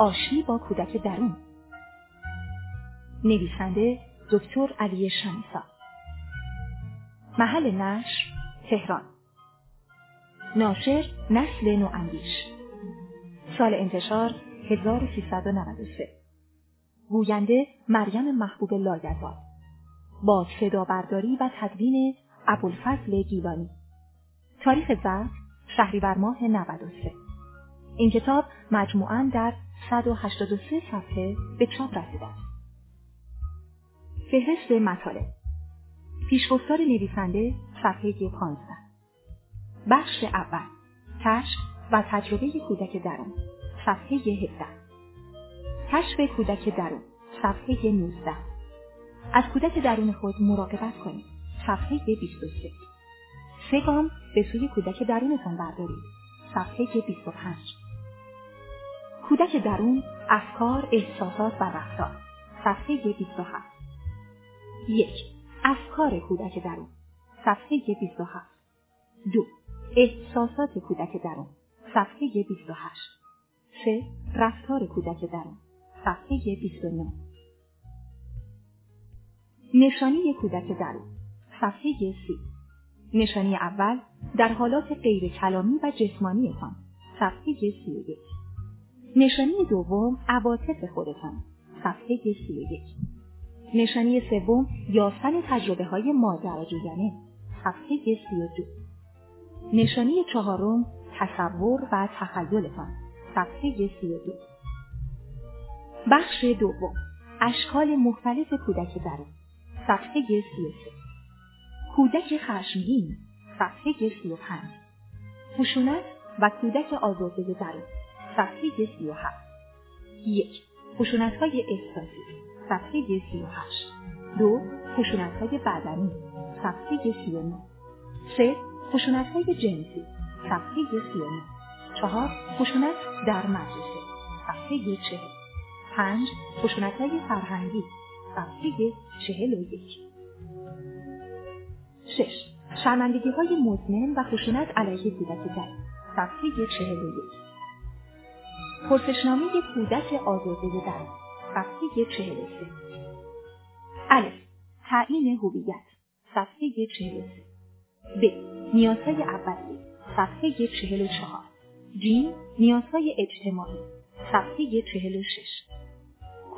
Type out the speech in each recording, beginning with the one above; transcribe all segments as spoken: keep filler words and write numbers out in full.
آشتی با کودک درون. نویسنده دکتر علی شمیسا. محل نشر تهران. ناشر نسل نو اندیش. سال انتشار هزار و سیصد و نود و سه. گوینده مریم محبوب لاغروند. با صدا برداری و تدوین ابوالفضل گیوانی. تاریخ ضبط شهریور ماه نود و سه. این کتاب مجموعاً در صد و هشتاد و سه صفحه به چاپ رسیده است. فهرست مطالب. پیشگفتار نویسنده صفحه پانزده. بخش اول: کشف و تجربه کودک درون، صفحه هفده. کشف کودک درون، صفحه نوزده. از کودک درون خود مراقبت کنید، صفحه بیست و سه. سه گام به سوی کودک درونتان بردارید، صفحه بیست و پنج. کودک درون، افکار، احساسات و رفتار، صفحه بیست و هفت. یک. افکار کودک درون، صفحه بیست و هفت. دو. احساسات کودک درون، صفحه بیست و هشت. سه. رفتار کودک درون، صفحه بیست و نه. نشانی کودک درون، صفحه سی. نشانی اول: در حالات غیر کلامی و جسمانیتان، صفحه سی و یک. نشانی دوم: عواطف خودتان، صفحه سی و یک. نشانی سوم: یافتن تجربه‌های ماجراجویانه، صفحه سی و دو. نشانی چهارم: تصور و تخیلتان، صفحه سی و دو. بخش دوم: اشکال مختلف کودک درون، صفحه سی و سه. کودک خشمگین، صفحه سی و پنج. خشونت و کودک آزرده درون، صفحه سی و هفت. یک. خشونت‌های احساسی، صفحه سی و هشت. دو. خشونت‌های بدنی، صفحه سی و نه. سه. خشونت‌های جنسی، صفحه سی و نه. چهار. خشونت در مدرسه، صفحه چهل. پنج. خشونت‌های فرهنگی، صفحه چهل و یک. شش. شرمندگی‌های مزمن و خشونت علیه کودک درون، صفحه چهل و یک. پرسشنامه کودک آزرده درون، صفحه چهل و سه. الف. تعیین هویت، صفحه چهل و سه. ب. نیازهای اولیه، صفحه چهل و چهار. ج. نیازهای اجتماعی، صفحه چهل و شش.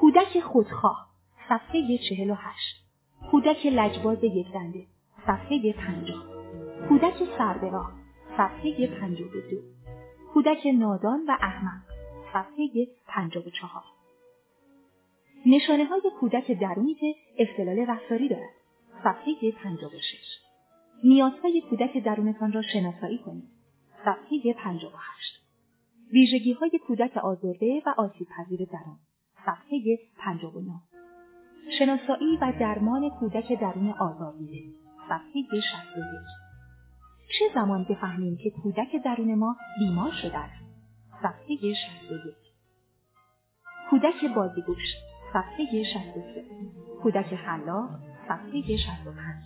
کودک خودخواه، صفحه چهل و هشت. کودک لجباز یک دنده، صفحه پنجاه. کودک سربراه، صفحه پنجاه و دو. کودک نادان و احمق، صفحه پنجاه و چهار. نشانه های کودک درونی که اختلال رفتاری دارد، صفحه پنجاه و شش. نیازهای کودک درونتان را شناسایی کنید، صفحه پنجاه و هشت. ویژگی های کودک آزرده و آسیب پذیر درون، صفحه پنجاه و نه. شناسایی و درمان کودک درون آزاردیده، صفحه شصت و یک. چه زمان بفهمیم که کودک درون ما بیمار شده است؟ صفحه شصت و یک. کودک بازیگوش، صفحه شصت و سه. کودک خلاق، صفحه شصت و پنج.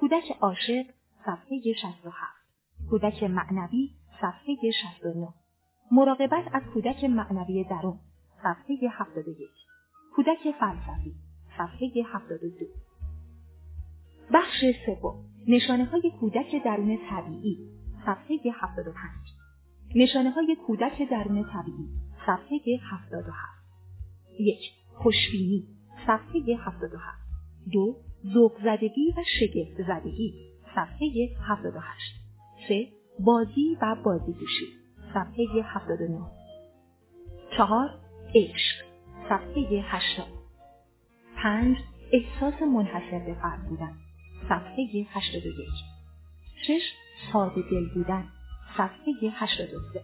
کودک عاشق، صفحه شصت و هفت. کودک معنوی، صفحه شصت و نه. مراقبت از کودک معنوی درون، صفحه هفتاد و یک. کودک فلسفی، صفحه هفتاد و دو. بخش سوم: نشانه‌های کودک درون طبیعی، صفحه هفتاد و پنج. نشانه‌های کودک درون طبیعی، صفحه هفتاد و هفت. یک. خوشبینی، صفحه هفتاد و هفت. دو. ذوق‌زدگی و شگفت‌زدگی، صفحه هفتاد و هشت. سه. بازی و بازیگوشی، صفحه هفتاد و نه. چهار. عشق، صفحه هشتاد. پنج. احساس منحصر به فرد بودن، صفحه هشتاد و یک. شش. ساده دل بودن، صفحه هشتاد و سه.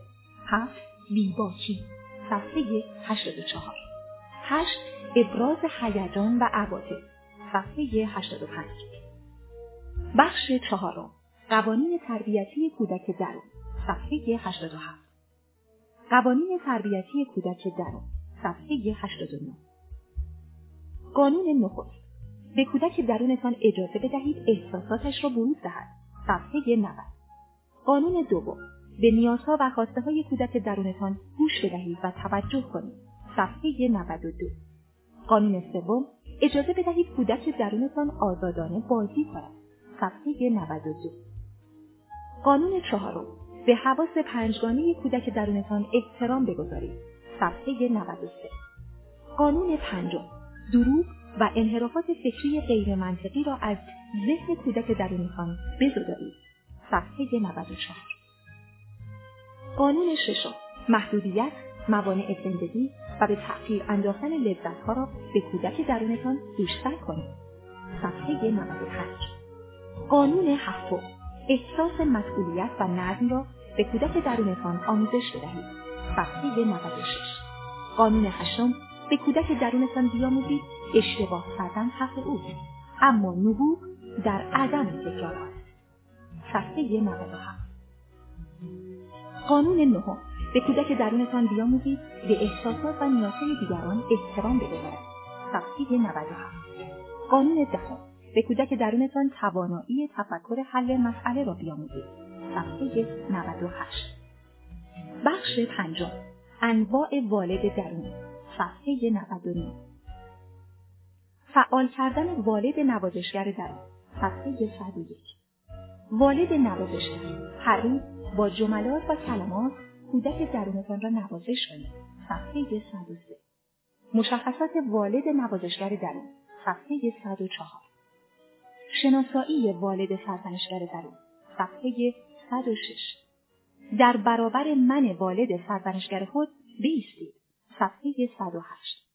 هفت. بی‌باکی، صفحه هشتاد و چهار. هشت. ابراز هیجان و عواطف، صفحه هشتاد و پنج. بخش چهارم: قوانین تربیتی کودک درون، صفحه هشتاد و هفت. قوانین تربیتی کودک درون، صفحه هشتاد و نه. قانون نخست: به کودک درونتان اجازه بدهید احساساتش را بروز دهد، صفحه نود. قانون دوم: به نیازها و خواسته‌های کودک درونتان گوش بدهید و توجه کنید، صفحه نود و دو. قانون سوم، اجازه بدهید کودک درونتان آزادانه بازی کند. صفحه نود و دو. قانون چهارم، به حواس پنجگانه کودک درونتان احترام بگذارید. صفحه نود و سه. قانون پنجم، دروغ و انحرافات فکری غیر منطقی را از ذهن کودک درونتان بزدایید. صفحه نود و چهار. قانون ششم، محدودیت، موانع زندگی و به تأخیر انداختن لذت‌ها را به کودک درونتان دوشتر کنید. صفحه نود و پنج. قانون هفتم، احساس مسئولیت و نظم را به کودک درونتان آموزش بدهید. صفحه نود و شش. قانون هشتم، به کودک درونتان بیاموزید اشتباه کردن حق اوست، اما نبوغ در عدم تکرار است. صفحه نود و هفت. قانون نهم، به کودک درونتان بیاموزید به احساسات و نیازهای دیگران احترام بگذارید. صفحه نود و هفت. قانون دهم، به کودک درونتان توانایی تفکر حل مسئله را بیاموزید. صفحه نود و هشت. بخش پنجم، انواع والد درونی. صفحه نود و نه. فعال کردن والد نوازشگر درون. صفحه صد و یک. والد نوازشگر، هر روز با جملات و کلمات کودک درونتان را نوازش کنید. صفحه صد و سه. مشخصات والد نوازشگر درون. صفحه صد و چهار. شناسایی والد سرزنشگر درون. صفحه صد و شش. در برابر من والد سرزنشگر خود بایستید. صفحه صد و هشت.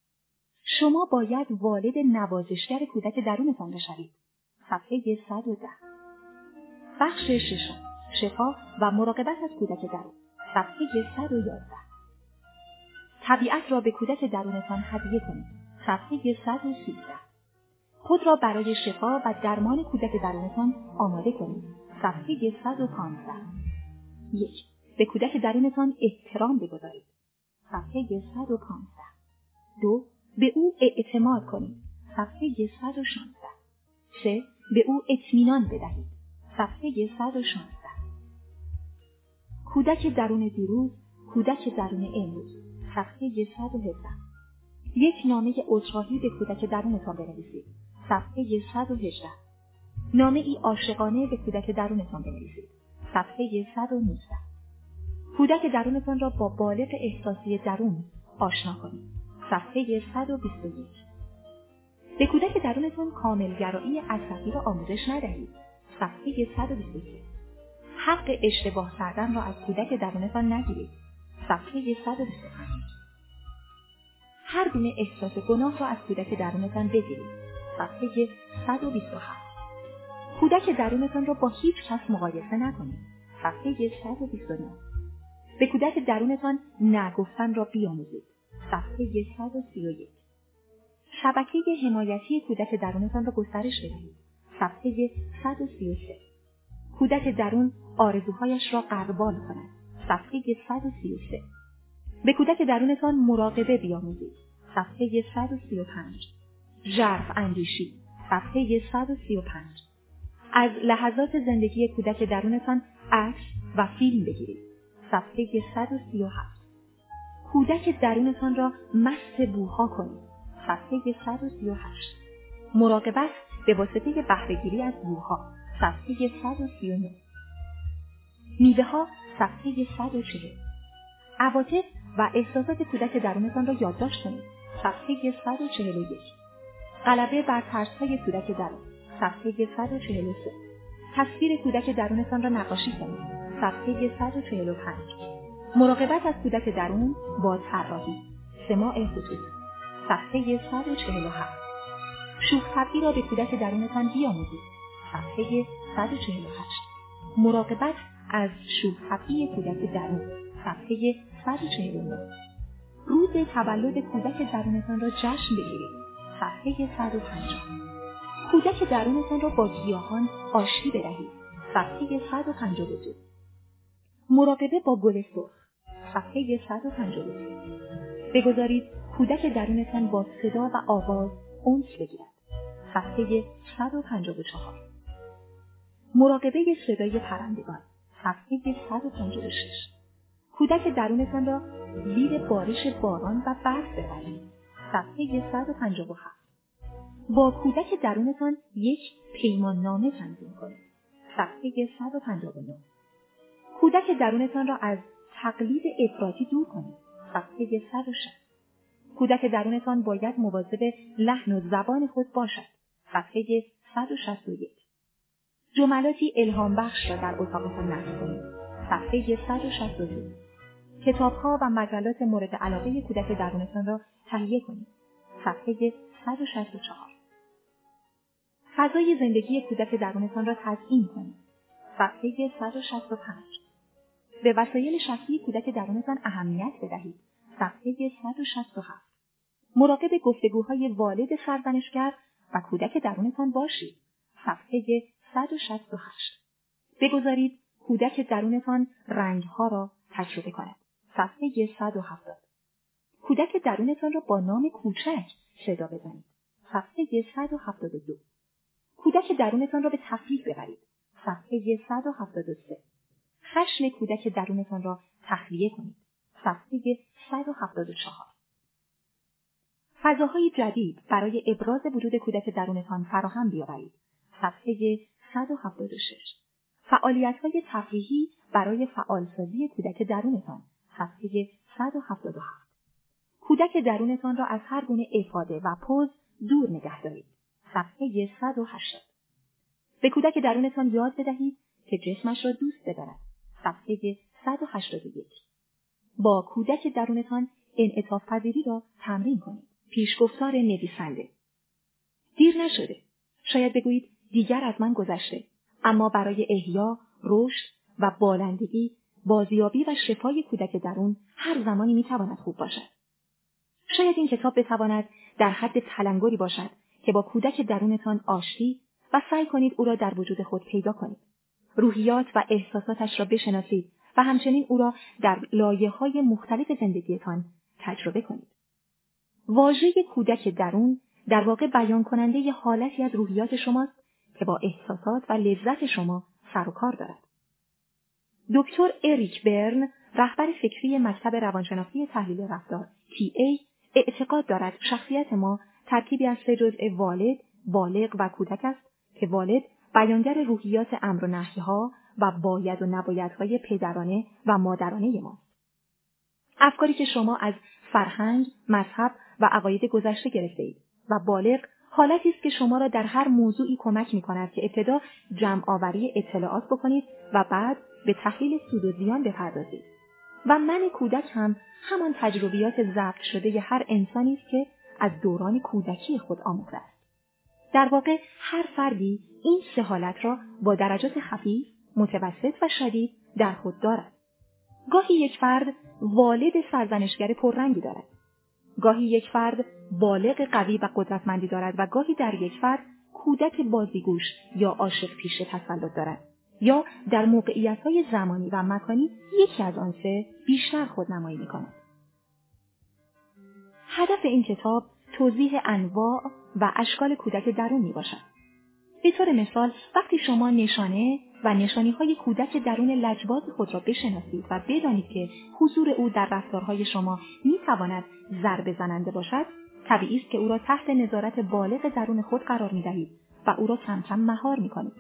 شما باید والد نوازشگر کودک درونتان بشوید. صفحه صد و ده. بخش ششم، شفا و مراقبت از کودک درون. صفحه صد و یازده. طبیعت را به کودک درونتان هدیه کنید. صفحه صد و سیزده. خود را برای شفا و درمان کودک درونتان آماده کنید. صفحه صد و پانزده. یک، به کودک درونتان احترام بگذارید. صفحه صد و پانزده. دو، به او اعتماد کنید. صفحه صد و شانزده. سه، به او اطمینان بدهید. صفحه صد و شانزده. کودک درون دیروز، کودک درون امروز. صفحه صد و هفده. یک نامه عذرخواهی به کودک درونتان بنویسید. صفحه صد و هجده. نامه ای عاشقانه به کودک درونتان بنویسید. صفحه صد و نوزده. کودک درونتان را با بالغ احساسی درون آشنا کنید. صفحه صد و بیست و یک. به کودک درونتان کاملگرایی عصبی را آموزش ندهید. صفحه صد و بیست و سه. حق اشتباه کردن را از کودک درونتان نگیرید. صفحه صد و بیست و پنج. هر گونه احساس گناه را از کودک درونتان بگیرید. صفحه صد و بیست و هفت. کودک درونتان را با هیچ کس مقایسه نکنید. صفحه صد و بیست و نه. به کودک درونتان نگفتن را بیاموزید. صفحه صد و سی و یک. شبکه حمایتی کودک درونتان را گسترش بدهید. صفحه صد و سی و سه. کودک درون آرزوهایش را قربان کند. صفحه صد و سی و سه. به کودک درونتان مراقبه بیاموزید. صفحه صد و سی و پنج. ژرف اندیشی. صفحه صد و سی و پنج. از لحظات زندگی کودک درونتان عکس و فیلم بگیرید. صفحه صد و سی و هفت. کودک درونتان را مست بوها کنید. صفحه صد و سی و هشت. مراقبت به واسطه بهره‌گیری از بوها. صفحه صد و سی و نه. میوه ها. صفحه صد و چهل. عواطف و احساسات کودک درونتان را یادداشت کنید. صفحه صد و چهل و یک. غلبه بر ترس‌های کودک درون. صفحه صد و چهل و سه. تصویر کودک درونتان را نقاشی کنید. صفحه صد و چهل و پنج. مراقبت از کودک درون با طراحی. سماع خطوط. صفحه صد و چهل و هفت. شوخ طبعی را به کودک درونتان بیاموزید. صفحه صد و چهل و هشت. مراقبت از شوخ‌طبعی کودک درون. صفحه صد و چهل و نه. روز تولد کودک درونتان را جشن بگیرید. صفحه صد و پنجاه. کودک درونتان را با گیاهان آشتی بدهید. صفحه صد و پنجاه و دو. مراقبه با گل سرخ. صفحه صد و پنجاه و سه. بگذارید کودک درونتان با صدا و آواز انس بگیرد. صفحه صد و پنجاه و چهار. مراقبه صدای پرندگان. صفحه صد و پنجاه و شش. کودک درونتان را زیر بارش باران و برف ببرید. صفحه صد و پنجاه و هفت. با کودک درونتان یک پیمان نامه تنظیم کنید. صفحه صد و پنجاه و نه. کودک درونتان را از تقلید افراطی دور کنید. صفحه صد و شصت. کودک درونتان باید مواظب لحن و زبان خود باشد. صفحه صد و شصت و یک. جملاتی الهام بخش را در اتاقتان نصب کنید. صفحه صد و شصت و دو. کتاب‌ها و مجلات مورد علاقه کودک درونتان را تهیه کنید. صفحه صد و شصت و چهار. فضای زندگی کودک درونتان را تزیین کنید. صفحه صد و شصت و پنج. به وسایل شخصی کودک درونتان اهمیت بدهید. صفحه صد و شصت و هفت. مراقب گفتگوهای والد سرزنشگر و کودک درونتان باشید. صفحه صد و شصت و هشت. بگذارید کودک درونتان رنگ‌ها را تجربه کند. صفحه صد و هفتاد. کودک درونتان را با نام کوچک صدا بزنید. صفحه صد و هفتاد و دو. کودک درونتان را به تفریح ببرید. صفحه صد و هفتاد و سه. خشم کودک درونتان را تخلیه کنید. صفحه صد و هفتاد و چهار. فضاهای جدید برای ابراز وجود کودک درونتان فراهم بیاورید. صفحه صد و هفتاد و شش. فعالیت‌های تفریحی برای فعالسازی کودک درونتان. صفحه صد و هفتاد و هفت. کودک درونتان را از هر گونه افاده و پوز دور نگه دارید. صفحه صد و هشتاد. به کودک درونتان یاد بدهید که جسمش را دوست بدارد. صفحه صد و هشتاد و یک. با کودک درونتان انعطاف‌پذیری را تمرین کنید. پیشگفتار نویسنده. دیر نشده. شاید بگویید دیگر از من گذشته، اما برای احیا، رشد و بالندگی، بازیابی و شفای کودک درون هر زمانی میتواند خوب باشد. شاید این کتاب بتواند در حد تلنگری باشد که با کودک درونتان آشتی و سعی کنید او را در وجود خود پیدا کنید. روحیات و احساساتش را بشناسید و همچنین او را در لایه‌های مختلف زندگیتان تجربه کنید. واژه کودک درون در واقع بیان کننده ی حالتی از روحیات شماست که با احساسات و لذت شما سر و کار دارد. دکتر اریک برن، رهبر فکری مکتب روانشناسی تحلیل رفتار تی ای، اعتقاد دارد شخصیت ما ترکیبی از سه جزء والد، بالغ و کودک است که والد بیانگر روحیات امر و نهی‌ها و باید و نبایدهای پدرانه و مادرانه ماست. افکاری که شما از فرهنگ، مذهب و عقاید گذشته گرفته‌اید و بالغ حالتی است که شما را در هر موضوعی کمک می‌کند که ابتدا جمع‌آوری اطلاعات بکنید و بعد به تحلیل سود و زیان بپردازید. و من کودک هم همان تجربیات ضبط شده ی هر انسانی است که از دوران کودکی خود آموخته است. در واقع هر فردی این سه حالت را با درجات خفیف، متوسط و شدید در خود دارد. گاهی یک فرد والد سرزنشگر پررنگی دارد. گاهی یک فرد بالغ قوی و قدرتمندی دارد و گاهی در یک فرد کودک بازیگوش یا عاشق پیشه تسلط دارد یا در موقعیت‌های زمانی و مکانی یکی از آن سه بیشتر خودنمایی می‌کند. هدف این کتاب توضیح انواع و اشکال کودک درون میباشد. به طور مثال وقتی شما نشانه و نشانی‌های کودک درون لجباز خود را بشناسید و بدانید که حضور او در رفتارهای شما می‌تواند ضربه زننده باشد، طبیعی است که او را تحت نظارت بالغ درون خود قرار می‌دهید و او را کم کم مهار می‌کنید.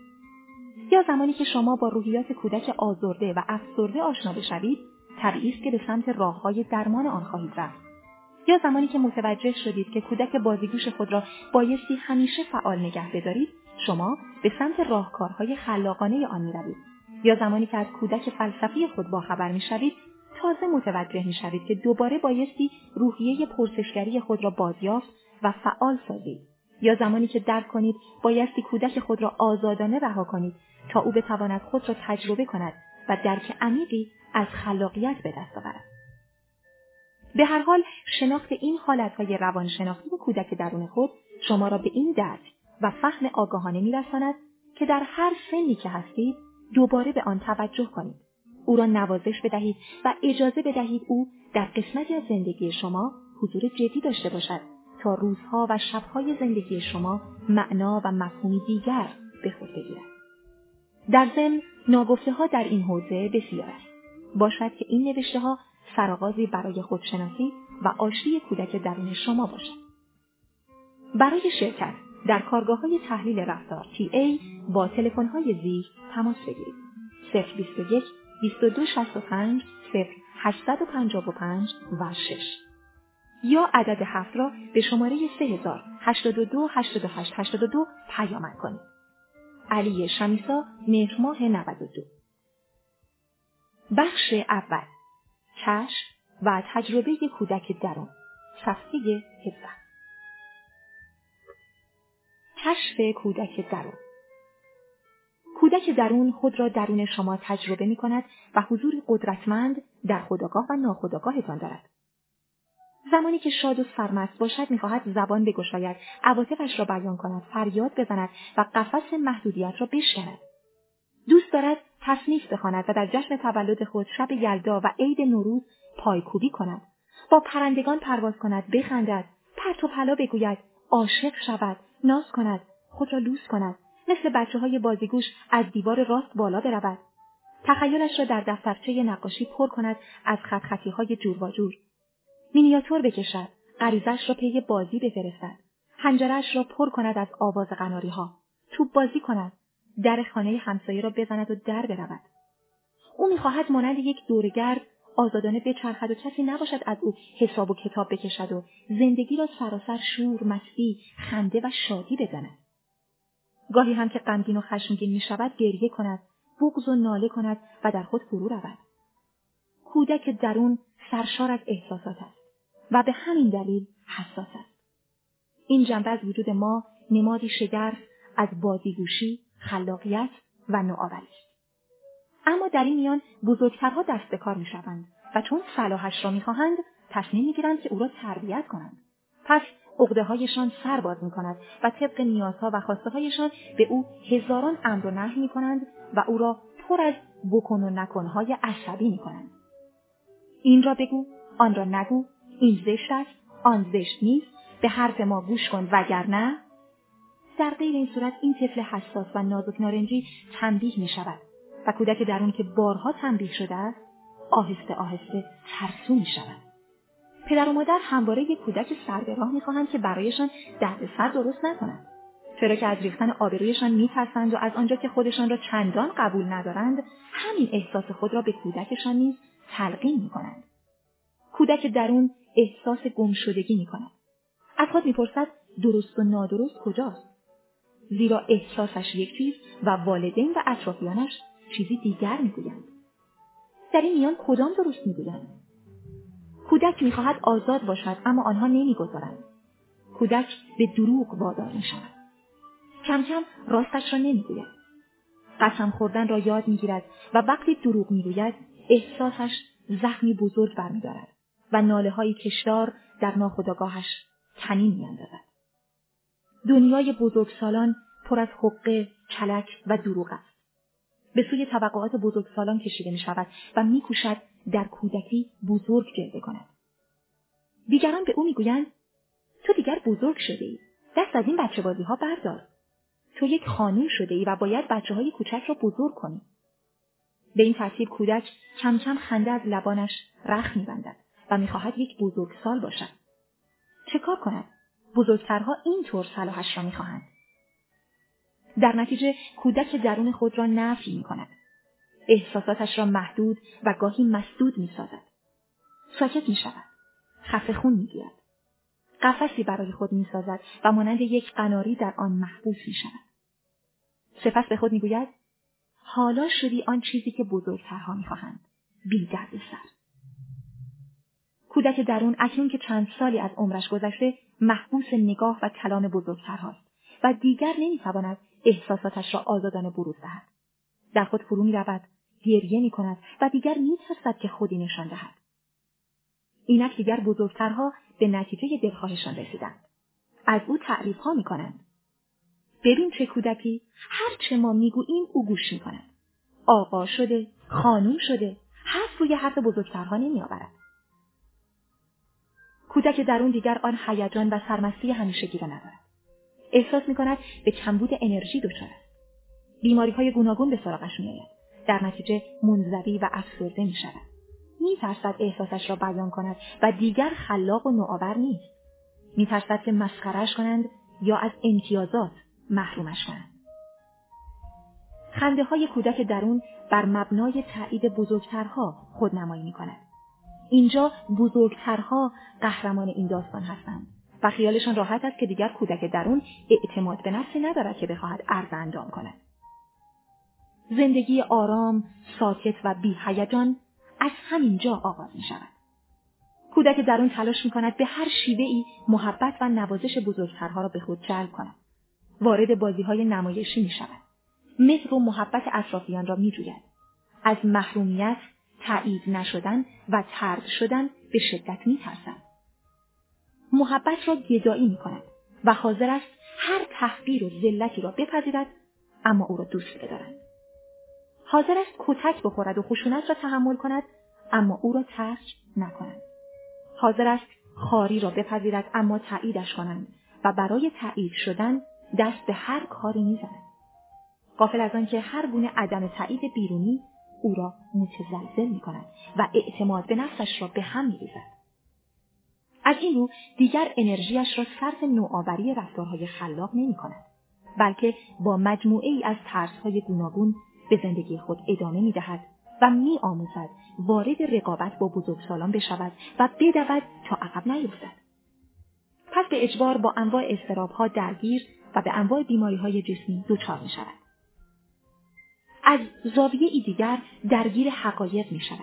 یا زمانی که شما با روحیات کودک آزرده و افسرده آشنا بشوید، طبیعی است که به سمت راه‌های درمان آن خواهید رفت. یا زمانی که متوجه شدید که کودک بازیگوش خود را بایستی همیشه فعال نگه بدارید، شما به سمت راهکارهای خلاقانه آن می‌روید. یا زمانی که از کودک فلسفی خود باخبر می‌شوید، تازه متوجه می‌شوید که دوباره بایستی روحیه پرسشگری خود را بازیافت و فعال سازید. یا زمانی که درک کنید بایستی کودک خود را آزادانه رها کنید تا او بتواند خود را تجربه کند و درک عمیقی از خلاقیت به دست آورد. به هر حال شناخت این حالت‌های روانشناختی کودک درون خود شما را به این درک و فهم آگاهانه می‌رساند که در هر سنی که هستید دوباره به آن توجه کنید، او را نوازش بدهید و اجازه بدهید او در قسمتی از زندگی شما حضور جدی داشته باشد تا روزها و شب‌های زندگی شما معنا و مفهومی دیگر به خود بگیرد. در ضمن ناگفته‌ها در این حوزه بسیار است. باشد که این نوشته ها سرآغازی برای خودشناسی و آشتی کودک درون شما باشد. برای شرکت در کارگاه های تحلیل رفتار تی ای با تلفن های زیر تماس بگیرید: صفر بیست و یک، بیست و دو شصت و پنج، صفر هشتصد و پنجاه و پنج و شش، یا عدد هفت را به شماره سه هزار، هشتاد و دو، هشتاد و هشت، هشتاد و دو پیامک کنید. علی شمیسا، مهرماه نود و دو. بخش اول: کشف و تجربه کودک درون، صفحه هفده. کشف کودک درون. کودک درون خود را درون شما تجربه می کند و حضور قدرتمند در خودآگاه و ناخودآگاهتان دارد. زمانی که شاد و سرمست باشد می خواهد زبان بگشاید، عواطفش را بیان کند، فریاد بزند و قفس محدودیت را بشکند. دوست دارد تصنیف بخواند و در جشن تولد خود، شب یلدا و عید نوروز پایکوبی کند، با پرندگان پرواز کند، بخندد، پرت و پلا بگوید، عاشق شود، ناز کند، خود را لوس کند، مثل بچه‌های بازیگوش از دیوار راست بالا برود، تخیلش را در دفترچه نقاشی پر کند از خط خطی‌های جور و جور، مینیاتور بکشد، غریزش را پی بازی بفرستد، حنجره‌اش را پر کند از آواز قناری‌ها، توپ بازی کند، در خانه همسایه را بزند و در برود. او می‌خواهد مانند یک دورگرد آزادانه بچرخد و کسی نباشد از او حساب و کتاب بکشد و زندگی را سراسر شور، مستی، خنده و شادی بزند. گاهی هم که غمگین و خشمگین می‌شود گریه کند، بغض و ناله کند و در خود فرو رود. کودک درون سرشار از احساسات است و به همین دلیل حساس است. این جنبه از وجود ما نمادی شگرف از بازیگوشی، خلاقیت و نوآوری است. اما در این میان بزرگترها دست به کار می‌شوند و چون صلاحش را می‌خواهند تصمیم می‌گیرند که او را تربیت کنند. پس عقده‌هایشان سر باز می‌کند و طبق نیازها و خواسته‌هایشان به او هزاران امر و نهی می‌کنند و او را پر از بکن و نکن‌های عصبی می‌کنند. این را بگو، آن را نگو، این زشت است، آن زشت نیست، به حرف ما گوش کن وگرنه. در غیر این صورت این طفل حساس و نازک نارنجی تنبیه می‌شود و کودک درون که بارها تنبیه شده است آهسته آهسته ترسو می‌شود. پدر و مادر همواره یک کودک سر به راه می‌خواهند که برایشان دردسر درست نکنند، چرا که از ریختن آبرویشان می‌ترسند و از آنجا که خودشان را چندان قبول ندارند همین احساس خود را به کودکشان نیز تلقین می‌کنند. کودک درون احساس گمشدگی می‌کند. از خود می‌پرسد درست و نادرست کجاست؟ زیرا احساسش یک چیز و والدین و اطرافیانش چیزی دیگر میگویند. در این میان کدام درست میگویند؟ کودک میخواهد آزاد باشد اما آنها نمیگذارند. کودک به دروغ وادار میشود. کم کم راستش را نمیگوید. قسم خوردن را یاد میگیرد و وقتی دروغ میگوید احساسش زخمی بزرگ برمیدارد و ناله های کشدار در ناخودآگاهش طنین میاندازد. دنیای بزرگسالان پر از حقه، کلک و دروغ است. به سوی توقعات بزرگسالان کشیده می شود و می کوشد در کودکی بزرگ جلوه کند. دیگران به او می گویند تو دیگر بزرگ شده ای، دست از این بچه بازی ها بردار. تو یک خانم شده ای و باید بچه های کوچک را بزرگ کنی. به این ترتیب کودک کم کم خنده از لبانش رخ می بندد و می خواهد یک بزرگسال باشد. چه کار کند؟ بزرگترها اینطور صلاحش را می‌خواهند. در نتیجه کودک درون خود را نفی می‌کند. احساساتش را محدود و گاهی مسدود می‌سازد. ساکت می‌شود. خفه‌خون می‌گوید. قفسی برای خود می‌سازد و مانند یک قناری در آن محبوس می‌شود. سپس به خود می‌گوید: حالا شدی آن چیزی که بزرگترها می‌خواهند. بی دردسر. کودک درون اکنون که چند سالی از عمرش گذشته محبوس نگاه و کلام بزرگترهاست و دیگر نمی‌تواند احساساتش را آزادانه بروز دهد. در خود فرو می‌رود، گریه می‌کند و دیگر می‌ترسد که خودی نشان دهد. اینک دیگر بزرگترها به نتیجه دلخواهشان رسیدند. از او تعریف‌ها می‌کنند. ببین چه کودکی، هر چه ما می‌گوییم او گوش می‌کند. آقا شده، خانم شده، حرف روی حرف بزرگترها نمی‌آورد. کودک درون دیگر آن هیجان و سرمستی همیشگی را ندارد. احساس می‌کند به کمبود انرژی دچار است. بیماری‌های گوناگون به سراغش می‌آید. در نتیجه منزوی و افسرده می شود. می ترسد احساسش را بیان کند و دیگر خلاق و نوآور نیست. می ترسد که مسخره‌اش کنند یا از امتیازات محرومش کنند. خنده های کودک درون بر مبنای تایید بزرگترها خودنمایی می کند. اینجا بزرگترها قهرمان این داستان هستند و خیالشان راحت است که دیگر کودک درون اعتماد به نفسی ندارد که بخواهد عرض اندام کند. زندگی آرام، ساکت و بی‌هیجان از همینجا آغاز می شود. کودک درون تلاش می کند به هر شیوه‌ای محبت و نوازش بزرگترها را به خود جلب کند. وارد بازی‌های نمایشی می شود. مهر و محبت اطرافیان را می جوید. از محرومیت، تایید نشدن و طرد شدن به شدت می ترسد. محبت را گدایی می کند و حاضر است هر تحقیر و ذلتی را بپذیرد، اما او را دوست بدارد. حاضر است کتک بخورد و خشونت را تحمل کند، اما او را ترک نکنند. حاضر است خاری را بپذیرد، اما تاییدش کنند و برای تایید شدن دست به هر کاری می‌زند. غافل از آن که هر گونه عدم تایید بیرونی او را متزلزل می‌کند و اعتماد به نفسش را به هم می‌ریزد. از این رو دیگر انرژیش را صرف نوآوری رفتارهای خلاق نمی‌کند، بلکه با مجموعه‌ای از ترس‌های گوناگون به زندگی خود ادامه می‌دهد و می‌آموزد وارد رقابت با بزرگسالان بشود و بدود تا عقب نیفتد. پس به اجبار با انواع اضطراب‌ها درگیر و به انواع بیماری‌های جسمی دچار می‌شود. از زاویه‌ای دیگر درگیر حقایق می‌شود.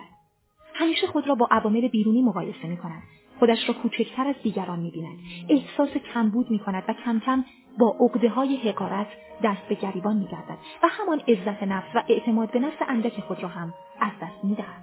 همیشه خود را با عوامل بیرونی مقایسه می‌کند. خودش را کوچکتر از دیگران می‌بیند. احساس کمبود می‌کند و کم کم با عقده‌های حقارت دست به گریبان می‌گردد و همان عزت نفس و اعتماد به نفس اندک خود را هم از دست می‌دهد.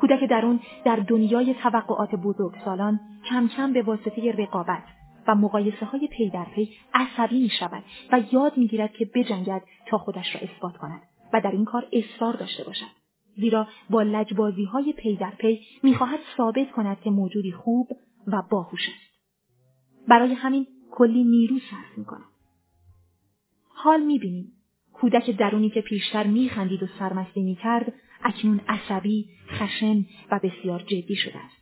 کودک درون در دنیای توقعات بزرگسالان کم کم به واسطه رقابت و مقایسه‌های پی در پی عصبی می‌شود و یاد می‌گیرد که بجنگد تا خودش را اثبات کند و در این کار اصرار داشته باشد. زیرا با لجبازی‌های پی در پی می‌خواهد ثابت کند که موجودی خوب و باهوش است. برای همین کلی نیرو صرف می‌کند. حال می‌بینیم کودک درونی که پیشتر می‌خندید و سرمستی می‌کرد، اکنون عصبی، خشن و بسیار جدی شده است.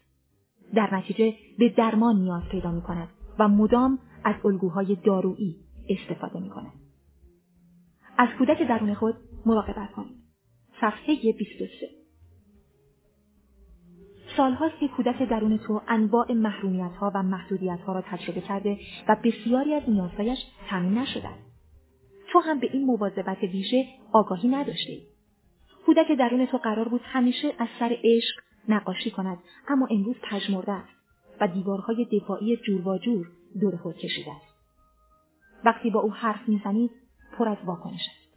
در نتیجه به درمان نیاز پیدا می‌کند و مدام از الگوهای دارویی استفاده می‌کند. از کودک درون خود مراقبت کنید. صفحه بیست و سه. سال‌هاست که کودک درون تو انواع محرومیت‌ها و محدودیت‌ها را تجربه کرده و بسیاری از نیازهایش تامین نشده است. تو هم به این مواظبت ویژه آگاهی نداشتی. کودک درون تو قرار بود همیشه از سر عشق نقاشی کند، اما امروز پژمرده است و دیوارهای دفاعی جورواجور دور خود کشیده است. وقتی با او حرف می‌زنید، پر از واکنش است.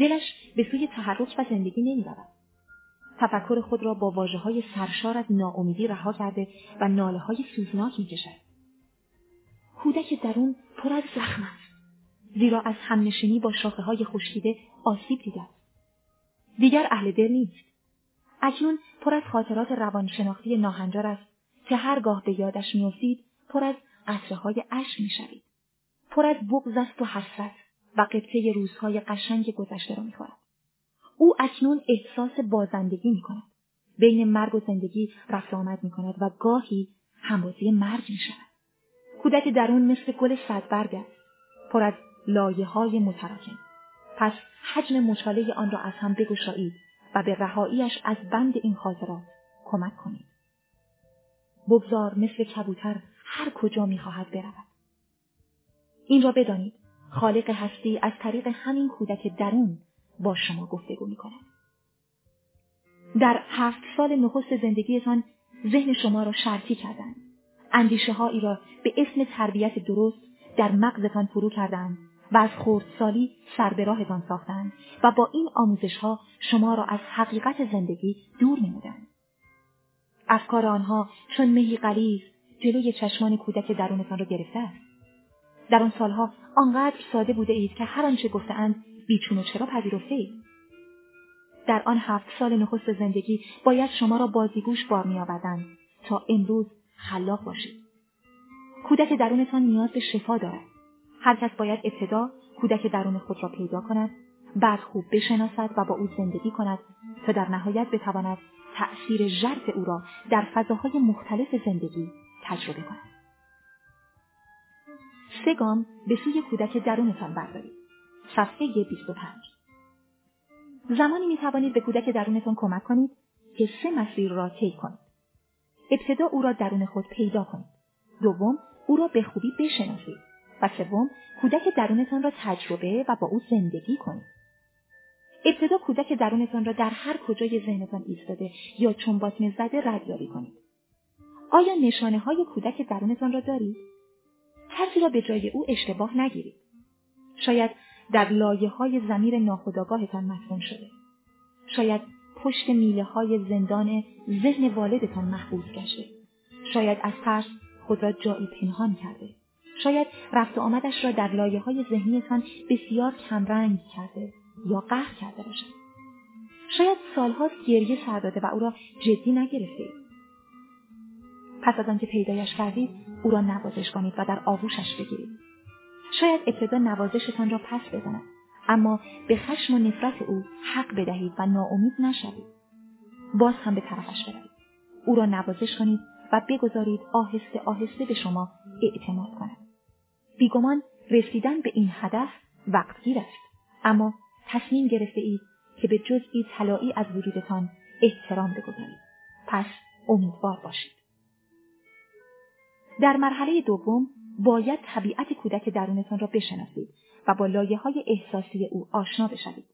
دلش به سوی تحرک و زندگی نمی رود. تفکر خود را با واژه‌های سرشار از ناامیدی رها کرده و ناله‌های سوزناک می کشد. کودک درون پر از زخم است. زیرا از همنشینی با شاخه‌های خشکیده آسیب دیده است. دیگر اهل دل نیست. اکنون پر از خاطرات روانشناختی ناهنجار است که هرگاه به یادش می‌افتید، پر از قطره‌های اشک می‌شوید. پر از بغض است و حسرت. و قطعه روزهای قشنگ گذشته را می‌خورد. او اکنون احساس بازندگی می‌کند. بین مرگ و زندگی رفت و آمد می‌کند و گاهی همبازی مرگ می‌شود. کودک درون مثل گل صدبرگ است، پر از لایه‌های متراکم. پس حجم مچاله آن را از هم بگشایید و به رهاییش از بند این خاطرات کمک کنید. بگذار مثل کبوتر هر کجا می‌خواهد برود. این را بدانید خالق هستی از طریق همین کودک درون با شما گفتگو می‌کند. در هفت سال نخست زندگیتان ذهن شما را شرطی کردند. اندیشه‌هایی را به اسم تربیت درست در مغزتان فرو کردند و از خردسالی سر به راهتان ساختند و با این آموزش‌ها شما را از حقیقت زندگی دور نمودند. افکار آنها چون مهی غلیظ جلوی چشمان کودک درونتان را گرفته است. در آن سالها آنقدر ساده بوده اید که هر آنچه گفته‌اند بیچون و چرا پذیرفته اید. در آن هفت سال نخست زندگی باید شما را بازیگوش بار می‌آوردند تا امروز خلاق باشید. کودک درونتان نیاز به شفا دارد. هر کس باید ابتدا کودک درون خود را پیدا کند بعد خوب بشناسد و با او زندگی کند تا در نهایت بتواند تأثیر ژرف او را در فضاهای مختلف زندگی تجربه کند. سه گام به سوی کودک درونتان بردارید. صفحه بیست و پنج. زمانی می توانید به کودک درونتان کمک کنید که سه مسیر را طی کنید. ابتدا او را درون خود پیدا کنید. دوم، او را به خوبی بشناسید. و سوم، کودک درونتان را تجربه و با او زندگی کنید. ابتدا کودک درونتان را در هر کجای ذهنتان ایستاده یا چنباتمه زده ردیابی کنید. آیا نشانه های کودک درونتان را دارید؟ حرفی را به جای او اشتباه نگیرید. شاید در لایه های ضمیر ناخودآگاهتان مدفون شده. شاید پشت میله های زندان ذهن والدتان محبوس گشته. شاید از ترس خود را جایی پنهان کرده. شاید رفت و آمدش را در لایه های ذهنیتان بسیار کمرنگ کرده یا قهر کرده باشد. شاید سالها گریه سر داده و او را جدی نگرفتید. پس از آنکه پیدایش کردید، او را نوازش کنید و در آغوشش بگیرید. شاید ابتدا نوازشتان را پس بزند، اما به خشم و نفرت او حق بدهید و ناامید نشوید. باز هم به طرفش بروید. او را نوازش کنید و بگذارید آهسته آهسته به شما اعتماد کند. بیگمان رسیدن به این هدف وقتگیر است، اما تصمیم گرفته اید که به جزئی طلایی از وجودتان احترام بگذارید. پس امیدوار باشید. در مرحله دوم باید طبیعت کودک درونتان را بشناسید و با لایه‌های احساسی او آشنا بشوید.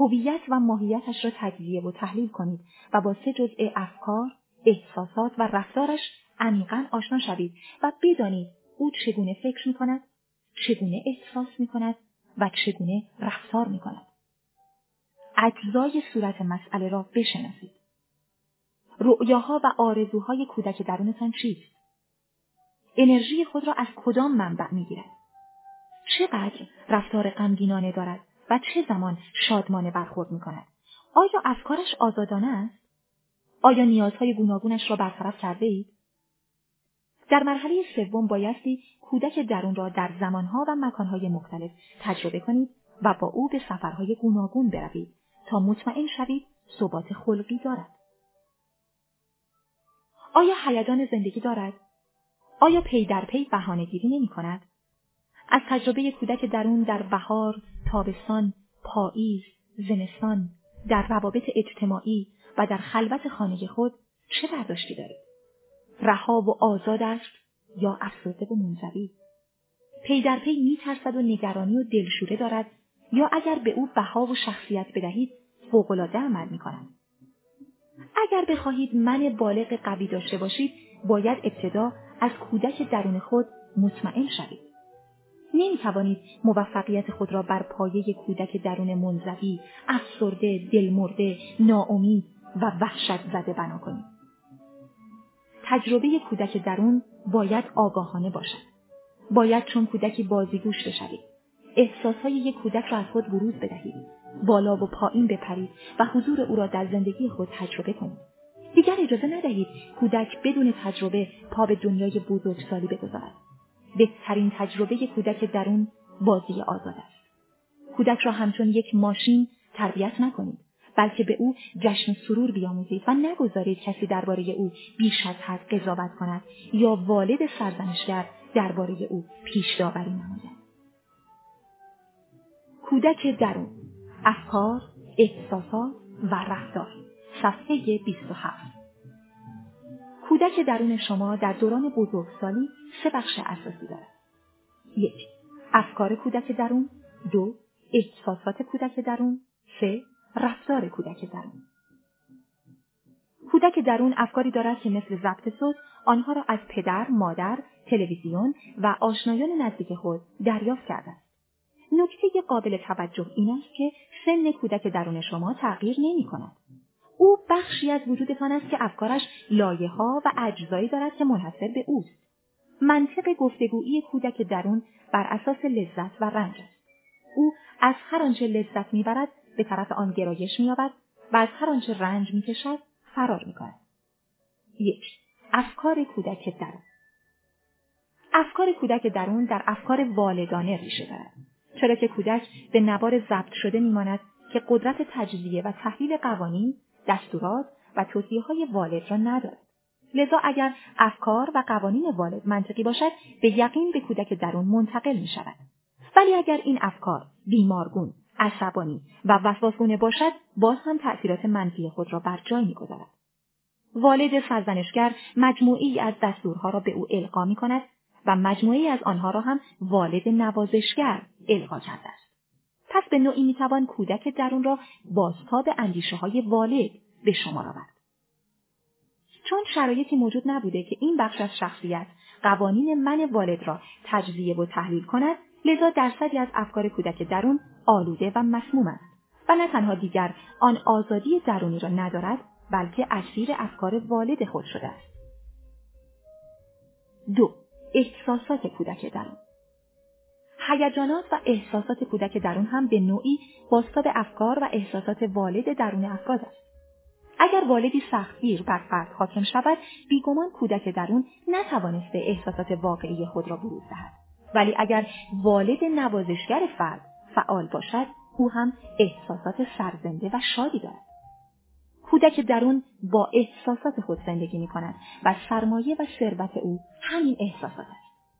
هویت و ماهیتش را تجزیه و تحلیل کنید و با سه جزء افکار، احساسات و رفتارش عمیقاً آشنا شوید و بدانید او چگونه فکر می‌کند، چگونه احساس می‌کند و چگونه رفتار می‌کند. اجزای صورت مسئله را بشناسید. رؤیاها و آرزوهای کودک درونتان چیست؟ انرژی خود را از کدام منبع می‌گیرد؟ چقدر رفتار غمگینانه دارد و چه زمان شادمانه برخورد می‌کند؟ آیا افکارش آزادانه است؟ آیا نیازهای گوناگونش را برطرف کرده اید؟ در مرحله سوم بایستی کودک درون را در زمانها و مکانهای مختلف تجربه کنید و با او به سفرهای گوناگون بروید تا مطمئن شوید ثبات خلقی دارد. آیا هیجان زندگی دارد؟ آیا پی در پی بهانه‌گیری نمی‌کند؟ از تجربه کودک درون در بهار، تابستان، پاییز، زمستان، در روابط اجتماعی و در خلوت خانه خود چه برداشتی دارید؟ رها و آزاد است یا افسرده و منزوی؟ پی در پی می‌ترسد و نگرانی و دلشوره دارد یا اگر به او بها و شخصیت بدهید فوق‌العاده عمل می‌کند؟ اگر بخواهید من بالغ قوی داشته باشید، باید ابتدا از کودک درون خود مطمئن شوید. نمی‌توانید موفقیت خود را بر پایه کودک درون منزوی، افسرده، دلمرده، ناامید و وحشت زده بنا کنید. تجربه کودک درون باید آگاهانه باشد. باید چون کودکی بازیگوش بشوید. احساس‌های یک کودک را از خود بروز بدهید. بالا و پایین بپرید و حضور او را در زندگی خود تجربه کنید. دیگر اجازه ندهید کودک بدون تجربه پا به دنیای بزرگسالی بگذارد. بهترین تجربه کودک درون بازی آزاد است. کودک را همچون یک ماشین تربیت نکنید، بلکه به او جشن سرور بیاموزید و نگذارید کسی درباره او بیش از حد قضاوت کند یا والد سرزنشگر درباره او پیش داوری نماید. کودک درون، افکار، احساسات و رفتار. صفحه بیست و هفت. کودک درون شما در دوران بزرگسالی سه بخش اساسی دارد. یک، افکار کودک درون. دو، احساسات کودک درون. سه، رفتار کودک درون. کودک درون افکاری دارد که مثل ضبط صوت آنها را از پدر، مادر، تلویزیون و آشنایان نزدیک خود دریافت کرده است. نکته قابل توجه این است که سن کودک درون شما تغییر نمی کند. او بخشی از وجودتان است که افکارش لایه‌ها و اجزایی دارد که منحصر به اوست. منطق گفتگویی کودک درون بر اساس لذت و رنج است. او از هر آنچه لذت میبرد به طرف آن گرایش می‌یابد و از هر آنچه رنج می‌کشد فرار می‌کند. یک، افکار کودک درون. افکار کودک درون در افکار والدانه ریشه دارد. چرا که کودک به نوار ضبط شده میماند که قدرت تجزیه و تحلیل قوانین، دستورات و توصیه‌های والد را ندارد. لذا اگر افکار و قوانین والد منطقی باشد، به یقین به کودک درون منتقل می شود. ولی اگر این افکار بیمارگون، عصبانی و وسواس‌گونه باشد، باز هم تأثیرات منفی خود را بر جای می‌گذارد. والد سرزنشگر مجموعی از دستورها را به او القا می‌کند و مجموعی از آنها را هم والد نوازشگر القا کرده است. پس به نوعی می‌توان کودک درون را بازتاب اندیشه‌های والد به شمار آورد. چون شرایطی موجود نبوده که این بخش از شخصیت قوانین من والد را تجزیه و تحلیل کند، لذا درصدی از افکار کودک درون آلوده و مسموم است و نه تنها دیگر آن آزادی درونی را ندارد، بلکه اسیر افکار والد خود شده است. دو. احساسات کودک درون. هیجانات و احساسات کودک درون هم به نوعی بازتاب افکار و احساسات والد درون افراد است. اگر والدی سختگیر بر فرد حاکم شود، بیگمان کودک درون نتوانسته احساسات واقعی خود را بروز دهد. ولی اگر والد نوازشگر فرد فعال باشد، او هم احساسات سرزنده و شادی دارد. کودک درون با احساسات خود زندگی می کند و سرمایه و ثروت او همین احساسات است.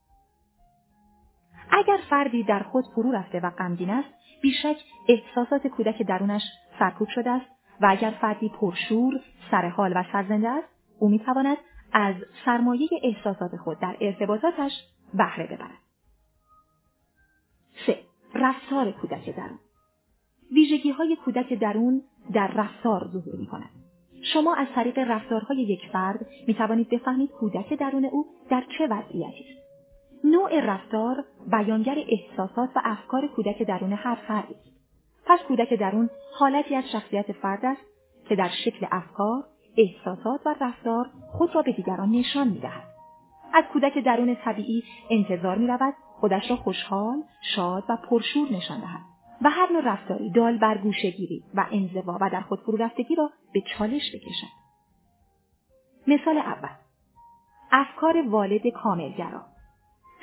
اگر فردی در خود فرو رفته و غمگین است، بیشک احساسات کودک درونش سرکوب شده است و اگر فردی پرشور، سرحال و سرزنده است، او می تواند از سرمایه احساسات خود در ارتباطاتش بهره ببرد. سه. رفتار کودک درون. ویژگی های کودک درون در رفتار ظهور می کند. شما از طریق رفتارهای یک فرد می توانید بفهمید کودک درون او در چه وضعیتی است. نوع رفتار بیانگر احساسات و افکار کودک درون هر فردی است. پس کودک درون حالتی از شخصیت فرد است که در شکل افکار، احساسات و رفتار خود را به دیگران نشان می دهد. از کودک درون طبیعی انتظار می رود خودش را خوشحال، شاد و پرشور نشان دهد و هر نوع رفتاری دال بر گوشه‌گیری و انزوا و در خود فرو رفتگی را به چالش بکشد. مثال اول: افکار والد کاملگرا.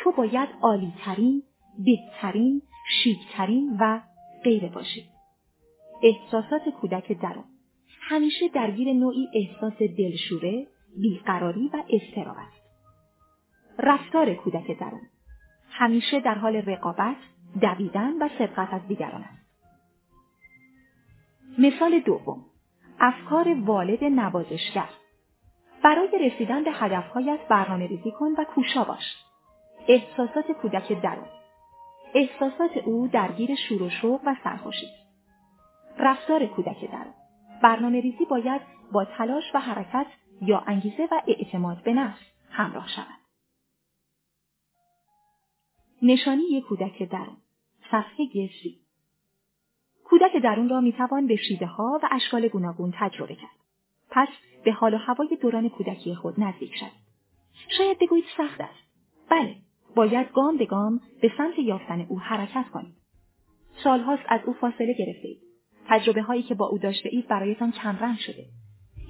تو باید عالی‌ترین، بهترین، شیک‌ترین و غیره باشی. احساسات کودک درون همیشه درگیر نوعی احساس دلشوره، بیقراری و اضطراب است. رفتار کودک درون همیشه در حال رقابت، دویدن و سبقت از دیگران است. مثال دوم: افکار والد نوازشگر. برای رسیدن به هدفهایت برنامه ریزی کن و کوشا باش. احساسات کودک درون احساسات او درگیر شور و شوق و سرخوشی است. رفتار کودک درون برنامه ریزی باید با تلاش و حرکت یا انگیزه و اعتماد به نفس همراه شود. نشانی یک کودک درون. صفحه سی. کودک درون را میتوان به شیوه ها و اشکال گوناگون تجربه کرد. پس به حال و هوای دوران کودکی خود نزدیک شد. شاید بگویید سخت است. بله، باید گام به گام به سمت یافتن او حرکت کنید. سالهاست از او فاصله گرفتید. تجربه هایی که با او داشته اید برایتان کمرنگ شده.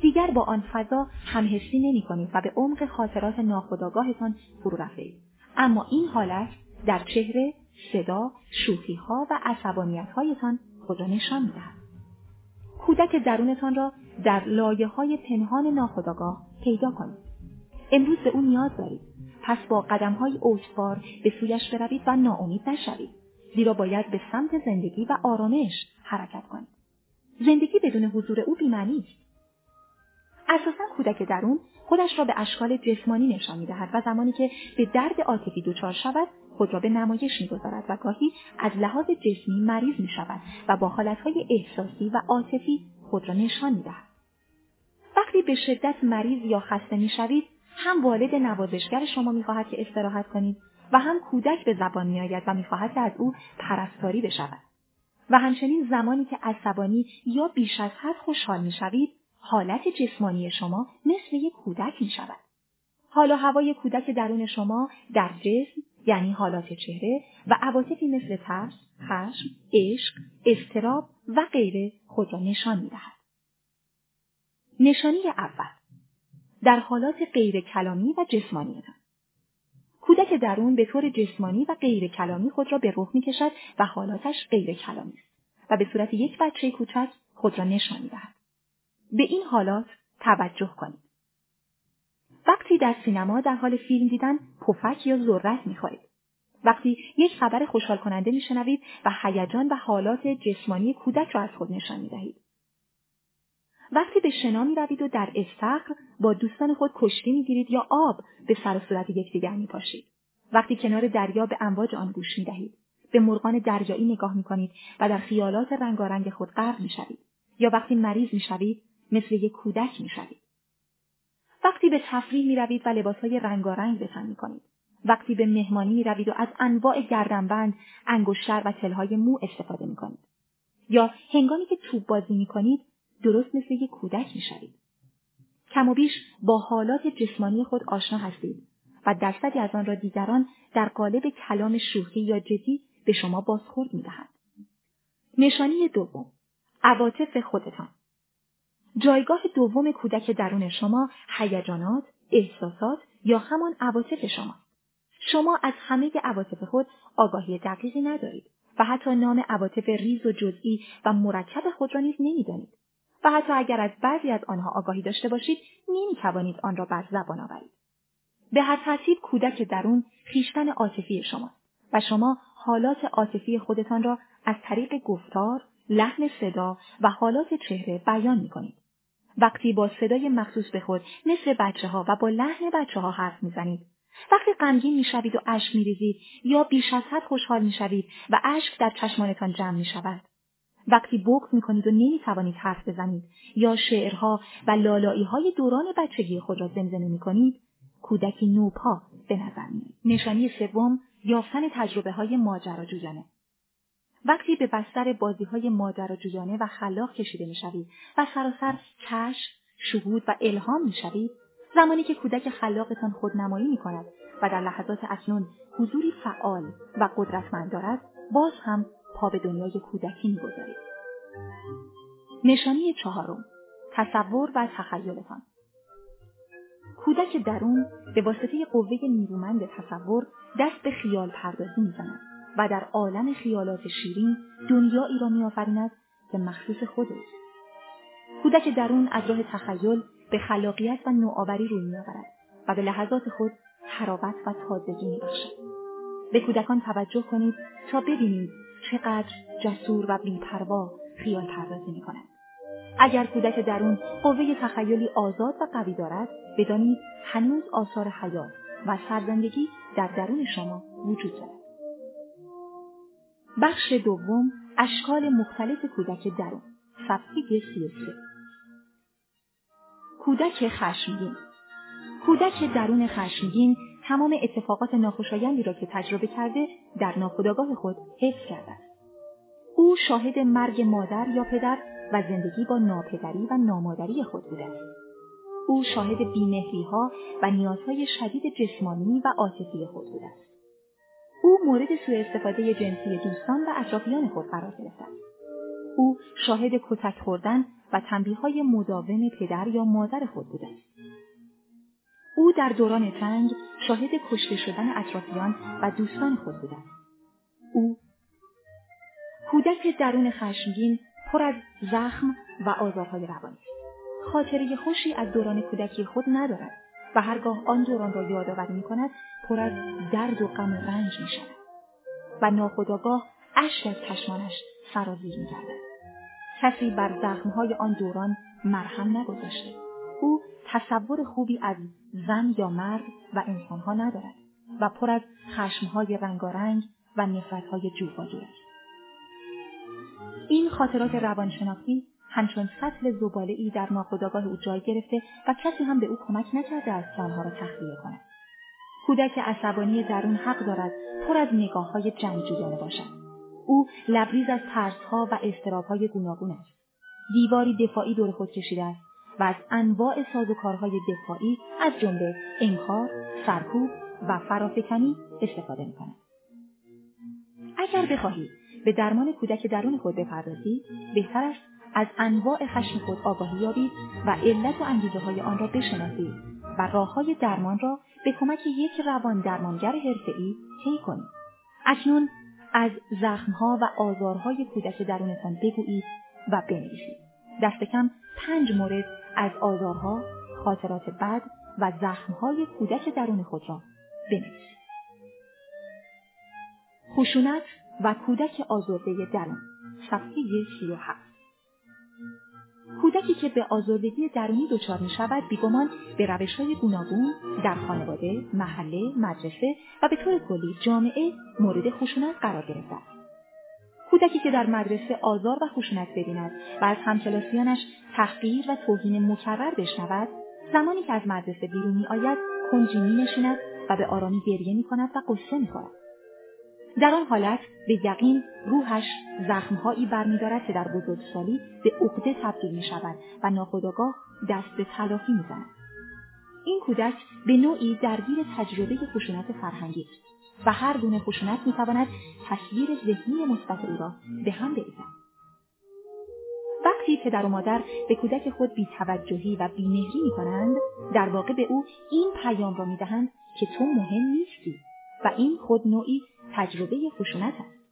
دیگر با آن فضا همحسی نمی کنید و به عمق خاطرات ناخودآگاهتان فرو رفتید. اما این حالت در چهره، صدا، شوخی‌ها و عصبانیت‌هایتان خود را نشان می‌دهد. کودک درونتان را در لایه‌های پنهان ناخودآگاه پیدا کنید. امروز به او نیاز دارید. پس با قدم‌های اوج‌وار به سویش بروید و ناامید نشوید. زیرا باید به سمت زندگی و آرامش حرکت کنید. زندگی بدون حضور او بی‌معنی است. اساساً کودک درون خودش را به اشکال جسمانی نشان می‌دهد و زمانی که به درد عاطفی دچار شود، خود را به نمایش می‌گذارد و گاهی از لحاظ جسمی مریض می‌شود و با حالت‌های احساسی و عاطفی خود را نشان می‌دهد. وقتی به شدت مریض یا خسته می‌شوید، هم والد نوازشگر شما می‌خواهد که استراحت کنید و هم کودک به زبان می‌آید و می‌خواهد که از او پرستاری بشود. و همچنین زمانی که عصبانی یا بیش از حد خوشحال می‌شوید، حالت جسمانی شما مثل یک کودک می‌شود. حال و هوای کودک درون شما در جسم، یعنی حالات چهره و عواطفی مثل ترس، خشم، عشق، اضطراب و غیره خود را نشان می‌دهد. نشانی اول: در حالات غیر کلامی و جسمانی دارد. کودک درون به طور جسمانی و غیر کلامی خود را به رخ می‌کشد و حالاتش غیر کلامی است و به صورت یک بچه کوچک خود را نشان می‌دهد. به این حالات توجه کنید. وقتی در سینما در حال فیلم دیدن پفک یا ذرت می‌خورید. وقتی یک خبر خوشحال کننده می‌شنوید و هیجان و حالات جسمانی کودک را از خود نشان می‌دهید. وقتی به شنا می‌روید و در استخر با دوستان خود کشتی می‌گیرید یا آب به سر و صورت یکدیگر می‌پاشید. وقتی کنار دریا به امواج آن گوش می‌دهید، به مرغان دریایی نگاه می‌کنید و در خیالات رنگارنگ خود غرق می‌شوید. یا وقتی مریض می‌شوید، مثل یک کودک می‌شوید. وقتی به تفریح می‌روید و لباس‌های رنگارنگ به تن می‌کنید. وقتی به مهمانی می‌روید و از انواع گردنبند، انگشتر و تل‌های مو استفاده می‌کنید. یا هنگامی که توپ بازی می‌کنید، درست مثل یک کودک می‌شوید. کم و بیش با حالات جسمانی خود آشنا هستید و درصدی از آن را دیگران در قالب کلام شوخی یا جدی به شما بازخورد می‌دهند. نشانه دوم، عواطف خودتان. جایگاه دوم کودک درون شما هیجانات، احساسات یا همان عواطف شما. شما از همه عواطف خود آگاهی دقیقی ندارید و حتی نام عواطف ریز و جزئی و مرکب خود را نیز نمی‌دانید. و حتی اگر از بعضی از آنها آگاهی داشته باشید، نمی‌توانید آن را بر زبان آورید. به هر ترتیب کودک درون خویشتن عاطفی شماست و شما حالات عاطفی خودتان را از طریق گفتار، لحن صدا و حالات چهره بیان می‌کنید. وقتی با صدای مخصوص به خود مثل بچه‌ها و با لحن بچه‌ها حرف می‌زنید، وقتی غمگین می‌شوید و اشک می‌ریزید یا بیش از حد خوشحال می‌شوید و اشک در چشمانتان جمع می‌شود، وقتی بغض می‌کنید و نمی‌توانید حرف بزنید یا شعرها و لالایی‌های دوران بچگی خود را زمزمه می‌کنید، کودکی نوپا به نظر می‌آید. نشانه سوم، یافتن تجربه‌های ماجراجویانه. وقتی به بستر بازی‌های ماجراجویانه و خلاق کشیده می‌شوید و سراسر کشف، شهود و الهام می‌شوید، زمانی که کودک خلاقتان خودنمایی می‌کند و در لحظات اکنون حضوری فعال و قدرتمند دارد، باز هم پا به دنیای کودکی می‌گذارید. نشانه چهارم، تصور و تخیلتان. کودک درون به واسطه قوه نیرومند تصور دست به خیال پردازی می‌زند و در عالم خیالات شیرین دنیایی را می‌آفریند که مخصوص خود است. کودک درون از راه تخیل به خلاقیت و نوآوری روی می‌آورد و به لحظات خود حرارت و تازگی می‌بخشد. به کودکان توجه کنید تا ببینید چقدر جسور و بی‌پروا خیال پردازی می‌کنند. اگر کودک درون قوه تخیلی آزاد و قوی دارد، بدانید هنوز آثار حیات و سرزندگی در درون شما وجود دارد. بخش دوم، اشکال مختلف کودک درون. صفحه سی و سه. کودک خشمگین. کودک درون خشمگین تمام اتفاقات ناخوشایندی را که تجربه کرده در ناخودآگاه خود حفظ کرده است. او شاهد مرگ مادر یا پدر و زندگی با ناپدری و نامادری خود بوده است. او شاهد بی‌مهری‌ها و نیازهای شدید جسمانی و عاطفی خود بوده است. او مورد سوء استفاده جنسی دوستان و اطرافیان خود قرار گرفته است. او شاهد کتک خوردن و تنبیه‌های مداوم پدر یا مادر خود بوده است. او در دوران جنگ شاهد کشته شدن اطرافیان و دوستان خود بوده است. او کودک درون خشمگین پر از زخم و آزارهای روانی است. خاطره خوشی از دوران کودکی خود ندارد و هرگاه آن دوران را یادآوری می‌کند، پر از درد و غم و رنج می‌شود و ناخودآگاه اشک از چشمانش سرازیر می‌گردد. کسی بر زخم‌های آن دوران مرهم نگذاشته. او تصور خوبی از زن یا مرد و انسان‌ها ندارد و پر از خشم‌های رنگارنگ و نفرت‌های جوفاجور است. این خاطرات روانشناختی همچون سطل زباله‌ای در ناخودآگاه او جای گرفته و کسی هم به او کمک نکرده است آنها را تخلیه کند. کودک عصبانی درون حق دارد پر از نگاه‌های جنگجویانه باشد. او لبریز از ترس‌ها و اضطراب‌های گوناگون است. دیواری دفاعی دور خود کشیده است و از انواع سازوکارهای دفاعی از جمله انکار، سرکوب و فرافکنی استفاده می‌کند. اگر بخواهید به درمان کودک درون خود بپردازید، بهتر است از انواع خشم خود آگاهی یابید و علت و انگیزه‌های آن را بشناسید و راه‌های درمان را به کمک یک روان درمانگر حرفه‌ای طی کنید. اکنون از زخم‌ها و آزارهای کودک درونتان بگویید و بنویسید. دست کم پنج مورد از آزارها، خاطرات بد و زخم‌های کودک درون خود را بنویسید. خشونت و کودک آزرده درون، صفحه سی و هفت. کودکی که به آزردگی درونی دچار می‌شود بیگمان به روش‌های گوناگون در خانواده، محله، مدرسه و به طور کلی جامعه مورد خشونت قرار گرفته است. کودکی که در مدرسه آزار و خشونت ببیند و از همکلاسیانش تحقیر و توهین مکرر بشنود، زمانی که از مدرسه بیرون می‌آید کنجی می‌نشیند و به آرامی گریه می‌کند و قصه می‌خورد. در آن حالت به یقین روحش زخمهایی برمی‌دارد که در بزرگسالی به عقده تبدیل می‌شود و ناخودآگاه دست به تلافی می‌زند. این کودک به نوعی درگیر تجربه خشونت فرهنگی است و هر گونه خشونت می‌تواند تصویر ذهنی مثبت او را به هم بریزد. وقتی پدر و مادر به کودک خود بی‌توجهی و بی‌مهری می‌کنند، در واقع به او این پیام را می‌دهند که تو مهم نیستی و این خود نوعی تجربه خشونت است.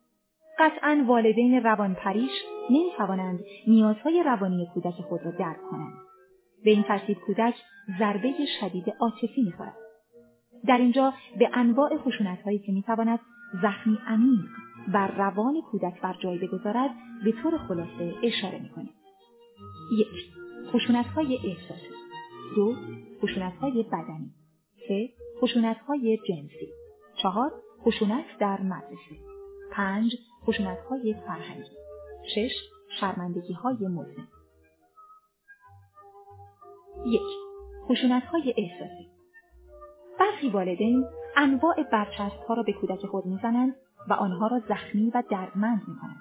قطعاً والدین روانپریش نمی‌توانند نیازهای روانی کودک خود را درک کنند. به این ترتیب کودک ضربه شدید عاطفی می‌خورد. در اینجا به انواع خشونت‌هایی که می‌تواند زخمی عمیق بر روان کودک بر جای بگذارد به طور خلاصه اشاره می‌کنیم. یک، خشونت‌های احساسی. دو، خشونت‌های بدنی. سه، خشونت‌های جنسی. چهار، خشونت در مدرسه. پنج، خشونت‌های فرهنگی. شش، شرمندگی‌های مزمن. یک، خشونت‌های احساسی. برخی والدین انواع برچسب‌ها را به کودک خود می‌زنند و آنها را زخمی و دردمند می‌کنند.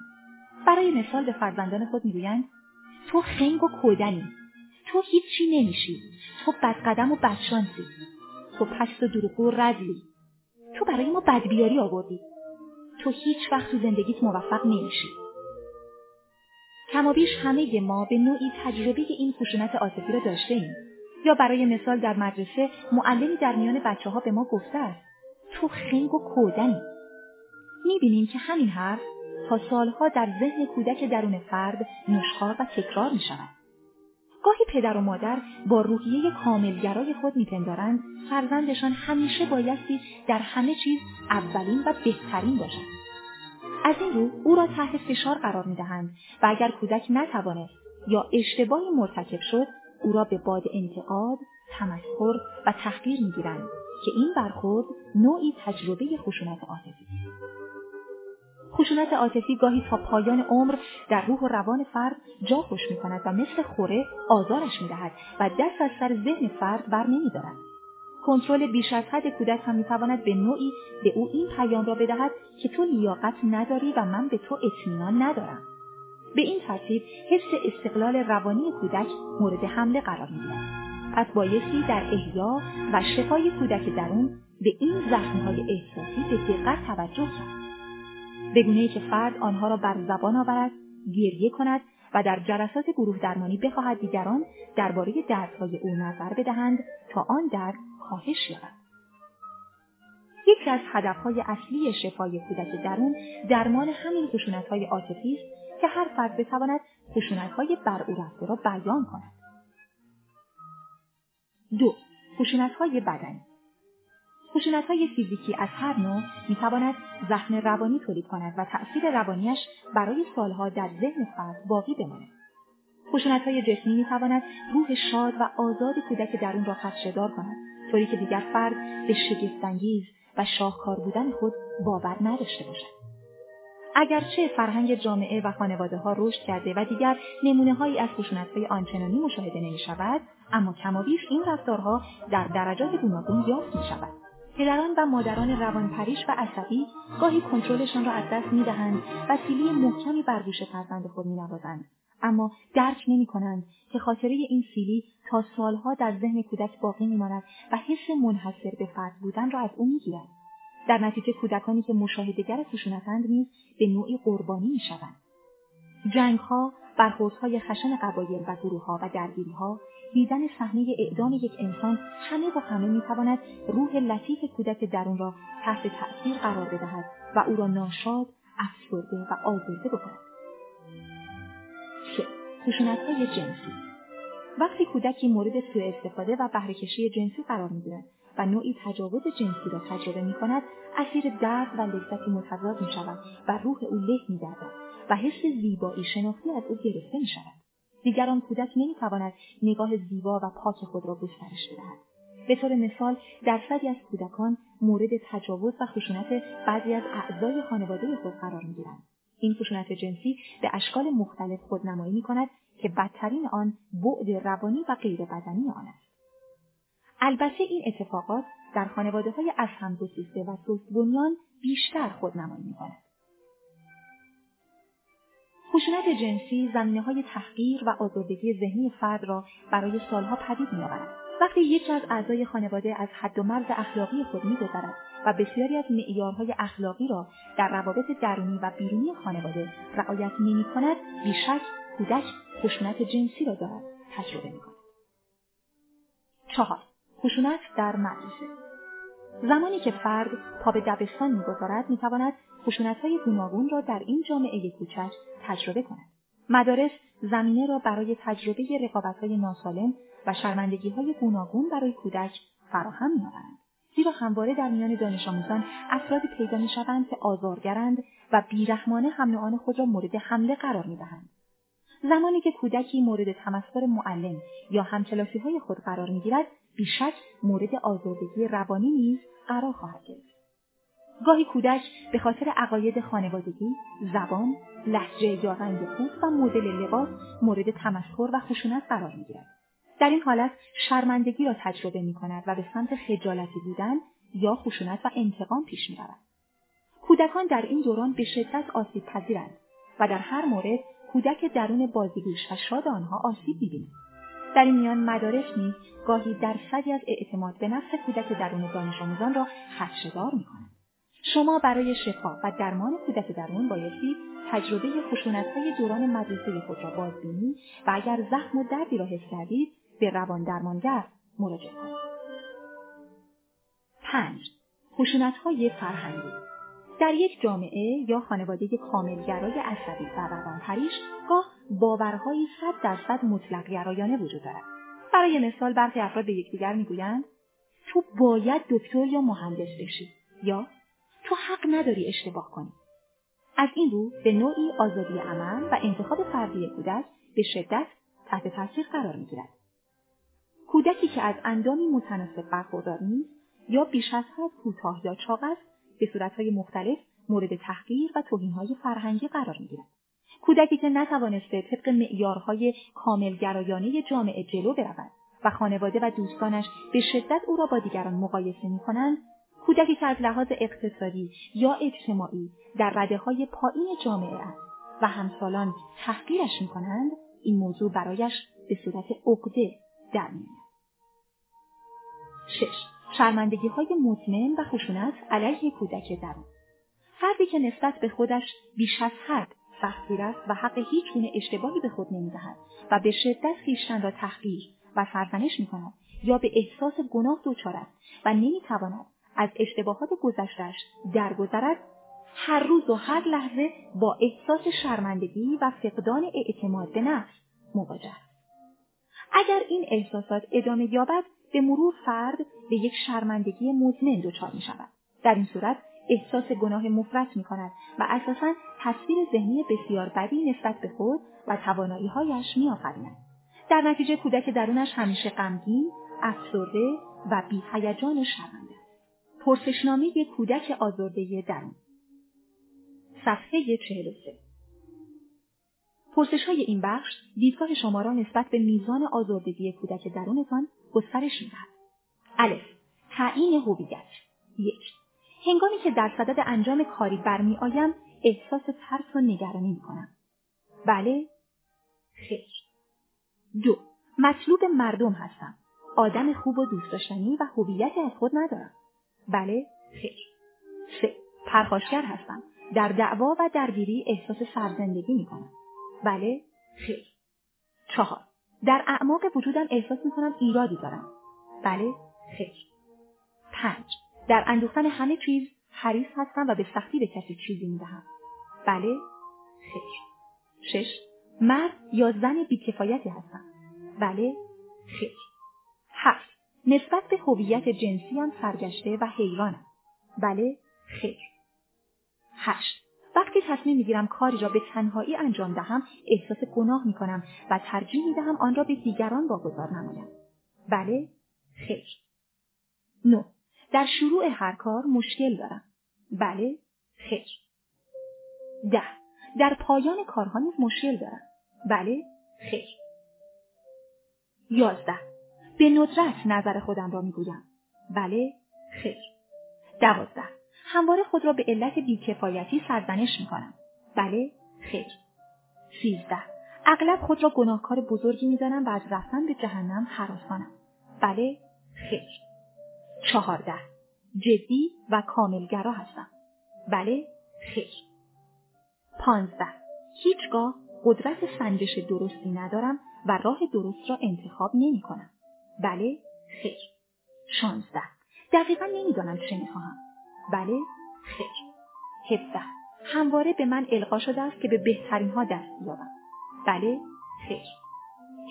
برای مثال به فرزندان خود می‌گویند تو خنگ و کودنی، تو هیچی نمی‌شی، تو بدقدم و بدشانسی، تو پست و دروغگو و رذیلی، تو برای ما بدبیاری آوردی. تو هیچ وقت تو زندگیت موفق نمیشی. کمابیش همه ما به نوعی تجربه این خشونت عاطفی را داشته ایم. یا برای مثال در مدرسه معلمی در میان بچه ها به ما گفته است تو خنگ و کودنی. میبینیم که همین حرف تا سالها در ذهن کودک درون فرد نشخوار و تکرار میشود. گاهی پدر و مادر با روحیه کاملگرای خود می‌پندارند فرزندشان همیشه بایستی در همه چیز اولین و بهترین باشد. از این رو او را تحت فشار قرار می‌دهند و اگر کودک نتواند یا اشتباهی مرتکب شد، او را به باد انتقاد، تمسخر و تحقیر می‌گیرند که این برخورد نوعی تجربه خشونت عاطفی است. خشونت عاطفی گاهی تا پایان عمر در روح و روان فرد جا خوش می کند و مثل خوره آزارش می دهد و دست از سر ذهن فرد بر نمی دارد. کنترل بیش از حد کودک هم می تواند به نوعی به او این پیام را بدهد که تو لیاقت نداری و من به تو اطمینان ندارم. به این ترتیب حس استقلال روانی کودک مورد حمله قرار می گیرد. پس بایستی در احیا و شفای کودک درون به این زخم‌های احساسی به دقت توجه کرد. بگونه ای که فرد آنها را بر زبان آورد، گریه کند و در جلسات گروه درمانی بخواهد دیگران درباره دردهای او نظر بدهند تا آن درد کاهش یابد. یکی از هدفهای اصلی شفای کودک درون درمان همین خشونت‌های عاطفی است که هر فرد بتواند خشونت‌های بر او رفته را بیان کند. دو، خشونت‌های بدنی. خشونت‌های فیزیکی از هر نوع می‌تواند زخم روانی تولید کند و تأثیر روانیش برای سالها در ذهن فرد باقی بماند. خشونت‌های جسمی می‌تواند روح شاد و آزاد کودک درون را خدشه‌دار کند، طوری که دیگر فرد به شگفت‌انگیز و شاهکار بودن خود باور نداشته باشد. اگرچه فرهنگ جامعه و خانواده‌ها رشد کرده و دیگر نمونه‌هایی از خشونت‌های آنچنانی مشاهده نمی‌شود، اما کمابیش این رفتارها در درجات گوناگون یافت می‌شود. پدران و مادران روانپریش و عصبی گاهی کنترلشان را از دست می‌دهند و سیلی محکمی بر دوش فرزند خود می‌نوازند، اما درک نمی‌کنند که خاطره این سیلی تا سالها در ذهن کودک باقی می‌ماند و حس منحصر به فرد بودن را از او می‌گیرد. در نتیجه کودکانی که مشاهده‌گر خشونت‌اند نیز به نوعی قربانی می‌شوند. جنگ‌ها، برخوردهای خشن قبایل و گروه‌ها و درگیری‌ها، دیدن صحنه اعدام یک انسان همه با همه میتواند روح لطیف کودک درون را تحت تأثیر قرار بدهد و او را ناشاد، افسرده و آزرده بکند. شش. خشونت‌های جنسی. وقتی کودکی مورد سوء استفاده و بهره‌کشی جنسی قرار می‌گیرد و نوعی تجاوز جنسی را تجربه می‌کند، اسیر درد و لذتی متضاد می‌شود و روح او له می‌گردد و حس زیبایی شناختی از او گرفته می‌شود. دیگر آن کودک نمی‌تواند نگاه زیبا و پاک خود را گسترش دهد. به طور مثال درصدی از کودکان مورد تجاوز و خشونت بعضی از اعضای خانواده خود قرار می‌گیرند. این خشونت جنسی به اشکال مختلف خودنمایی می‌کند که بدترین آن بعد روانی و غیر بدنی آن است. البته این اتفاقات در خانواده‌های از هم گسیخته و سست بنیان بیشتر خودنمایی می‌کند. خشونت جنسی زمینه‌های تحقیر و آزردگی ذهنی فرد را برای سالها پدید می‌آورد. وقتی یکی از اعضای خانواده از حد و مرز اخلاقی خود می‌گذرد و بسیاری از معیارهای اخلاقی را در روابط درونی و بیرونی خانواده رعایت نمی‌کند، بیشک کودک خشونت جنسی را دارد تجربه می‌کند. چهار. خشونت در مدرسه. زمانی که فرد پا به دبستان می‌گذارد، می‌تواند خشونت‌های گوناگون را در این جامعه کوچک تجربه کند. مدارس زمینه را برای تجربه رقابت‌های ناسالم و شرمندگی‌های گوناگون برای کودک فراهم می‌آورند. زیرا همواره در میان دانش‌آموزان افرادی پیدا می‌شوند که آزارگرند و بی‌رحمانه هم‌نوعان خود را مورد حمله قرار می‌دهند. زمانی که کودکی مورد تمسخر معلم یا همکلاسی‌های خود قرار می‌گیرد، بیشک مورد آزردگی روانی نیز قرار خواهد گرفت. گاهی کودک به خاطر عقاید خانوادگی، زبان، لهجه یا رنگ پوست و مدل لباس مورد تمسخر و خشونت قرار می‌گیرد. در این حالت شرمندگی را تجربه می‌کند و به سمت خجالتی بودن یا خشونت و انتقام پیش می‌رود. کودکان در این دوران به شدت آسیب‌پذیرند و در هر مورد کودک درون بازیگوش و شاد آنها آسیب می‌بیند. در این میان مدارس نیز گاهی درصدی از اعتماد به نفس کودک درون دانش‌آموزان را خدشه‌دار می‌کنند. شما برای شفا و درمان کودک درون بایستی تجربه خشونت‌های دوران مدرسه خود را بازبینی و اگر زخم و دردی را حس کردید به روان درمانگر مراجعه کنید. پنج. خشونت‌های فرهنگی. در یک جامعه یا خانواده کاملگرای عصبی و روانپریش گاه باورهایی صد درصد مطلق گرایانه وجود دارد. برای مثال برخی افراد به یکدیگر میگویند تو باید دکتر یا مهندس بشی یا تو حق نداری اشتباه کنی. از این رو به نوعی آزادی عمل و انتخاب فردی کودک به شدت تحت تاثیر قرار میگیرد. کودکی که از اندامی متناسب برخوردار نیست یا بیش از حد کوتاه یا چاق است، به صورت‌های مختلف مورد تحقیر و توهین‌های فرهنگی قرار می‌گیرد. کودکی که نتوانسته طبق معیارهای کاملگرایانه جامعه جلو برود و خانواده و دوستانش به شدت او را با دیگران مقایسه می‌کنند، کودکی که از لحاظ اقتصادی یا اجتماعی در رده‌های پایین جامعه است و همسالان تحقیرش می‌کنند، این موضوع برایش به صورت عقده در می‌آید. شش. شرمندگی‌های مزمن و خشونت علیه کودک درون. فردی که نسبت به خودش بیش از حد سختگیر است و حق هیچ گونه اشتباهی به خود نمی‌دهد و به شدت خویشتن را تحقیر و سرزنش می‌کند یا به احساس گناه دچار است و نمی‌تواند از اشتباهات گذشته‌اش درگذرد، هر روز و هر لحظه با احساس شرمندگی و فقدان اعتماد به نفس مواجه است. اگر این احساسات ادامه یابد، به مرور فرد به یک شرمندگی مزمن دچار می شود. در این صورت احساس گناه مفرط می کند و اساساً تصویر ذهنی بسیار بدی نسبت به خود و توانایی هایش می آفریند. در نتیجه کودک درونش همیشه غمگین، افسرده و بی هیجان و شرمنده. پرسشنامه یک کودک آزرده درون. صفحه چهل و سه. پرسش های این بخش دیدگاه شما را نسبت به میزان آزردگی کودک درونتان گسترش می‌دهد. الف. تعیین هویت. یک. هنگامی که در صدد انجام کاری برمی‌آیم، احساس ترس و نگرانی می‌کنم. بله؟ خیر. دو. مطلوب مردم هستم. آدم خوب و دوست داشتنی و هویتی از خود ندارم. بله؟ خیر. سه. پرخاشگر هستم. در دعوا و درگیری احساس سرزندگی می‌کنم. بله؟ خیر. چهار. در اعماق وجودم احساس میکنم ایرادی دارم. بله، خیر. پنج. در اندوختن همه چیز حریص هستم و به سختی به کسی چیزی میدهم. بله، خیر. شش. مرد یا زن بی‌کفایتی هستم. بله، خیر. هفت. نسبت به هویت جنسیم سرگشته و حیرانم. بله، خیر. هشت. وقتی تصمیم میگیرم کاری را به تنهایی انجام دهم، احساس گناه میکنم و ترجیح میدهم آن را به دیگران واگذار نمایم. بله، خیر. نه. در شروع هر کار مشکل دارم. بله، خیر. ده. در پایان کارها نیز مشکل دارم. بله، خیر. یازده. به ندرت نظر خودم را میگویم. بله، خیر. دوازده. همواره خود را به علت بی‌کفایتی سرزنش میکنم. بله، خیر. سیزده. اغلب خود را گناهکار بزرگی میدانم و از رفتن به جهنم هراسانم. بله، خیر. چهارده. جدی و کاملگرا هستم. بله، خیر. پانزده. هیچگاه قدرت سنجش درستی ندارم و راه درست را انتخاب نمی کنم. بله، خیر. شانزده. دقیقا نمی دانم چه می خواهم. بله، خیر. هفده. همواره به من القا شده است که به بهترین ها دست یابم. بله، خیر.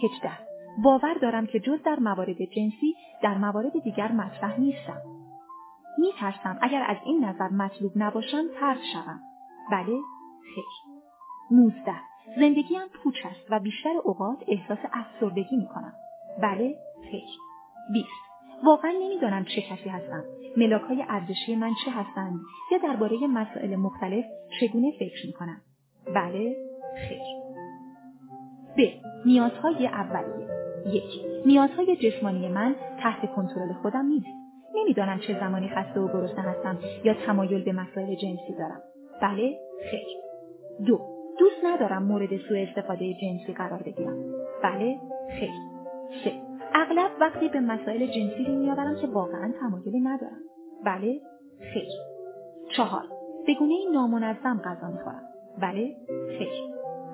هجده. باور دارم که جز در موارد جنسی در موارد دیگر مطرح نیستم. می ترسم اگر از این نظر مطلوب نباشم ترد شوم. بله، خیر. نوزده. زندگیم پوچ است و بیشتر اوقات احساس افسردگی می کنم. بله، خیر. بیست. واقعا نمیدانم چه کسی هستم، ملاک‌های ارزشی من چه هستند یا درباره مسائل مختلف چگونه فکر می‌کنم. بله، خیر. ب. نیازهای اولیه. یک. نیازهای جسمانی من تحت کنترل خودم نیست. نمیدانم چه زمانی خسته و گرسنه هستم یا تمایل به مسائل جنسی دارم. بله، خیر. دو. دوست ندارم مورد سوء استفاده جنسی قرار بگیرم. بله، خیر. سه. اغلب وقتی به مسائل جنسی رو میآورم که واقعاً تمایلی ندارم. بله، خیر. چهار. به گونه‌ای نامنظم غذا میخورم. بله، خیر.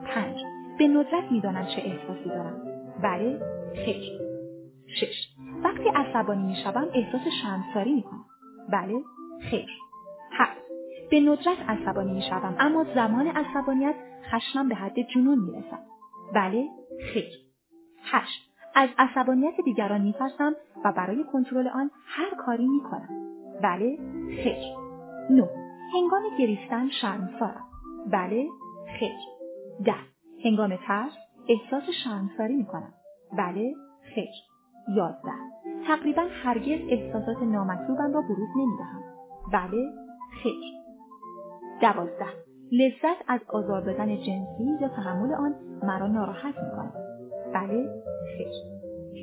پنج. به ندرت میدانم چه احساسی دارم. بله، خیر. شش. وقتی عصبانی میشوم احساس شرمساری میکنم. بله، خیر. هفت. به ندرت عصبانی میشوم، اما زمان عصبانیت خشمم به حد جنون میرسد. بله، خیر. هشت. از عصبانیت دیگران می‌ترسم و برای کنترل آن هر کاری می‌کنم. بله، خیر. نه. هنگام گریستن شرمسارم. بله، خیر. ده. هنگام ترس احساس شرمساری می‌کنم. بله، خیر. یازده. تقریباً هرگز احساسات نامطلوبم را بروز نمی‌دهم. بله، خیر. دوازده. لذت از آزار دادن جنسی یا تحمل آن مرا ناراحت می‌کند. بله، خیر.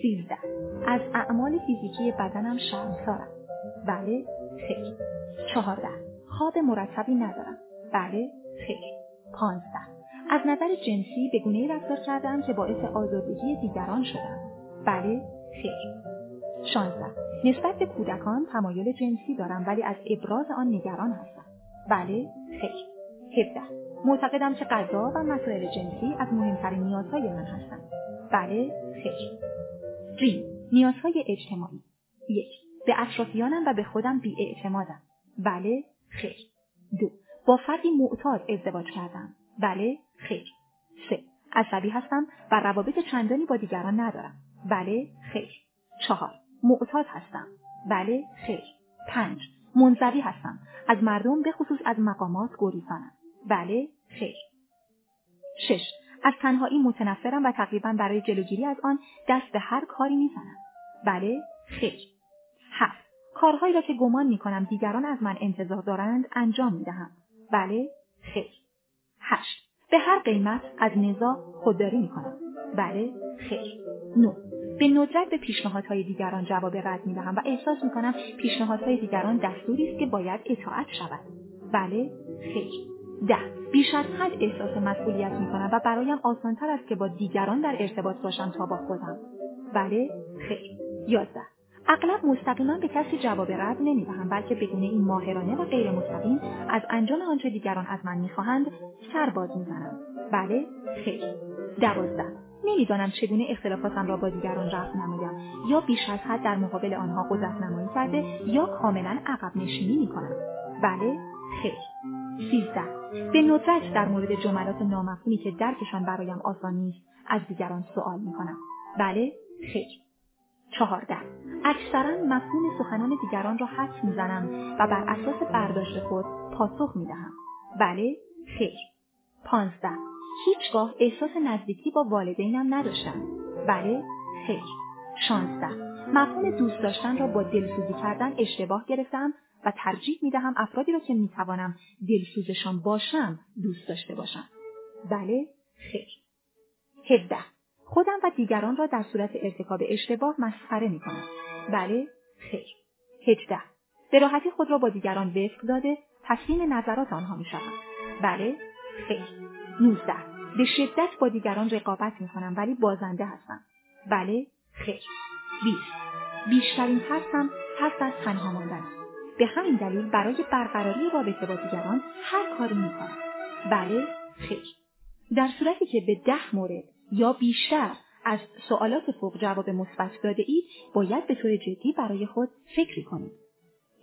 سیزده. از اعمال فیزیکی بدنم شرمسارم. بله، خیر. چهارده. خواب مرتبی ندارم. بله، خیر. پانزده. از نظر جنسی به گونه‌ای رفتار کردم که باعث آزردگی دیگران شدم. بله، خیر. شانزده. نسبت به کودکان تمایل جنسی دارم ولی از ابراز آن نگران هستم. بله، خیر. هفده. معتقدم که غذا و مسائل جنسی از مهمترین نیازهای من هستند. بله، خیر. ج. نیازهای اجتماعی. یک. به اطرافیانم و به خودم بی‌اعتمادم. بله، خیر. دو. با فردی معتاد ازدواج کردم. بله، خیر. سه. عصبی هستم و روابط چندانی با دیگران ندارم. بله، خیر. چهار. معتاد هستم. بله، خیر. پنج. منزوی هستم. از مردم به خصوص از مقامات گریزانم. بله، خیر. شش. از تنهایی متنفرم و تقریبا برای جلوگیری از آن دست به هر کاری میزنم. بله، خیر. هفت. کارهایی را که گمان میکنم دیگران از من انتظار دارند انجام میدهم. بله، خیر. هشت. به هر قیمت از نزاع خودداری میکنم. بله، خیر. نه. به ندرت به پیشنهادهای دیگران جواب رد میدهم و احساس میکنم پیشنهادهای دیگران دستوری است که باید اطاعت شود. بله، خیر. ده. بیش از حد احساس مسئولیت میکنم و برایم آسانتر است که با دیگران در ارتباط باشم تا با خودم. بله، خیر. یازده. اغلب مستقیما به کسی جواب رد نمیدهم بلکه بدون این ماهرانه و غیر مستقیم از انجام آنچه دیگران از من میخواهند سر باز میزنم. بله، خیر. دوازده. نمیدانم چگونه اختلافاتم را با دیگران رفع نمایم، یا بیش از حد در مقابل آنها قدرت نمایی کرده یا کاملا عقب نشینی میکنم. بله، خیر. سیزده. به ندرت در مورد جملات نامفهومی که درکشان برایم آسان نیست از دیگران سوال میکنم. بله، خیر. چهارده. اکثرا مفهوم سخنان دیگران را حدس میزنم و بر اساس برداشت خود پاسخ میدهم. بله، خیر. پانزده. هیچگاه احساس نزدیکی با والدینم نداشتم. بله، خیر. شانزده. مفهوم دوست داشتن را با دلسوزی کردن اشتباه گرفتم و ترجیح میدهم افرادی را که میتوانم دلسوزشان باشم دوست داشته باشم. بله، خیر. هفده. خودم و دیگران را در صورت ارتکاب اشتباه مسخره میکنم. بله، خیر. هجده. به راحتی خود را با دیگران وفق داده تسلیم نظرات آنها میشوم. بله، خیر. نوزده. به شدت با دیگران رقابت میکنم ولی بازنده هستم. بله، خیر. بیست. بیشترین ترسم ترس از تنها ماندن است. به همین دلیل برای برقراری رابطه با دیگران هر کاری میکنم. بله، خیر. در صورتی که به ده مورد یا بیشتر از سوالات فوق جواب مثبت داده اید، باید به طور جدی برای خود فکری کنید.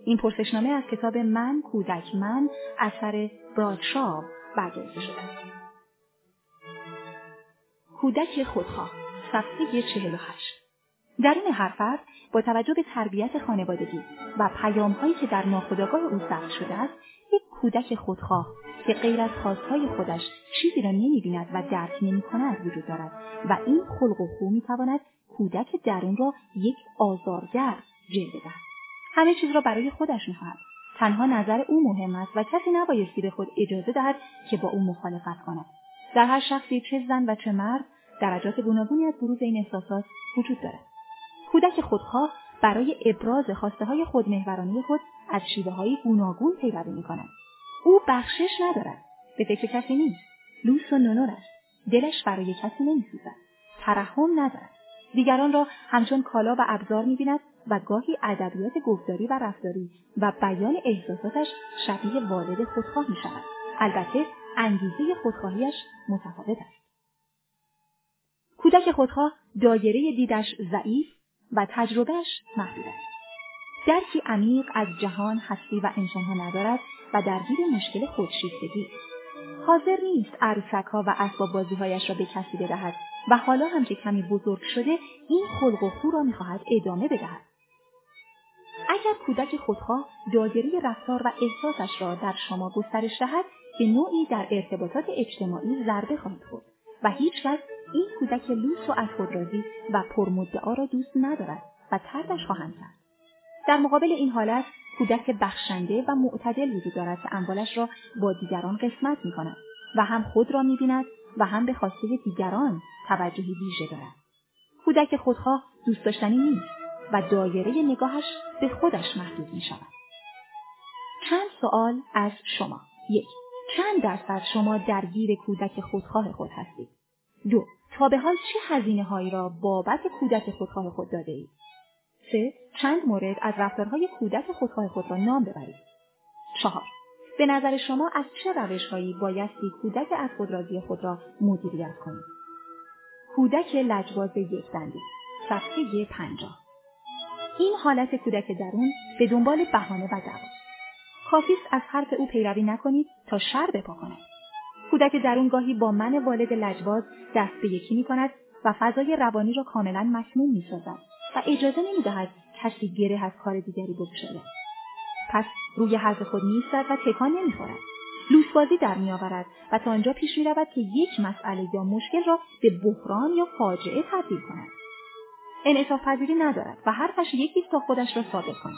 این پرسشنامه از کتاب من کودک من اثر برادشاو برگرفته شده است. کودک خودخواه، صفحه چهل و هشت. در این هر فرد با توجه به تربیت خانوادگی و پیام‌هایی که در ناخودآگاه او ثبت شده است، یک کودک خودخواه که غیر از خواستهای خودش چیزی را نمی‌بیند و درک نمی‌کند وجود دارد و این خلق و خو می‌تواند کودک درون را یک آزارگر جلوه دهد. همه چیز را برای خودش می‌خواهد. تنها نظر او مهم است و کسی نبایستی به خود اجازه دهد که با او مخالفت کند. در هر شخصی، چه زن و چه مرد، درجات گوناگونی از بروز این احساسات وجود دارد. کودک خودخواه برای ابراز خواسته‌های خودمحورانه خود از شیوه‌های گوناگون پیروی می‌کند. او بخشش ندارد، به فکر کسی نیست، لوس و نونور است، دلش برای کسی نمی‌سوزد، ترحم ندارد، دیگران را همچون کالا و ابزار می‌بیند و گاهی ادبیات گفتاری و رفتاری و بیان احساساتش شبیه والد خودخواه می‌شود. البته انگیزه خودخواهیش متفاوت است. کودک خودخواه دایره دیدش ضعیف و تجربهش محدود است. درکی عمیق از جهان، هستی و انسان‌ها ندارد و درگیر مشکل خودشیفتگی است. حاضر نیست عروسک‌ها و اسباب بازی‌هایش را به کسی بدهد و حالا هم که کمی بزرگ شده این خلق و خو را می‌خواهد ادامه بدهد. اگر کودک خودخواه دایره رفتار و احساسش را در شما گسترش دهد، به نوعی در ارتباطات اجتماعی ضربه خواهد خورد و هیچ‌وقت این کودک لوس و از خود راضی و پرمدعا را دوست ندارد و طردش خواهند کرد. در مقابل این حالت، کودک بخشنده و معتدل وجود دارد که اموالش را با دیگران قسمت می‌کند و هم خود را می‌بیند و هم به خواسته دیگران توجهی ویژه دارد. کودک خودخواه دوست داشتنی نیست و دایره نگاهش به خودش محدود می‌شود. چند سوال از شما. یک. چند درصد شما درگیر کودک خودخواه خود هستید؟ دو. تا به حال چه هزینه‌هایی را بابت کودک خودخواه خود داده اید؟ سه. چند مورد از رفتارهای کودک خودخواه خود را نام ببرید. چهار. به نظر شما از چه روش‌هایی بایستی کودک از خود راضی خود را مدیریت کنید؟ کودک لجباز یک دندی، صفحه پنجاه. این حالت کودک درون به دنبال بهانه و دعوا. کافی است از حرف او پیروی نکنید تا شر به پا کند. کودک درون گاهی با من والد لجباز دست به یکی می‌کند و فضای روانی را کاملاً مسموم می‌سازد و اجازه نمی‌دهد کسی گره از کار دیگری بگشاید. پس روی حرف خود می‌ایستد و تکان نمی‌خورد. لوس‌بازی در می‌آورد و تا آنجا پیش می‌رود که یک مسئله یا مشکل را به بحران یا فاجعه تبدیل کند. انعطاف‌پذیری ندارد و حرفش یکی تا خودش را ثابت کند.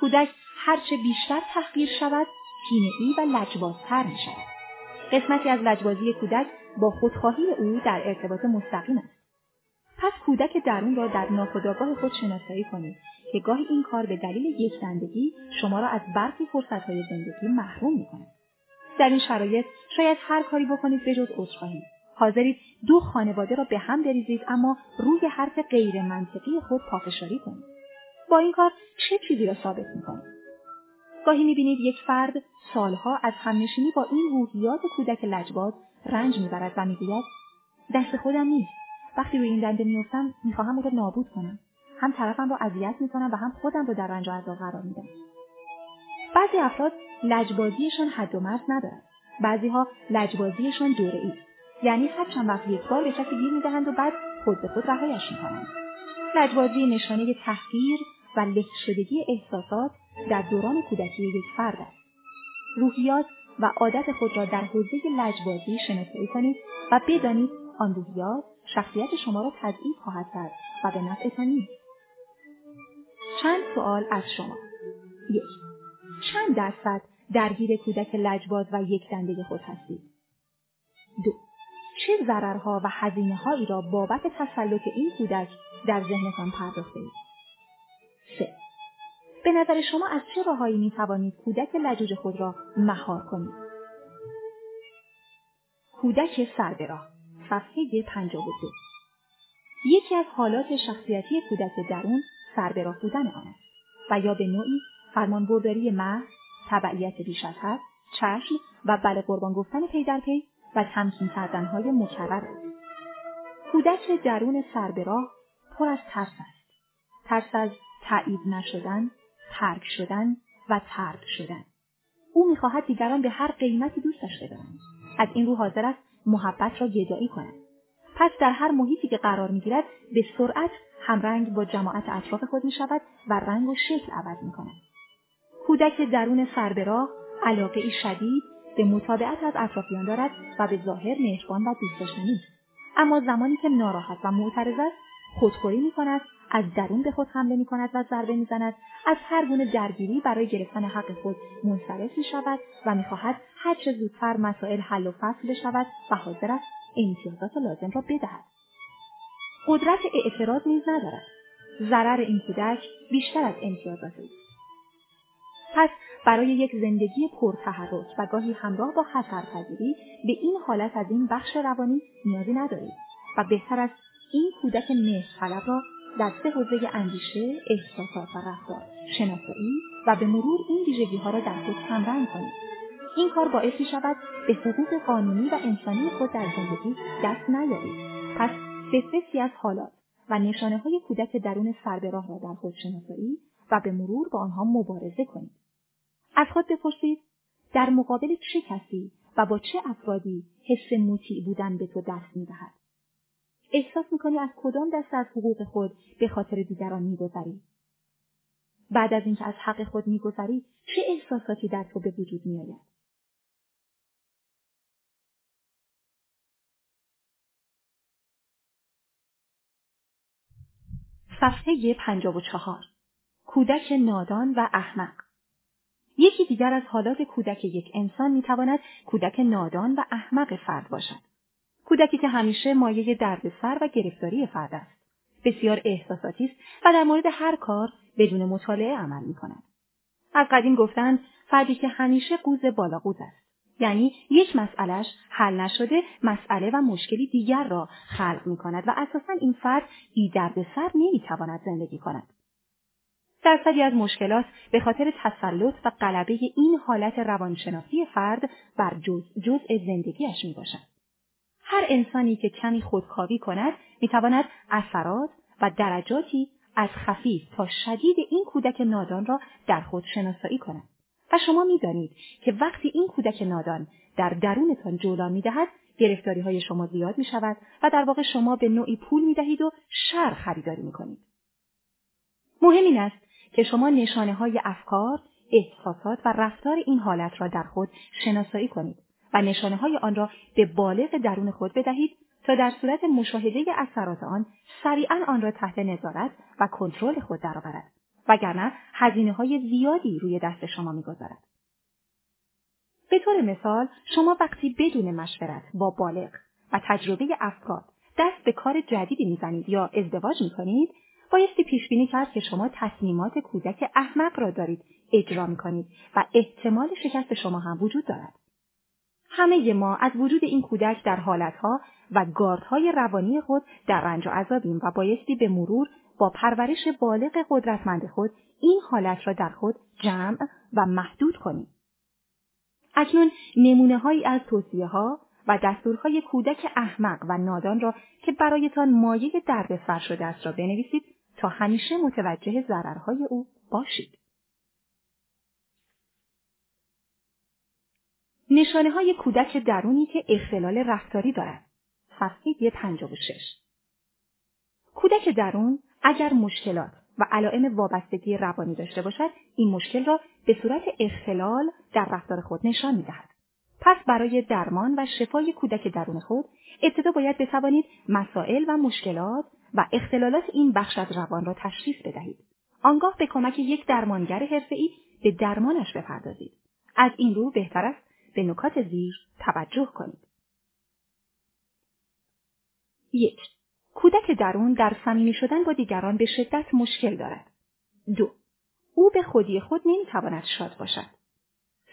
کودک هرچه بیشتر تحقیر شود، کینه‌ای و لجبازتر می‌شود. قسمتی از لجبازی کودک با خودخواهی او در ارتباط مستقیم است. پس کودک درون را در ناخودآگاه خود شناسایی کنید که گاهی این کار به دلیل یک دندگی شما را از برخی فرصت‌های زندگی محروم می‌کند. در این شرایط شاید هر کاری بکنید به جز عذرخواهی. حاضرید دو خانواده را به هم بریزید اما روی حرف غیر منطقی خود پافشاری کنید. با این کار چه چیزی را ثابت می‌کنید؟ گاهی می‌بینید یک فرد سالها از همنشینی با این روحیات کودک لجباز رنج می‌برد و می‌گوید دست خودم نیست وقتی روی این دنده میافتم میخواهم او را نابود کنم. هم طرفم را اذیت میکنم و هم خودم را در رنج و عذاب قرار میدم. بعضی افراد لجبازیشان حد و مرز ندارد. بعضیها لجبازیشان دوره‌ای، یعنی هر چند وقت یک بار به کسی گیر میدهند و بعد خود به خود رهایش میکنند. لجبازی نشانه تحقیر و له شدگی احساسات در دوران کودکی یک فرد است. روحیات و عادت خود را در حوزه لجبازی شناسایی کنید و بدانید آن روحیات شخصیت شما را تضعیف خواهد کرد و به نفعتان نیست. چند سوال از شما. یک. چند درصد درگیر کودک لجباز و یک دنده خود هستید؟ دو. چه ضررها و هزینه‌هایی را بابت تسلط این کودک در ذهنتان پرداختید؟ سه. به نظر شما از چه راههایی می توانید کودک لجوج خود را مهار کنید؟ کودک سربراه، صفحه پنجاه و دو. یکی از حالات شخصیتی کودک درون سربراه بودن آن است و یا به نوعی فرمانبرداری محض، تبعیت بیش از حد، چشم و بله قربان گفتن پی در پی و تمکین کردن‌های مکرر است. کودک درون سربراه پر از ترس است. ترس از تایید نشدن، ترک شدن و ترد شدن. او می‌خواهد دیگران به هر قیمتی دوستش بدارند. از این رو حاضر است محبت را گدایی کند. پس در هر محیطی که قرار می‌گیرد به سرعت همرنگ با جماعت اطراف خود می‌شود و رنگ و شکل عوض می‌کند. کودک درون سربراه علاقه‌ای شدید به متابعت از اطرافیان دارد و به ظاهر مهربان و دوست‌داشتنی است. اما زمانی که ناراحت و معترض است، خودخوری می‌کند، از درون به خود حمله می‌کند و ضربه می‌زند، از هر گونه درگیری برای گرفتن حق خود منصرف می‌شود و می‌خواهد هر چه زودتر مسائل حل و فصل بشود و حاضر است امتیازات لازم را بدهد. قدرت اعتراض نیز ندارد. ضرر این کودک بیشتر از امتیازات است. پس برای یک زندگی پرتحرک و گاهی همراه با خطرپذیری به این حالت از این بخش روانی نیازی ندارید و بهتر است این کودک مهرطلب را در سه حوزه اندیشه، احساسات و رفتار شناسایی و به مرور این ویژگی‌ها را در خود تمرین کنید. این کار باعث می‌شود به حقوق قانونی و انسانی خود در زندگی دست نیابید. پس سه از حالات و نشانه‌های کودک درون سربراه را در خود شناسایی و به مرور با آنها مبارزه کنید. از خود بپرسید در مقابل چه کسی و با چه افرادی حس مطیع بودن به تو دست می‌دهد؟ احساس می‌کنی از کدام دست از حقوق خود به خاطر دیگران می‌گذری؟ بعد از اینکه از حق خود می‌گذری چه احساساتی در تو به وجود می‌آید؟ صفحه پنجاه و چهار. کودک نادان و احمق. یکی دیگر از حالات کودک یک انسان می‌تواند کودک نادان و احمق فرد باشد. کودکی که همیشه مایه دردسر و گرفتاری فرد است. بسیار احساساتی است و در مورد هر کار بدون مطالعه عمل می‌کند. از قدیم گفتند فردی که همیشه قوز بالا قوز است. یعنی یک مسئلهش حل نشده مسئله و مشکلی دیگر را خلق می‌کند و اساساً این فرد بی دردسر نمی‌تواند زندگی کند. درصدی از مشکلات به خاطر تسلط و غلبه این حالت روانشناسی فرد بر جزء جزء زندگیش می باشد. هر انسانی که کمی خودکاوی کند می تواند اثرات و درجاتی از خفیف تا شدید این کودک نادان را در خود شناسایی کند. و شما می دانید که وقتی این کودک نادان در درونتان جولان می دهد، گرفتاری های شما زیاد می شود و در واقع شما به نوعی پول می دهید و شر خریداری می کنید. مهم این است که شما نشانه‌های افکار، احساسات و رفتار این حالت را در خود شناسایی کنید و نشانه‌های آن را به بالغ درون خود بدهید تا در صورت مشاهده اثرات آن سریعاً آن را تحت نظارت و کنترل خود درآورد، وگرنه هزینه‌های زیادی روی دست شما می‌گذارد. به طور مثال، شما وقتی بدون مشورت با بالغ و تجربه افراد دست به کار جدیدی می‌زنید یا ازدواج می‌کنید، بایستی پیش بینی کرد که شما تصمیمات کودک احمق را دارید اجرا می‌کنید و احتمال شکست شما هم وجود دارد. همه ما از وجود این کودک در حالتها و گاردهای روانی خود در رنج و عذابیم و بایستی به مرور با پرورش بالغ قدرتمند خود این حالت را در خود جمع و محدود کنیم. اکنون نمونه‌هایی از توصیه‌ها و دستورهای کودک احمق و نادان را که برایتان مایه درد فرش و دست را بنویسید تا همیشه متوجه ضررهای او باشید. نشانه‌های کودک درونی که اختلال رفتاری دارد. صفحه پنجاه و شش. کودک درون اگر مشکلات و علائم وابستگی روانی داشته باشد، این مشکل را به صورت اختلال در رفتار خود نشان می‌دهد. پس برای درمان و شفای کودک درون خود، ابتدا باید بتوانید مسائل و مشکلات و اختلالات این بخش از روان را تشخیص بدهید. آنگاه به کمک یک درمانگر حرفه‌ای به درمانش بپردازید. از این رو بهتر است به نکات زیر توجه کنید. یک. کودک درون در صمیمی شدن با دیگران به شدت مشکل دارد. دو. او به خودی خود نمی‌تواند شاد باشد.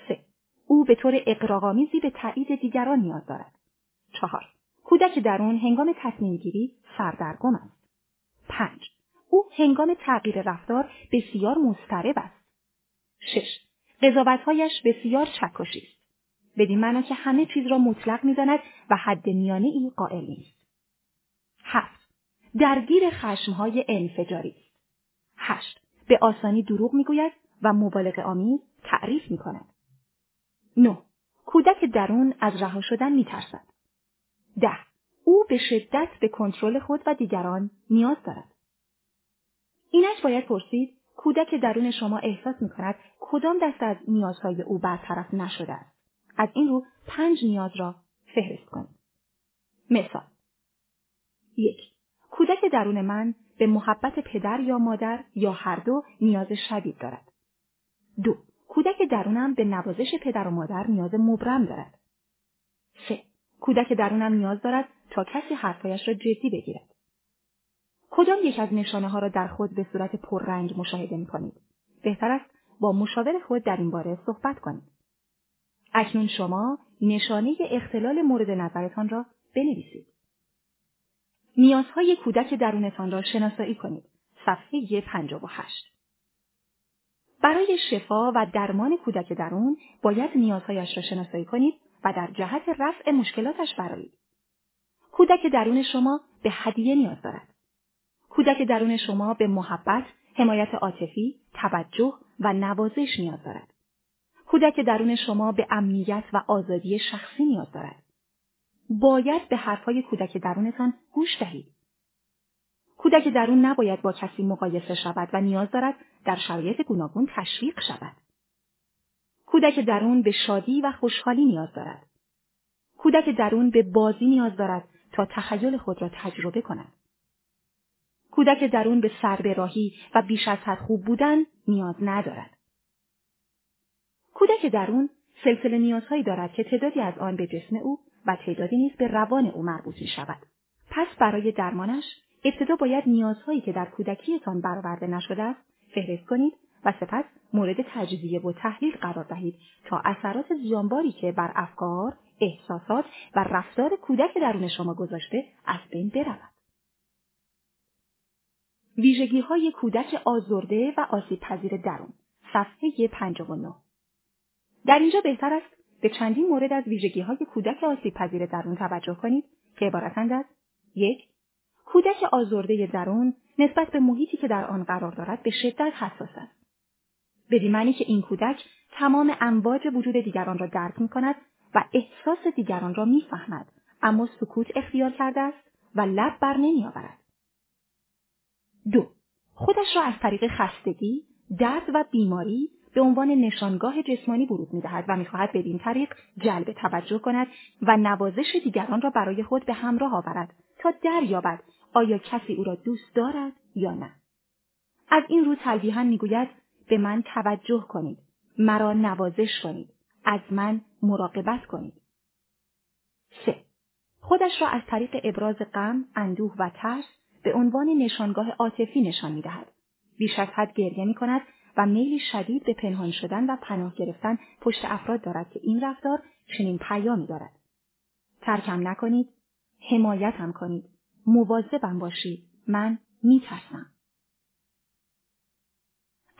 سه. او به طور اغراق‌آمیزی به تایید دیگران نیاز دارد. چهار. کودک درون هنگام تصمیم‌گیری سردرگم است. پنج. او هنگام تغییر رفتار بسیار مضطرب است. شش. قضاوت‌هایش بسیار چکشی است. بدین معنا که همه چیز را مطلق می‌داند و حد میانه‌ای قائل نیست. هفت. درگیر خشم‌های انفجاری است. هشت. به آسانی دروغ می‌گوید و مبالغه‌آمیز تعریف می‌کند. نه. کودک درون از رها شدن می‌ترسد. ده. او به شدت به کنترل خود و دیگران نیاز دارد. اینش باید پرسید کودک درون شما احساس می‌کند کدام دست از نیازهای او برطرف نشده است. از این رو پنج نیاز را فهرست کنید. مثال: یک. کودک درون من به محبت پدر یا مادر یا هر دو نیاز شدید دارد. دو. کودک درونم به نوازش پدر و مادر نیاز مبرم دارد. سه. کودک درونم نیاز دارد تا کسی حرفایش را جدی بگیرد. کدام یک از نشانه ها را در خود به صورت پررنگ مشاهده می کنید؟ بهتر است با مشاور خود در این باره صحبت کنید. اکنون شما نشانه اختلال مورد نظرتان را بنویسید. نیازهای کودک درونتان را شناسایی کنید. صفحه پنجاه و هشت. برای شفا و درمان کودک درون باید نیازهایش را شناسایی کنید و در جهت رفع مشکلاتش برآیید. کودک درون شما به هدیه نیاز دارد. کودک درون شما به محبت، حمایت عاطفی، توجه و نوازش نیاز دارد. کودک درون شما به امنیت و آزادی شخصی نیاز دارد. باید به حرفهای کودک درونتان گوش دهید. کودک درون نباید با کسی مقایسه شود و نیاز دارد در شرایط گوناگون تشویق شود. کودک درون به شادی و خوشحالی نیاز دارد. کودک درون به بازی نیاز دارد تا تخیل خود را تجربه کند. کودک درون به سربراهی و بیش از حد خوب بودن نیاز ندارد. کودک درون سلسله نیازهایی دارد که تعدادی از آن به جسم او و تعدادی نیز به روان او مربوط می شود. پس برای درمانش ابتدا باید نیازهایی که در کودکیتان برآورده نشده است فهرست کنید و سپس مورد تجزیه و تحلیل قرار دهید تا اثرات زیانباری که بر افکار، احساسات و رفتار کودک درون شما گذاشته از بین برود. ویژگی‌های کودک آزرده و آسیب‌پذیر درون. صفحه پنجاه و نه. در اینجا بهتر است به چندین مورد از ویژگی‌های کودک آسیب‌پذیر درون توجه کنید که عبارتند از: یک. کودک آزرده درون نسبت به محیطی که در آن قرار دارد به شدت حساس است. بدین معنی که این کودک تمام امواج وجود دیگران را درک می‌کند و احساس دیگران را می‌فهمد، اما سکوت اختیار کرده است و لب بر نمی‌آورد. دو. خودش را از طریق خستگی، درد و بیماری به عنوان نشانگاه جسمانی بروز می‌دهد و می‌خواهد بدین طریق جلب توجه کند و نوازش دیگران را برای خود به همراه آورد تا دریابد آیا کسی او را دوست دارد یا نه. از این رو تلویحاً می‌گوید به من توجه کنید، مرا نوازش کنید، از من مراقبت کنید. سه. خودش را از طریق ابراز غم، اندوه و ترس به عنوان نشانگاه عاطفی نشان می‌دهد. بیش از حد گریه می‌کند و میلی شدید به پنهان شدن و پناه گرفتن پشت افراد دارد که این رفتار چنین پیامی دارد: ترکم نکنید، حمایتم کنید، مواظبم باشید، من میترسم.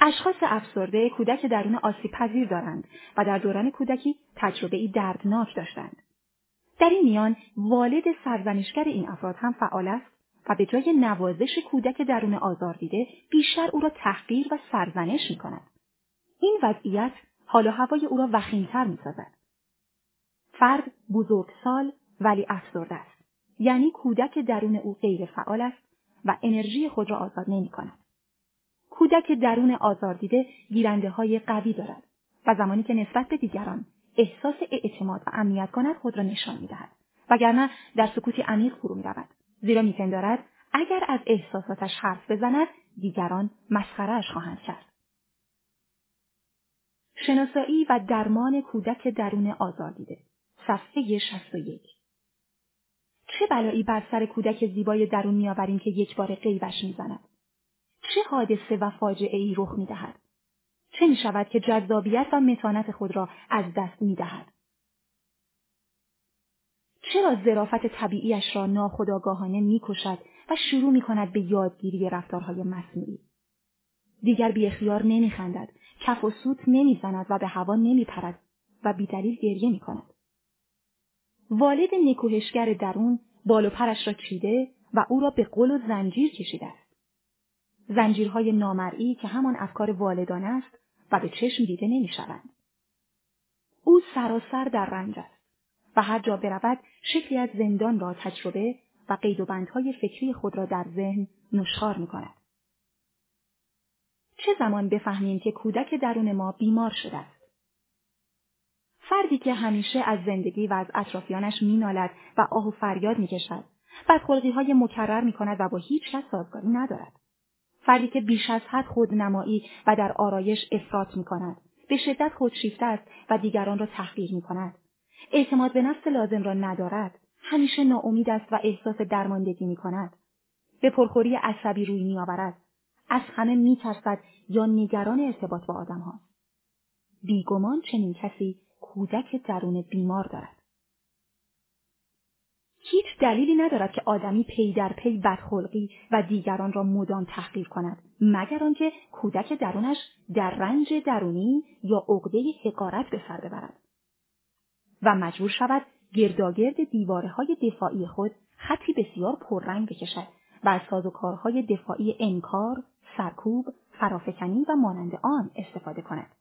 اشخاص افسرده کودک درون آسیب‌پذیر دارند و در دوران کودکی تجربه‌ای دردناک داشتند. در این میان والد سرزنشگر این افراد هم فعال است و به جای نوازش کودک درون آزار دیده بیشتر او را تحقیر و سرزنش می کند. این وضعیت حال و هوای او را وخیمتر می سازد. فرد بزرگسال ولی افسرده است، یعنی کودک درون او غیر فعال است و انرژی خود را آزاد نمی کند. کودک درون آزار دیده گیرنده های قوی دارد و زمانی که نسبت به دیگران احساس اعتماد و امنیت کند خود را نشان می دهد، وگرنه در سکوتی عمیق فرو می رود، زیرا می پندارد اگر از احساساتش حرف بزند دیگران مسخره‌اش خواهند کرد. شناسایی و درمان کودک درون آزاردیده، صفحه شصت و یک. چه بلایی بر سر کودک زیبای درون میآوریم که یک بار غیبش میزند؟ چه حادثه و فاجعه‌ای رخ میدهد؟ چه میشود که جذابیت و متانت خود را از دست میدهد؟ چرا ظرافت طبیعیش را ناخودآگاهانه میکشد و شروع میکند به یادگیری رفتارهای مصنوعی؟ دیگر بی اختیار نمیخندد، کف و سوت نمیزند و به هوا نمیپرد و بی‌دلیل گریه میکند. والد نکوهشگر درون بال و پرش را چیده و او را به قل و زنجیر کشیده است. زنجیرهای نامرئی که همان افکار والدانه است و به چشم دیده نمیشوند. او سراسر در رنج است و هر جا برود شکلی از زندان را تجربه و قید و بندهای فکری خود را در ذهن نشخوار میکند. چه زمان بفهمیم که کودک درون ما بیمار شده است؟ فردی که همیشه از زندگی و از اطرافیانش مینالد و آه و فریاد میکشد، بدخلقی‌های مکرر میکند و با هیچ کس سازگاری ندارد. فردی که بیش از حد خودنمایی و در آرایش افراط میکند، به شدت خودشیفته است و دیگران را تحقیر میکند. اعتماد به نفس لازم را ندارد، همیشه ناامید است و احساس درماندگی میکند. به پرخوری عصبی روی میآورد. از همه می‌ترسد یا نگران ارتباط با آدم ها. بیگمان چنین کسی کودک درون بیمار دارد. هیچ دلیلی ندارد که آدمی پی در پی بدخلقی و دیگران را مدام تحقیر کند، مگر آنکه کودک درونش در رنج درونی یا عقده حقارت به سر ببرد و مجبور شود گرداگرد دیوارهای دفاعی خود خطی بسیار پررنگ بکشد و از سازوکارهای دفاعی انکار، سرکوب، فرافکنی و مانند آن استفاده کند.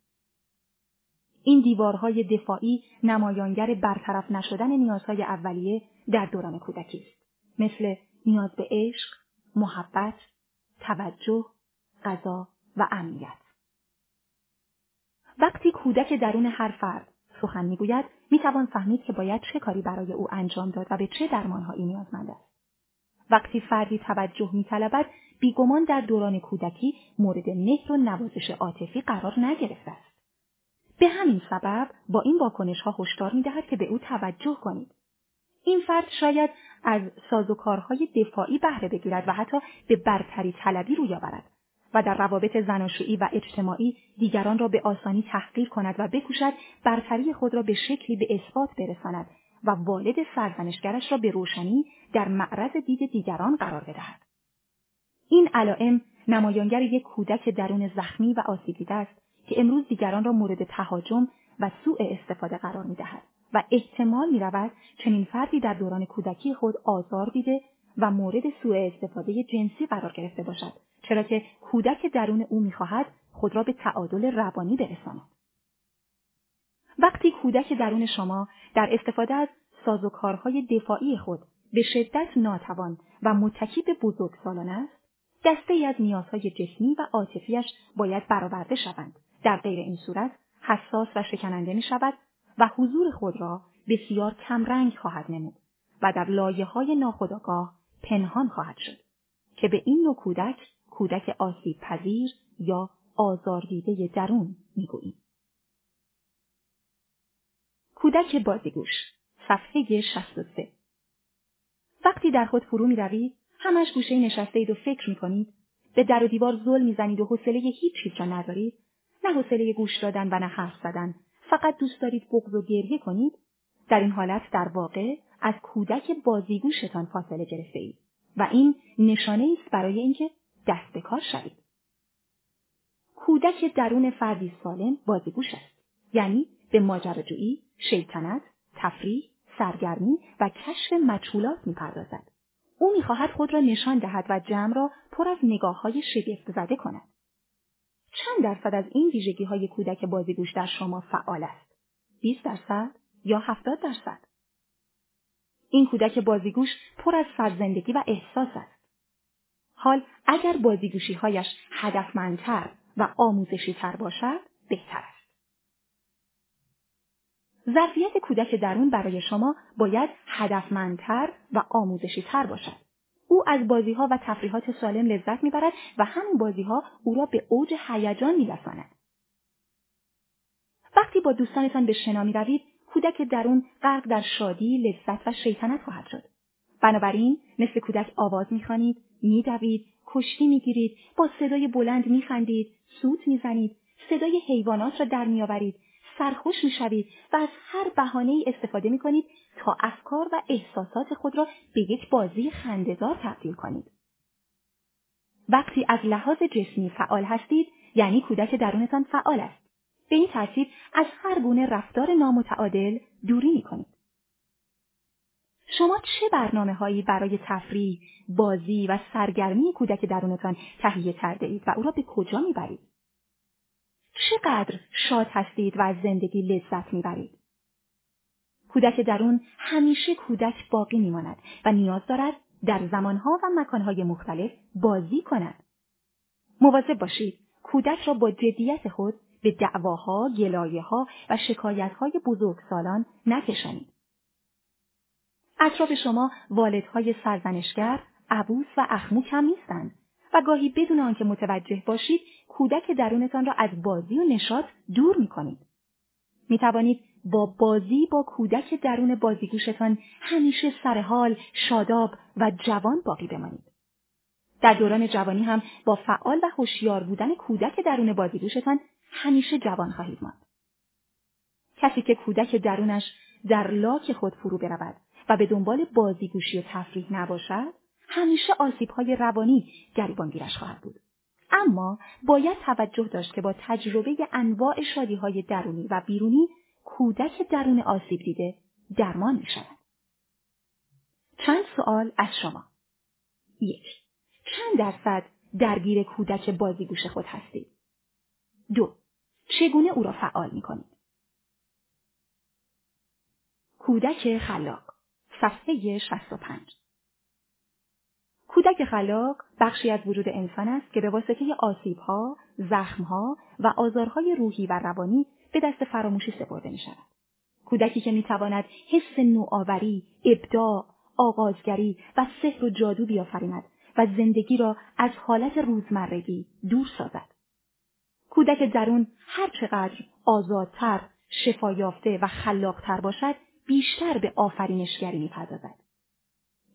این دیوارهای دفاعی نمایانگر برطرف نشدن نیازهای اولیه در دوران کودکی است، مثل نیاز به عشق، محبت، توجه، غذا و امنیت. وقتی کودک درون هر فرد سخن میگوید، میتوان فهمید که باید چه کاری برای او انجام داد و به چه درمانهایی نیازمند است. وقتی فردی توجه می‌طلبد، بیگمان در دوران کودکی مورد مهر و نوازش عاطفی قرار نگرفته است. به همین سبب با این واکنش‌ها هشدار می‌دهد که به او توجه کنید. این فرد شاید از سازوکارهای دفاعی بهره بگیرد و حتی به برتری طلبی روی آورد و در روابط زناشویی و اجتماعی دیگران را به آسانی تحقیر کند و بکوشد برتری خود را به شکلی به اثبات برساند و والد سرزنشگرش را به روشنی در معرض دید دیگران قرار بدهد. این علائم نمایانگر یک کودک درون زخمی و آسیب دیده است که امروز دیگران را مورد تهاجم و سوء استفاده قرار می‌دهد و احتمال می‌رود چنین فردی در دوران کودکی خود آزار دیده و مورد سوء استفاده جنسی قرار گرفته باشد، چرا که کودک درون او می‌خواهد خود را به تعادل روانی برساند. وقتی کودک درون شما در استفاده از سازوکارهای دفاعی خود به شدت ناتوان و متکی به بزرگسالانه است، دسته‌ای از نیازهای جسمی و عاطفی‌اش باید برآورده شوند. در غیر این صورت حساس و شکننده می‌شود و حضور خود را بسیار کمرنگ خواهد نمود و در لایه‌های ناخودآگاه پنهان خواهد شد که به این نوع کودک کودک آسیب پذیر یا آزاردیده درون می‌گوییم. کودک بازیگوش، صفحه شصت و سه. وقتی در خود فرو می روید، همش گوشه نشسته اید و فکر می کنید، به در و دیوار زل می زنید و حوصله هیچ چیز را ندارید، نه حوصله گوش دادن و نه حرف زدن، فقط دوست دارید بغض و گریه کنید، در این حالت در واقع از کودک بازیگوشتان فاصله گرفته اید و این نشانه است برای اینکه دست به کار شوید. کودک درون فردی سالم بازیگوش است، یعنی به ماجراجویی، شیطنت، تفریح، سرگرمی و کشف مجهولات می‌پردازد. او می‌خواهد خود را نشان دهد و جمع را پر از نگاه‌های شگفت‌زده کند. چند درصد از این ویژگی‌های کودک بازیگوش در شما فعال است؟ بیست درصد یا هفتاد درصد؟ این کودک بازیگوش پر از سرزندگی و احساس است. حال اگر بازیگوشی‌هایش هدفمندتر و آموزشی‌تر باشد، بهتر است. ظرفیت کودک درون برای شما باید هدفمندتر و آموزشی‌تر باشد. او از بازی‌ها و تفریحات سالم لذت می‌برد و همین بازی‌ها او را به اوج هیجان می‌رساند. وقتی با دوستانتان به شنا می‌روید، کودک درون غرق در شادی، لذت و شیطنت خواهد شد. بنابراین مثل کودک آواز می‌خوانید، می‌دوید، کشتی می‌گیرید، با صدای بلند می‌خندید، سوت می‌زنید، صدای حیوانات را در می‌آورید، سرخوش می‌شوید و از هر بهانه‌ای استفاده می‌کنید تا افکار و احساسات خود را به یک بازی خنده‌دار تبدیل کنید. وقتی از لحاظ جسمی فعال هستید، یعنی کودک درونتان فعال است. به این ترتیب از هر گونه رفتار نامتعادل دوری می‌کنید. شما چه برنامه‌هایی برای تفریح، بازی و سرگرمی کودک درونتان تهیه کرده اید و او را به کجا می‌برید؟ چقدر شاد هستید و از زندگی لذت می‌برید؟ کودک درون همیشه کودک باقی می‌ماند و نیاز دارد در زمان‌ها و مکان‌های مختلف بازی کند. مواظب باشید کودک را با جدیت خود به دعواها، گلایه‌ها و شکایت‌های بزرگسالان نکشانید. اطراف شما والدهای سرزنشگر، عبوس و اخمو کم نیستند و گاهی بدون آنکه متوجه باشید کودک درونتان را از بازی و نشاط دور می‌کنید. می‌توانید با بازی با کودک درون بازیگوشتان همیشه سرحال، شاداب و جوان باقی بمانید. در دوران جوانی هم با فعال و هوشیار بودن کودک درون بازیگوشتان همیشه جوان خواهید ماند. کسی که کودک درونش در لاک خود فرو برود و به دنبال بازیگوشی و تفریح نباشد، همیشه آسیب‌های روانی گریبانگیرش خواهد بود. اما باید توجه داشت که با تجربه انواع شادی‌های درونی و بیرونی، کودک درون آسیب دیده درمان می‌شود. چند سوال از شما. یک. چند درصد درگیر کودک بازیگوش خود هستید؟ دو. چگونه او را فعال می‌کنید؟ کودک خلاق، صفحه شصت و پنج. کودک خلاق بخشی از وجود انسان است که به واسطه آسیب‌ها، زخم‌ها و آزارهای روحی و روانی به دست فراموشی سپرده می‌شود. کودکی که می‌تواند حس نوآوری، ابداع، آغازگری و سحر و جادو بیافریند و زندگی را از حالت روزمرگی دور سازد. کودک درون هر چقدر آزادتر، شفایافته و خلاقتر باشد، بیشتر به آفرینشگری می‌پردازد.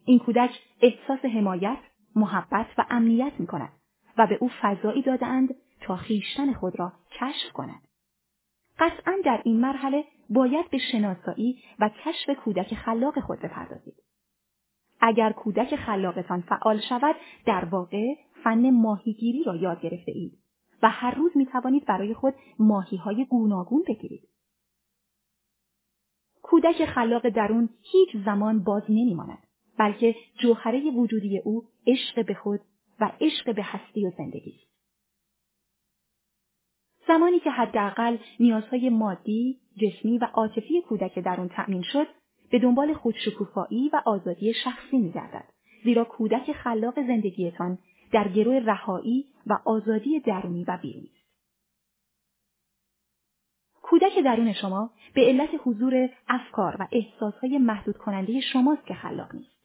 این کودک احساس حمایت، محبت و امنیت می‌کند و به او فضایی داده‌اند تا خویشتن خود را کشف کند. قطعاً در این مرحله باید به شناسایی و کشف کودک خلاق خود بپردازید. اگر کودک خلاقتان فعال شود، در واقع فن ماهیگیری را یاد گرفته اید و هر روز می‌توانید برای خود ماهی‌های گوناگون بگیرید. کودک خلاق درون هیچ زمان باز نمی‌ماند، بلکه جوهره وجودی او عشق به خود و عشق به هستی و زندگی است. زمانی که حداقل نیازهای مادی، جسمی و عاطفی کودک درون تأمین شد، به دنبال خودشکوفایی و آزادی شخصی می‌گردد، زیرا کودک خلاق زندگیتان در گروه رهایی و آزادی درونی و بیرونی است. کودک درون شما به علت حضور افکار و احساسهای محدود کننده شماست که خلاق نیست.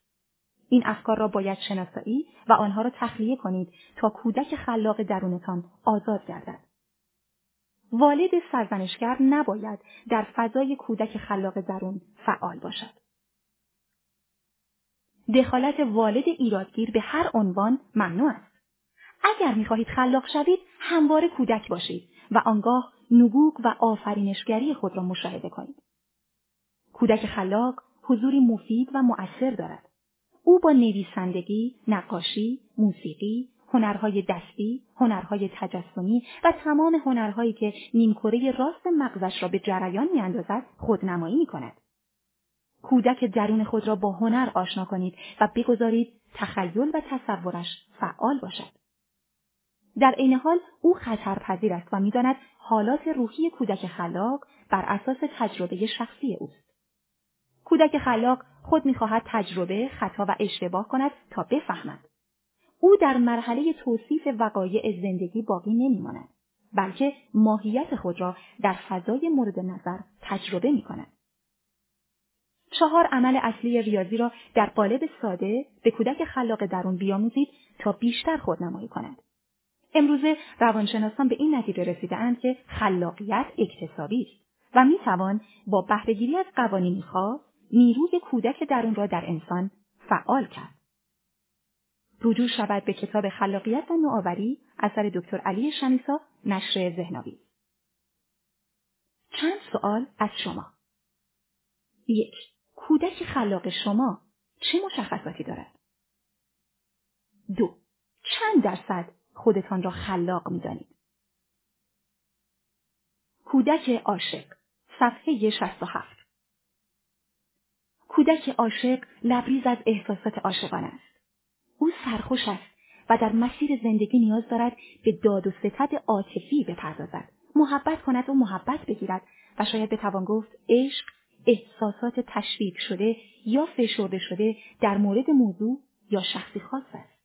این افکار را باید شناسایی و آنها را تخلیه کنید تا کودک خلاق درونتان آزاد گردد. والد سرزنشگر نباید در فضای کودک خلاق درون فعال باشد. دخالت والد ایرادگیر به هر عنوان ممنوع است. اگر می‌خواهید خلاق شوید، همواره کودک باشید و آنگاه نبوغ و آفرینشگری خود را مشاهده کنید. کودک خلاق حضوری مفید و مؤثر دارد. او با نویسندگی، نقاشی، موسیقی، هنرهای دستی، هنرهای تجسمی و تمام هنرهایی که نیمکره راست مغزش را به جریان می‌اندازد، خودنمایی می‌کند. کودک درون خود را با هنر آشنا کنید و بگذارید تخیل و تصورش فعال باشد. در عین حال او خطرپذیر است و می‌داند حالات روحی کودک خلاق بر اساس تجربه شخصی اوست. کودک خلاق خود می‌خواهد تجربه، خطا و اشتباه کند تا بفهمد. او در مرحله توصیف وقایع زندگی باقی نمی‌ماند، بلکه ماهیت خود را در فضای مورد نظر تجربه می‌کند. چهار عمل اصلی ریاضی را در قالب ساده به کودک خلاق درون بیاموزید تا بیشتر خودنمایی کند. امروزه روانشناسان به این نتیجه رسیده‌اند که خلاقیت اکتسابی است و می‌توان با بهره‌گیری از قوانین خاص نیروی کودک درون را در انسان فعال کرد. رجوع شود به کتاب خلاقیت و نوآوری اثر دکتر علی شمیسا، نشر ذهن‌آویز. چند سوال از شما. یک، کودک خلاق شما چه مشخصاتی دارد؟ دو، چند درصد خودتان را خلاق می‌دانید؟ کودک عاشق، صفحه شصت و هفت. کودک عاشق لبریز از احساسات عاشقانه است. او سرخوش است و در مسیر زندگی نیاز دارد به داد و ستد عاطفی بپردازد، محبت کند و محبت بگیرد و شاید بتوان گفت عشق احساسات تشویق شده یا فشرده شده در مورد موضوع یا شخصی خاص است.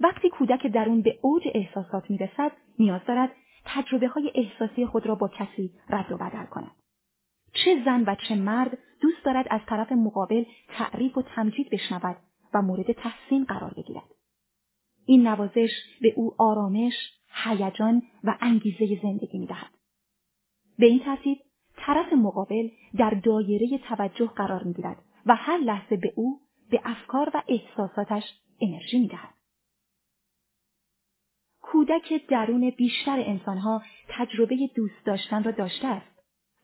وقتی کودک درون به اوج احساسات می‌رسد، نیاز دارد تجربه‌های احساسی خود را با کسی رد و بدل کند. چه زن و چه مرد دوست دارد از طرف مقابل تعریف و تمجید بشنود و مورد تحسین قرار بگیرد. این نوازش به او آرامش، هیجان و انگیزه زندگی می‌دهد. به این ترتیب طرف مقابل در دایره توجه قرار می‌گیرد و هر لحظه به او به افکار و احساساتش انرژی می‌دهد. کودک درون بیشتر انسان‌ها تجربه دوست داشتن را داشته است،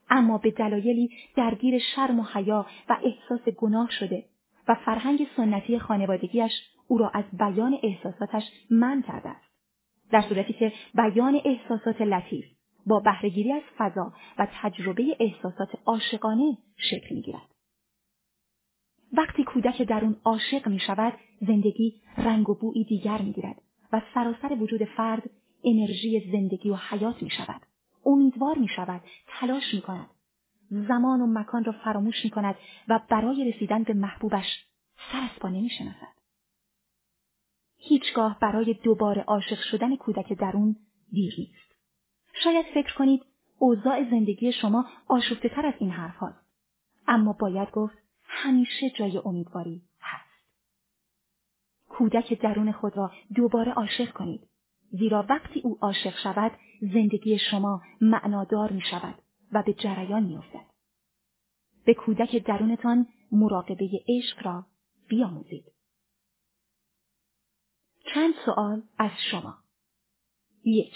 اما به دلایلی درگیر شرم و حیا و احساس گناه شده و فرهنگ سنتی خانوادگیش او را از بیان احساساتش منع کرده است. در صورتی که بیان احساسات لطیف با بهره‌گیری از فضا و تجربه احساسات عاشقانه شکل می‌گیرد. وقتی کودک درون عاشق می‌شود، زندگی رنگ و بویی دیگر می‌گیرد و سراسر وجود فرد انرژی زندگی و حیات می‌شود. امیدوار می‌شود، تلاش می‌کند، زمان و مکان را فراموش می‌کند و برای رسیدن به محبوبش سر از پا نمی‌شناسد. هیچگاه برای دوباره عاشق شدن کودک درون دیر نیست. شاید فکر کنید اوضاع زندگی شما آشفته‌تر از این حرف هاست، اما باید گفت همیشه جای امیدواری هست. کودک درون خود را دوباره عاشق کنید، زیرا وقتی او عاشق شود، زندگی شما معنادار می شود و به جریان می افتد. به کودک درونتان مراقبه عشق را بیاموزید. چند سوال از شما. یک،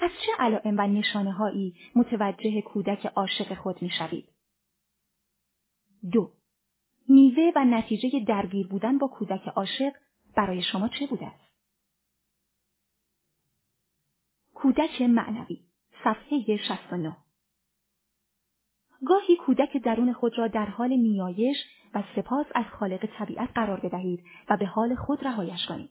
از چه علائم و نشانه هایی متوجه کودک عاشق خود می شوید؟ دو، میوه و نتیجه درگیر بودن با کودک عاشق برای شما چه بوده است؟ کودک معنوی، صفحه شصت و نه. گاهی کودک درون خود را در حال نیایش و سپاس از خالق طبیعت قرار بدهید و به حال خود رهایش کنید.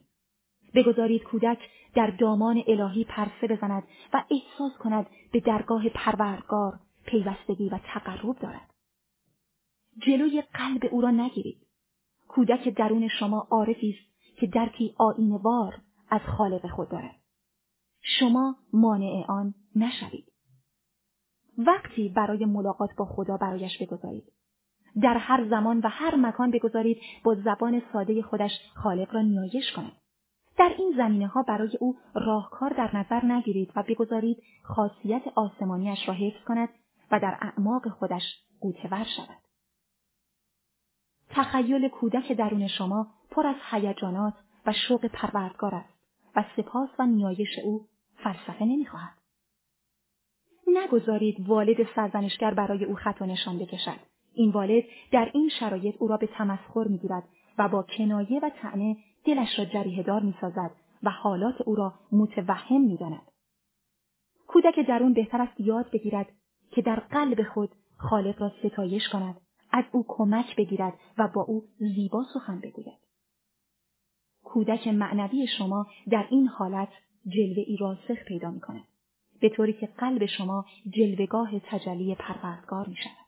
بگذارید کودک در دامان الهی پرسه بزند و احساس کند به درگاه پروردگار پیوستگی و تقرب دارد. جلوی قلب او را نگیرید. کودک درون شما عارفی است که درکی آیینه‌وار از خالق خود دارد. شما مانع آن نشوید. وقتی برای ملاقات با خدا برایش بگذارید. در هر زمان و هر مکان بگذارید با زبان ساده خودش خالق را نیایش کند. در این زمینه‌ها برای او راهکار در نظر نگیرید و بگذارید خاصیت آسمانیش را حفظ کند و در اعماق خودش غوطه‌ور شود. تخیل کودک درون شما پر از هیجانات و شوق پروردگار است و سپاس و نیایش او فلسفه نمی‌خواهد. نگذارید والد سرزنشگر برای او خط و نشان بکشد. این والد در این شرایط او را به تمسخر می‌گیرد و با کنایه و طعنه دلش را جریحه‌دار می‌سازد و حالات او را متوهم می‌داند. کودک درون بهتر است یاد بگیرد که در قلب خود خالق را ستایش کند، از او کمک بگیرد و با او زیبا سخن بگوید. کودک معنوی شما در این حالت جلوه‌ای راسخ پیدا می کند، به طوری که قلب شما جلوه‌گاه تجلی پروردگار می شود.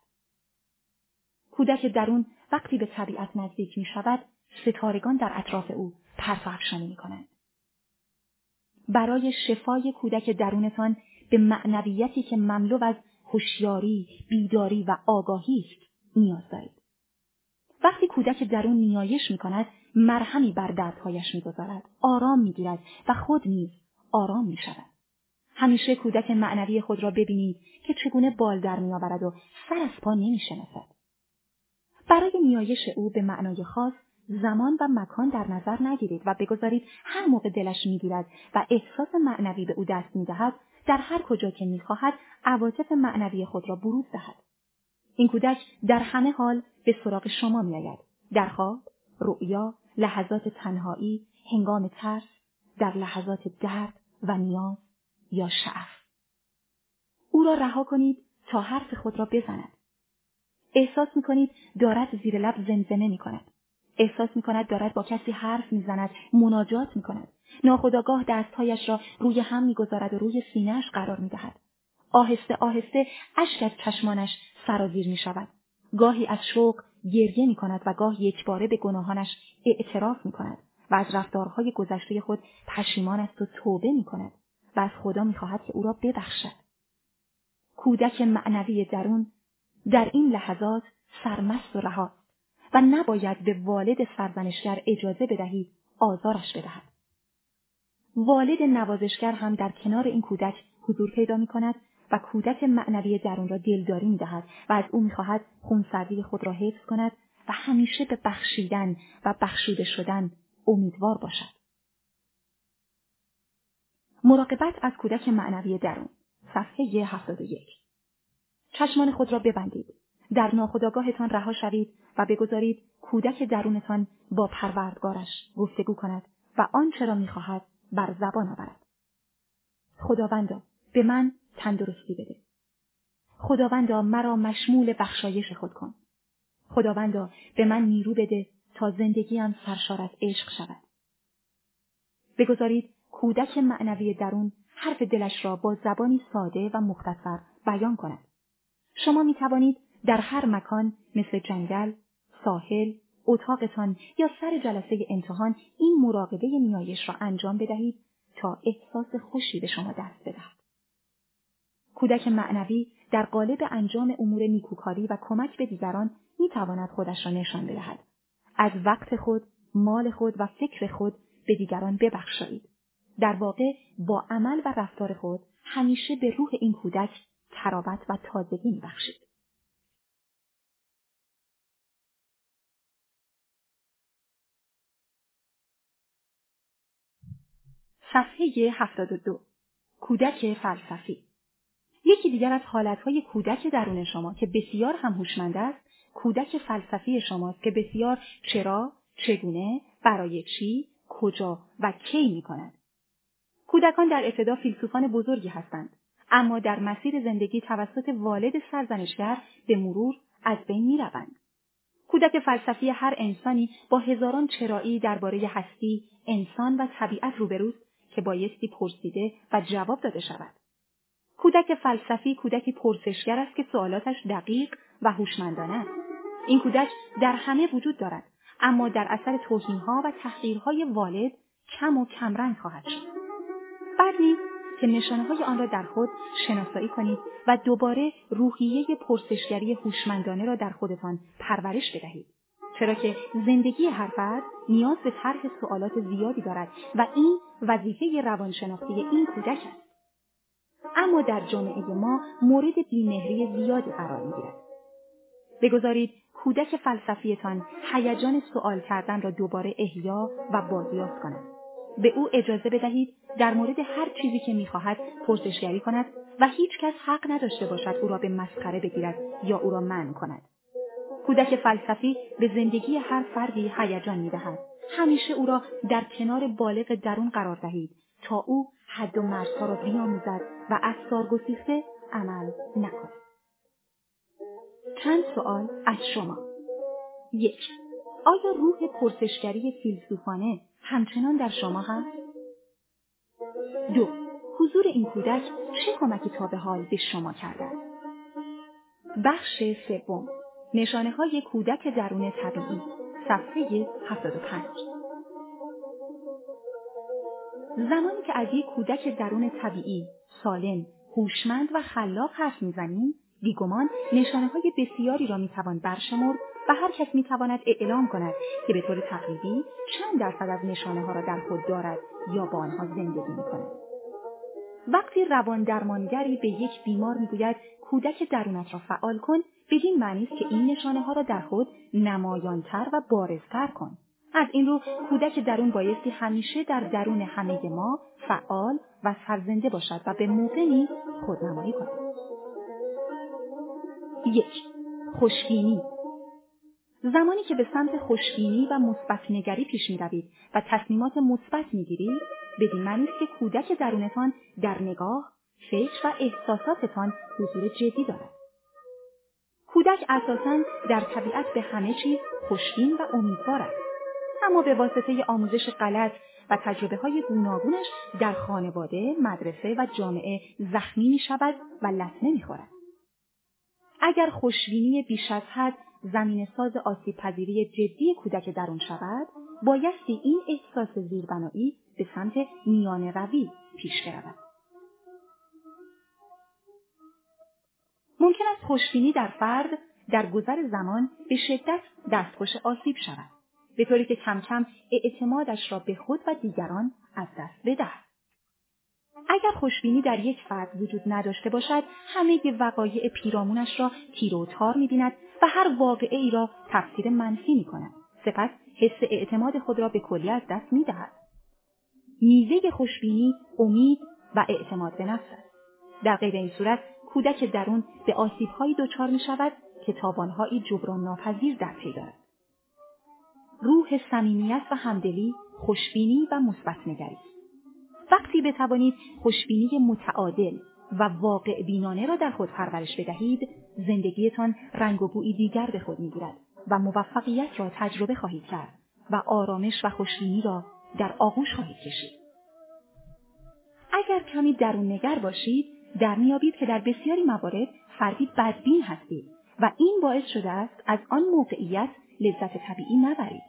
کودک درون وقتی به طبیعت نزدیک می شود، ستارگان در اطراف او پرتو افشانی می کنند. برای شفای کودک درونتان به معنویتی که مملو از هوشیاری، بیداری و آگاهی است نیاز دارید. وقتی کودک درون نیایش می کند، مرهمی بر دردهایش می گذارد، آرام می گیرد و خود نیز آرام می شود. همیشه کودک معنوی خود را ببینید که چگونه بال در می آورد و سر از پا نمی شناسد. برای نیایش او به معنای خاص زمان و مکان در نظر نگیرید و بگذارید هر موقع دلش میگیرد و احساس معنوی به او دست میدهد، در هر کجا که میخواهد عواطف معنوی خود را بروز دهد. این کودک در همه حال به سراغ شما میآید، در خواب، رؤیا، لحظات تنهایی، هنگام ترس، در لحظات درد و نیاز یا شعف. او را رها کنید تا حرف خود را بزند. احساس میکنید دارد زیر لب زمزمه میکند. احساس میکند دارد با کسی حرف میزند، مناجات میکند. ناخودآگاه دستهایش را روی هم میگذارد و روی سینه‌اش قرار میدهد. آهسته آهسته اشک از چشمانش سرازیر میشود. گاهی از شوق گریه میکند و گاه یکباره به گناهانش اعتراف میکند و از رفتارهای گذشته خود پشیمان است و توبه میکند و از خدا میخواهد که او را ببخشد. کودک معنوی درون در این لحظات سرمست و رها و نباید به والد سرزنشگر اجازه بدهید آزارش بدهد. والد نوازشگر هم در کنار این کودک حضور پیدا می کند و کودک معنوی درون را دلداری می دهد و از او می خواهد خونسردی خود را حفظ کند و همیشه به بخشیدن و بخشوده شدن امیدوار باشد. مراقبت از کودک معنوی درون، صفحه هفتاد و یک. چشمان خود را ببندید. در ناخودآگاهتان رها شوید و بگذارید کودک درونتان با پروردگارش گفتگو کند و آنچه را می‌خواهد بر زبان آورد. خداوندا به من تندرستی بده. خداوندا مرا مشمول بخشایش خود کن. خداوندا به من نیرو بده تا زندگیم سرشار از عشق شود. بگذارید کودک معنوی درون حرف دلش را با زبانی ساده و مختصر بیان کند. شما می توانید در هر مکان مثل جنگل، ساحل، اتاقتان یا سر جلسه امتحان این مراقبه نیایش را انجام بدهید تا احساس خوشی به شما دست بدهد. کودک معنوی در قالب انجام امور نیکوکاری و کمک به دیگران می تواند خودش را نشان بدهد. از وقت خود، مال خود و فکر خود به دیگران ببخشایید. در واقع با عمل و رفتار خود همیشه به روح این کودک طراوت و تازگی می‌بخشید. صفحه هفتاد و دو. کودک فلسفی. یکی دیگر از حالت‌های کودک درون شما که بسیار هم هوشمند است، کودک فلسفی شماست که بسیار چرا، چگونه، برای چی، کجا و کی می‌کند. کودکان در ابتدا فیلسوفان بزرگی هستند، اما در مسیر زندگی توسط والد سرزنشگر به مرور از بین می روند. کودک فلسفی هر انسانی با هزاران چرایی درباره هستی، انسان و طبیعت روبروست که بایستی پرسیده و جواب داده شود. کودک فلسفی کودکی پرسشگر است که سوالاتش دقیق و هوشمندانه است. این کودک در همه وجود دارد، اما در اثر توهین‌ها و تحقیرهای والد کم و کمرنگ خواهد شد. بعد نیز که نشانه‌های آن را در خود شناسایی کنید و دوباره روحیه پرسشگری هوشمندانه را در خودتان پرورش بدهید، چرا که زندگی هر فرد نیاز به طرح سوالات زیادی دارد و این وظیفه روانشناختی این کودک است. اما در جامعه ما مورد بی‌مهری زیادی قرار می‌گیرد. بگذارید کودک فلسفی‌تان هیجان سوال کردن را دوباره احیا و بازیافت کند. به او اجازه بدهید در مورد هر چیزی که می‌خواهد پرسشگری کند و هیچ کس حق نداشته باشد او را به مسخره بگیرد یا او را منع کند. کودک فلسفی به زندگی هر فردی هیجان می‌دهد. همیشه او را در کنار بالغ درون قرار دهید تا او حد و مرزها را بیاموزد و از سرگسیخته عمل نکند. چند سوال از شما. یک، آیا روح پرسشگری فیلسوفانه همچنان در شما هست؟ دو، حضور این کودک چه کمکی تا به حال به شما کرده؟ بخش سوم، نشانه های کودک درون طبیعی، صفحه هفتاد و پنج. زمانی که از یک کودک درون طبیعی، سالم، هوشمند و خلاق حرف می‌زنیم، بیگمان نشانه‌های بسیاری را می‌توان برشمرد و هر کس می‌تواند اعلام کند که به طور تقریبی چند درصد از نشانه‌ها را در خود دارد یا با آنها زندگی می‌کند. وقتی روان درمانگری به یک بیمار می‌گوید کودک درونت را فعال کن، بدین معنی است که این نشانه‌ها را در خود نمایان‌تر و بارزتر کن. از این رو کودک درون بایستی همیشه در درون همه ما فعال و سرزنده باشد و به موقع نیز خودنمایی کند. یک، خوشبینی. زمانی که به سمت خوشبینی و مثبت نگری پیش می‌روید و تصمیمات مثبت می‌گیرید، بدین معنی است که کودک درونتان در نگاه، فکر و احساساتتان حضور جدی دارد. کودک اساساً در طبیعت به همه چیز خوشبین و امیدوار است. اما به واسطه آموزش غلط و تجربه‌های گوناگونش در خانواده، مدرسه و جامعه زخمی می‌شود و لطمه می‌خورد. اگر خوشبینی بیش از حد زمینه‌ساز آسیب‌پذیری جدی کودک درون شود، بایستی این احساس زیربنایی به سمت میانه روی پیش برود. ممکن است خوشبینی در فرد در گذر زمان به شدت دستخوش آسیب شود، به طوری که کم کم اعتمادش را به خود و دیگران از دست بدهد. اگر خوشبینی در یک فرد وجود نداشته باشد، همه وقایع پیرامونش را تیر و تار می‌بیند و هر واقعه‌ای را تفسیر منفی می‌کند. سپس حس اعتماد خود را به کلی از دست می‌دهد. میوه خوشبینی امید و اعتماد به نفس است. در غیر این صورت کودک درون به آسیب‌هایی دچار می‌شود که تاوان‌هایی جبران ناپذیر در پی دارد. روح صمیمیت و همدلی، خوشبینی و مثبت‌نگری. وقتی بتوانید خوشبینی متعادل و واقع بینانه را در خود پرورش بدهید، زندگیتان رنگ و بویی دیگر به خود می‌گیرد و موفقیت را تجربه خواهید کرد و آرامش و خوشبینی را در آغوش خواهید کشید. اگر کمی درون نگر باشید، در می‌یابید که در بسیاری موارد فردی بدبین هستید و این باعث شده است از آن موقعیت لذت طبیعی نبرید.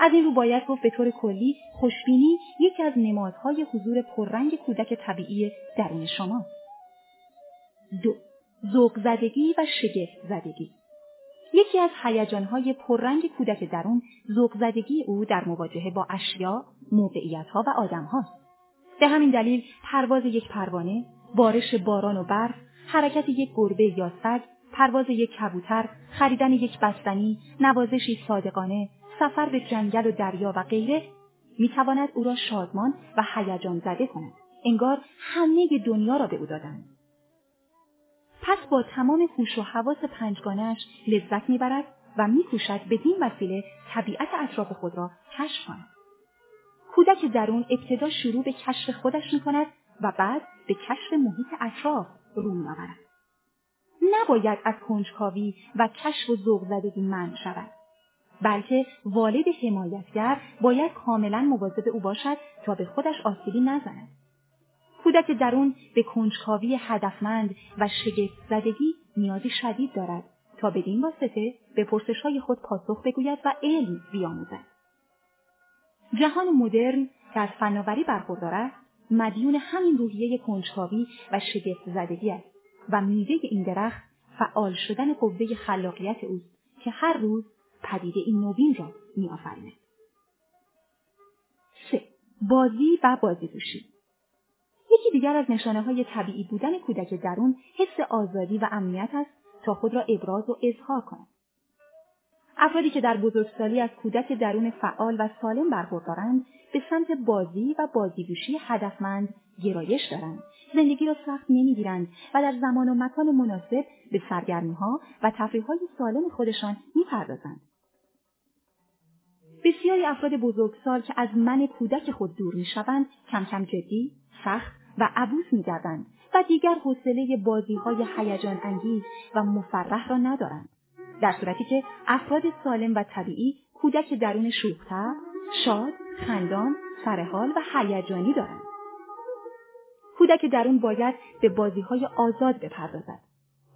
از این رو باید گفت به طور کلی خوشبینی یکی از نمادهای حضور پررنگ کودک طبیعی درون شما. دو، ذوق زدگی و شگفت زدگی. یکی از هیجانهای پررنگ کودک درون ذوق زدگی او در مواجهه با اشیا، موقعیت‌ها و آدم‌هاست. به همین دلیل پرواز یک پروانه، بارش باران و برف، حرکت یک گربه یا سگ، پرواز یک کبوتر، خریدن یک بستنی، نوازشی صادقانه، سفر به جنگل و دریا و غیره میتواند او را شادمان و هیجان زده کند. انگار همه دنیا را به او دادند. پس با تمام هوش و حواس پنجگانه‌اش لذت میبرد و میکوشد بدین وسیله طبیعت اطراف خود را کشف کند. کودک درون ابتدا شروع به کشف خودش میکند و بعد به کشف محیط اطراف رو میآورد. نباید از کنجکاوی و کشف و ذوق زدگی منع شود، بلکه والد حمایتگر باید کاملا مواظب او باشد تا به خودش آسیبی نزند. کودک درون به کنجکاوی هدفمند و شگفت زدگی نیازی شدید دارد تا بدین واسطه به پرسش‌های خود پاسخ بگوید و علم بیاموزد. جهان مدرن که از فناوری برخوردار است، مدیون همین روحیه کنجکاوی و شگفت زدگی است و میوه این درخت فعال شدن قوه خلاقیت اوست که هر روز پدیده این نوین را میآفریند. سه، بازی و بازیگوشی. یکی دیگر از نشانه‌های طبیعی بودن کودک درون حس آزادی و امنیت است تا خود را ابراز و اظهار کند. افرادی که در بزرگسالی از کودک درون فعال و سالم برخوردارند، به سمت بازی و بازیگوشی هدفمند گرایش دارند، زندگی را سخت نمی‌گیرند و در زمان و مکان مناسب به سرگرمی‌ها و تفریح‌های سالم خودشان می‌پردازند. بسیاری افراد بزرگسال که از من کودک خود دور می‌شوند، کم کم جدی، سخت و عبوس می‌گردند و دیگر حوصله بازی‌های هیجان انگیز و مفرح را ندارند در صورتی که افراد سالم و طبیعی کودک درون شوخ‌طبع، شاد، خندان، سرحال و هیجانی دارند. کودک درون باید به بازی‌های آزاد بپردازد.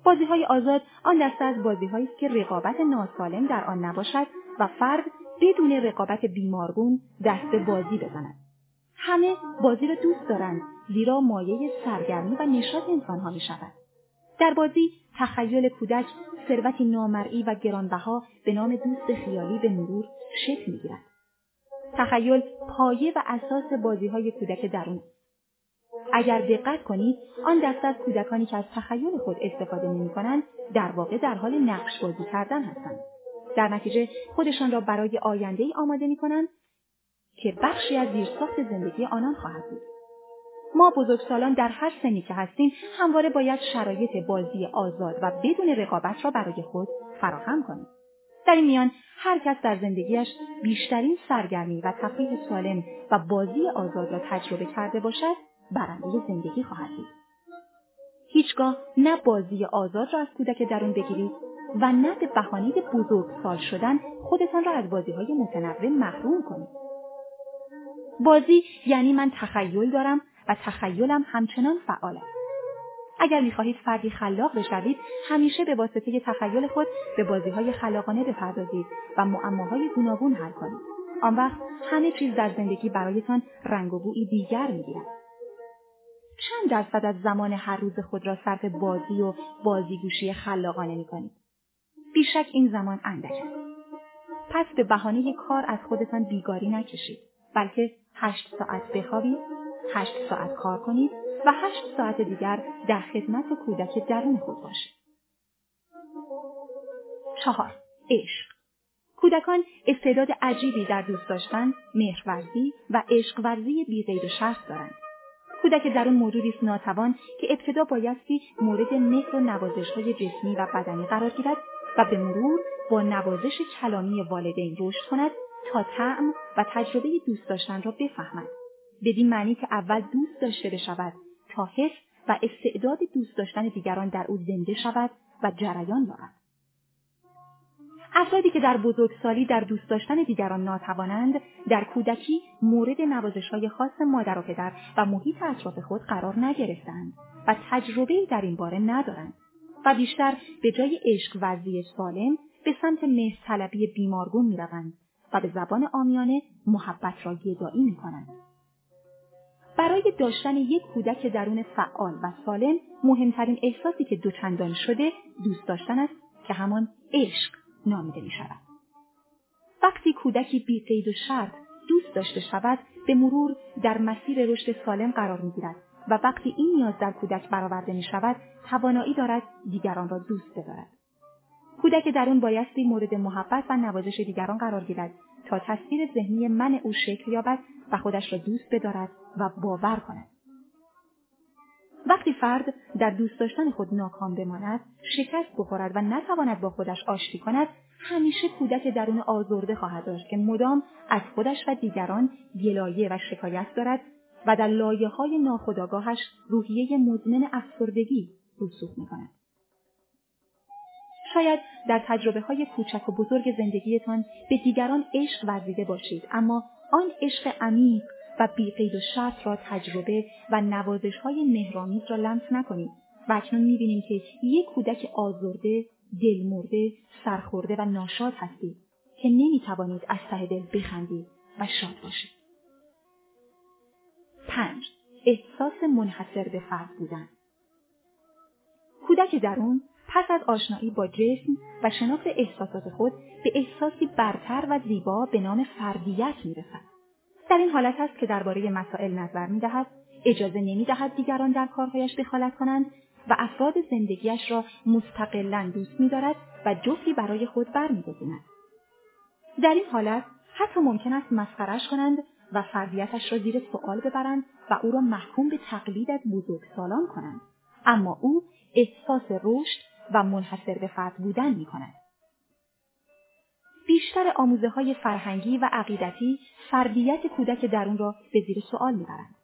بازی‌های آزاد آن دسته از بازی‌هایی است که رقابت ناسالم در آن نباشد و فرد بدون رقابت بیمارگون دست بازی بزند. همه بازی را دوست دارند زیرا مایه سرگرمی و نشاط انسان‌ها می‌شود. در بازی تخیل کودک ثروتی نامرئی و گرانبها به نام دوست خیالی به مرور شکل می‌گیرد. تخیل پایه و اساس بازی‌های کودک درون است. اگر دقت کنید آن دسته از کودکانی که از تخیل خود استفاده نمی‌کنند در واقع در حال نقش بازی کردن هستند. در نتیجه خودشان را برای آینده‌ای آماده می‌کنند که بخشی از زیرساخت زندگی آنان خواهد بود. ما بزرگسالان در هر سنی که هستیم همواره باید شرایط بازی آزاد و بدون رقابت را برای خود فراهم کنیم. در این میان هر کس در زندگیش بیشترین سرگرمی و تفریح سالم و بازی آزاد را تجربه کرده باشد برنده زندگی خواهد بود. هیچگاه نه بازی آزاد را از کودک درون بگیرید و نه به بهانه بزرگسال شدن خودتان را از بازی‌های متنوع محروم کنید. بازی یعنی من تخیل دارم و تخیلم همچنان فعال است. اگر می‌خواهید فردی خلاق بشوید، همیشه به واسطه تخیل خود به بازی‌های خلاقانه بپردازید و معماهای گوناگون حل کنید. آن وقت همه چیز در زندگی برایتان رنگ و بویی دیگر می‌گیرد. چند درصد از زمان هر روز خود را صرف بازی و بازیگوشی خلاقانه می‌کنید؟ بیشک این زمان اندک است. پس به بهانه کار از خودتان بیگاری نکشید، بلکه هشت ساعت بخوابید، هشت ساعت کار کنید و هشت ساعت دیگر در خدمت کودک درون خود باشید. چهار، عشق. کودکان استعداد عجیبی در دوست داشتن، مهرورزی و عشق ورزی بی‌قید و شرط دارند. کودک درون موجودی است ناتوان که ابتدا بایستی مورد مهر و نوازش‌های جسمی و بدنی قرار گیرد و به مرور با نوازش کلامی والدین رشد کند تا طعم و تجربه دوست داشتن را بفهمد. بدین معنی که اول دوست داشته بشود تا حس و استعداد دوست داشتن دیگران در او زنده شود و جریان یابد. افرادی که در بزرگسالی در دوست داشتن دیگران ناتوانند، در کودکی مورد نوازش‌های خاص مادر و پدر و محیط اطراف خود قرار نگرفتند و تجربه‌ای در این باره ندارند و بیشتر به جای عشق ورزی سالم به سمت مهرطلبی بیمارگون می‌روند و به زبان عامیانه محبت را گدایی می‌کنند. برای داشتن یک کودک درون فعال و سالم، مهمترین احساسی که دوچندان شده دوست داشتن است که همان عشق نامیده می شود. وقتی کودکی بی قید و شرط دوست داشته شود، به مرور در مسیر رشد سالم قرار می گیرد و وقتی این نیاز در کودک برآورده می شود، توانایی دارد دیگران را دوست بدارد. کودک درون بایستی مورد محبت و نوازش دیگران قرار گیرد تا تصویر ذهنی من او شکل یابد و خودش را دوست بدارد و باور کند. وقتی فرد در دوست داشتن خود ناکام بماند، شکست بخورد و نتواند با خودش آشتی کند، همیشه کودک درون آزرده خواهد داشت که مدام از خودش و دیگران گلایه و شکایت دارد و در لایه‌های ناخودآگاهش روحیه مزمن افسردگی رسوخ می‌کند. شاید در تجربه‌های کوچک و بزرگ زندگیتان به دیگران عشق ورزیده باشید، اما آن عشق عمیق و بی‌قید و شرط را تجربه و نوازش‌های مهرآمیز را لمس نکنید و اکنون می‌بینیم که یک کودک آزرده، دلمرده، سرخورده و ناشاد هستید که نمی‌توانید از ته دل بخندید و شاد باشید. پنج، احساس منحصر به فرد بودن. کودک درون پس از آشنایی با جسم و شناخت احساسات خود به احساسی برتر و زیبا به نام فردیت می‌رسد. در این حالت است که درباره مسائل نظر می‌دهد، اجازه نمی‌دهد دیگران در کارهایش دخالت کنند و افراد زندگیش را مستقلاً دوست می‌دارد و جفتی برای خود برمی‌گزیند. در این حالت حتی ممکن است مسخره‌اش کنند و فردیتش را زیر سؤال ببرند و او را محکوم به تقلید از بزرگسالان کنند، اما او احساس رشد و منحصر به فرد بودن می‌کند. بیشتر آموزه‌های فرهنگی و عقیدتی فردیت کودک درون را به زیر سؤال می‌برند.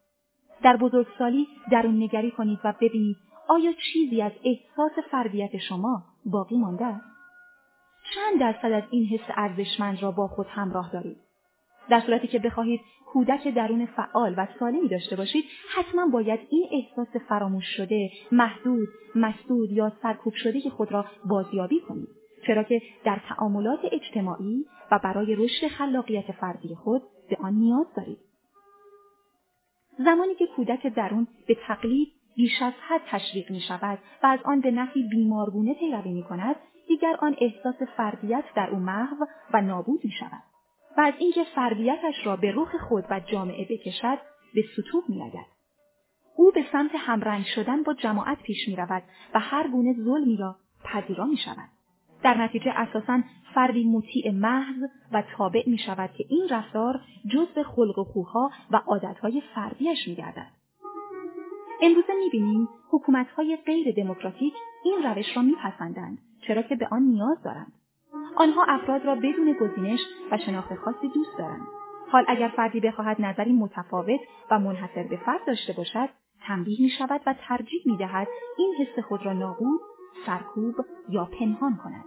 در بزرگسالی درون نگری کنید و ببینید آیا چیزی از احساس فردیت شما باقی مانده است؟ چند درصد از این حس ارزشمند را با خود همراه دارید. در صورتی که بخواهید کودک درون فعال و سالمی داشته باشید، حتما باید این احساس فراموش شده، محدود، مسدود یا سرکوب شده که خود را بازیابی کنید. چرا که در تعاملات اجتماعی و برای رشد خلاقیت فردی خود به آن نیاز دارید. زمانی که کودک درون به تقلید بیش از حد تشویق می شود و از آن به نفی بیمارگونه پیروی می کند، دیگر آن احساس فردیت در او محو و نابود می شود و از اینکه فردیتش را به رخ خود و جامعه بکشد به سطوح می آید. او به سمت همرنگ شدن با جماعت پیش می رود و هر گونه ظلمی را پذیرا می شود. در نتیجه اساساً فردی مطیع محض و تابع می شود که این رفتار جزء خلق و خوها و عادتهای فردیش می گردد. امروزه می بینیم حکومتهای غیر دموکراتیک این روش را می پسندند، چرا که به آن نیاز دارند. آنها افراد را بدون گزینش و شناخت خاصی دوست دارند. حال اگر فردی بخواهد نظری متفاوت و منحصر به فرد داشته باشد، تنبیه می شود و ترجیح می دهد این حس خود را نابود، سرکوب یا پنهان کند.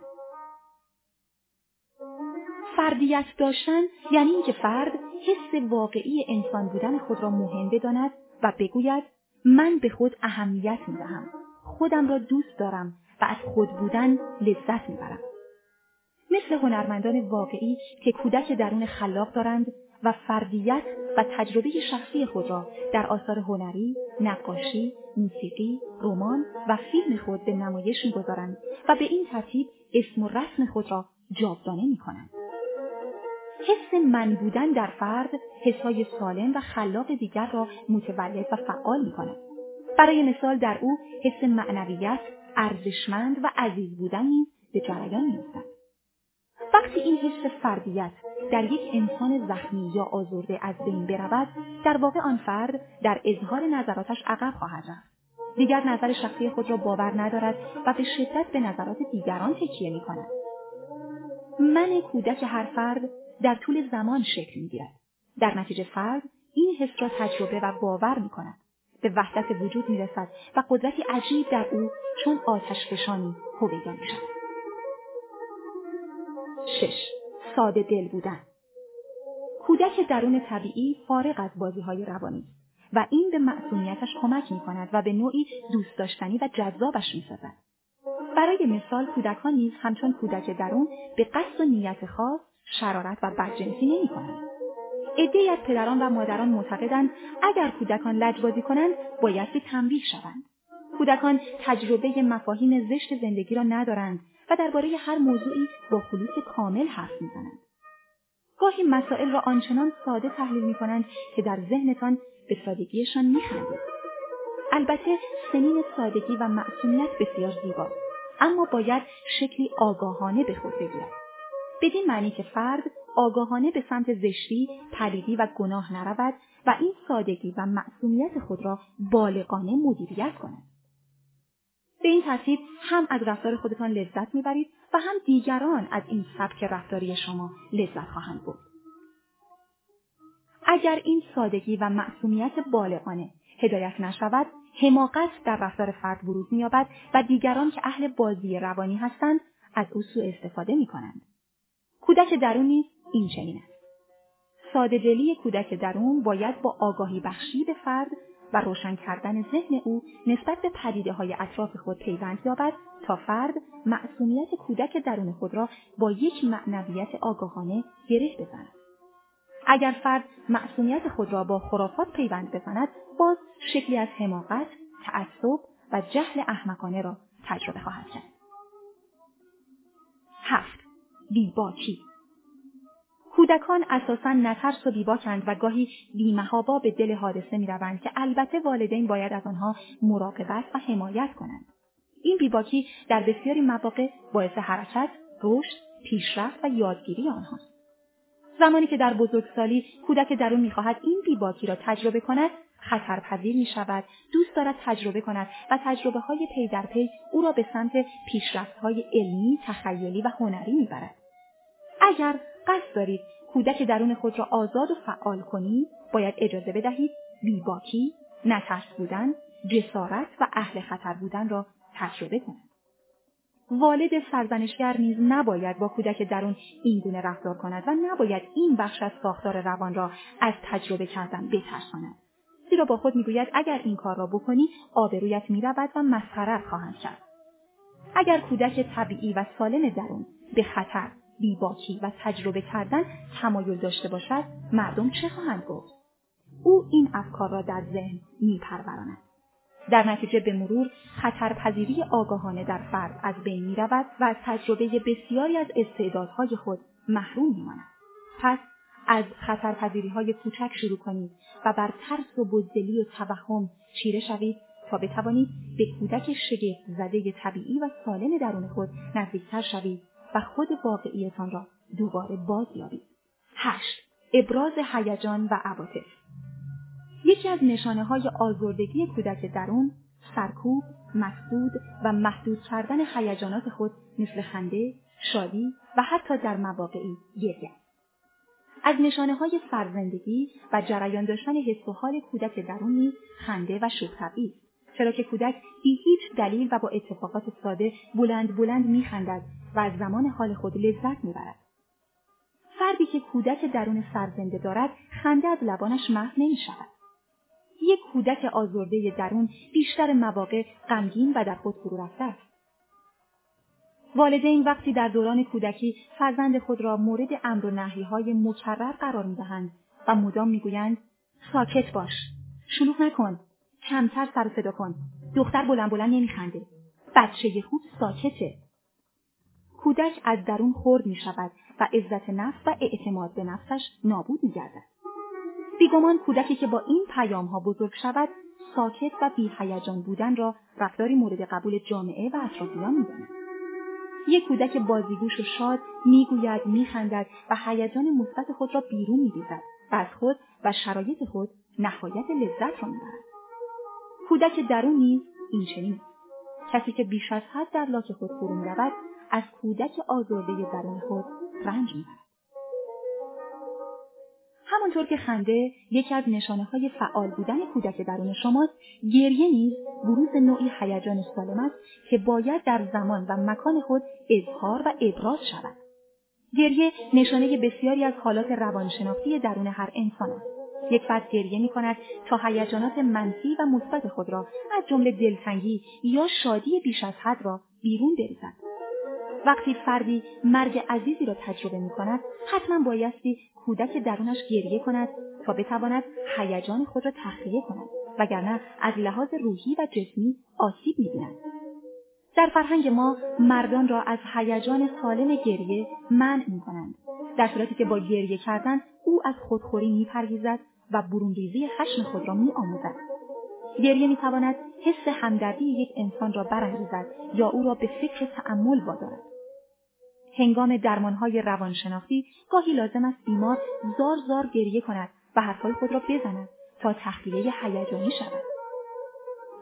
فردیت داشتن یعنی اینکه فرد حس واقعی انسان بودن خود را مهم بداند و بگوید من به خود اهمیت می دهم، خودم را دوست دارم و از خود بودن لذت می برم. مثل هنرمندان واقعی که کودک درون خلاق دارند و فردیت و تجربه شخصی خود را در آثار هنری، نقاشی، موسیقی، رمان و فیلم خود به نمایش می‌گذارند و به این ترتیب اسم و رسم خود را جاودانه می‌کنند. حس من بودن در فرد حس‌های سالم و خلاق دیگر را متولد و فعال می‌کند. برای مثال در او حس معنویت، ارزشمند و عزیز بودن نیز به جریان می‌افتد. وقتی این حس فردیت در یک انسان زخمی یا آزرده از بین برود، در واقع آن فرد در اظهار نظراتش عقب خواهد رفت. دیگر نظر شخصی خود را باور ندارد و به شدت به نظرات دیگران تکیه می کند. من کودک هر فرد در طول زمان شکل می گیرد. در نتیجه فرد این حس را تجربه و باور می کند. به وحدت وجود می رسد و قدرتی عجیب در او چون آتش فشانی هویدا می شود. شش. ساده دل بودن. کودک درون طبیعی فارغ از بازی‌های روانی و این به معصومیتش کمک می‌کند و به نوعی دوست داشتنی و جذابش می‌سازد. برای مثال کودکان نیز همچون کودک درون به قصد و نیت خاص شرارت و بدجنسی نمی‌کنند. عده‌ای از پدران و مادران معتقدند اگر کودکان لجبازی کنند باید به تنبیه شوند. کودکان تجربه مفاهیم زشت زندگی را ندارند و درباره هر موضوعی با خلوص کامل حرف می‌زنند. گاهی مسائل را آنچنان ساده تحلیل می‌کنند که در ذهنتان به سادگیشان می‌خندید. البته سنین سادگی و معصومیت بسیار زیباست، اما باید شکلی آگاهانه به خود بگیرد. بدین معنی که فرد آگاهانه به سمت زشتی، پلیدی و گناه نرود و این سادگی و معصومیت خود را بالغانه مدیریت کند. به این ترتیب هم از رفتار خودتان لذت میبرید و هم دیگران از این سبک رفتاری شما لذت خواهند برد. اگر این سادگی و معصومیت بالغانه هدایت نشود، حماقت در رفتار فرد بروز می‌یابد و دیگران که اهل بازی روانی هستند از او سوء استفاده می‌کنند. کودک درون نیز این چنین است. ساده‌دلی کودک درون باید با آگاهی بخشی به فرد و روشن کردن ذهن او نسبت به پدیده‌های اطراف خود پیوند یابد تا فرد معصومیت کودک درون خود را با یک معنویت آگاهانه گره بزند. اگر فرد معصومیت خود را با خرافات پیوند بزند، باز شکلی از حماقت، تعصب و جهل احمقانه را تجربه خواهد کرد. هفت. بیباکی. کودکان اساساً نترس و بیباکند و گاهی بی‌محابا به دل حادثه می‌روند که البته والدین باید از آنها مراقبت و حمایت کنند. این بیباکی در بسیاری مواقع باعث حرکت، رشد، پیشرفت و یادگیری آنهاست. زمانی که در بزرگسالی کودک درون می‌خواهد این بیباکی را تجربه کند، خطرپذیر می‌شود، دوست دارد تجربه کند و تجربه‌های پی در پی او را به سمت پیشرفت‌های علمی، تخیلی و هنری می‌برد. اگر قصد دارید کودک درون خود را آزاد و فعال کنید، باید اجازه بدهید بیباکی، نترس بودن، جسارت و اهل خطر بودن را تجربه کنند. والد سرزنشگر نیز نباید با کودک درون این گونه رفتار کند و نباید این بخش از ساختار روان را از تجربه کردن بترساند. زیرا با خود میگوید اگر این کار را بکنی آبرویت میرود و مسخره‌ات خواهند شد. اگر کودک طبیعی و سالم درون به خطر، بی‌باکی و تجربه کردن تمایل داشته باشد، مردم چه خواهند گفت؟ او این افکار را در ذهن میپروراند. در نتیجه به مرور خطرپذیری آگاهانه در فرد از بین می رود و از تجربه بسیاری از استعدادهای خود محروم می ماند. پس از خطرپذیری های کوچک شروع کنید و بر ترس و بزدلی و توهم چیره شوید تا بتوانید به کودک شگفت زده طبیعی و سالم درون خود نزدیکتر شوید و خود واقعیتان را دوباره باز یابید. هشت. ابراز هیجان و عواطف. یکی از نشانه های آزردگی کودک درون، سرکوب، مسدود و محدود کردن هیجانات خود مثل خنده، شادی و حتی در مواقعی گریه. از نشانه های سرزندگی و جریان داشتن حس و حال کودک درون نیز خنده و شوخ طبعی، چرا که کودک بی هیچ دلیل و با اتفاقات ساده بلند بلند میخندد و از زمان حال خود لذت میبرد. فردی که کودک درون سرزنده دارد، خنده از لبانش محو نمیشود. یک کودک آزرده درون بیشتر مواقع غمگین و در خود فرو رفته است. والدین وقتی در دوران کودکی فرزند خود را مورد امر و نهی‌های مکرر قرار می‌دهند و مدام می‌گویند ساکت باش، شلوغ نکن، کمتر سر و صدا کن، دختر بلند بلند نمی‌خنده، بچه خوب ساکته. کودک از درون خرد می‌شود و عزت نفس و اعتماد به نفسش نابود می‌گردد. بیگمان کودکی که با این پیام‌ها بزرگ شود، ساکت و بی‌هیجان بودن را رفتاری مورد قبول جامعه و اطرافیان می‌داند. یک کودک بازیگوش و شاد میگوید، میخندد و هیجان مثبت خود را بیرون می‌ریزد و از خود و شرایط خود نهایت لذت را می‌برد. کودک درون نیز این چنین است. کسی که بیش از حد در لاک خود فرو می‌رود، از کودک آزرده درون خود رنج می‌برد. همانطور که خنده یکی از نشانه‌های فعال بودن کودک درون شماست، گریه نیز بروز نوعی هیجان سالم است که باید در زمان و مکان خود اظهار و ابراز شود. گریه نشانه بسیاری از حالات روانشناختی درون هر انسان است. یک فرد گریه می‌کند تا هیجانات منفی و مثبت خود را از جمله دلتنگی یا شادی بیش از حد را بیرون بریزد. وقتی فردی مرگ عزیزی را تجربه می‌کند، حتما بایستی کودک درونش گریه کند تا بتواند هیجان خود را تخلیه کند، وگرنه از لحاظ روحی و جسمی آسیب می‌بیند. در فرهنگ ما مردان را از هیجان سالم گریه منع می‌کنند، در صورتی که با گریه کردن او از خودخوری می‌پرهیزد و برون‌ریزی خشم خود را می‌آموزد. گریه می‌تواند حس همدردی یک انسان را برانگیزد یا او را به فکر تأمل وادارد. هنگام درمان‌های روانشناختی گاهی لازم است بیمار زار زار گریه کند و حرف‌های خود را بزند تا تخلیه هیجانی شود.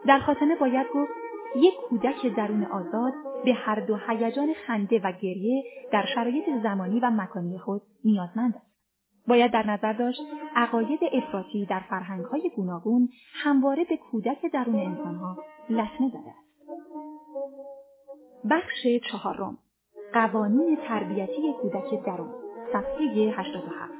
در خاتمه باید گفت یک کودک درون آزاد به هر دو هیجان خنده و گریه در شرایط زمانی و مکانی خود نیازمند است. باید در نظر داشت عقاید افراطی در فرهنگ‌های گوناگون همواره به کودک درون انسان‌ها لطمه زده است. بخش چهارم، قوانین تربیتی کودک درون، صفحه هشتاد و هفت.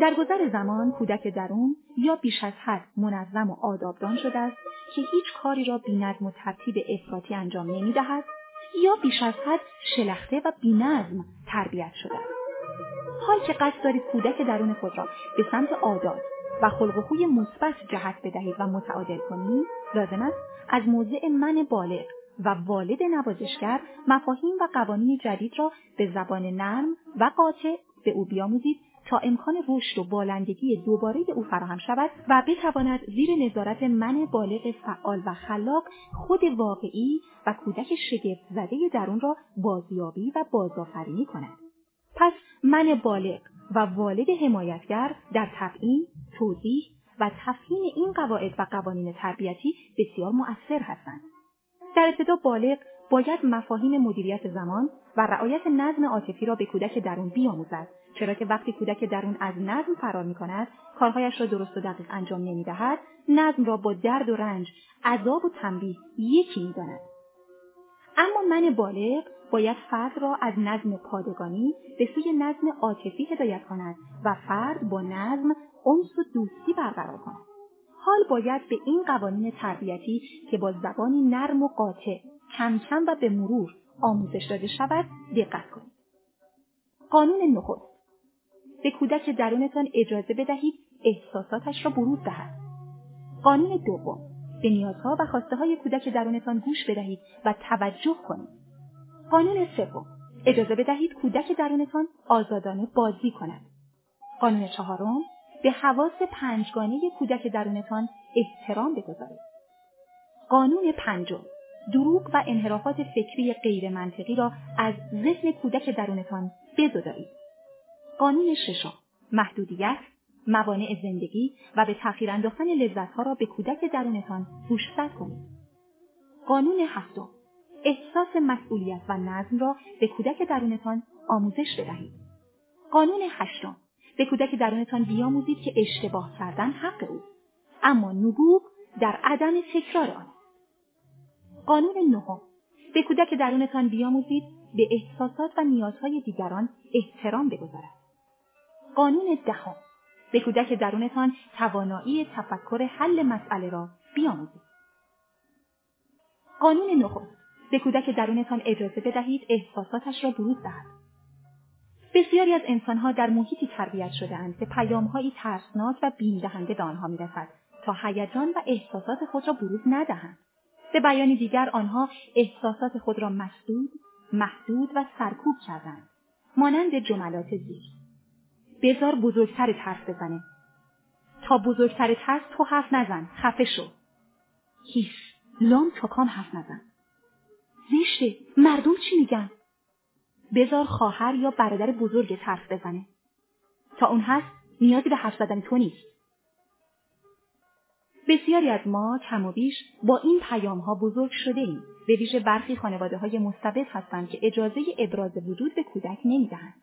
در گذر زمان کودک درون یا بیش از حد منظم و آدابدان شده است که هیچ کاری را بی‌نظم و ترتیب افراطی انجام نمی‌دهد یا بیش از حد شلخته و بی‌نظم تربیت شده است. حال که قصد دارید کودک درون خود را به سمت آداب و خلق و خوی مثبت جهت بدهید و متعادل کنید، لازم است از موضع من بالغ و والد نوازشگر مفاهیم و قوانین جدید را به زبان نرم و قاطع به او بیاموزید تا امکان رشد و بالندگی دوباره او فراهم شود و بتواند زیر نظارت من بالغ فعال و خلاق خود واقعی و کودک شگفت زده درون را بازیابی و بازآفرینی کند. پس من بالغ و والد حمایتگر در تفهیم، توضیح و تفهیم این قواعد و قوانین تربیتی بسیار مؤثر هستند. در ابتدا بالغ باید مفاهیم مدیریت زمان و رعایت نظم عاطفی را به کودک درون بیاموزد، چرا که وقتی کودک درون از نظم فرار می‌کند، کارهایش را درست و دقیق انجام نمی‌دهد، نظم را با درد و رنج، عذاب و تنبیه یکی می‌داند. اما من بالغ باید فرد را از نظم پادگانی به سوی نظم عاطفی هدایت کند و فرد با نظم انس و دوستی برقرار کند. حال باید به این قوانین تربیتی که با زبانی نرم و قاطع، کم کم و به مرور آموزش داده شود، دقت کنید. قانون نخست: به کودک درونتان اجازه بدهید احساساتش را بروز دهد. قانون دوم: به نیازها و خواسته های کودک درونتان گوش بدهید و توجه کنید. قانون سوم: اجازه بدهید کودک درونتان آزادانه بازی کند. قانون چهارم: به حواس پنجگانه کودک درونتان احترام بگذارید. قانون پنجم: دروغ و انحرافات فکری غیر منطقی را از ذهن کودک درونتان بزدایید. قانون ششم: محدودیت، موانع زندگی و به تأخیر انداختن لذت‌ها را به کودک درونتان گوشزد کنید. قانون هفتم: احساس مسئولیت و نظم را به کودک درونتان آموزش بدهید. قانون هشتم: به کودک درونتان بیاموزید که اشتباه کردن حق اوست، اما نبوغ در عدم تکرار آن. قانون نهم: به کودک درونتان بیاموزید به احساسات و نیازهای دیگران احترام بگذارد. قانون دهم: به کودک درونتان توانایی تفکر حل مسئله را بیاموزید. قانون نهم: به کودک درونتان اجازه بدهید احساساتش را بروز دهد. بسیاری از انسانها در محیطی تربیت شده‌اند که پیام‌هایی ترسناک و بیم‌دهنده به آنها می‌رسد تا هیجان و احساسات خود را بروز ندهند. به بیان دیگر، آنها احساسات خود را مسدود، محدود و سرکوب کردند، مانند جملات زیر: بذار بزرگتر حرف بزنه، تا بزرگتر حرف تو حرف نزن، خفه شو، هیس، لام تا کام حرف نزن، زشته، مردم چی میگن، بذار خواهر یا برادر بزرگت حرف بزنه، تا اون هست نیازی به حرف زدن تو نیست. بسیاری از ما کم و بیش با این پیام‌ها بزرگ شده ایم. به ویژه برخی خانواده‌های مستبد هستند که اجازه ابراز وجود به کودک نمی‌دهند.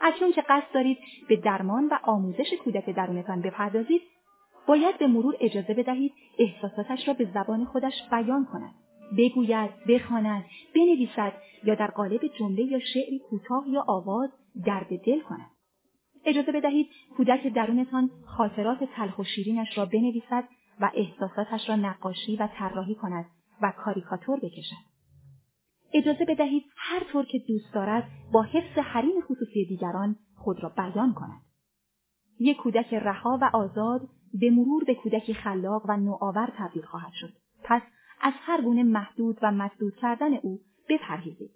اکنون که قصد دارید به درمان و آموزش کودک درونتان بپردازید، باید به مرور اجازه بدهید احساساتش را به زبان خودش بیان کند، بگوید، بخواند، بنویسد یا در قالب جمله یا شعری کوتاه یا آواز درد دل کند. اجازه بدهید کودک درونتان خاطرات تلخ و شیرینش را بنویسد و احساساتش را نقاشی و طراحی کند و کاریکاتور بکشد. اجازه بدهید هر طور که دوست دارد با حفظ حریم خصوصی دیگران خود را بیان کند. یک کودک رها و آزاد به مرور به کودکی خلاق و نوآور تبدیل خواهد شد. پس از هر گونه محدود و مسدود کردن او بپرهیزید.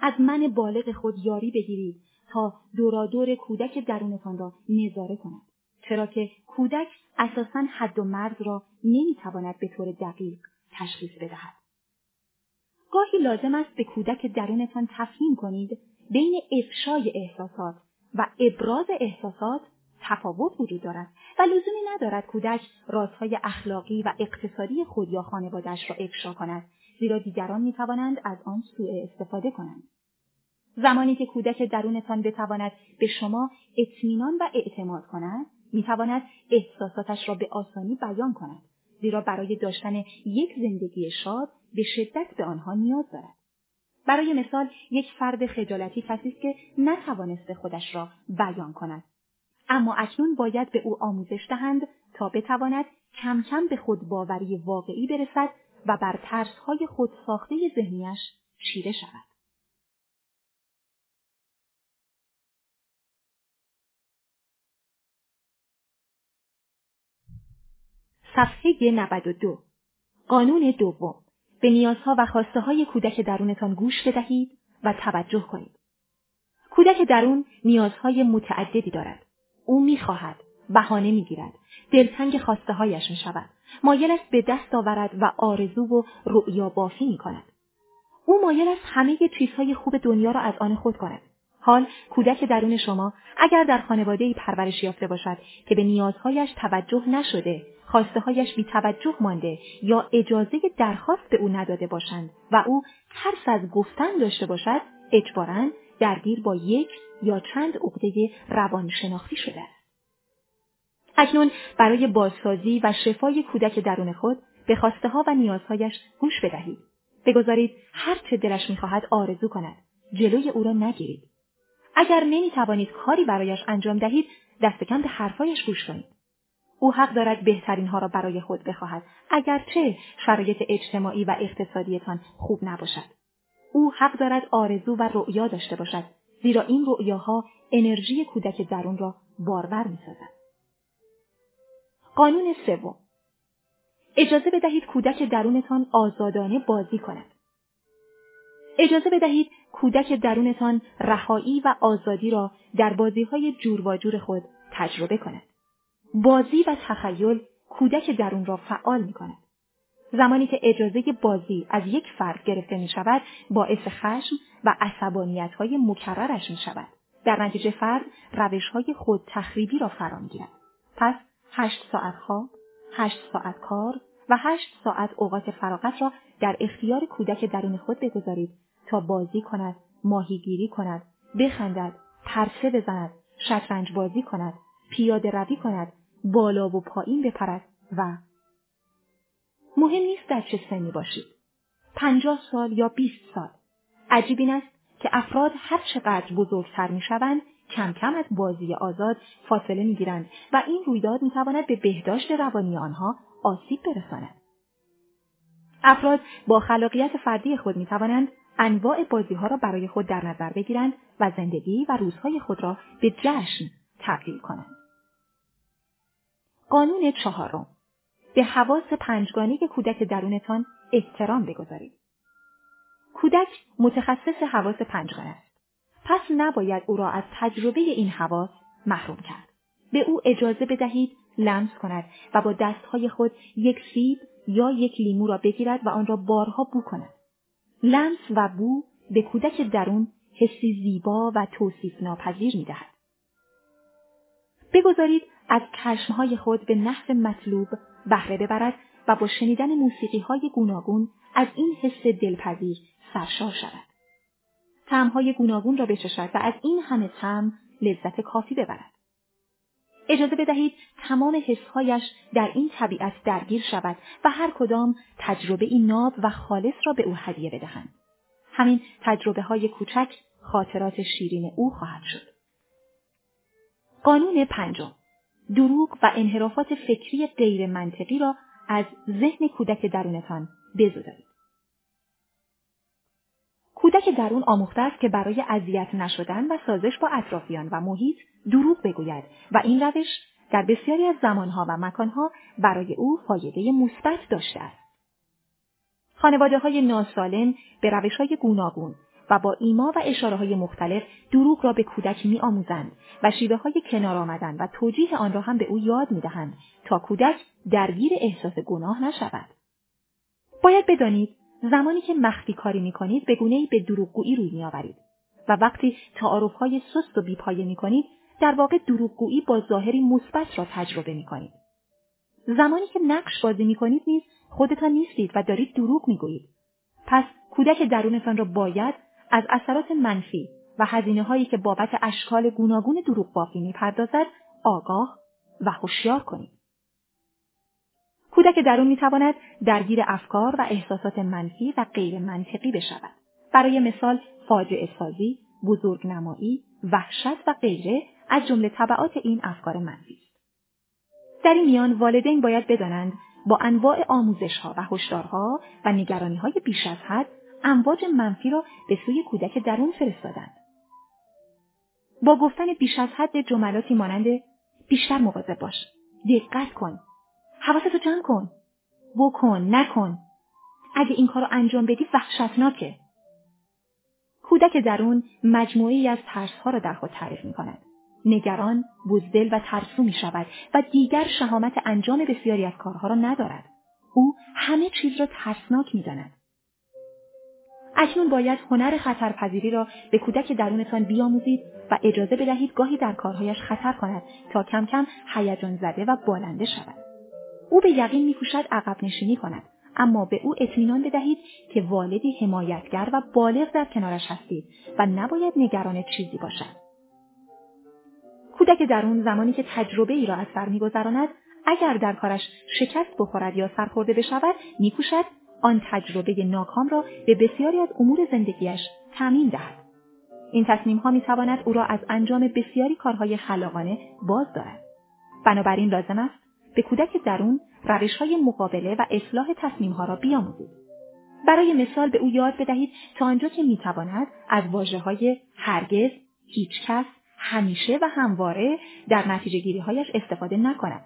از من بالغ خود یاری بگیرید تا دورادور کودک درونتان را نظاره کند، چرا که کودک اساساً حد و مرز را نمیتواند به طور دقیق تشخیص بدهد. گاهی لازم است به کودک درونتان تفهیم کنید بین افشای احساسات و ابراز احساسات تفاوت وجود دارد و لزومی ندارد کودک رازهای اخلاقی و اقتصادی خود یا خانواده‌اش را افشا کند، زیرا دیگران میتوانند از آن سوء استفاده کنند. زمانی که کودک درونتان بتواند به شما اطمینان و اعتماد کند، میتواند احساساتش را به آسانی بیان کند، زیرا برای داشتن یک زندگی شاد به شدت به آنها نیاز دارد. برای مثال، یک فرد خجالتی کسی است که نتوانسته خودش را بیان کند، اما اکنون باید به او آموزش دهند تا بتواند کم کم به خود باوری واقعی برسد و بر ترس‌های خود ساخته ذهنیش چیره شود. صفحه نود و دو. قانون دوم: به نیازها و خواسته های کودک درونتان گوش بدهید و توجه کنید. کودک درون نیازهای متعددی دارد. او میخواهد، بهانه میگیرد، دلتنگ خواسته هایش میشود، مایل است به دست آورد و آرزو و رؤیا بافی میکند. او مایل است همه چیزهای خوب دنیا را از آن خود کند. حال کودک درون شما اگر در خانواده‌ای پرورش یافته باشد که به نیازهایش توجه نشده، خواسته‌هایش بی‌توجه مانده یا اجازه درخواست به او نداده باشند و او ترس از گفتن داشته باشد، اجباراً درگیر با یک یا چند عقده روانشناختی شده است. اکنون برای بازسازی و شفای کودک درون خود به خواسته‌ها و نیازهایش گوش بدهید. بگذارید هر چه دلش می‌خواهد آرزو کند، جلوی او را نگیرید. اگر نمی‌توانید کاری برایش انجام دهید، دست کم به حرفایش گوش کنید. او حق دارد بهترین ها را برای خود بخواهد، اگرچه شرایط اجتماعی و اقتصادیتان خوب نباشد. او حق دارد آرزو و رؤیا داشته باشد، زیرا این رؤیاها انرژی کودک درون را بارور می‌سازد. قانون سوم: اجازه بدهید کودک درونتان آزادانه بازی کند. اجازه بدهید کودک درونتان رهایی و آزادی را در بازی‌های جور و جور خود تجربه کند. بازی و تخیل کودک درون را فعال می‌کند. زمانی که اجازه بازی از یک فرد گرفته می‌شود، باعث خشم و عصبانیت‌های مکررش می‌شود. در نتیجه فرد روش‌های خود تخریبی را فرا می‌گیرد. پس هشت ساعت خواب، هشت ساعت کار و هشت ساعت اوقات فراغت را در اختیار کودک درون خود بگذارید تا بازی کند، ماهیگیری کند، بخندد، پرسه بزند، شطرنج بازی کند، پیاده روی کند، بالا و پایین بپرد و مهم نیست در چه سنی باشید، پنجاه سال یا بیست سال. عجیب این است که افراد هر چقدر بزرگتر میشوند کم کم از بازی آزاد فاصله میگیرند و این رویداد میتواند به بهداشت روانی آنها آسیب برساند. افراد با خلاقیت فردی خود میتوانند انواع بازی‌ها را برای خود در نظر بگیرند و زندگی و روزهای خود را به جشن تبدیل کنند. قانون چهارم: به حواس پنجگانه کودک درونتان احترام بگذارید. کودک متخصص حواس پنجگانه است. پس نباید او را از تجربه این حواس محروم کرد. به او اجازه بدهید لمس کند و با دستهای خود یک سیب یا یک لیمو را بگیرد و آن را بارها بو کند. لمس و بو به کودک درون حسی زیبا و توصیف ناپذیر می دهد. بگذارید از چشمهای خود به نحو مطلوب بهره ببرد و با شنیدن موسیقی‌های گوناگون از این حس دلپذیر سرشار شود. طعم‌های گوناگون را بچشد و از این همه طعم لذت کافی ببرد. اجازه بدهید تمام حس‌هایش در این طبیعت درگیر شود و هر کدام تجربه‌ای ناب و خالص را به او هدیه بدهند. همین تجربه‌های کوچک خاطرات شیرین او خواهد شد. قانون پنجم: دروغ و انحرافات فکری غیر منطقی را از ذهن کودک درونتان بزدایید. کودک درون آموخته است که برای اذیت نشدن و سازش با اطرافیان و محیط دروغ بگوید و این روش در بسیاری از زمانها و مکانها برای او فایده مثبت داشته است. خانواده‌های ناسالم به روش‌های گوناگون و با ایما و اشاره‌های مختلف دروغ را به کودک می‌آموزند و شیوه‌های کنار آمدن و توجیه آن را هم به او یاد می‌دهند تا کودک درگیر احساس گناه نشود. باید بدانید زمانی که مخفی کاری می‌کنید به گونه‌ای به دروغگویی روی می‌آورید و وقتی تعارف‌های سست و بی‌پایه می‌کنید در واقع دروغگویی با ظاهری مثبت را تجربه می‌کنید. زمانی که نقش بازی می‌کنید نیز خودتان نیستید و دارید دروغ می‌گویید. پس کودک درونتان را باید از اثرات منفی و هزینه‌هایی که بابت اشکال گوناگون دروغ بافی می‌پردازد آگاه و هوشیار کنید. کودک درون می‌تواند درگیر افکار و احساسات منفی و غیر منطقی بشود. برای مثال فاجعه سازی، بزرگنمایی، وحشت و غیره از جمله تبعات این افکار منفی است. در این میان والدین باید بدانند با انواع آموزش‌ها و هشدارها و نگرانی‌های بیش از حد امواج منفی را به سوی کودک درون فرستادند. با گفتن بیش از حد جملاتی مانند بیشتر مواظب باش، دقت کن، حواستو جمع کن، بکن، نکن، اگه این کارو انجام بدی وحشتناکه. کودک درون مجموعی از ترس‌ها را در خود تعریف می‌کند. نگران، بزدل و ترسو می‌شود و دیگر شهامت انجام بسیاری از کارها را ندارد. او همه چیز را ترسناک می‌داند. اکنون باید هنر خطرپذیری را به کودک درونتان بیاموزید و اجازه بدهید گاهی در کارهایش خطر کند تا کم کم هیجان زده و بالنده شود. او به یقین می‌کوشد عقب نشینی کند، اما به او اطمینان بدهید که والدی حمایتگر و بالغ در کنارش هستید و نباید نگران چیزی باشد. کودک درون زمانی که تجربه ای را از سر می‌گذراند، اگر در کارش شکست بخورد یا سرخورده بشود، می‌کوشد آن تجربه ناکام را به بسیاری از امور زندگیش تأمین دهد. این تصمیم‌ها می‌تواند او را از انجام بسیاری کارهای خلاقانه باز دارد. بنابراین لازم است به کودک درون روش‌های مقابله و اصلاح تصمیم‌ها را بیاموزید. برای مثال به او یاد بدهید تا آنجا که می‌تواند از واژه‌های هرگز، هیچکس، همیشه و همواره در نتیجه‌گیری‌هایش استفاده نکند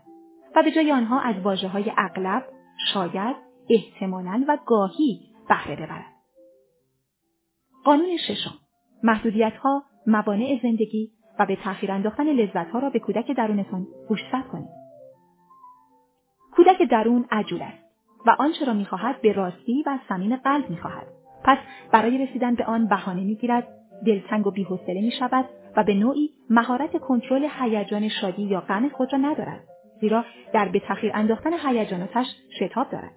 و به جای آنها از واژه‌های اغلب، شاید، احتمالاً و گاهی بهره ببرد. قانون ششم: محدودیت‌ها، موانع زندگی و به تأخیر انداختن لذت‌ها را به کودک درونتان گوشزد کنید. کودک درون عجول است و آنچه را می‌خواهد به راستی و از صمیم قلب می‌خواهد. پس برای رسیدن به آن بهانه می‌گیرد، دلتنگ و بی‌حوصله می‌شود و به نوعی مهارت کنترل هیجان شادی یا غم خود را ندارد، زیرا در به تأخیر انداختن هیجاناتش شتاب دارد.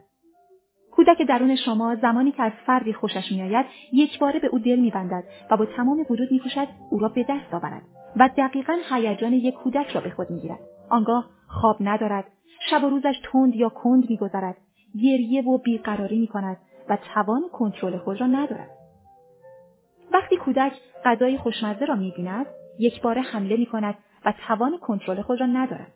کودک درون شما زمانی که از فردی خوشش می‌آید، یکباره به او دل می‌بندد و با تمام وجود می‌کوشد او را به دست آورد و دقیقاً هیجان یک کودک را به خود می‌گیرد. آنگاه خواب ندارد، شب و روزش تند یا کند می‌گذرد، گریه و بیقراری می‌کند و توان کنترل خود را ندارد. وقتی کودک غذای خوشمزه را می‌بیند، یکباره حمله می‌کند و توان کنترل خود را ندارد.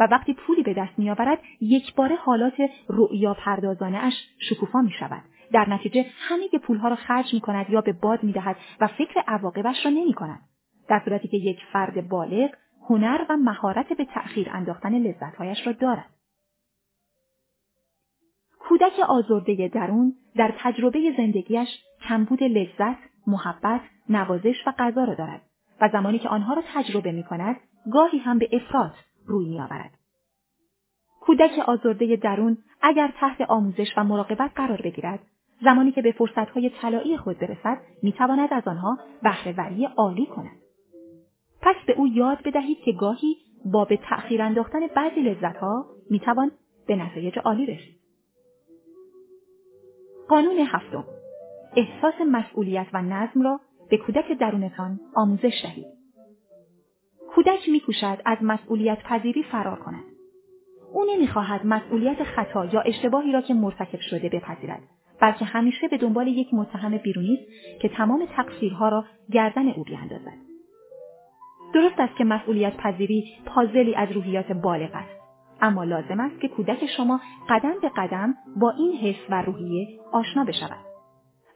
و وقتی پولی به دست می‌آورد، یکباره حالات رؤیا پردازانه اش شکوفا می‌شود. در نتیجه همه پول‌ها را خرج می‌کند یا به باد می‌دهد و فکر عواقبش را نمی‌کند. در صورتی که یک فرد بالغ هنر و مهارت به تأخیر انداختن لذت‌هایش را دارد. کودک آزرده درون در تجربه زندگیش کمبود لذت، محبت، نوازش و غذا را دارد و زمانی که آنها را تجربه می‌کند، گاهی هم به افراط روی می‌آورد. کودک آزرده درون اگر تحت آموزش و مراقبت قرار بگیرد، زمانی که به فرصت‌های طلایی خود برسد، می‌تواند از آنها بهره‌وری عالی کند. پس به او یاد بدهید که گاهی با به تأخیر انداختن بعضی لذت‌ها می‌توان به نتایج عالی رسید. قانون هفتم: احساس مسئولیت و نظم را به کودک درونتان آموزش دهید. کودک می‌کوشد از مسئولیت پذیری فرار کند. او نمی‌خواهد مسئولیت خطا یا اشتباهی را که مرتکب شده بپذیرد، بلکه همیشه به دنبال یک متهم بیرونی است که تمام تقصیرها را گردن او بیاندازد. درست است که مسئولیت پذیری پازلی از روحیات بالغ است، اما لازم است که کودک شما قدم به قدم با این حس و روحیه آشنا بشود.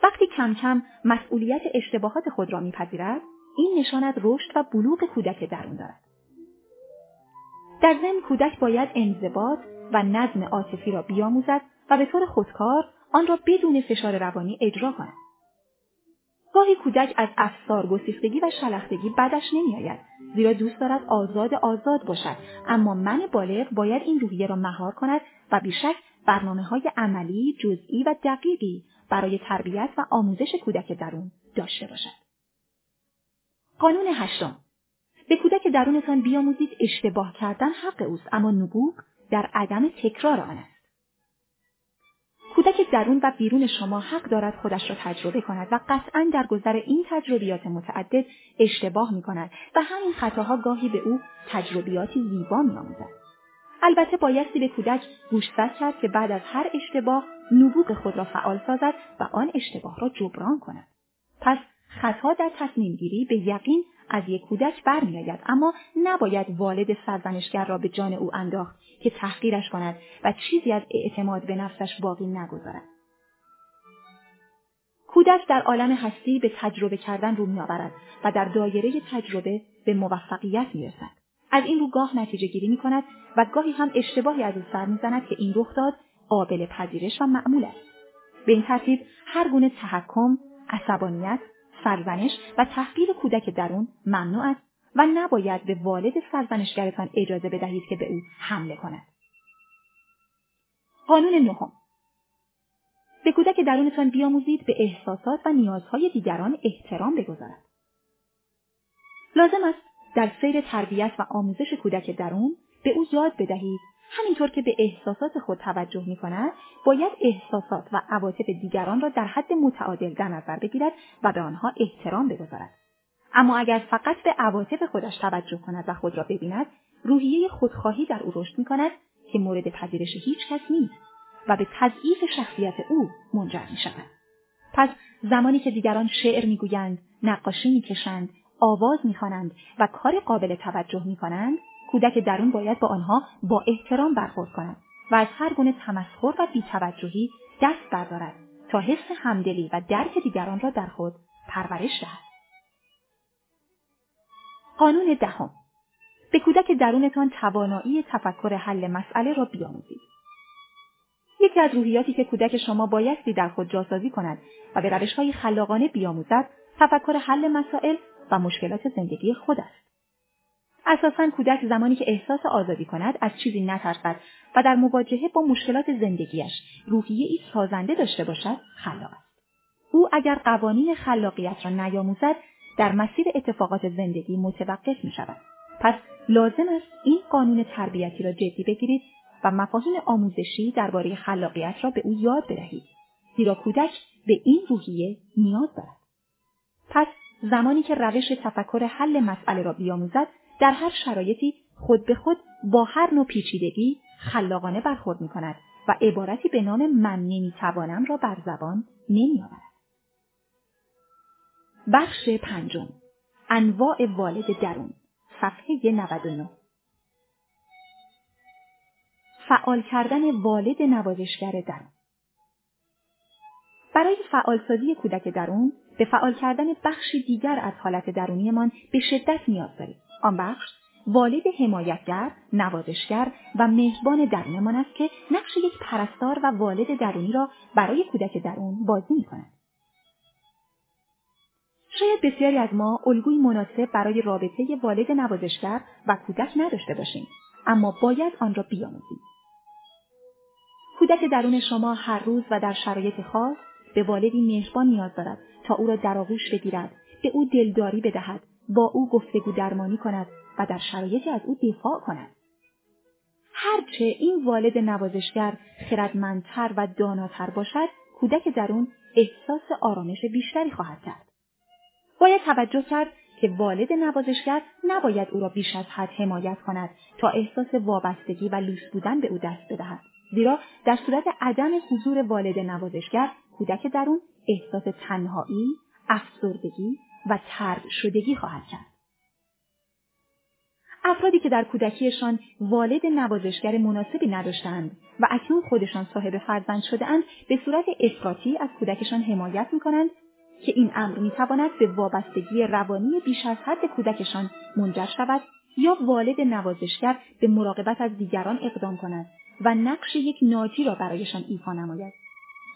وقتی کم کم مسئولیت اشتباهات خود را می‌پذیرد، این نشان از رشد و بلوغ کودک درون دارد. در ضمن کودک باید انضباط و نظم عاطفی را بیاموزد و به طور خودکار آن را بدون فشار روانی اجرا کند. گاهی کودک از افسار، گسیختگی و شلختگی بدش نمی‌آید، زیرا دوست دارد آزاد آزاد باشد، اما من بالغ باید این روحیه را مهار کند و بیشک برنامه‌های عملی، جزئی و دقیقی برای تربیت و آموزش کودک درون داشته باشد. قانون هشتم: به کودک درونتان بیاموزید اشتباه کردن حق اوست، اما نبوغ در عدم تکرار آن است. کودک درون و بیرون شما حق دارد خودش را تجربه کند و قطعاً در گذر این تجربیات متعدد اشتباه می کند و همین خطاها گاهی به او تجربیاتی زیبا می آموزد. البته بایستی به کودک گوشزد کرد که بعد از هر اشتباه نبوغ خود را فعال سازد و آن اشتباه را جبران کند. پس خطا در تصمیم گیری به یقین از یک کودک برمی آید، اما نباید والد سرزنشگر را به جان او انداخت که تحقیرش کند و چیزی از اعتماد به نفسش باقی نگذارد. کودک در عالم هستی به تجربه کردن رو می آورد و در دایره تجربه به موفقیت می رسد. از این رو گاه نتیجه گیری می کند و گاهی هم اشتباهی از او سر می زند که این رخداد قابل پذیرش و معمول است. به این ترتیب هر گونه تحکم، عصبانیت، سرزنش و تحقیر کودک درون ممنوع است و نباید به والد سرزنشگرتان اجازه بدهید که به او حمله کند. قانون نهم: به کودک درونتان بیاموزید به احساسات و نیازهای دیگران احترام بگذارد. لازم است در سیر تربیت و آموزش کودک درون به او یاد بدهید همینطور که به احساسات خود توجه می کند، باید احساسات و عواطف دیگران را در حد متعادل در نظر بگیرد و به آنها احترام بگذارد. اما اگر فقط به عواطف خودش توجه کند و خود را ببیند، روحیه خودخواهی در او رشد می کند که مورد پذیرش هیچ کس نیست و به تضعیف شخصیت او منجر می شود. پس زمانی که دیگران شعر می گویند، نقاشی می کشند، آواز می خوانند و کار قابل توجه می کنند، کودک درون باید با آنها با احترام برخورد کند و از هر گونه تمسخر و بی‌توجهی دست بردارد تا حس همدلی و درک دیگران را در خود پرورش دهد. قانون دهم: به کودک درونتان توانایی تفکر حل مسئله را بیاموزید. یکی از روحیاتی که کودک شما بایستی در خود جاسازی کند و به روش‌های خلاقانه بیاموزد، تفکر حل مسائل و مشکلات زندگی خود است. اساساً کودک زمانی که احساس آزادی کند، از چیزی نترسد و در مواجهه با مشکلات زندگیش روحیه‌ای سازنده داشته باشد، خلاق است. او اگر قوانین خلاقیت را نیاموزد، در مسیر اتفاقات زندگی متوقف می‌شود. پس لازم است این قانون تربیتی را جدی بگیرید و مفاهیم آموزشی درباره خلاقیت را به او یاد بدهید، زیرا کودک به این روحیه نیاز دارد. پس زمانی که روش تفکر حل مسئله را بیاموزد، در هر شرایطی خود به خود با هر نوع پیچیدگی خلاقانه برخورد می‌کند و عبارتی به نام من نمی‌توانم را بر زبان نمی‌آورد. بخش پنجم: انواع والد درون، صفحه نود و نه. فعال کردن والد نوازشگر درون. برای فعالسازی کودک درون، به فعال کردن بخشی دیگر از حالت درونیمان به شدت نیاز داریم. آن بخش والد حمایتگر، نوازشگر و مهربان درونمان است که نقش یک پرستار و والد درونی را برای کودک درون بازی می‌کند. شاید بسیاری از ما الگوی مناسب برای رابطه والد نوازشگر و کودک نداشته باشیم، اما باید آن را بیاموزیم. کودک درون شما هر روز و در شرایط خاص به والدی مهربان نیاز دارد تا او را در آغوش بگیرد، به او دلداری بدهد، با او گفتگو درمانی کند و در شرایطی از او دفاع کند. هرچه این والد نوازشگر خردمندتر و داناتر باشد، کودک درون احساس آرامش بیشتری خواهد کرد. باید توجه کرد که والد نوازشگر نباید او را بیش از حد حمایت کند تا احساس وابستگی و لوس بودن به او دست بدهد، زیرا در صورت عدم حضور والد نوازشگر، کودک درون احساس تنهایی، افسردگی و طرد شدگی خواهد کرد. افرادی که در کودکیشان والد نوازشگر مناسبی نداشتند و اکنون خودشان صاحب فرزند شده‌اند، به صورت افراطی از کودکشان حمایت می‌کنند که این امر می‌تواند به وابستگی روانی بیش از حد کودکشان منجر شود یا والد نوازشگر به مراقبت از دیگران اقدام کند و نقش یک ناجی را برایشان ایفا نماید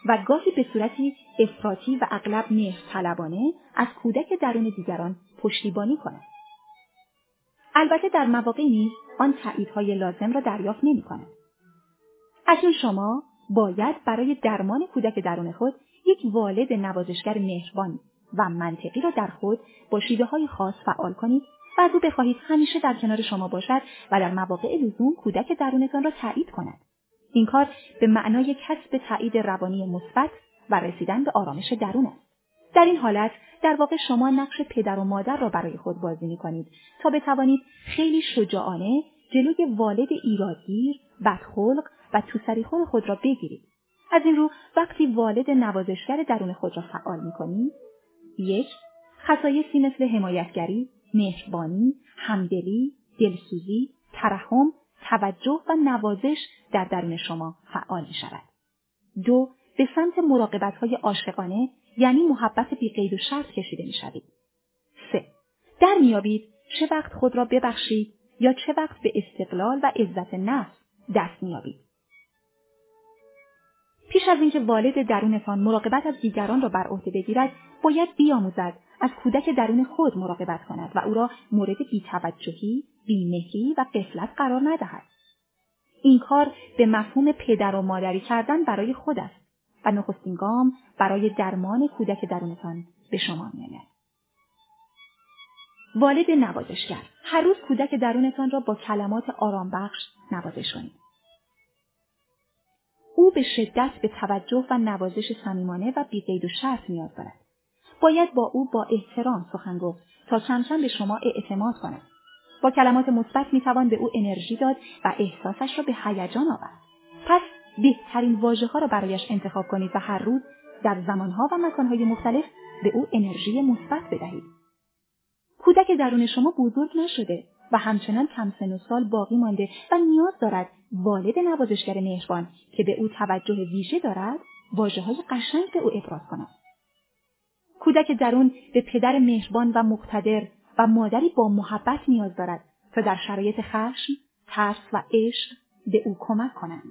و گاهی به صورتی افراطی و اغلب مهرطلبانه از کودک درون دیگران پشتیبانی کند. البته در مواقعی نیز آن تاییدهای لازم را دریافت نمی‌کند. اکنون شما باید برای درمان کودک درون خود یک والد نوازشگر مهربان و منطقی را در خود با شیوه‌های خاص فعال کنید و از او بخواهید همیشه در کنار شما باشد و در مواقع لزوم کودک درونتان را تایید کند. این کار به معنای کسب تایید روانی مثبت و رسیدن به آرامش درون است. در این حالت در واقع شما نقش پدر و مادر را برای خود بازی می‌کنید تا بتوانید خیلی شجاعانه جلوی والد ایرادگیر، بدخلق و توسریخور خود را بگیرید. از این رو وقتی والد نوازشگر درون خود را فعال می‌کنید، یک، خصایصی مثل حمایتگری، مهربانی، همدلی، دلسوزی، ترحم، توجه و نوازش در درون شما فعال می شود. دو، به سمت مراقبت‌های عاشقانه یعنی محبت بی قید و شرط کشیده می شوید. سه، در میابید چه وقت خود را ببخشید یا چه وقت به استقلال و عزت نفس دست میابید. پیش از اینکه والد درونتان مراقبت از دیگران را بر عهده بگیرد، باید بیاموزد از کودک درون خود مراقبت کند و او را مورد بی‌توجهی، بی‌مهری و غفلت قرار ندهد. این کار به مفهوم پدر و مادری کردن برای خود است و نخستین گام برای درمان کودک درونتان به شما می‌آید. والد نوازشگر، هر روز کودک درونتان را با کلمات آرام بخش نوازش کنید. او به شدت به توجه و نوازش صمیمانه و بی‌قید و شرط نیاز دارد. باید با او با احترام سخن گفت تا کم‌کم به شما اعتماد کند. با کلمات مثبت میتوان به او انرژی داد و احساسش را به هیجان آورد. پس بهترین واژه‌ها را برایش انتخاب کنید و هر روز در زمانها و مکانهای مختلف به او انرژی مثبت بدهید. کودک درون شما بزرگ نشده و همچنان کم سن و سال باقی مانده و نیاز دارد والد نوازشگر مهربان که به او توجه ویژه دارد، واژه‌های قشنگ به او ابراز کند. کودک درون به پدر مهربان و مقتدر و مادری با محبت نیاز دارد تا در شرایط خشم، ترس و عشق به او کمک کنند.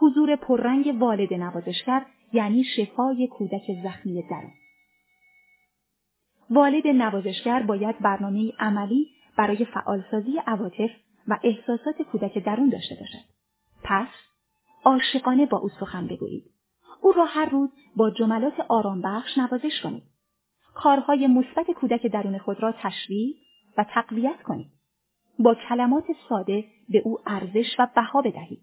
حضور پررنگ والد نوازشگر یعنی شفای کودک زخمی درون. والد نوازشگر باید برنامه عملی برای فعالسازی عواطف و احساسات کودک درون داشته باشد. پس عاشقانه با او سخن بگویید. او را هر روز با جملات آرام بخش نوازش کنید. کارهای مثبت کودک درون خود را تشویق و تقویت کنید. با کلمات ساده به او ارزش و بها بدهید.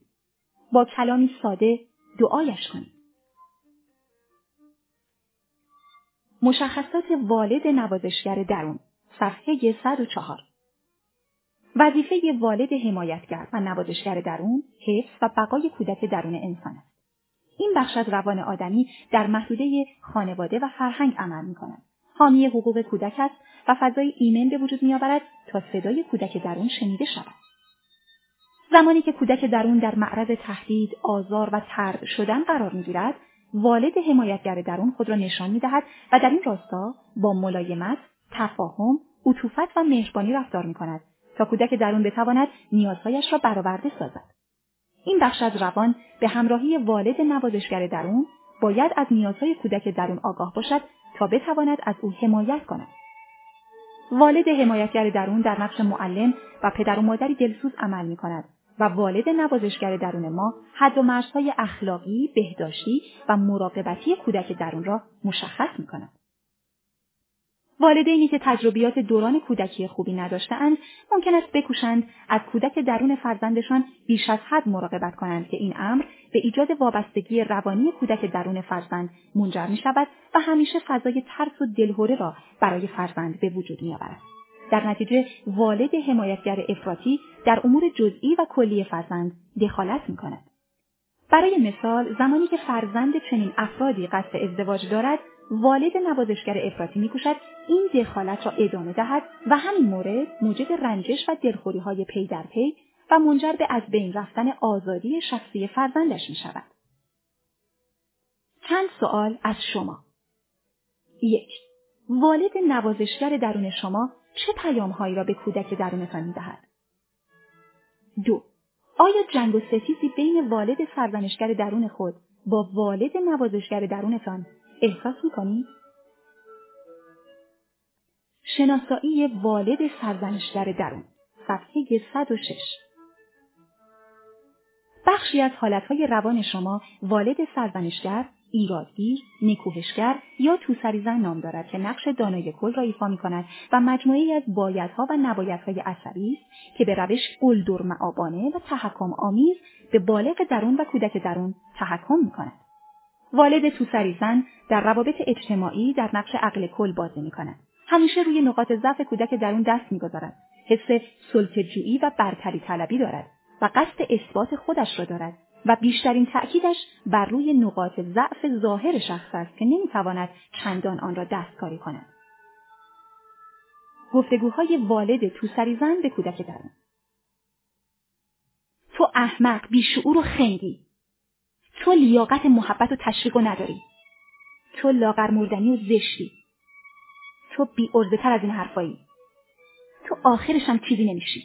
با کلامی ساده دعایش کنید. مشخصات والد نوازشگر درون، صفحه صد و چهار. وظیفه والد حمایتگر و نوازشگر درون، حفظ و بقای کودک درون انسان است. این بخش از روان آدمی در محدوده خانواده و فرهنگ عمل می‌کند. حامی حقوق کودک است و فضای ایمن به وجود می‌آورد تا صدای کودک درون شنیده شود. زمانی که کودک درون در معرض تهدید، آزار و طرد شدن قرار می‌گیرد، والد حمایتگر درون خود را نشان می‌دهد و در این راستا با ملایمت، تفاهم، عطوفت و مهربانی رفتار می‌کند تا کودک درون بتواند نیازهایش را برآورده سازد. این بخش از روان به همراهی والد نوازشگر درون باید از نیازهای کودک درون آگاه باشد تا بتواند از او حمایت کند. والد حمایتگر درون در نقش معلم و پدر و مادری دلسوز عمل می‌کند و والد نوازشگر درون ما حد و مرزهای اخلاقی، بهداشتی و مراقبتی کودک درون را مشخص می‌کند. والدینی که تجربیات دوران کودکی خوبی نداشته‌اند ممکن است بکوشند از کودک درون فرزندشان بیش از حد مراقبت کنند که این امر به ایجاد وابستگی روانی کودک درون فرزند منجر می‌شود و همیشه فضای ترس و دلهره را برای فرزند به وجود می‌آورد. در نتیجه والد حمایتگر افراطی در امور جزئی و کلی فرزند دخالت می‌کند. برای مثال زمانی که فرزند چنین افرادی قصد ازدواج دارد، والد نوازشگر افراطی می‌کوشد این دخالت را ادامه دهد و همین مورد موجب رنجش و دلخوری‌های پی در پی و منجر به از بین رفتن آزادی شخصی فرزندش می‌شود. چند سوال از شما. یک. والد نوازشگر درون شما چه پیام‌هایی را به کودک درونتان می‌دهد؟ دو. آیا جنگ و ستیزی بین والد سرزنشگر درون خود با والد نوازشگر درونتان احساس می‌کنید؟ شناسایی والد سرزنشگر درون، صفحه صد و شش. بخشی از حالتهای روان شما والد سرزنشگر، ایرادگیر، نکوهشگر یا توسریزن نام دارد که نقش دانای کل را ایفا می‌کند و مجموعه‌ای از بایدها و نبایدهای عصبی است که به روش قلدرمآبانه و تحکم آمیز به بالغ درون و کودک درون تحکم می‌کند. والد توسریزن در روابط اجتماعی در نقش عقل کل بازی می‌کند. همیشه روی نقاط ضعف کودک درون دست می‌گذارد. حس سلطه‌جویی و برتری طلبی دارد و قصد اثبات خودش را دارد و بیشترین تأکیدش بر روی نقاط ضعف ظاهر شخص است که نمی‌تواند چندان آن را دستکاری کند. گفتگوهای والد توسریزن به کودک درون. تو احمق، بیشعور و خنگی. تو لیاقت محبت و تشویق نداری. تو لاغر مردنی و زشتی. تو بی ارزه‌تر از این حرفایی. تو آخرش هم چیزی نمیشی.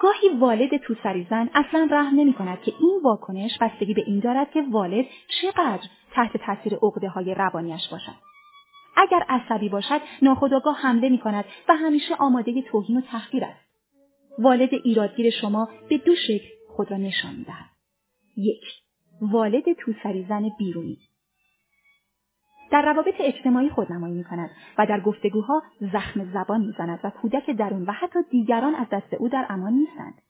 گاهی والد توسریزن اصلا رحم نمی کند که این واکنش بستگی به این دارد که والد چقدر تحت تاثیر عقده‌های روانیش باشد. اگر عصبی باشد ناخودآگاه حمله می کند و همیشه آماده توهین و تحقیر است. والد ایرادگیر شما به دو شکل خود را نشان می دهد. یک. والد توسریزن بیرونی در روابط اجتماعی خودنمایی می‌کند و در گفتگوها زخم زبان می‌زند و کودک درون و حتی دیگران از دست او در امان نیستند.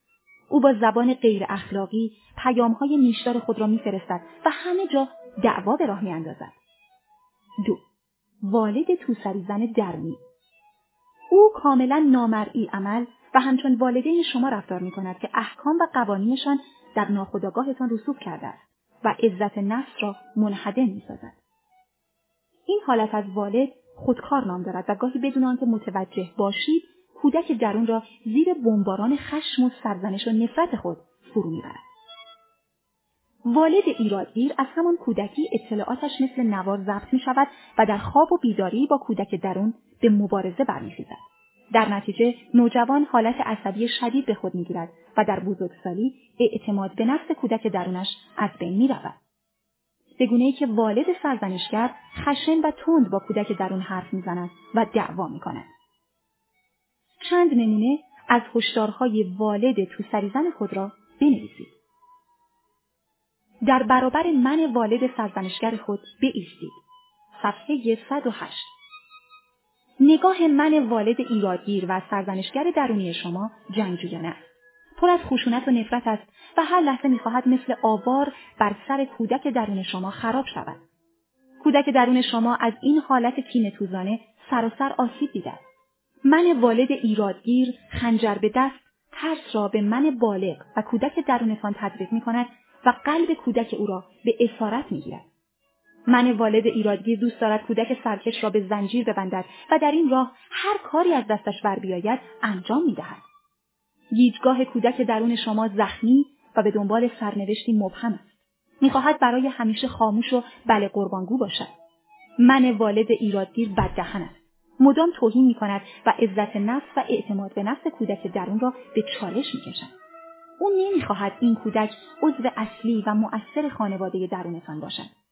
او با زبان غیر اخلاقی پیام‌های نیشدار خود را می‌فرستد و همه جا دعوا به راه می‌اندازد. دو، والد توسری زن درمی. او کاملا نامرئی عمل و همچون والدین شما رفتار می‌کند که احکام و قوانینشان در ناخودآگاهتان رسوب کرده است و عزت نفس را منحدم می‌سازد. این حالت از والد خودکار نام دارد و گاهی بدون آنکه متوجه باشید کودک درون را زیر بمباران خشم و سرزنش و نفرت خود فرو می‌برد. والد ایرادگیر از همان کودکی اطلاعاتش مثل نوار ضبط می‌شود و در خواب و بیداری با کودک درون به مبارزه برمی‌خیزد. در نتیجه نوجوان حالت عصبی شدید به خود می‌گیرد و در بزرگسالی اعتماد به نفس کودک درونش از بین می‌رود. به گونه‌ای که والد سرزنشگر خشن و تند با کودک درون حرف می‌زند و دعوا می‌کند. چند نمونه از هشدارهای والد توسری زن خود را بنویسید. در برابر من والد سرزنشگر خود بایستید. صفحه صد و هشت. نگاه من والد ایرادگیر و سرزنشگر درونی شما جنگجویانه است. پر از خشونت و نفرت است و هر لحظه می‌خواهد مثل آوار بر سر کودک درون شما خراب شود. کودک درون شما از این حالت کینه توزانه سراسر آسیب دیده است. من والد ایرادگیر خنجر به دست ترس را به من بالغ و کودک درونتان تطبیق می‌کند و قلب کودک او را به اسارت می‌گیرد. من والد ایرادگیر دوست دارد کودک سرکش را به زنجیر ببندد و در این راه هر کاری از دستش بر بیاید انجام می‌دهد. گیجگاه کودک درون شما زخمی و به دنبال سرنوشتی مبهم است. می‌خواهد برای همیشه خاموش و بله قربانگو باشد. من والد ایرادگیر بددهن است. مدام توهین می‌کند و عزت نفس و اعتماد به نفس کودک درون را به چالش می‌کشد. او نمی‌خواهد این کودک عضو اصلی و مؤثر خانواده درونتان باشد.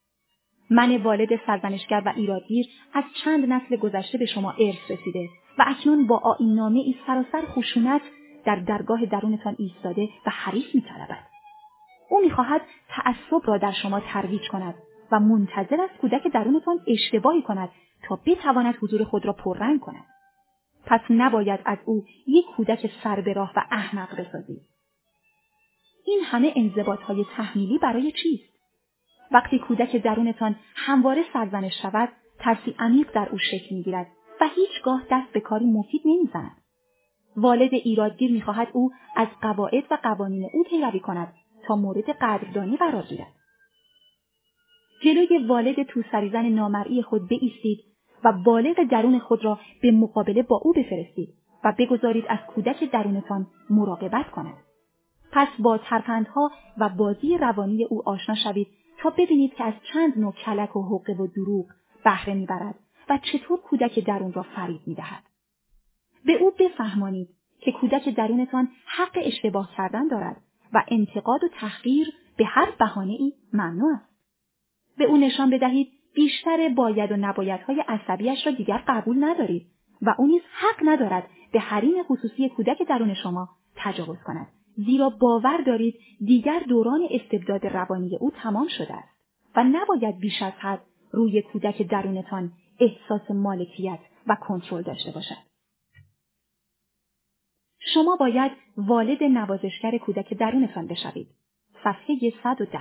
من والد سرزنشگر و ایرادگیر از چند نسل گذشته به شما ارث رسیده و اکنون با آیین‌نامه‌ای سراسر خشونت در درگاه درونتان ایستاده و حریف می‌طلبد. او می‌خواهد تعصب را در شما ترویج کند و منتظر است کودک درونتان اشتباهی کند تا بتواند حضور خود را پررنگ کند. پس نباید از او یک کودک سر به راه و احمق بسازید. این همه انضباط‌های تحمیلی برای چیست؟ وقتی کودک درونتان همواره سرزنش شود، ترسی عمیق در او شکل می‌گیرد و هیچگاه دست به کاری مفید نمی‌زند. والد ایرادگیر می‌خواهد او از قواعد و قوانین او پیروی کند تا مورد قدردانی قرار گیرد. جلوی والد توسری زن نامرئی خود بایستید و بالغ درون خود را به مقابله با او بفرستید و بگذارید از کودک درونتان مراقبت کند. پس با ترفندها و بازی روانی او آشنا شوید تا ببینید که از چند نوع کلک و حقه و دروغ بهره میبرد و چطور کودک درون را فریب میدهد. به او بفهمانید که کودک درونتان حق اشتباه کردن دارد و انتقاد و تحقیر به هر بهانه‌ای ممنوع است. به او نشان بدهید بیشتر باید و نبایدهای عصبیش را دیگر قبول ندارید و او نیز حق ندارد به حریم خصوصی کودک درون شما تجاوز کند، زیرا باور دارید دیگر دوران استبداد روانی او تمام شده است و نباید بیش از حد روی کودک درونتان احساس مالکیت و کنترل داشته باشد. شما باید والد نوازشگر کودک درونتان بشوید. صفحه صد و ده.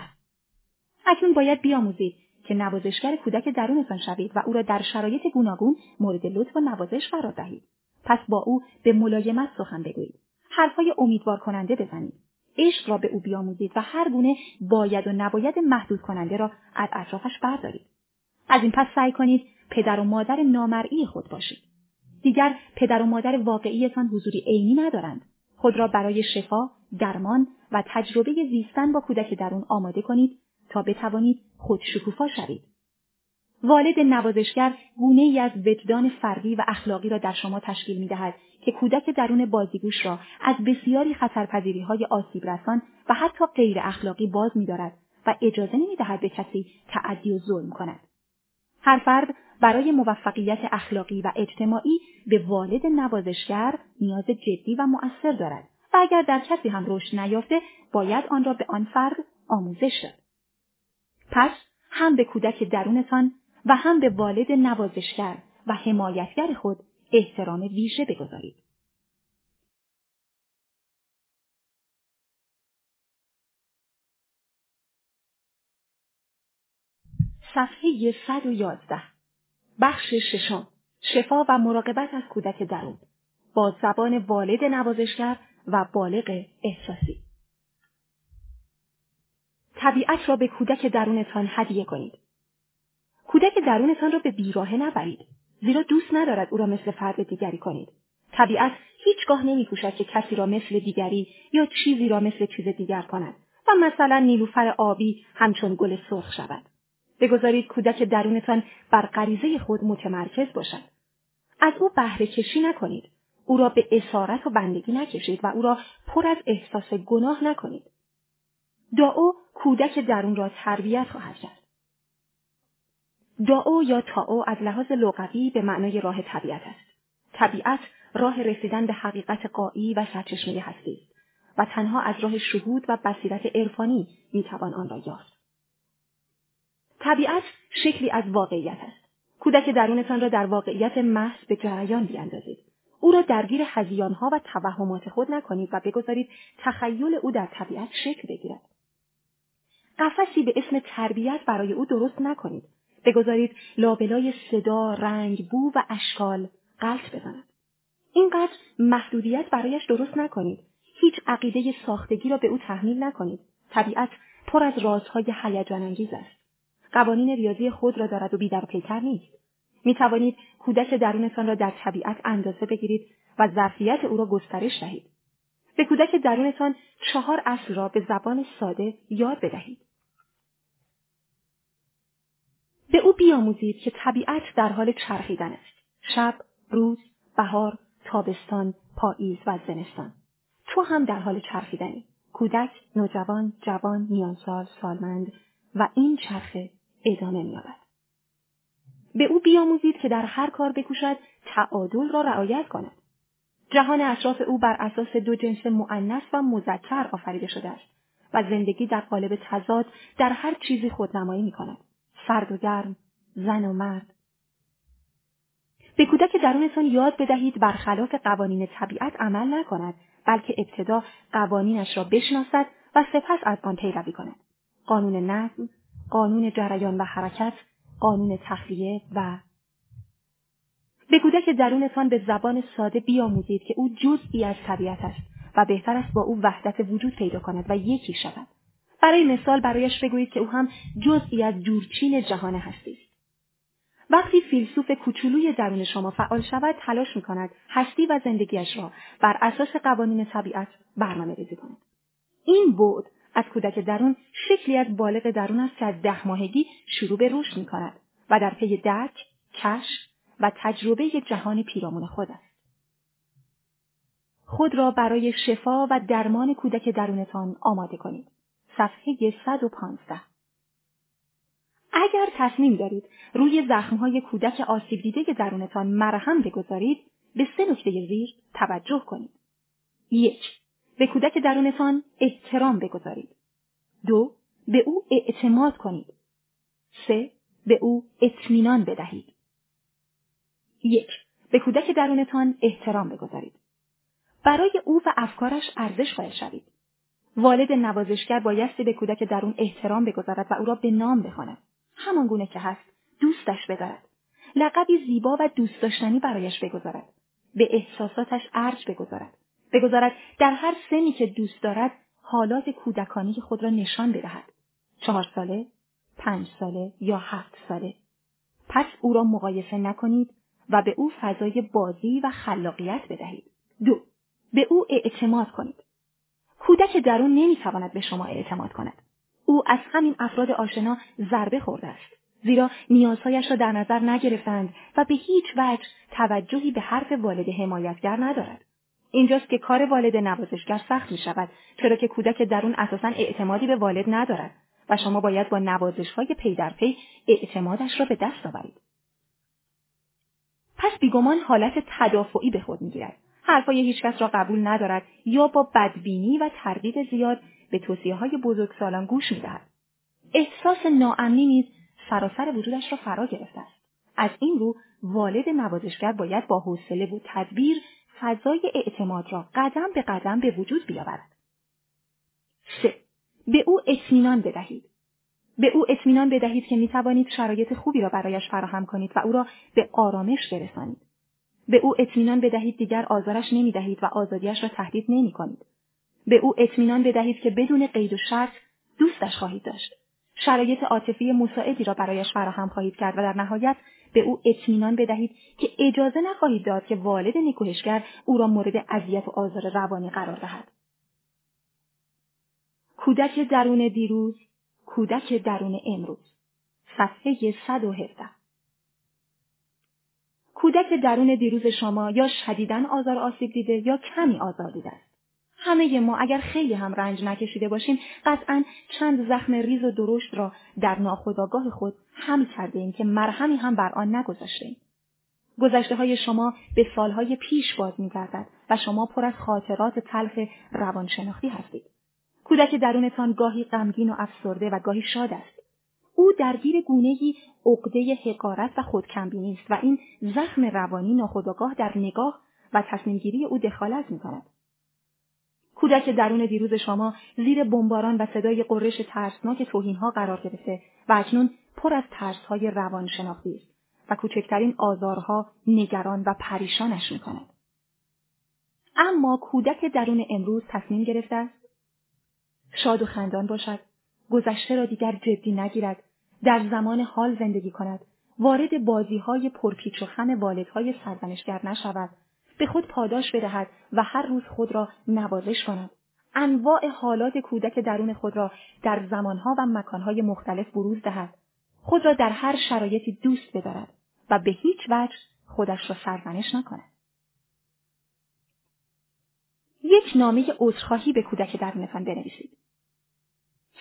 اکنون باید بیاموزید که نوازشگر کودک درونتان شوید و او را در شرایط گوناگون مورد لطف و نوازش قرار دهید. پس با او به ملایمت سخن بگویید. حرفهای امیدوار کننده بزنید. عشق را به او بیاموزید و هر گونه باید و نباید محدود کننده را از اطرافش بردارید. از این پس سعی کنید پدر و مادر نامرئی خود باشید. دیگر پدر و مادر واقعیتان حضوری عینی ندارند. خود را برای شفا، درمان و تجربه زیستن با کودک درون آماده کنید تا بتوانید خود شکوفا شوید. والد نوازشگر گونه‌ای از وجدان فردی و اخلاقی را در شما تشکیل می‌دهد که کودک درون بازیگوش را از بسیاری خطرپذیری‌های آسیب رسان و حتی غیر اخلاقی باز می‌دارد و اجازه نمی‌دهد به کسی تعدی و ظلم کند. هر فرد برای موفقیت اخلاقی و اجتماعی به والد نوازشگر نیاز جدی و مؤثر دارد و اگر در کسی هم رشد نیافته، باید آن را به آن فرد آموزش داد. پس هم به کودک درونتان و هم به والد نوازشگر و حمایتگر خود احترام ویژه بگذارید. صفحه صد و یازده، بخش ششم، شفا و مراقبت از کودک درون، با زبان والد نوازشگر و بالغ احساسی. طبیعت را به کودک درونتان هدیه کنید. کودک درونتان را به بیراهه نبرید، زیرا دوست ندارد او را مثل فرد دیگری کنید. طبیعت هیچگاه نمی‌کوشد که کسی را مثل دیگری یا چیزی را مثل چیز دیگر کند و مثلا نیلوفر آبی همچون گل سرخ شود. بگذارید کودک درونتان بر غریزه خود متمرکز باشد. از او بهره کشی نکنید. او را به اسارت و بندگی نکشید و او را پر از احساس گناه نکنید. داو کودک درون را تربیت خواهد کرد. داو یا تاو از لحاظ لغوی به معنای راه طبیعت است. طبیعت راه رسیدن به حقیقت غایی و سرچشمه هستی است و تنها از راه شهود و بصیرت عرفانی میتوان آن را یافت. طبیعت شکلی از واقعیت است. کودک درونتان را در واقعیت محض به جریان بیاندازید. او را درگیر هذیان‌ها و توهمات خود نکنید و بگذارید تخیل او در طبیعت شکل بگیرد. قفسی به اسم تربیت برای او درست نکنید. بگذارید لابلای صدا، رنگ، بو و اشکال غلط بزند. اینقدر محدودیت برایش درست نکنید. هیچ عقیده ساختگی را به او تحمیل نکنید. طبیعت پر از رازهای هیجان انگیز است. قوانین ریاضی خود را دارد و بی‌در و پیکر نیست. می توانید کودک درونتان را در طبیعت اندازه بگیرید و ظرفیت او را گسترش دهید. به کودک درونتان چهار اصل را به زبان ساده یاد بدهید. به او بیاموزید که طبیعت در حال چرخیدن است. شب، روز، بهار، تابستان، پاییز و زمستان. تو هم در حال چرخیدنی. کودک، نوجوان، جوان، میانسال، سالمند و این چرخه ادامه می‌یابد. به او بیاموزید که در هر کار بکوشد تعادل را رعایت کند. جهان اطراف او بر اساس دو جنس مؤنث و مذکر آفریده شده است و زندگی در قالب تضاد در هر چیزی خودنمایی می‌کند. سرد و گرم، زن و مرد. به کودک درونتان یاد بدهید برخلاف قوانین طبیعت عمل نکند، بلکه ابتدا قوانینش را بشناسد و سپس از آن پیروی کند. قانون نظم، قانون جریان و حرکت، قانون تخلیه و به کودک درونتان به زبان ساده بیاموزید که او جزئی از طبیعت است و بهتر است با او وحدت وجود پیدا کند و یکی شود. برای مثال برایش بگویید که او هم جزئی از جورچین جهان هستی است. وقتی فیلسوف کوچولوی درون شما فعال شود، تلاش می‌کند هستی و زندگیش را بر اساس قوانین طبیعت برنامه‌ریزی کند. این بود از کودک درون شکلی از بالغ درون است که از ده ماهگی شروع به رشد می‌کند و در پی درک، کشف و تجربه جهان پیرامون خود است. خود را برای شفا و درمان کودک درونتان آماده کنید. صفحه صد و پانزده. اگر تصمیم دارید روی زخم‌های کودک آسیب دیده درونتان مرهم بگذارید، به سه نکته زیر توجه کنید. یک، به کودک درونتان احترام بگذارید. دو، به او اعتماد کنید. سه، به او اطمینان بدهید. یک، به کودک درونتان احترام بگذارید. برای او و افکارش ارزش قائل شوید. والد نوازشگر بایستی به کودک درون احترام بگذارد و او را به نام بخواند. همان گونه که هست دوستش بدارد. لقبی زیبا و دوست داشتنی برایش بگذارد. به احساساتش ارج بگذارد. بگذارد در هر سنی که دوست دارد حالات کودکانی خود را نشان بدهد. چهار ساله، پنج ساله یا هفت ساله. پس او را مقایسه نکنید و به او فضای بازی و خلاقیت بدهید. دو، به او اعتماد کنید. کودک درون نمیتواند به شما اعتماد کند. او از همین افراد آشنا ضربه خورده است، زیرا نیازهایش را در نظر نگرفتند و به هیچ وجه توجهی به حرف والد حمایتگر ندارد. اینجاست که کار والد نوازشگر سخت می شود، چرا که کودک درون اساساً اعتمادی به والد ندارد و شما باید با نوازش‌های پی در پی اعتمادش را به دست آورید. پس بیگمان حالت تدافعی به خود می گیرد. حرفای هیچکس را قبول ندارد یا با بدبینی و تردید زیاد به توصیه‌های بزرگسالان گوش می‌دهد. احساس ناامنی نیز سراسر وجودش را فرا گرفته است. از این رو والد نوازشگر باید با حوصله و تدبیر فضای اعتماد را قدم به قدم به وجود بیاورد. سه، به او اطمینان بدهید. به او اطمینان بدهید که میتوانید شرایط خوبی را برایش فراهم کنید و او را به آرامش برسانید. به او اطمینان بدهید دیگر آزارش نمیدهید و آزادیش را تهدید نمیکنید. به او اطمینان بدهید که بدون قید و شرط دوستش خواهید داشت. شرایط عاطفی مساعدی را برایش فراهم خواهید کرد و در نهایت به او اطمینان بدهید که اجازه نخواهید داد که والد نکوهشگر او را مورد اذیت و آزار روانی قرار دهد. کودک درون دیروز، کودک درون امروز. صفحه صد و هفده. کودک درون دیروز شما یا شدیداً آزار آسیب دیده یا کمی آزار دیده است. همه ما اگر خیلی هم رنج نکشیده باشیم قطعاً چند زخم ریز و درشت را در ناخودآگاه خود حمل کرده ایم که مرهمی هم بر آن نگذاشته ایم. گذشته های شما به سالهای پیش باز می‌گردد و شما پر از خاطرات تلخ روانشناختی هستید. کودک درونتان گاهی غمگین و افسرده و گاهی شاد است. او درگیر گونه‌ای عقده حقارت و خودکمبینی است و این زخم روانی ناخودآگاه در نگاه و تصمیم‌گیری او دخالت می‌کند. کودک درون دیروز شما زیر بمباران و صدای قررش ترسناک توهین‌ها قرار گرفته و اکنون پر از ترس‌های روانشناختی است و کوچکترین آزارها نگران و پریشانش می‌کند. اما کودک درون امروز تصمیم گرفته است شاد و خندان باشد، گذشته را دیگر جدی نگیرد، در زمان حال زندگی کند، وارد بازی‌های پرپیچ و خم والدهای سرزنشگر نشود، به خود پاداش بدهد و هر روز خود را نوازش کند. انواع حالات کودک درون خود را در زمانها و مکانهای مختلف بروز دهد. خود را در هر شرایطی دوست بدارد و به هیچ وجه خودش را سرزنش نکند. یک نامه عذرخواهی به کودک درونتان بنویسید.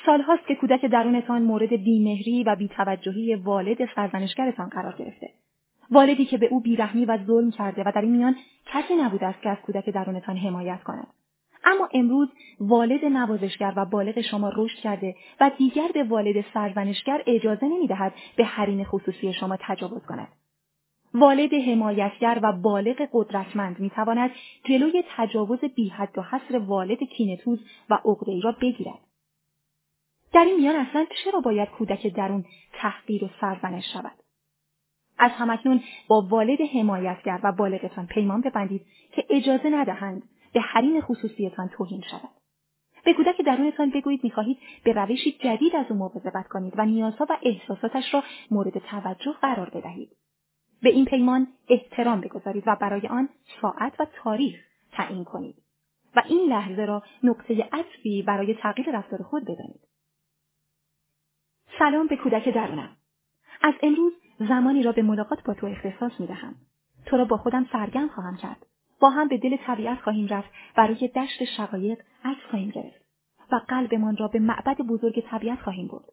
سالهاست که کودک درونتان مورد بیمهری و بیتوجهی والد سرزنشگرتان قرار گرفته. والدی که به او بیرحمی و ظلم کرده و در این میان کسی نبوده است که از کودک درونتان حمایت کند. اما امروز والد نوازشگر و بالغ شما رشد کرده و دیگر به والد سرزنشگر اجازه نمی‌دهد به حریم خصوصی شما تجاوز کند. والد حمایتگر و بالغ قدرتمند می‌تواند جلوی تجاوز بی‌حد و حصر والد کینه‌توز و عقده‌ای را بگیرد. در این میان اصلا چرا باید کودک درون تحقیر و سرزنش شود؟ از همکنون با والد حمایتگر و بالغتان پیمان ببندید که اجازه ندهند به حریم خصوصیتان توهین شود. به کودک درونتان بگویید می‌خواهید به روشی جدید از او مواظبت کنید و نیازها و احساساتش را مورد توجه قرار بدهید. به این پیمان احترام بگذارید و برای آن ساعت و تاریخ تعیین کنید و این لحظه را نقطه عطفی برای تغییر رفتار خود بدانید. سلام به کودک درونم. از امروز زمانی را به ملاقات با تو اختصاص می‌دهم. تو را با خودم سرگرم خواهم کرد. با هم به دل طبیعت خواهیم رفت و روی دشت شقایق عکس خواهیم گرفت و قلبمان را به معبد بزرگ طبیعت خواهیم برد.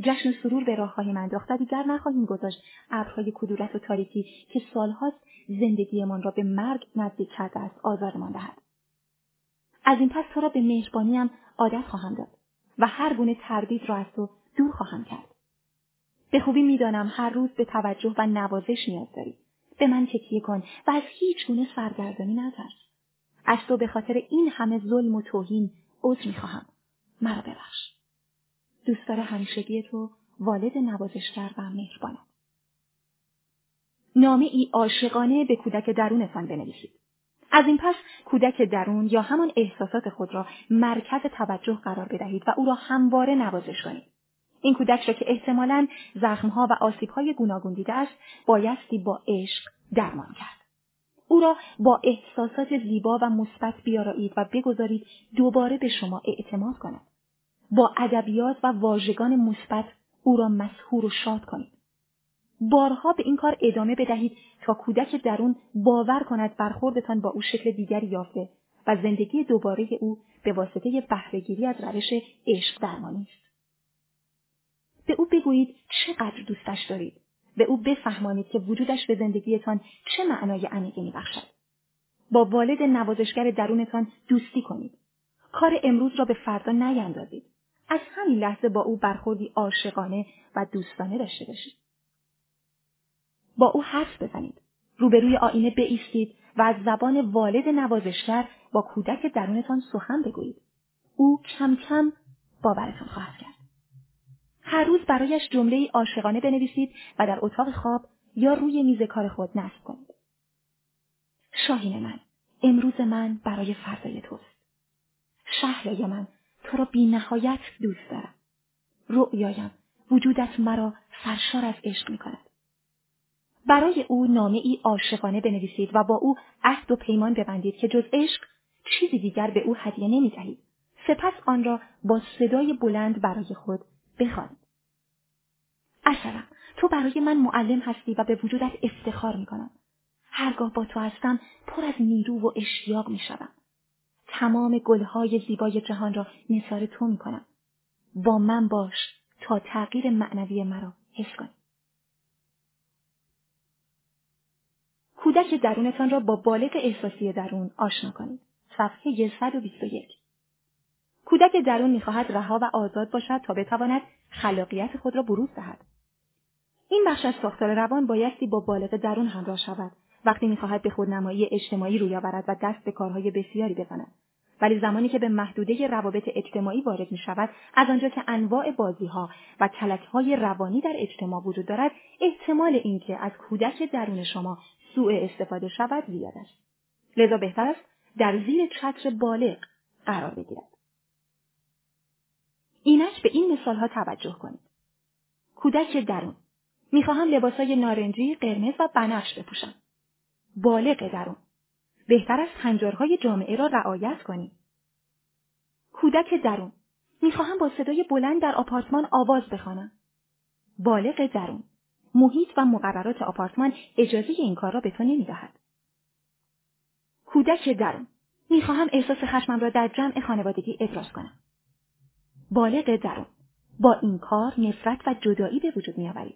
جشن سرور به راه خواهیم انداخت و دیگر نخواهیم گذاشت ابرهای کدورت و تاریکی که سالهاست زندگیمان را به مرگ نزدیک کرده است آزارمان دهد. از این پس تو را به مهربانیم عادت خواهم داد و هر گونه تردید را از تو دور خواهم کرد. به خوبی میدانم هر روز به توجه و نوازش نیاز داری. به من تکیه کن و از هیچ گونه سرگردانی نترس. از تو به خاطر این همه ظلم و توهین عذر میخواهم. مرا ببخش. دوستدار همیشگی تو والد نوازشگر و مهربانم. نامه‌ای عاشقانه به کودک درونتان بنویسید. از این پس کودک درون یا همان احساسات خود را مرکز توجه قرار بدهید و او را همواره نوازش کنید. این کودک را که احتمالاً زخم‌ها و آسیب‌های گوناگون دیده است، بایستی با عشق درمان کرد. او را با احساسات زیبا و مثبت بیارایید و بگذارید دوباره به شما اعتماد کند. با ادبیات و واژگان مثبت او را مسحور و شاد کنید. بارها به این کار ادامه بدهید تا کودک درون باور کند برخوردتان با او شکل دیگری یافته و زندگی دوباره او به واسطه بهره‌گیری از روش عشق درمانی است. به او بگویید چقدر دوستش دارید. به او بفهمانید که وجودش به زندگیتان چه معنای عمیقی می‌بخشد. با والد نوازشگر درونتان دوستی کنید. کار امروز را به فردا نیندازید. از همین لحظه با او برخوردی عاشقانه و دوستانه داشته باشید. با او حرف بزنید. روبروی آینه بایستید و از زبان والد نوازشگر با کودک درونتان سخن بگویید. او کم کم باورتان خواهد کرد. هر روز برایش جمله‌ای عاشقانه بنویسید و در اتاق خواب یا روی میز کار خود نصب کنید. شاهین من، امروز من برای فردای توست. شهریای من، تو را بی نهایت دوست دارم. رؤیایم، وجودت مرا سرشار از عشق می کند. برای او نامه ای عاشقانه بنویسید و با او عهد و پیمان ببندید که جز عشق چیزی دیگر به او هدیه نمی دهید. سپس آن را با صدای بلند برای خود بخوانید. عشقم، تو برای من معلم هستی و به وجودت افتخار می کنم. هرگاه با تو هستم پر از نیرو و اشتیاق می شدم. تمام گلهای زیبای جهان را نثار تو می کنم. با من باش تا تغییر معنوی مرا حس کنی. کودک درونتان را با بالغ احساسی درون آشنا کنید. صفحه صد و بیست و یک. کودک درون می‌خواهد رها و آزاد باشد تا بتواند خلاقیت خود را بروز دهد. این بخش از ساختار روان بایستی با بالغ درون همراه شود. وقتی می‌خواهد به خودنمایی اجتماعی روی آورد و دست به کارهای بسیاری بزند، ولی زمانی که به محدوده روابط اجتماعی وارد می‌شود، از آنجا که انواع بازی‌ها و کلک‌های روانی در اجتماع وجود دارد، احتمال اینکه از کودک درون شما سوء استفاده شود زیاد است. لذا بهتر است در زیر چتر بالغ قرار بگیرد. اینک به این مثال‌ها توجه کنید. کودک درون: می‌خواهم لباس‌های نارنجی، قرمز و بنفش بپوشم. بالغ درون: بهتر است هنجارهای جامعه را رعایت کنی. کودک درون: میخواهم با صدای بلند در آپارتمان آواز بخوانم. بالغ درون: محیط و مقررات آپارتمان اجازه این کار را به تو نمیدهد. کودک درون: میخواهم احساس خشمم را در جمع خانوادگی ابراز کنم. بالغ درون: با این کار نفرت و جدایی به وجود میآوری.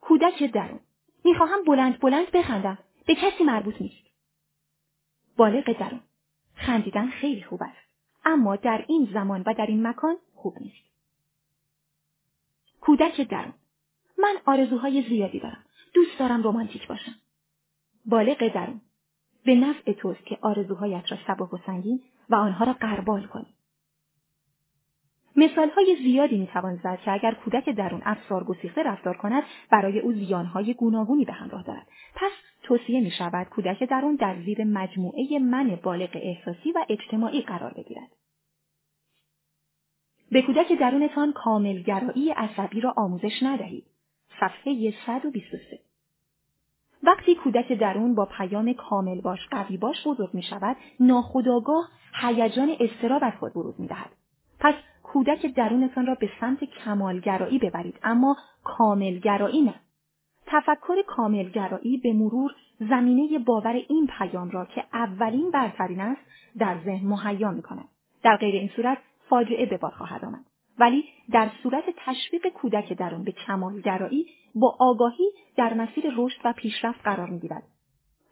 کودک درون: میخواهم بلند بلند بخندم. به کسی مربوط نیست. بالغ درون: خندیدن خیلی خوب است، اما در این زمان و در این مکان خوب نیست. کودک درون: من آرزوهای زیادی دارم. دوست دارم رمانتیک باشم. بالغ درون: به نفع توست که آرزوهایت را سبک و سنگین و آنها را غربال کنی. مثالهای زیادی میتوان زد که اگر کودک درون افسار گسیخته رفتار کند، برای او زیانهای گوناگونی به همراه دارد. پس توصیه می شود کودک درون در زیر مجموعه من بالغ احساسی و اجتماعی قرار بگیرد. به کودک درونتان کاملگرایی عصبی را آموزش ندهید. صفحه صد و بیست و سه. وقتی کودک درون با پیام کامل باش، قوی باش بزرگ می شود، ناخودآگاه هیجان اضطراب از خود بروز می دهد. پس کودک درونتان را به سمت کمالگرایی ببرید، اما کاملگرایی نه. تفکر کاملگرایی به مرور زمینه باور این پیام را که اولین برترین است در ذهن مهیا می‌کند. در غیر این صورت فاجعه به بار خواهد آمد. ولی در صورت تشویق کودک درون به کمالگرایی، با آگاهی در مسیر رشد و پیشرفت قرار می‌گیرد.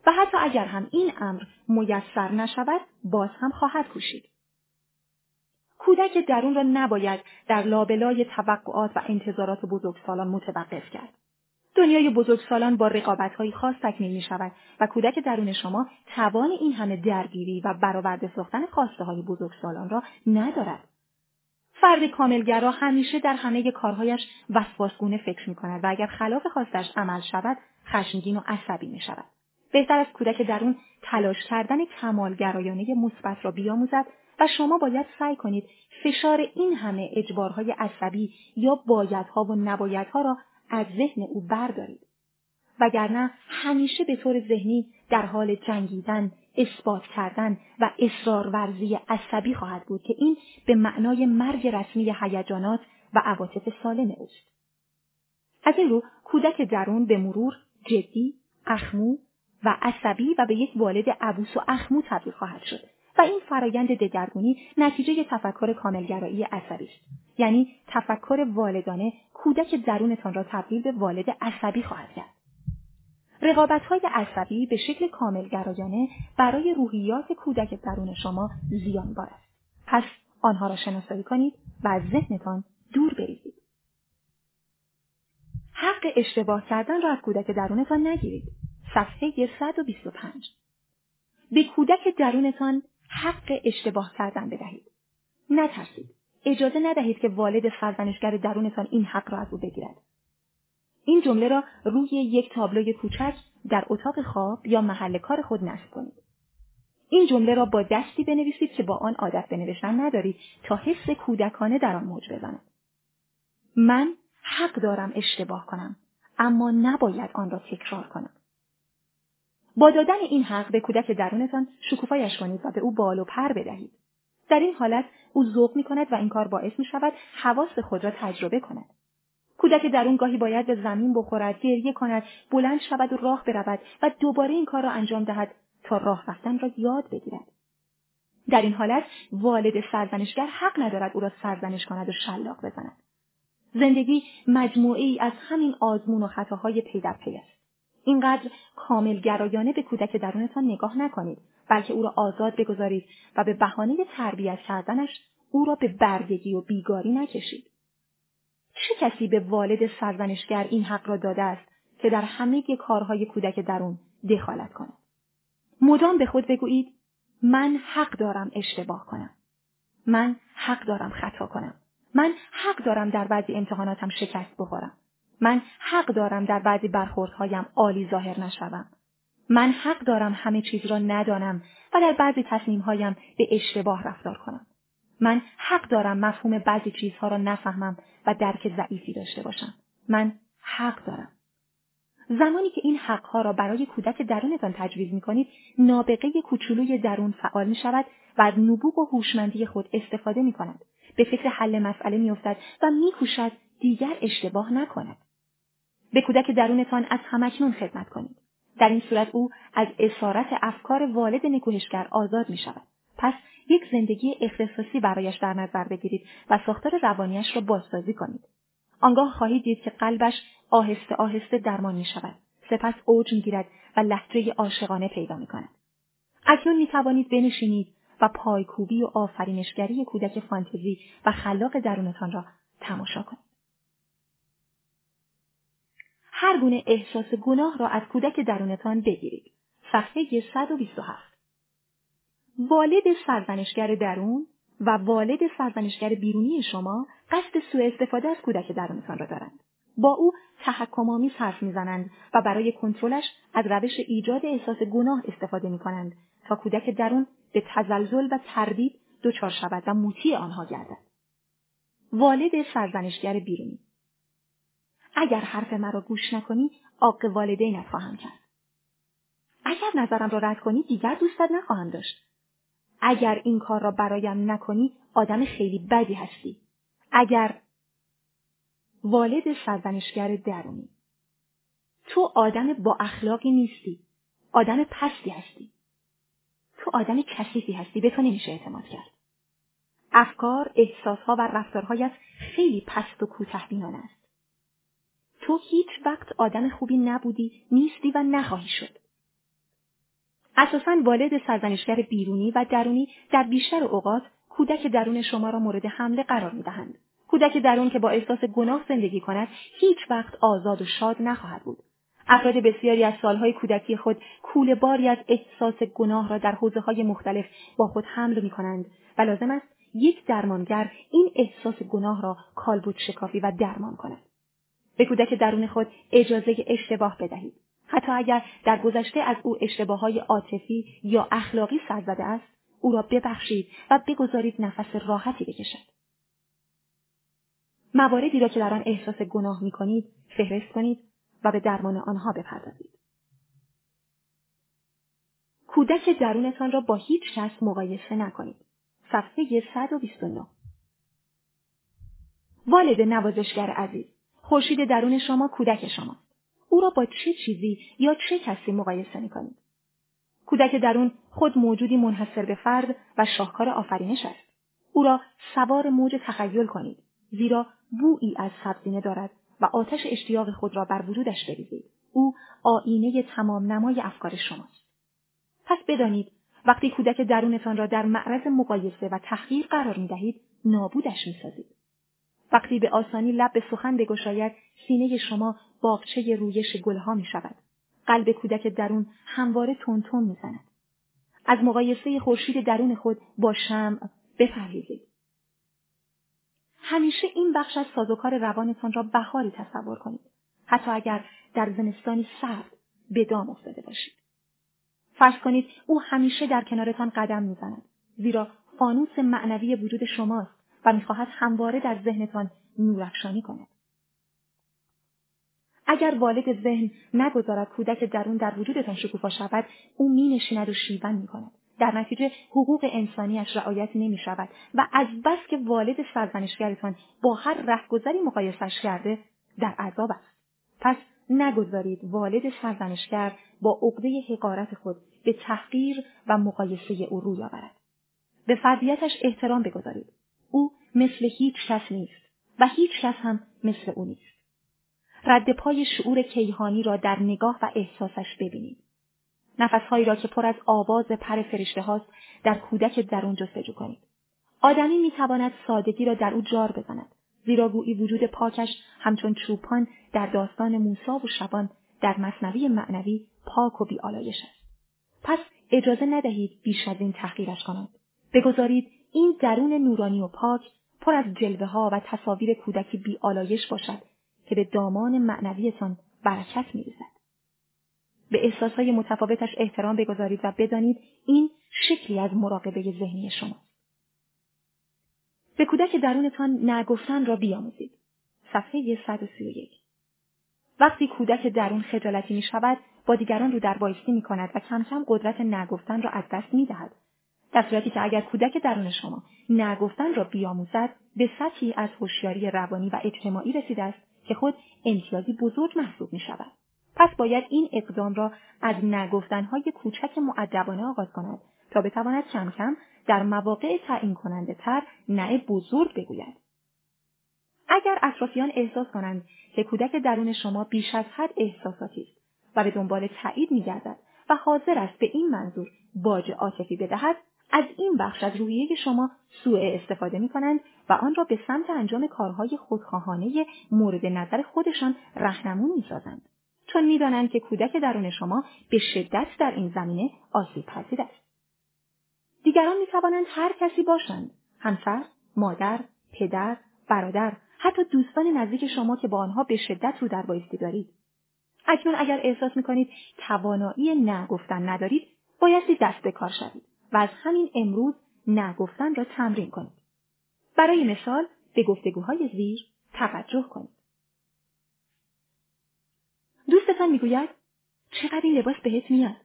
و حتی اگر هم این امر میسر نشود، باز هم خواهد کوشید. کودک درون را نباید در لابلای توقعات و انتظارات بزرگسالان متوقف کرد. دنیای بزرگسالان با رقابت‌های خاص تکمیل می‌شود و کودک درون شما توان این همه درگیری و برآورده ساختن خواسته‌های بزرگسالان را ندارد. فرد کاملگرا همیشه در همه کارهایش وسواس‌گونه فکر می‌کند و اگر خلاف خواستش عمل شود، خشمگین و عصبی می‌شود. بهتر است کودک درون تلاش کردن کمالگرایانه مثبت را بیاموزد و شما باید سعی کنید فشار این همه اجبارهای عصبی یا بایدها و نبایدها را از ذهن او بردارید. وگرنه همیشه به طور ذهنی در حال جنگیدن، اثبات کردن و اصرار ورزی عصبی خواهد بود که این به معنای مرگ رسمی هیجانات و عواطف سالم است. از این رو کودک درون به مرور جدی، اخمو و عصبی و به یک والد عبوس و اخمو تبدیل خواهد شد. و این فرایند دگرگونی نتیجه تفکر کاملگرایی عصبی است. یعنی تفکر والدانه کودک درونتان را تبدیل به والد عصبی خواهد کرد. رقابت‌های عصبی به شکل کاملگرایانه برای روحیات کودک درون شما زیانبار است. پس آنها را شناسایی کنید و از ذهنتان دور بریزید. حق اشتباه کردن را از کودک درونتان نگیرید. صفحه صد و بیست و پنج. به کودک درونتان حق اشتباه کردن بدهید. نترسید. اجازه ندهید که والد فرزندشگر درونتان این حق را از او بگیرد. این جمله را روی یک تابلوی کوچک در اتاق خواب یا محل کار خود نصب کنید. این جمله را با دستی بنویسید که با آن عادت به نوشتن ندارید تا حس کودکانه در آن موج بزند. من حق دارم اشتباه کنم، اما نباید آن را تکرار کنم. با دادن این حق به کودک درونتان شکوفایش کنید و به او بال و پر بدهید. در این حالت او ذوق می‌کند و این کار باعث می‌شود حواس خود را تجربه کند. کودک درون گاهی باید به زمین بخورد، گریه کند، بلند شود و راه برود و دوباره این کار را انجام دهد تا راه رفتن را یاد بگیرد. در این حالت والد سرزنشگر حق ندارد او را سرزنش کند و شلاق بزند. زندگی مجموعه‌ای از همین آزمون و خطاهای پی در پی است. اینقدر کامل گرایانه به کودک درونتان نگاه نکنید، بلکه او را آزاد بگذارید و به بهانه تربیت کردنش او را به بردگی و بیگاری نکشید. چه کسی به والد سرزنشگر این حق را داده است که در همه کارهای کودک درون دخالت کند؟ مدام به خود بگویید من حق دارم اشتباه کنم. من حق دارم خطا کنم. من حق دارم در بعضی امتحاناتم شکست بخورم. من حق دارم در بعضی برخوردهایم عالی ظاهر نشوم. من حق دارم همه چیز را ندانم و در بعضی تصمیمهایم به اشتباه رفتار کنم. من حق دارم مفهوم بعضی چیزها را نفهمم و درک ضعیفی داشته باشم. من حق دارم. زمانی که این حقها را برای کودک درونتان تجویز می‌کنید، نابغه کوچولوی درون فعال می‌شود و از نبوغ و هوشمندی خود استفاده می‌کند. به فکر حل مسئله می‌افتد و می‌کوشد دیگر اشتباه نکند. به کودک درونتان از همکنون خدمت کنید. در این صورت او از اسارت افکار والد نکوهشگر آزاد می‌شود. پس یک زندگی اختصاصی برایش در نظر بگیرید و ساختار روانیش را بازسازی کنید. آنگاه خواهید دید که قلبش آهسته آهسته درمان می‌شود. سپس اوج می‌گیرد و لحظه عاشقانه پیدا می‌کند. اکنون می‌توانید بنشینید و پایکوبی و آفرینشگری کودک فانتزی و خلاق درونتان را تماشا کنید. هر گونه احساس گناه را از کودک درونتان بگیرید. صفحه صد و بیست و هفت. والد سرزنشگر درون و والد سرزنشگر بیرونی شما قصد سوء استفاده از کودک درونتان را دارند. با او تحکم‌آمیز حرف می‌زنند و برای کنترلش از روش ایجاد احساس گناه استفاده می‌کنند تا کودک درون به تزلزل و تردید دچار شود و موطیع آنها گردد. والد سرزنشگر بیرونی: اگر حرف مرا گوش نکنی، عاق والدینت خواهم کرد. اگر نظرم را رد کنی، دیگر دوستت نخواهم داشت. اگر این کار را برایم نکنی، آدم خیلی بدی هستی. اگر والد سرزنشگر درونی: تو آدم با اخلاقی نیستی. آدم پستی هستی. تو آدم کثیفی هستی. به تو نمیشه اعتماد کرد. افکار، احساسها و رفتارهایت خیلی پست و کوتاه‌بینانه است. تو هیچ وقت آدم خوبی نبودی، نیستی و نخواهی شد. اساساً والد سرزنشگر بیرونی و درونی در بیشتر اوقات کودک درون شما را مورد حمله قرار می‌دهند. کودک درون که با احساس گناه زندگی کند، هیچ وقت آزاد و شاد نخواهد بود. افراد بسیاری از سالهای کودکی خود کوله باری از احساس گناه را در حوزه‌های مختلف با خود حمل می‌کنند و لازم است یک درمانگر این احساس گناه را کالبد شکافی و درمان کند. به کودک درون خود اجازه اشتباه بدهید. حتی اگر در گذشته از او اشتباه‌های عاطفی یا اخلاقی سر زده است، او را ببخشید و بگذارید نفس راحتی بکشد. مواردی را که در آن احساس گناه می‌کنید، فهرست کنید و به درمان آنها بپردازید. کودک درونتان را با هیچ کس مقایسه نکنید. صفحه صد و بیست و نه. والد نوازشگر عزیز، خورشید درون شما کودک شماست. او را با چه چیزی یا چه کسی مقایسه می‌کنید؟ کودک درون خود موجودی منحصر به فرد و شاهکار آفرینش است. او را سوار موج تخیل کنید، زیرا بویی از سبزینه دارد و آتش اشتیاق خود را بر وجودش بریزید. او آینه تمام نمای افکار شماست. پس بدانید وقتی کودک درونتان را در معرض مقایسه و تحقیر قرار می‌دهید، نابودش می‌سازید. وقتی به آسانی لب به سخن بگشاید، سینه شما باغچه رویش گلها می شود. قلب کودک درون همواره تندتون می زند. از مقایسه خورشید درون خود با شمع بپرهیزید. همیشه این بخش از سازوکار روانتان را بهاری تصور کنید، حتی اگر در زمستانی سرد به دام افتاده باشید. فرض کنید او همیشه در کنارتان قدم میزند، زیرا فانوس معنوی وجود شماست و میخواهد همواره در ذهنتان نورافشانی کند. اگر والد ذهن نگذارد کودک درون در وجودتان شکوفا شود، او مینشیند و شیون میکند. در نتیجه حقوق انسانیش رعایت نمی شود و از بس که والد سرزنشگرتان با هر رهگذری مقایسش کرده در عذاب است. پس نگذارید والد سرزنشگر با عقده حقارت خود به تحقیر و مقایسه او روی آورد. به فردیتش احترام بگذارید. او مثل هیچ کس نیست و هیچ کس هم مثل او نیست. رد پای شعور کیهانی را در نگاه و احساسش ببینید. نفسهایی را که پر از آواز پر فرشته هاست در کودک درون جستجو کنید. آدمی میتواند سادگی را در او جار بزند، زیرا گویی وجود پاکش همچون چوپان در داستان موسی و شبان در مثنوی معنوی پاک و بی‌آلایش است. پس اجازه ندهید بیش از این تحقیرش کنند. بگذارید این درون نورانی و پاک پر از جلوه ها و تصاویر کودکی بی‌آلایش باشد که به دامان معنویتان برکت می‌ریزد. به احساسهای متفاوتش احترام بگذارید و بدانید این شکلی از مراقبه ذهنی شماست. به کودک درونتان نگفتن را بیاموزید. صفحه صد و سی و یک. وقتی کودک درون خجالتی می شود، با دیگران رو در بایستی می کند و کم کم قدرت نگفتن را از دست می دهد. در صورتی که اگر کودک درون شما نگفتن را بیاموزد، به سطحی از هوشیاری روانی و اجتماعی رسیده است که خود امتیازی بزرگ محسوب می شود. پس باید این اقدام را از نگفتنهای کوچک مؤدبانه آغاز کند تا بتواند کم کم در مواقع تعیین کننده تر نه بزرگ بگوید. اگر اطرافیان احساس کنند که کودک درون شما بیش از حد احساساتی است و به دنبال تایید می‌گردد و حاضر است به این منظور باج عاطفی بدهد، از این بخش از روحیه شما سوء استفاده می‌کنند و آن را به سمت انجام کارهای خودخواهانه مورد نظر خودشان راهنمون می‌سازند. چون می‌دانند که کودک درون شما به شدت در این زمینه آسیب‌پذیر است. دیگران می‌توانند هر کسی باشند، همسر، مادر، پدر، برادر، حتی دوستان نزدیک شما که با آنها به شدت رو در بایستی دارید. اکنون اگر احساس می‌کنید توانایی نه گفتن ندارید، بایستی دست به کار شوید و از همین امروز نه گفتن را تمرین کنید. برای مثال به گفتگوهای زیر توجه کنید. دوستتان میگوید چقدر این لباس بهت میاد؟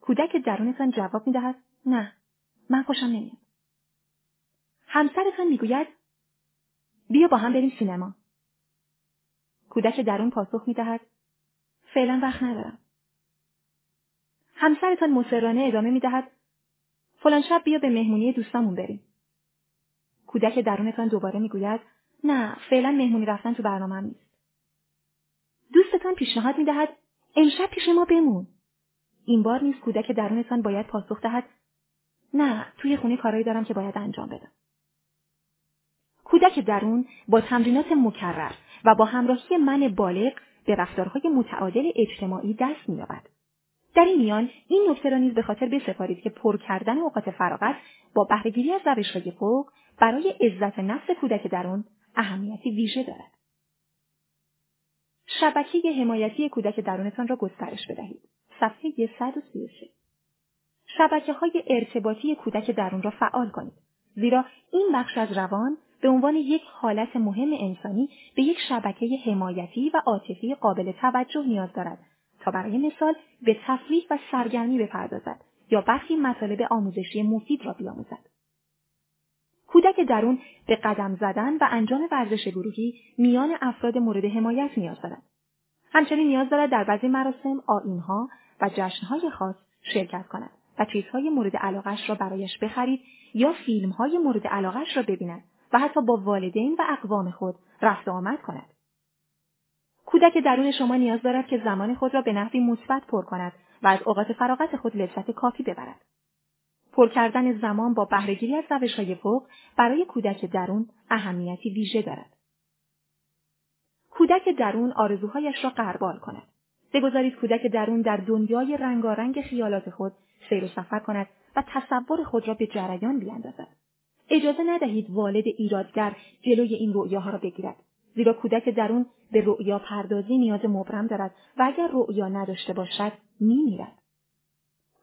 کودک درونتان جواب میدهد نه، من خوشم نمیاد. همسرتان میگوید بیا با هم بریم سینما. کودک درون پاسخ میدهد فعلا وقت ندارم. همسرتان مصرانه ادامه میدهد فلان شب بیا به مهمونی دوستامون بریم. کودک درونتان دوباره میگوید نه، فعلا مهمونی رفتن تو برنامه‌ام نیست. دوستتان پیشنهاد می‌دهد امشب پیش ما بمون. این بار نیز کودک درونتان باید پاسخ دهد نه، توی خونه کارایی دارم که باید انجام بدم. کودک درون با تمرینات مکرر و با همراهی من بالغ به رفتارهای متعادل اجتماعی دست می‌یابد. در این میان این نکته را نیز به خاطر بسپارید که پر کردن اوقات فراغت با بهره‌گیری از روش‌های فوق برای عزت نفس کودک درون اهمیتی ویژه دارد. شبکه حمایتی کودک درونتان را گسترش بدهید. صفحه صد و سی و سه. شبکه‌های ارتباطی کودک درون را فعال کنید، زیرا این بخش از روان به عنوان یک حالت مهم انسانی به یک شبکه حمایتی و عاطفی قابل توجه نیاز دارد تا برای مثال به تفریح و سرگرمی بپردازد یا برخی مطالب آموزشی مفید را بیاموزد. کودک درون به قدم زدن و انجام ورزش گروهی میان افراد مورد حمایت نیاز دارد. همچنین نیاز دارد در بعضی مراسم، آیین‌ها و جشن‌های خاص شرکت کند و چیزهای مورد علاقه‌اش را برایش بخرید یا فیلم‌های مورد علاقه‌اش را ببیند و حتی با والدین و اقوام خود رفت و آمد کند. کودک درون شما نیاز دارد که زمان خود را به نحوی مثبت پر کند و از اوقات فراغت خود لذت کافی ببرد. پر کردن زمان با بهره‌گیری از روش‌های فوق برای کودک درون اهمیتی ویژه دارد. کودک درون آرزوهایش را غربال کند. بگذارید کودک درون در دنیای رنگارنگ خیالات خود سیر و سفر کند و تصور خود را به جریان بیاندازد. اجازه ندهید والد ایرادگر جلوی این رؤیاها را بگیرد، زیرا کودک درون به رؤیا پردازی نیاز مبرم دارد و اگر رؤیا نداشته باشد میمیرد.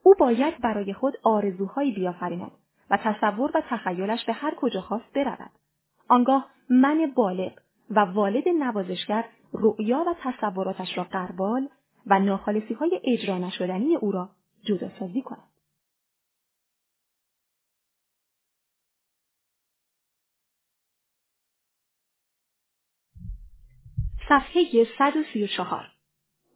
او باید برای خود آرزوهایی بیافریند و تصور و تخیلش به هر کجا خواست برود. آنگاه من بالغ و والد نوازشگر رؤیا و تصوراتش را غربال و ناخالصی‌های اجرا نشدنی او را جداسازی کند. صفحه صد و سی و چهار.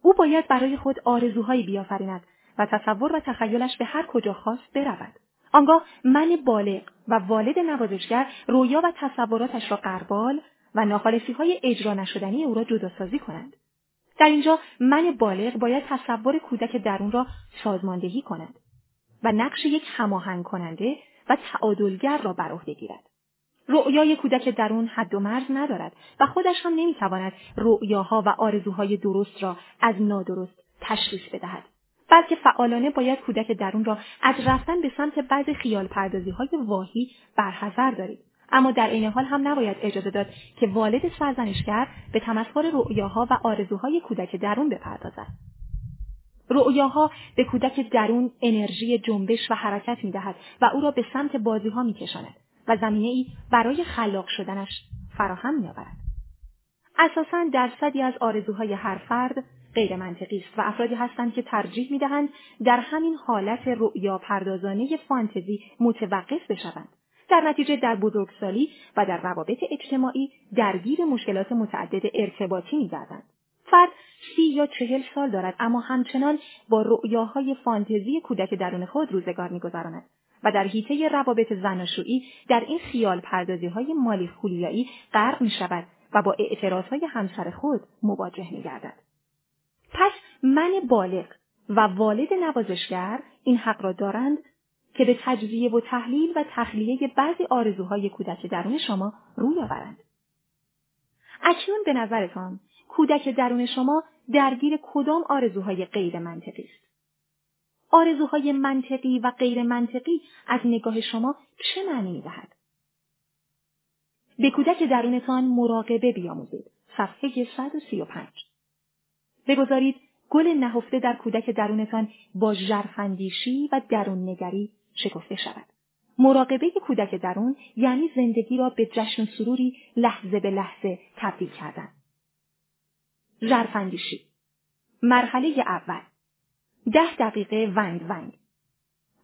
او باید برای خود آرزوهایی بیافریند و تصور و تخیلش به هر کجا خواست برود. آنگاه من بالغ و والد نوازشگر رویا و تصوراتش را غربال و ناخالصی‌های اجرا نشدنی او را جداسازی کنند. در اینجا من بالغ باید تصور کودک درون را سازماندهی کند و نقش یک هماهنگ کننده و تعادلگر را بر عهده گیرد. رؤیای کودک درون حد و مرز ندارد و خودش هم نمیتواند رؤیاها و آرزوهای درست را از نادرست تشخیص بدهد، بلکه فعالانه باید کودک درون را از رفتن به سمت بعضی خیال پردازی های واهی برحذر دارید، اما در این حال هم نباید اجازه داد که والد سرزنشگر به تمسخر رؤیاها و آرزوهای کودک درون بپردازد. رؤیاها به کودک درون انرژی جنبش و حرکت میدهد و او را به سمت بازیها میکشاند و زمینه‌ای برای خلاق شدنش فراهم می‌آورد. اساساً درصدی از آرزوهای هر فرد غیر منطقی است و افرادی هستند که ترجیح می‌دهند در همین حالت رؤیا پردازانه فانتزی متوقف بشوند. در نتیجه در بزرگسالی و در روابط اجتماعی درگیر مشکلات متعدد ارتباطی می‌گردند. فرد سی یا چهل سال دارد اما همچنان با رؤیاهای فانتزی کودک درون خود روزگار می‌گذراند و در حیطه روابط زناشویی در این خیال پردازی های مالی خولیایی غرق می شود و با اعتراض های همسر خود مواجه می گردد. پس من بالغ و والد نوازشگر این حق را دارند که به تجزیه و تحلیل و تخلیه بعضی آرزوهای کودک درون شما روی آورند. اکنون به نظرتان کودک درون شما درگیر کدام آرزوهای غیر منطقی است؟ آرزوهای منطقی و غیر منطقی از نگاه شما چه معنی می‌دهد؟ به کودک درونتان مراقبه بیاموزید. صفحه صد و سی و پنج. بگذارید گل نهفته در کودک درونتان با ژرف‌اندیشی و درون نگری شکفته شود. مراقبه کودک درون یعنی زندگی را به جشن و سروری لحظه به لحظه تبدیل کردن. ژرف‌اندیشی. مرحله اول. ده دقیقه ونگ ونگ.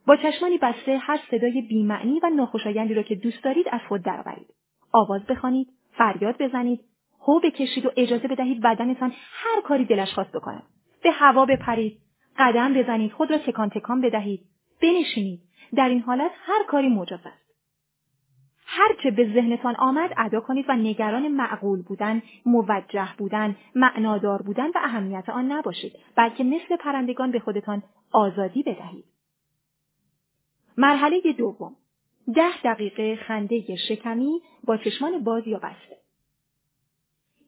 با چشمانی بسته هر صدای بی‌معنی و ناخوشایندی را که دوست دارید از خود درآورید. آواز بخوانید، فریاد بزنید، هو بکشید و اجازه بدهید بدنتان هر کاری دلش خواست بکند. به هوا بپرید، قدم بزنید، خود را تکان تکان بدهید، بنشینید. در این حالت هر کاری مجاز است. هر چه به ذهنتان آمد ادا کنید و نگران معقول بودن، موجه بودن، معنادار بودن و اهمیت آن نباشید، بلکه مثل پرندگان به خودتان آزادی بدهید. مرحله دوم. ده دقیقه خنده شکمی با چشمان باز یا بسته.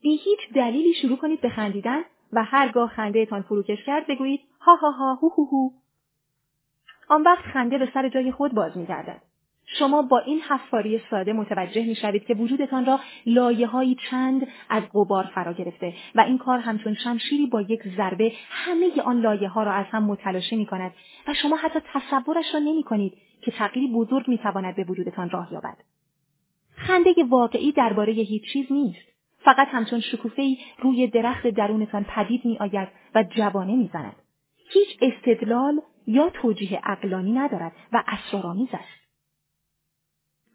بی هیچ دلیلی شروع کنید به خندیدن و هرگاه خنده‌تان فروکش کرد بگویید ها ها ها هو هو هو. آن وقت خنده به سر جای خود باز می‌گردد. شما با این حفاری ساده متوجه می شوید که وجودتان را لایه های چند از غبار فرا گرفته و این کار همچون شمشیری با یک ضربه همه ی آن لایه ها را از هم متلاشی می کند و شما حتی تصورش را نمی کنید که تغییری بزرگ می تواند به وجودتان راه یابد. خنده واقعی درباره هیچ چیز نیست، فقط همچون شکوفه‌ای روی درخت درونتان پدید می آید و جوانه می زند. هیچ استدلال یا توجیه عقلانی ندارد و اسرارآمیز است.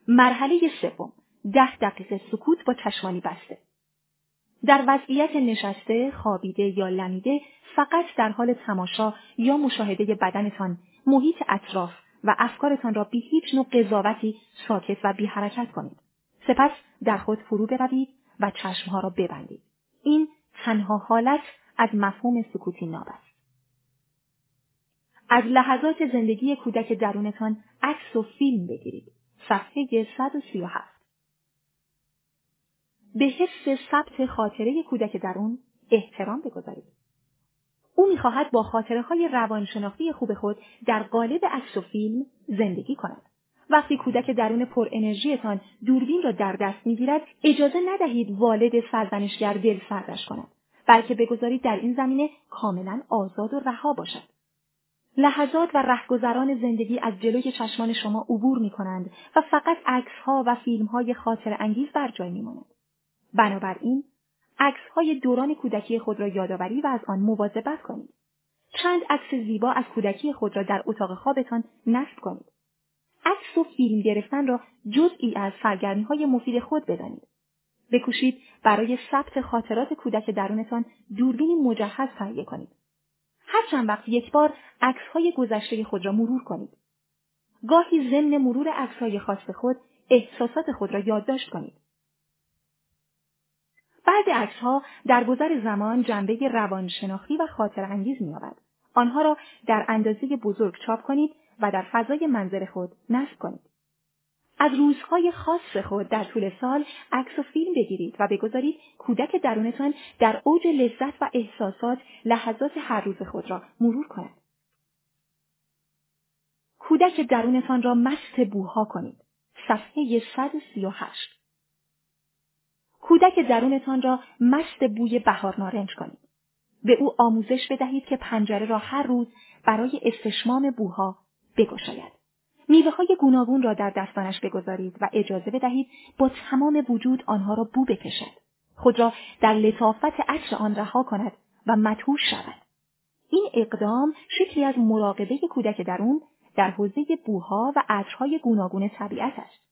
مرحله سوم. ده دقیقه سکوت با چشمانی بسته. در وضعیت نشسته، خوابیده یا لمیده فقط در حال تماشا یا مشاهده بدنتان، محیط اطراف و افکارتان را بی هیچ نوع قضاوتی ساکت و بی حرکت کنید. سپس در خود فرو بروید و چشمها را ببندید. این تنها حالت از مفهوم سکوتی ناب است. از لحظات زندگی کودک درونتان عکس و فیلم بگیرید. صفحه صد و سی و هفت. به حفظ ثبت خاطره کودک درون احترام بگذارید. او می‌خواهد با خاطره‌های روانشناختی خوب خود در قالب عکس و فیلم زندگی کند. وقتی کودک درون پر انرژیتان دوربین را در دست میگیرد، اجازه ندهید والد سرزنشگر دل سردش کند، بلکه بگذارید در این زمینه کاملا آزاد و رها باشد. لحظات و رهگذران زندگی از جلوی چشمان شما عبور میکنند و فقط عکس‌ها و فیلم‌های خاطره انگیز بر جای میماند. بنابراین عکس‌های دوران کودکی خود را یادآوری و از آن مواظبت کنید. چند عکس زیبا از کودکی خود را در اتاق خوابتان نصب کنید. عکس و فیلم گرفتن را جزئی از سرگرمی‌های مفید خود بدانید. بکوشید برای ثبت خاطرات کودک درونتان دوربینی مجهز تهیه کنید. هر چند وقت یک بار عکس‌های گذشته خود را مرور کنید. گاهی ضمن مرور عکس‌های خاص خود احساسات خود را یادداشت کنید. بعضی عکس‌ها در گذر زمان جنبه روانشناختی و خاطره‌انگیز می‌یابد. آنها را در اندازه بزرگ چاپ کنید و در فضای منزل خود نصب کنید. از روزهای خاص خود در طول سال عکس و فیلم بگیرید و بگذارید کودک درونتان در اوج لذت و احساسات لحظات هر روز خود را مرور کند. کودک درونتان را مست بوها کنید. صفحه صد و سی و هشت. کودک درونتان را مست بوی بهار نارنج کنید. به او آموزش بدهید که پنجره را هر روز برای استشمام بوها بگشاید. میوه‌های گوناگون را در دستانش بگذارید و اجازه بدهید با تمام وجود آنها را بو بکشد. خود را در لطافت عطر آن رها کند و مدهوش شود. این اقدام شکلی از مراقبه کودک درون در حوزه بوها و عطرهای گوناگون طبیعت است.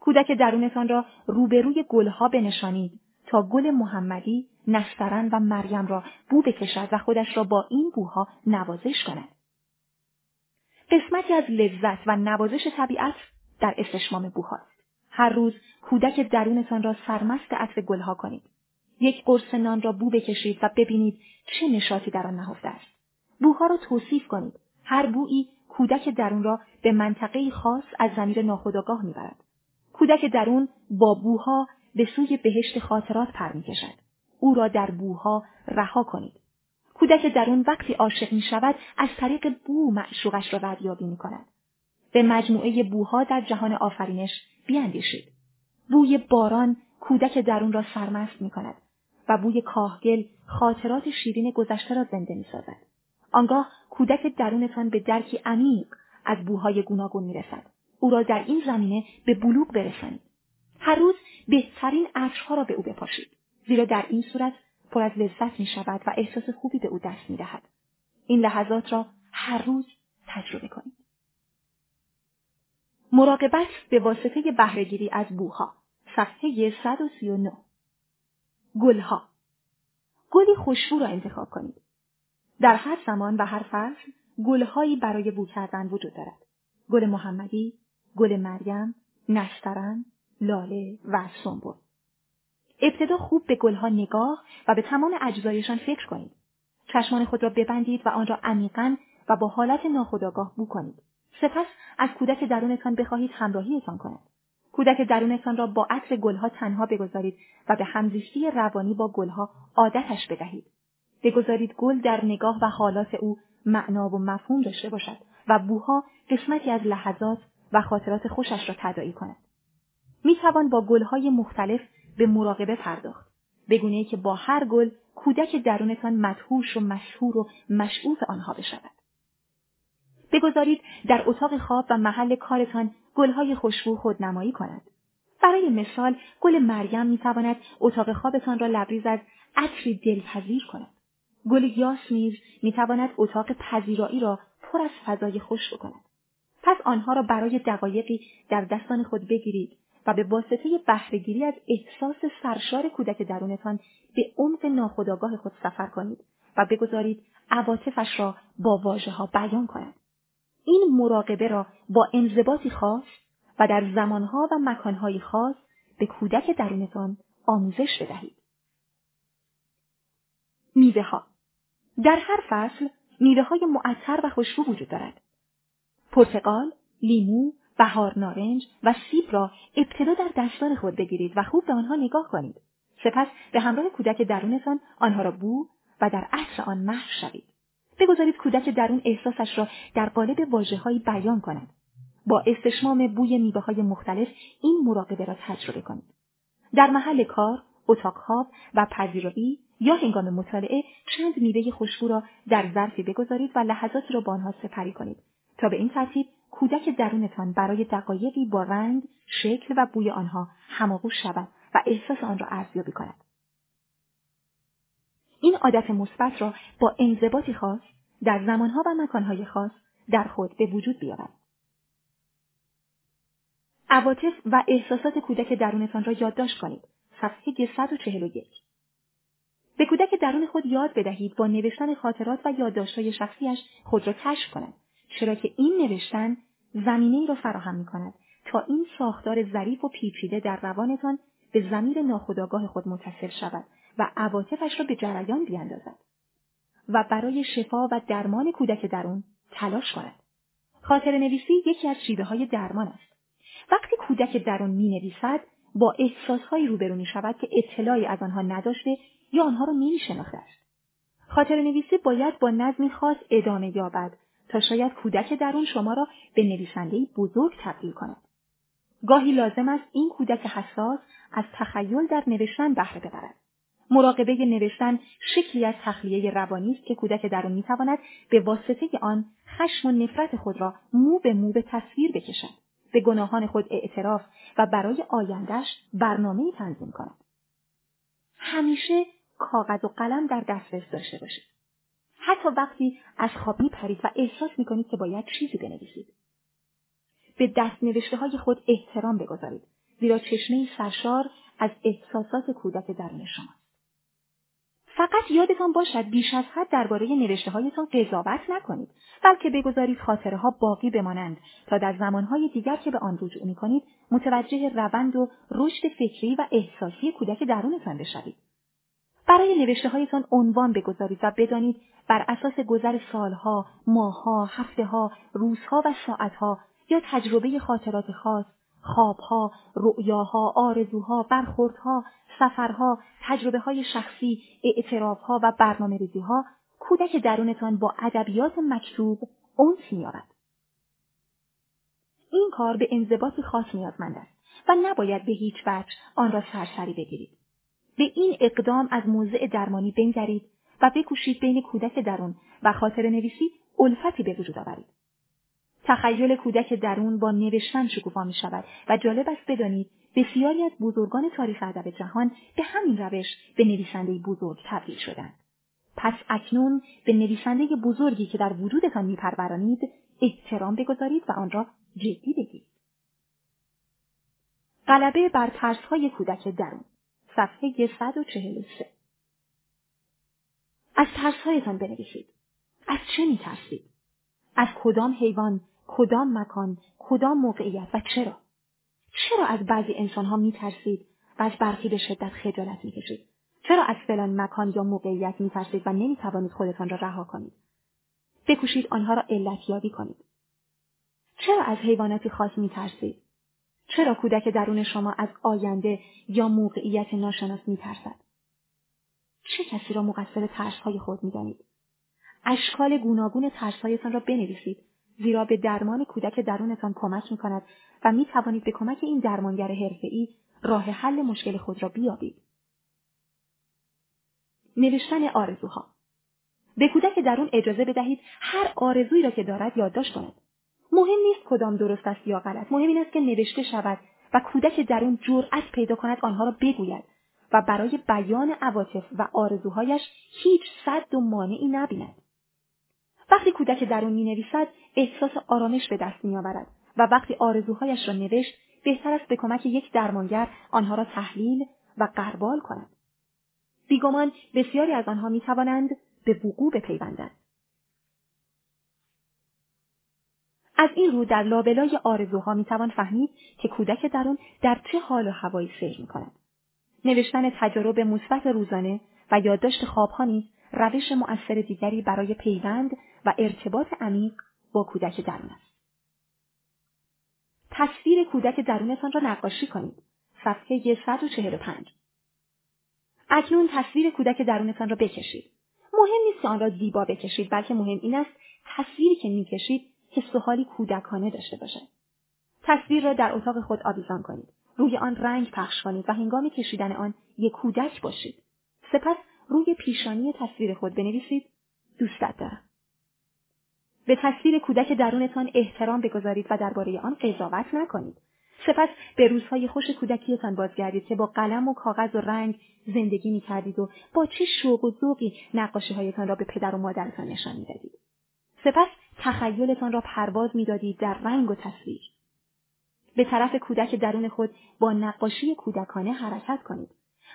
کودک درونتان را روبروی گلها بنشانید تا گل محمدی، نسترن و مریم را بو بکشد و خودش را با این بوها نوازش کند. قسمتی از لذت و نوازش طبیعت در استشمام بوهاست. هر روز کودک درونتان را سرمست عطر گلها کنید. یک قرص نان را بو بکشید و ببینید چه نشاطی در آن نهفته است. بوها را توصیف کنید. هر بویی کودک درون را به منطقه خاص از ضمیر ناخودآگاه میبرد. کودک درون با بوها به سوی بهشت خاطرات پر میکشد. او را در بوها رها کنید. کودک درون وقتی عاشق می شود از طریق بو معشوقش را ردیابی می کند. به مجموعه بوها در جهان آفرینش بیاندیشید. بوی باران کودک درون را سرمست می کند و بوی کاهگل خاطرات شیرین گذشته را زنده می سازد. آنگاه کودک درونتان به درکی عمیق از بوهای گوناگون می رسد. او را در این زمینه به بلوغ برسانید. هر روز بهترین عطرها را به او بپاشید، زیرا در این صورت پر از لذت می شود و احساس خوبی به او دست می دهد. این لحظات را هر روز تجربه کنید. مراقبت به واسطه بهره‌گیری از بوها. صفحه صد و سی و نه. گلها. گلی خوشبو را انتخاب کنید. در هر زمان و هر فصل گلهایی برای بو کردن وجود دارد. گل محمدی، گل مریم، نسترن، لاله و سنبل. ابتدا خوب به گلها نگاه و به تمام اجزایشان فکر کنید. چشمان خود را ببندید و آن را عمیقاً و با حالت ناخودآگاه بو کنید. سپس از کودک درونتان بخواهید همراهیتان کند. کودک درونتان را با عطر گلها تنها بگذارید و به همزیستی روانی با گلها عادتش بدهید. بگذارید گل در نگاه و حالات او معنا و مفهوم داشته باشد و بوها قسمتی از لحظات و خاطرات خوشش را تداعی کند. می‌توان با گل‌های مختلف به مراقبه پرداخت، به گونه‌ای که با هر گل کودک درونتان مدهوش و مشهور و مشعوف آنها بشود. بگذارید در اتاق خواب و محل کارتان گل‌های خوشبو خودنمایی کنند. برای مثال گل مریم می‌تواند اتاق خوابتان را لبریز از عطری دلپذیر کند. گل یاس نیز می‌تواند اتاق پذیرایی را پر از فضای خوش بکند. پس آنها را برای دقایقی در دستان خود بگیرید و به واسطه بهره‌گیری از احساس سرشار کودک درونتان به عمق ناخودآگاه خود سفر کنید و بگذارید عواطفش را با واژه‌ها بیان کند. این مراقبه را با انضباطی خاص و در زمانها و مکانهای خاص به کودک درونتان آموزش بدهید. میوه‌ها. در هر فصل میوه‌های معطر و خوشبو وجود دارد. پرتقال، لیمو، بهار نارنج و سیب را ابتدا در دستان خود بگیرید و خوب به آنها نگاه کنید. سپس به همراه کودک درونتان آنها را بو و در عطر آن محو شوید. بگذارید کودک درون احساسش را در قالب واژه‌هایی بیان کند. با استشمام بوی میوه‌های مختلف این مراقبه را تجربه کنید. در محل کار، اتاق خواب و پذیرایی یا هنگام مطالعه چند میوه خوشبو را در ظرفی بگذارید و لحظاتی را با آنها سپری کنید تا به این ترتیب کودک درونتان برای دقایقی با رنگ، شکل و بوی آنها هماغوش شود و احساس آن را ارزیابی کند. این عادت مثبت را با انضباطی خاص در زمانها و مکانهای خاص در خود به وجود بیاورید. عواطف و احساسات کودک درونتان را یادداشت کنید. صفحه صد و چهل و یک. به کودک درون خود یاد بدهید با نوشتن خاطرات و یادداشت‌های شخصیش خود را کشف کند، چرا که این نوشتن زمینه‌ای را فراهم می‌کند تا این ساختار ظریف و پیچیده در روانتان به ضمیر ناخودآگاه خود متصل شود و عواطفش را به جریان بیاندازد و برای شفا و درمان کودک درون تلاش کند. خاطره نویسی یکی از شیوه‌های درمان است. وقتی کودک درون می‌نویسد، با احساس‌های روبرو می‌شود که اطلاعی از آنها نداشته یا آنها را نمی‌شناخته است. خاطره‌نویسی باید با نظمی خاص ادامه یابد تا شاید کودک درون شما را به نویسنده‌ای بزرگ تبدیل کند. گاهی لازم است این کودک حساس از تخیل در نوشتن بهره ببرد. مراقبه نوشتن شکلی از تخلیه روانی است که کودک درون می‌تواند به واسطه آن خشم و نفرت خود را مو به مو به تصویر بکشد، به گناهان خود اعتراف و برای آیندهش برنامه‌ای تنظیم کند. همیشه کاغذ و قلم در دسترس داشته باشید. حتی وقتی از خواب میپرید و احساس میکنید که باید چیزی بنویسید. به دست نوشته‌های خود احترام بگذارید، زیرا چشمه‌ای سرشار از احساسات کودک درون شماست. فقط یادتان باشد بیش از حد درباره نوشته‌هایتان قضاوت نکنید، بلکه بگذارید خاطره‌ها باقی بمانند تا در زمانهای دیگر که به آن رجوع می‌کنید متوجه روند و رشد فکری و احساسی کودک درونتان بشوید. برای نوشته‌هایتان عنوان بگذارید و بدانید بر اساس گذر سالها، ماه‌ها، هفته‌ها، روزها و ساعتها یا تجربه خاطرات خاص، خوابها، رؤیاها، آرزوها، برخوردها، سفرها، تجربه‌های شخصی، اعترافها و برنامه‌ریزی‌ها کودک درونتان با ادبیات مکتوب انس می‌یابد. این کار به انضباطی خاص نیازمند است و نباید به هیچ وجه آن را سرسری بگیرید. به این اقدام از موضع درمانی بنگرید و بکوشید بین کودک درون و خاطره‌نویسی الفتی به وجود آورید. تخیل کودک درون با نوشتن شکوفا می شود و جالب است بدانید بسیاری از بزرگان تاریخ ادب جهان به همین روش به نویسنده‌ای بزرگ تبدیل شدند. پس اکنون به نویسنده بزرگی که در وجودتان می‌پرورانید احترام بگذارید و آن را جدی بگیرید. غلبه بر ترس‌های کودک درون، صفحه صد و چهل و سه. از ترس‌هایتان بنویسید. از چه می‌ترسید؟ از کدام حیوان، کدام مکان، کدام موقعیت و چرا؟ چرا از بعضی انسان‌ها می‌ترسید و از برخی به شدت خجالت می‌کشید؟ چرا از فلان مکان یا موقعیت می‌ترسید و نمی‌توانید خودتان را رها کنید؟ بکوشید آنها را علتیابی کنید. چرا از حیواناتی خاص می‌ترسید؟ چرا کودک درون شما از آینده یا موقعیت ناشناس می‌ترسد؟ چه کسی را مقصر ترس‌های خود می‌دانید؟ اشکال گوناگون ترس‌هایتان را بنویسید، زیرا به درمان کودک درونتان کمک می‌کند و می‌توانید به کمک این درمانگر حرفه‌ای راه حل مشکل خود را بیابید. نوشتن آرزوها. به کودک درون اجازه بدهید هر آرزویی را که دارد یادداشت کند. مهم نیست کدام درست است یا غلط، مهم این است که نوشته شود و کودک درون جرأت پیدا کند آنها را بگوید و برای بیان عواطف و آرزوهایش هیچ سد و مانعی نبیند. وقتی کودک درون می‌نویسد، احساس آرامش به دست می‌آورد و وقتی آرزوهایش را نوشت، بهتر است به کمک یک درمانگر آنها را تحلیل و غربال کند. بیگمان بسیاری از آنها می‌توانند به وقوع بپیوندند. از این رو در لابلای آرزوها می‌توان فهمید که کودک درون در چه حال و هوایی سیر می‌کند. نوشتن تجارب مثبت روزانه و یادداشت خواب‌ها نیز روش مؤثر دیگری برای پیوند و ارتباط عمیق با کودک درون است. تصویر کودک درونتان را نقاشی کنید. صفحه صد و چهل و پنج. اکنون تصویر کودک درونتان را بکشید. مهم نیست که آن را زیبا بکشید، بلکه مهم این است تصویری که می‌کشید حس و حالی کودکانه داشته باشد. تصویر را در اتاق خود آویزان کنید. روی آن رنگ پخش کنید و هنگام کشیدن آن یک کودک باشید. سپس روی پیشانی تصویر خود بنویسید: دوستت دارم. به تصویر کودک درونتان احترام بگذارید و درباره آن قضاوت نکنید. سپس به روزهای خوش کودکیتان بازگردید که با قلم و کاغذ و رنگ زندگی می‌کردید و با چه شوق و ذوقی نقاشی‌هایتان را به پدر و مادرتان نشان می‌دادید. سپس تخیلتان را پرواز می‌دادید در رنگ و تصویر. به طرف کودک درون خود با نقاشی کودکانه حرکت کنید.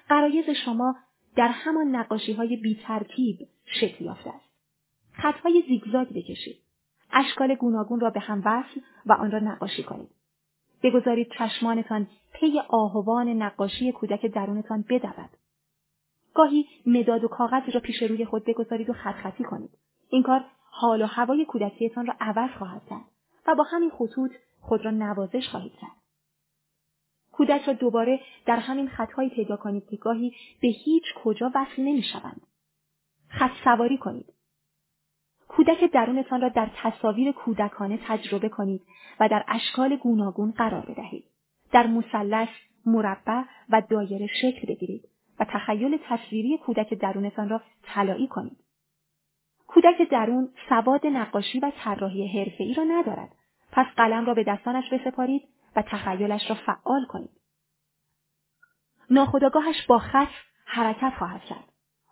غرایز شما در همان نقاشی‌های بی‌ترتیب شکل یافته است. خط‌های زیگزاگ بکشید. اشکال گوناگون را به هم وصل و آن را نقاشی کنید. بگذارید چشمانتان پی آهوان نقاشی کودک درونتان بدود. گاهی مداد و کاغذی را پیش روی خود بگذارید و خط خطی کنید. این کار حال و هوای کودکیتان را عوض خواهد کرد و با همین خطوط خود را نوازش خواهید کرد. کودک را دوباره در همین خطهایی پیدا کنید که گاهی به هیچ کجا وصل نمی‌شوند. خط سواری کنید. کودک درونتان را در تصاویر کودکانه تجربه کنید و در اشکال گوناگون قرار بدهید. در مثلث، مربع و دایره شکل بگیرید و تخیل تصویری کودک درونتان را طلایی کنید. کودک درون سواد نقاشی و طراحی حرفه‌ای را ندارد، پس قلم را به دستانش بسپارید و تخیلش را فعال کنید. ناخودآگاهش با خط حرکت خواهد کرد.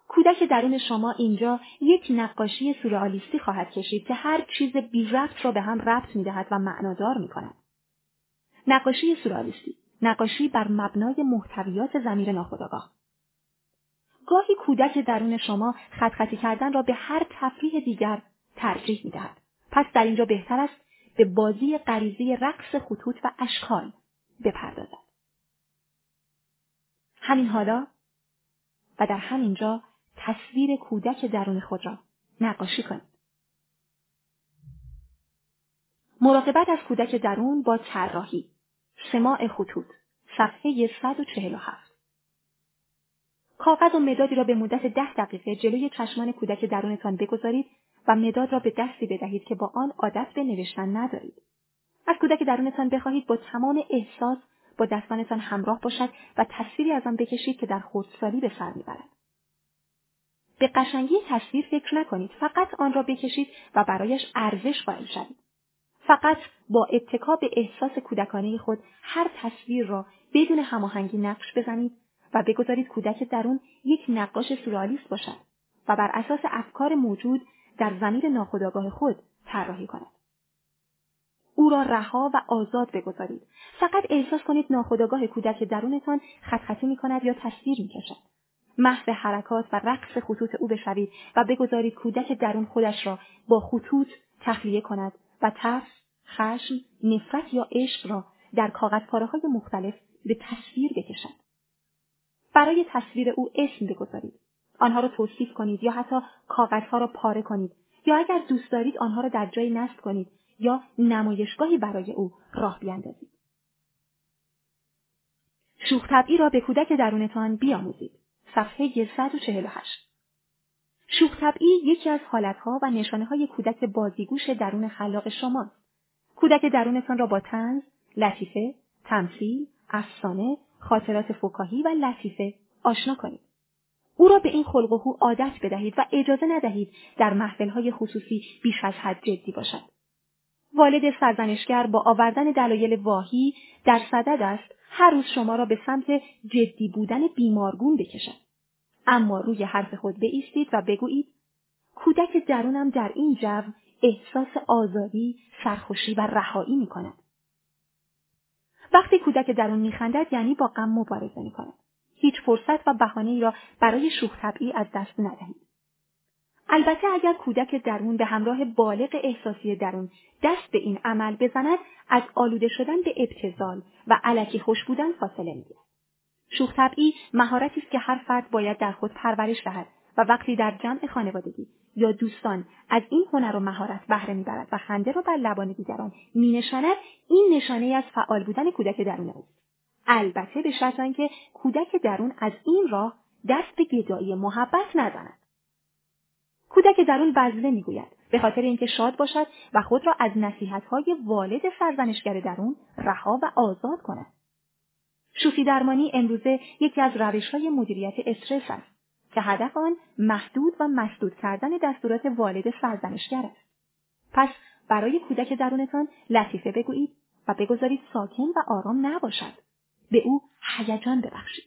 کودک درون شما اینجا یک نقاشی سورئالیستی خواهد کشید که هر چیز بی ربط را به هم ربط می‌دهد و معنادار می‌کند. نقاشی سورئالیستی، نقاشی بر مبنای محتویات ضمیر ناخودآگاه. گاهی کودک درون شما خط خطی کردن را به هر تفریح دیگر ترجیح می‌دهد. پس در اینجا بهتر است به بازی غریزی رقص خطوط و اشکال بپردازد. همین حالا و در همین جا تصویر کودک درون خود را نقاشی کنید. مراقبت از کودک درون با طراحی. سماع خطوط. صفحه صد و چهل و هفت. کاغذ و مدادی را به مدت ده دقیقه جلوی چشمان کودک درونتان بگذارید و مداد را به دستی بدهید که با آن عادت به نوشتن ندارید. از کودک درونتان بخواهید با تمام احساس با دستانتان همراه باشد و تصویری از آن بکشید که در خردسالی به سر میبرد. به قشنگی تصویر فکر نکنید، فقط آن را بکشید و برایش ارزش قائل شوید. فقط با اتکا به احساس کودکانه خود هر تصویر را بدون هماهنگی نقش بزنید و بگذارید کودک درون یک نقاش سورئالیست باشد و بر اساس افکار موجود در ضمیر ناخودآگاه خود طراحی کند. او را رها و آزاد بگذارید. فقط احساس کنید ناخودآگاه کودک درونتان خط خطی می‌کند یا تصویر می‌کشد. محو حرکات و رقص خطوط او بشوید و بگذارید کودک درون خودش را با خطوط تخلیه کند و ترس، خشم، نفرت یا عشق را در کاغذپاره‌های مختلف به تصویر بکشد. برای تصویر او اسم بگذارید. آنها را توصیف کنید یا حتی کاغذها را پاره کنید یا اگر دوست دارید آنها را در جای نصب کنید یا نمایشگاهی برای او راه بیندازید. شوخ طبعی را به کودک درونتان بیاموزید. صفحه صد و چهل و هشت. شوخ طبعی یکی از حالتها و نشانه‌های کودک بازیگوش درون خلاق شماست. کودک درونتان را با طنز، لطیفه، تمثیل، افسانه، خاطرات فکاهی و لطیفه آشنا کنید. او را به این خلق و خو عادت بدهید و اجازه ندهید در محفل‌های خصوصی بیش از حد جدی باشد. والد سرزنشگر با آوردن دلایل واهی در صدد است هر روز شما را به سمت جدی بودن بیمارگون بکشد. اما روی حرف خود بایستید و بگویید: کودک درونم در این جو احساس آزادی، سرخوشی و رهایی می کند. وقتی کودک درون می خندد یعنی با غم مبارزه می کند. هیچ فرصت و بهانه‌ای را برای شوخ طبعی از دست ندهید. البته اگر کودک درون به همراه بالغ احساسی درون دست به این عمل بزند، از آلوده شدن به ابتذال و الکی خوش بودن فاصله می‌گیرد. شوخ طبعی مهارتی است که هر فرد باید در خود پرورش دهد و وقتی در جمع خانوادگی یا دوستان از این هنر و مهارت بهره می‌برد و خنده را بر لبان دیگران می‌نشاند، این نشانه‌ای از فعال بودن کودک درون است. البته به شرط آنکه کودک درون از این راه دست به گدایی محبت نزند. کودک درون بذله میگوید به خاطر اینکه شاد باشد و خود را از نصیحت‌های والد فرزندشگر درون رها و آزاد کند. شوخی درمانی امروزه یکی از روش‌های مدیریت استرس است که هدف آن محدود و مسدود کردن دستورات والد فرزندشگر است. پس برای کودک درونتان لطیفه بگویید و بگذارید ساکن و آرام نباشد. به او هیجان ببخشید.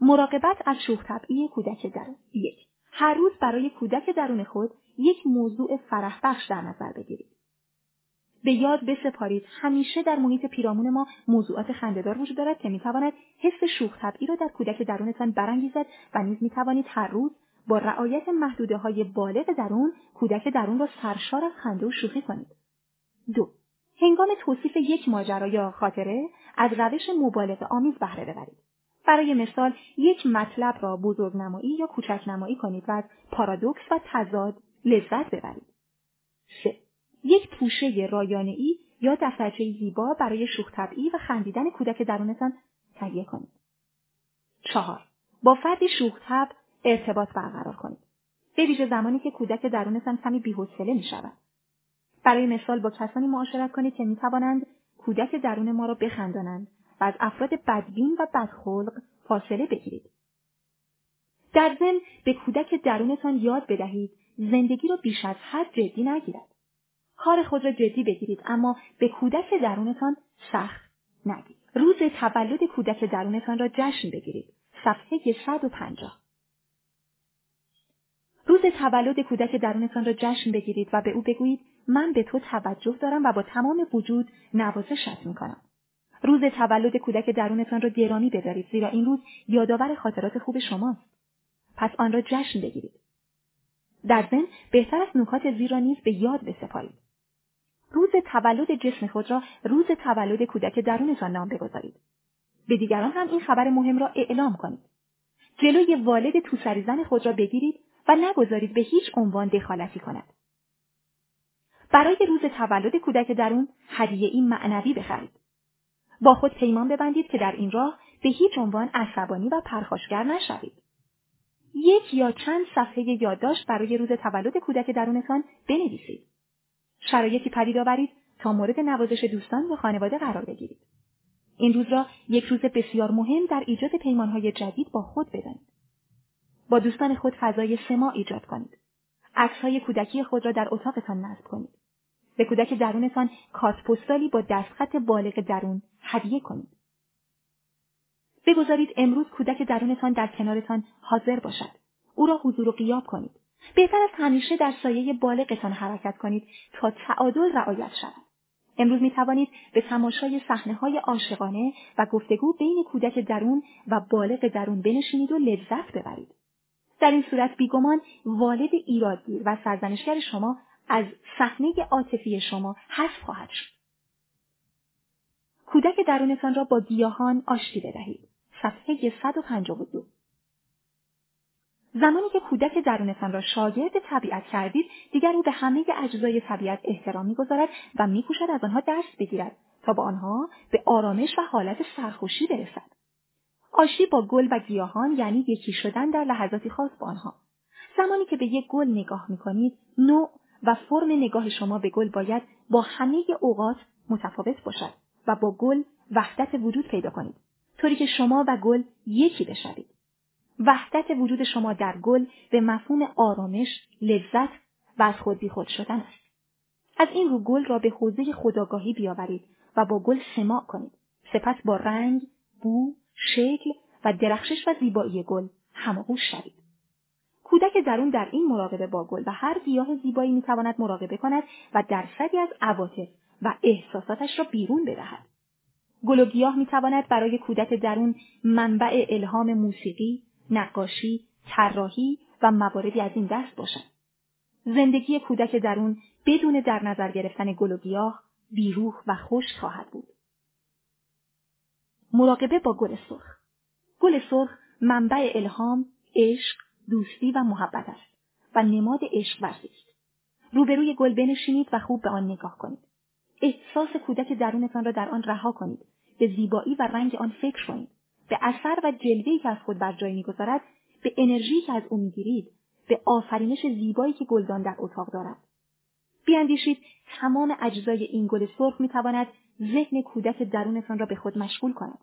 مراقبت از شوخ طبعی کودک درون. یک. هر روز برای کودک درون خود یک موضوع فرح بخش در نظر بگیرید. به یاد بسپارید همیشه در محیط پیرامون ما موضوعات خنده‌دار وجود دارد که می‌تواند حس شوخ طبعی را در کودک درونتان برانگیزد و نیز می‌توانید هر روز با رعایت محدوده‌های بالغ درون کودک درون را سرشار از خنده و شوخی کنید. دو. هنگام توصیف یک ماجرا یا خاطره از روش مبالغه‌آمیز بهره ببرید. برای مثال یک مطلب را بزرگنمایی یا کوچک‌نمایی کنید و از پارادوکس و تضاد لذت ببرید. سه. یک توشه رایانه‌ای یا دفترچه زیبا برای شوخ طبعی و خندیدن کودک درونتان تهیه کنید. چهار. با فرد شوخ طبع ارتباط برقرار کنید. به ویژه زمانی که کودک درونتان کمی بی‌حوصله می‌شود. برای مثال با کسانی معاشرت کنید که می‌توانند کودک درون ما را بخندانند و از افراد بدبین و بدخلق فاصله بگیرید. در ضمن به کودک درونتان یاد بدهید زندگی را بیش از حد جدی نگیرد. کار خود را جدی بگیرید اما به کودک درونتان سخت نگیرید. روز تولد کودک درونتان را جشن بگیرید. صفحه صد و پنجاه. روز تولد کودک درونتان را جشن بگیرید و به او بگویید من به تو توجه دارم و با تمام وجود نوازشت می‌کنم. روز تولد کودک درونتان را گرامی بدارید زیرا این روز یادآور خاطرات خوب شماست. پس آن را جشن بگیرید. در ضمن بهتر است نکات زیر را نیز به یاد بسپارید. روز تولد جسم خود را روز تولد کودک درونتان نام بگذارید. به دیگران هم این خبر مهم را اعلام کنید. جلوی والد توسری زن خود را بگیرید و نگذارید به هیچ عنوان دخالتی کند. برای روز تولد کودک درون هدیه‌ای معنوی بخرید. با خود پیمان ببندید که در این راه به هیچ عنوان عصبانی و پرخاشگر نشوید. یک یا چند صفحه یادداشت برای روز تولد کودک درونتان بنویسید. شرایطی پدید آورید تا مورد نوازش دوستان و خانواده قرار بگیرید. این روز را یک روز بسیار مهم در ایجاد پیمان‌های جدید با خود بدانید. با دوستان خود فضای سماع ایجاد کنید. عکس‌های کودکی خود را در اتاقتان نصب کنید. به کودک درونتان کارت پستالی با دستخط بالغ درون هدیه کنید. بگذارید امروز کودک درونتان در کنارتان حاضر باشد. او را حضور و غیاب کنید. بهتر است همیشه در سایه بالغتان حرکت کنید تا تعادل رعایت شود. امروز می توانید به تماشای صحنه‌های عاشقانه و گفتگو بین کودک درون و بالغ درون بنشینید و لذت ببرید. در این صورت بیگمان والد ایرادگیر و سرزنشگر شما از صحنه عاطفی شما حذف خواهد شد. کودک درونتان را با گیاهان آشتی بدهید. صفحه صد و پنجاه و دو. زمانی که کودک درونتان را شاگرد طبیعت کردید، دیگر او به همه اجزای طبیعت احترام می‌گذارد و می‌کوشد از آنها درس بگیرد تا با آنها به آرامش و حالت سرخوشی برسد. آشتی با گل و گیاهان یعنی یکی شدن در لحظاتی خاص با آنها. زمانی که به یک گل نگاه می‌کنید، نوع و فرم نگاه شما به گل باید با همه اوقات متفاوت باشد و با گل وحدت وجود پیدا کنید، طوری که شما و گل یکی بشوید. وحدت وجود شما در گل به مفهوم آرامش، لذت و از خود بی خود شدن است. از این رو گل را به حوزه خودآگاهی بیاورید و با گل سماع کنید. سپس با رنگ، بو، شکل و درخشش و زیبایی گل هماغوش شوید. کودک درون در این مراقبه با گل و هر گیاه زیبایی میتواند مراقبه کند و درصدی از عواطف و احساساتش را بیرون بدهد. گل و گیاه میتواند برای کودک درون منبع الهام موسیقی، نقاشی، طراحی و مواردی از این دست باشد. زندگی کودک درون بدون در نظر گرفتن گل و گیاه بیروح و خشک خواهد بود. مراقبه با گل سرخ. گل سرخ منبع الهام، عشق، دوستی و محبت است و نماد عشق ورزی است. روبروی گل بنشینید و خوب به آن نگاه کنید. احساس کودک درونتان را در آن رها کنید. به زیبایی و رنگ آن فکر کنید. به اثر و جلوه‌ای که از خود بر جای می‌گذارد، به انرژی که از او می‌گیرید، به آفرینش زیبایی که گلدان در اتاق دارد. بیاندیشید تمام اجزای این گل سرخ میتواند ذهن کودک درونتان را به خود مشغول کند.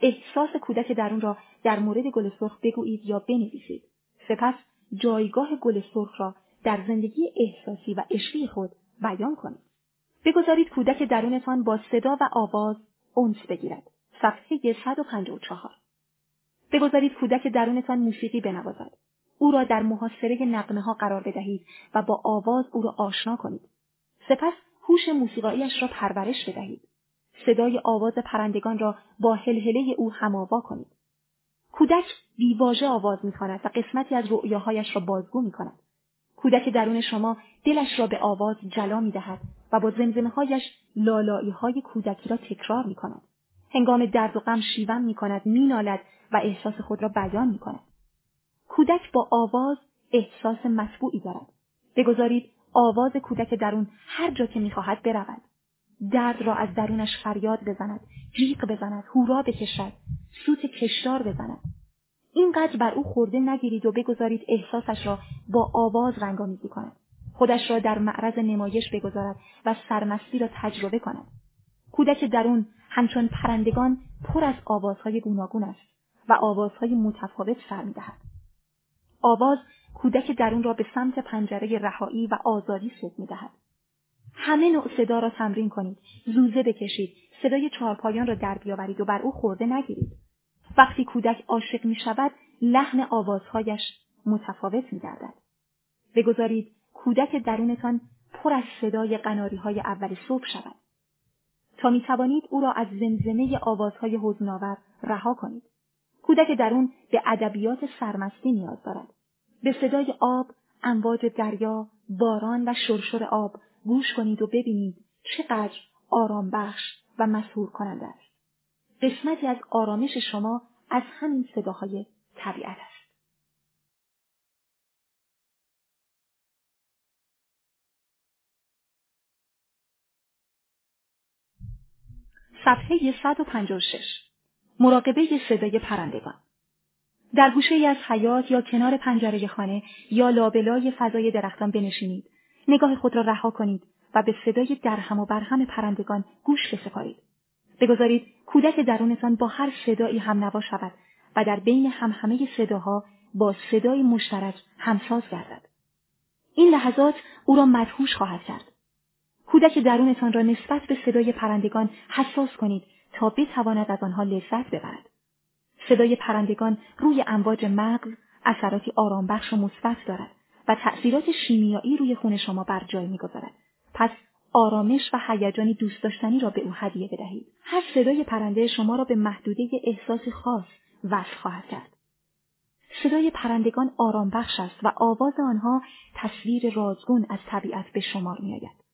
احساس کودک درون را در مورد گل سرخ بگویید یا بنویسید. سپس جایگاه گل سرخ را در زندگی احساسی و عشقی خود بیان کنید. بگذارید کودک درونتان با صدا و آواز انس بگیرد. صفحه صد و پنجاه و چهار. بگذارید کودک درونتان موسیقی بنوازد. او را در محاصره نغمه‌ها قرار بدهید و با آواز او را آشنا کنید. سپس هوش موسیقایی‌اش را پرورش بدهید. صدای آواز پرندگان را با هلهله او هماوا کنید. کودک بی‌واژه آواز می‌خواند و قسمتی از رؤیاهایش را بازگو می‌کند. کودک درون شما دلش را به آواز جلا می‌دهد و با زمزمه‌هایش لالایی‌های کودکی را تکرار می‌کند. هنگام درد و غم شیون می‌کند، می‌نالد و احساس خود را بیان می‌کند. کودک با آواز احساس مطبوعی دارد. بگذارید آواز کودک درون هر جا که می‌خواهد برود. درد را از درونش فریاد بزند، جیغ بزند، هورا بکشد، سوت کشدار بزند. اینقدر بر او خورده نگیرید و بگذارید احساسش را با آواز رنگامیزی کند. خودش را در معرض نمایش بگذارد و سرمستی را تجربه کند. کودک درون همچون پرندگان پر از آوازهای گوناگون است و آوازهای متفاوت سر می‌دهد. آواز کودک درون را به سمت پنجره رهایی و آزادی سوق می‌دهد. همه نوع صدا را تمرین کنید، زوزه بکشید، صدای چهارپایان را در بیاورید و بر او خورده نگیرید. وقتی کودک عاشق می شود، لحن آوازهایش متفاوت می گردد. بگذارید کودک درونتان پر از صدای قناری های اول صبح شود. تا می توانید او را از زمزمه آوازهای حزن‌آور رها کنید. کودک درون به ادبیات سرمستی نیاز دارد. به صدای آب، امواج دریا، باران و شرشر آب گوش کنید و ببینید چقدر آرام بخش و مسحور کننده است. قسمتی از آرامش شما از همین صداهای طبیعت است. صفحه صد و پنجاه و شش. مراقبه صدای پرندگان. در گوشه‌ای از حیاط یا کنار پنجره خانه یا لابلای فضای درختان بنشینید. نگاه خود را رها کنید و به صدای درهم و برهم پرندگان گوش بسپارید. بگذارید کودک درونتان با هر صدایی هم نوا شود و در بین همهمه صداها با صدای مشترک همساز گردد. این لحظات او را مدهوش خواهد کرد. کودک درونتان را نسبت به صدای پرندگان حساس کنید تا بتواند از آنها لذت ببرد. صدای پرندگان روی امواج مغز اثراتی آرامبخش و مثبت دارد و تأثیرات شیمیایی روی خون شما بر جای می‌گذارد. پس آرامش و هیجانی دوست داشتنی را به او هدیه بدهید. هر صدای پرنده شما را به محدوده احساس خاص وصل خواهد کرد. صدای پرندگان آرام بخش است و آواز آنها تصویر رازگون از طبیعت به شما می‌آید.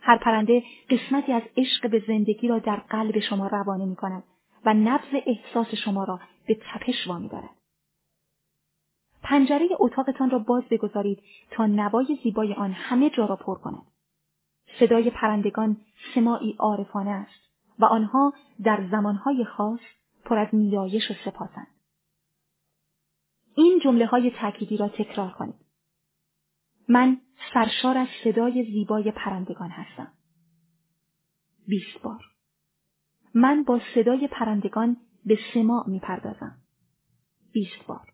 هر پرنده قسمتی از عشق به زندگی را در قلب شما روانه می‌کند و نبض احساس شما را به تپش وامی‌دارد. پنجره اتاقتان را باز بگذارید تا نوای زیبای آن همه جا را پر کند. صدای پرندگان سماعی عارفانه است و آنها در زمانهای خاص پر از نیایش و سپاسند. این جمله‌های تأکیدی را تکرار کنید. من سرشار از صدای زیبای پرندگان هستم. بیست بار. من با صدای پرندگان به سماع می‌پردازم. بیست بار.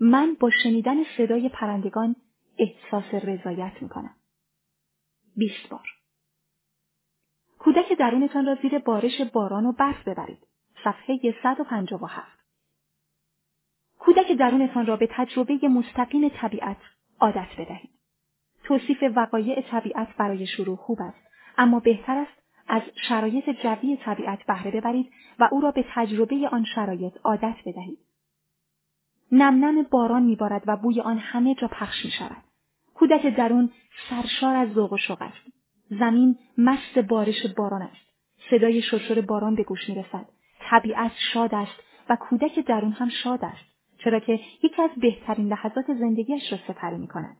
من با شنیدن صدای پرندگان احساس رضایت می‌کنم. بیست بار. کودک درونتان را زیر بارش باران و برف ببرید. صفحه صد و پنجاه و هفت. کودک درونتان را به تجربه مستقیم طبیعت عادت بدهید. توصیف وقایع طبیعت برای شروع خوب است، اما بهتر است از شرایط جوی طبیعت بهره ببرید و او را به تجربه آن شرایط عادت بدهید. نم نم باران می‌بارد و بوی آن همه جا پخش می‌شود. کودک درون سرشار از ذوق و شوق است. زمین مست بارش باران است. صدای شرشر باران به گوش می‌رسد. طبیعت شاد است و کودک درون هم شاد است، چرا که یکی از بهترین لحظات زندگیش را سپری می‌کند.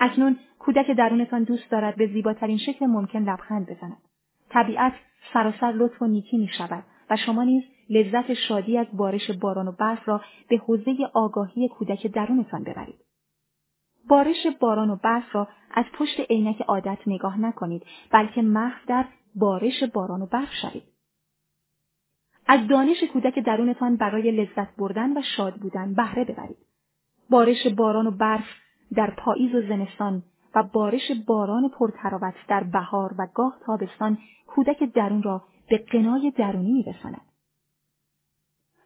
اکنون کودک درونتان دوست دارد به زیباترین شکل ممکن لبخند بزند. طبیعت سراسر لطف و نیکی می‌شود و شما نیز لذت شادی از بارش باران و برف را به حوزه آگاهی کودک درونتان ببرید. بارش باران و برف را از پشت عینک عادت نگاه نکنید، بلکه محو در بارش باران و برف شوید. از دانش کودک درونتان برای لذت بردن و شاد بودن بهره ببرید. بارش باران و برف در پاییز و زمستان و بارش باران پرتراوت در بهار و گاه تابستان کودک درون را به قنای درونی می‌رساند.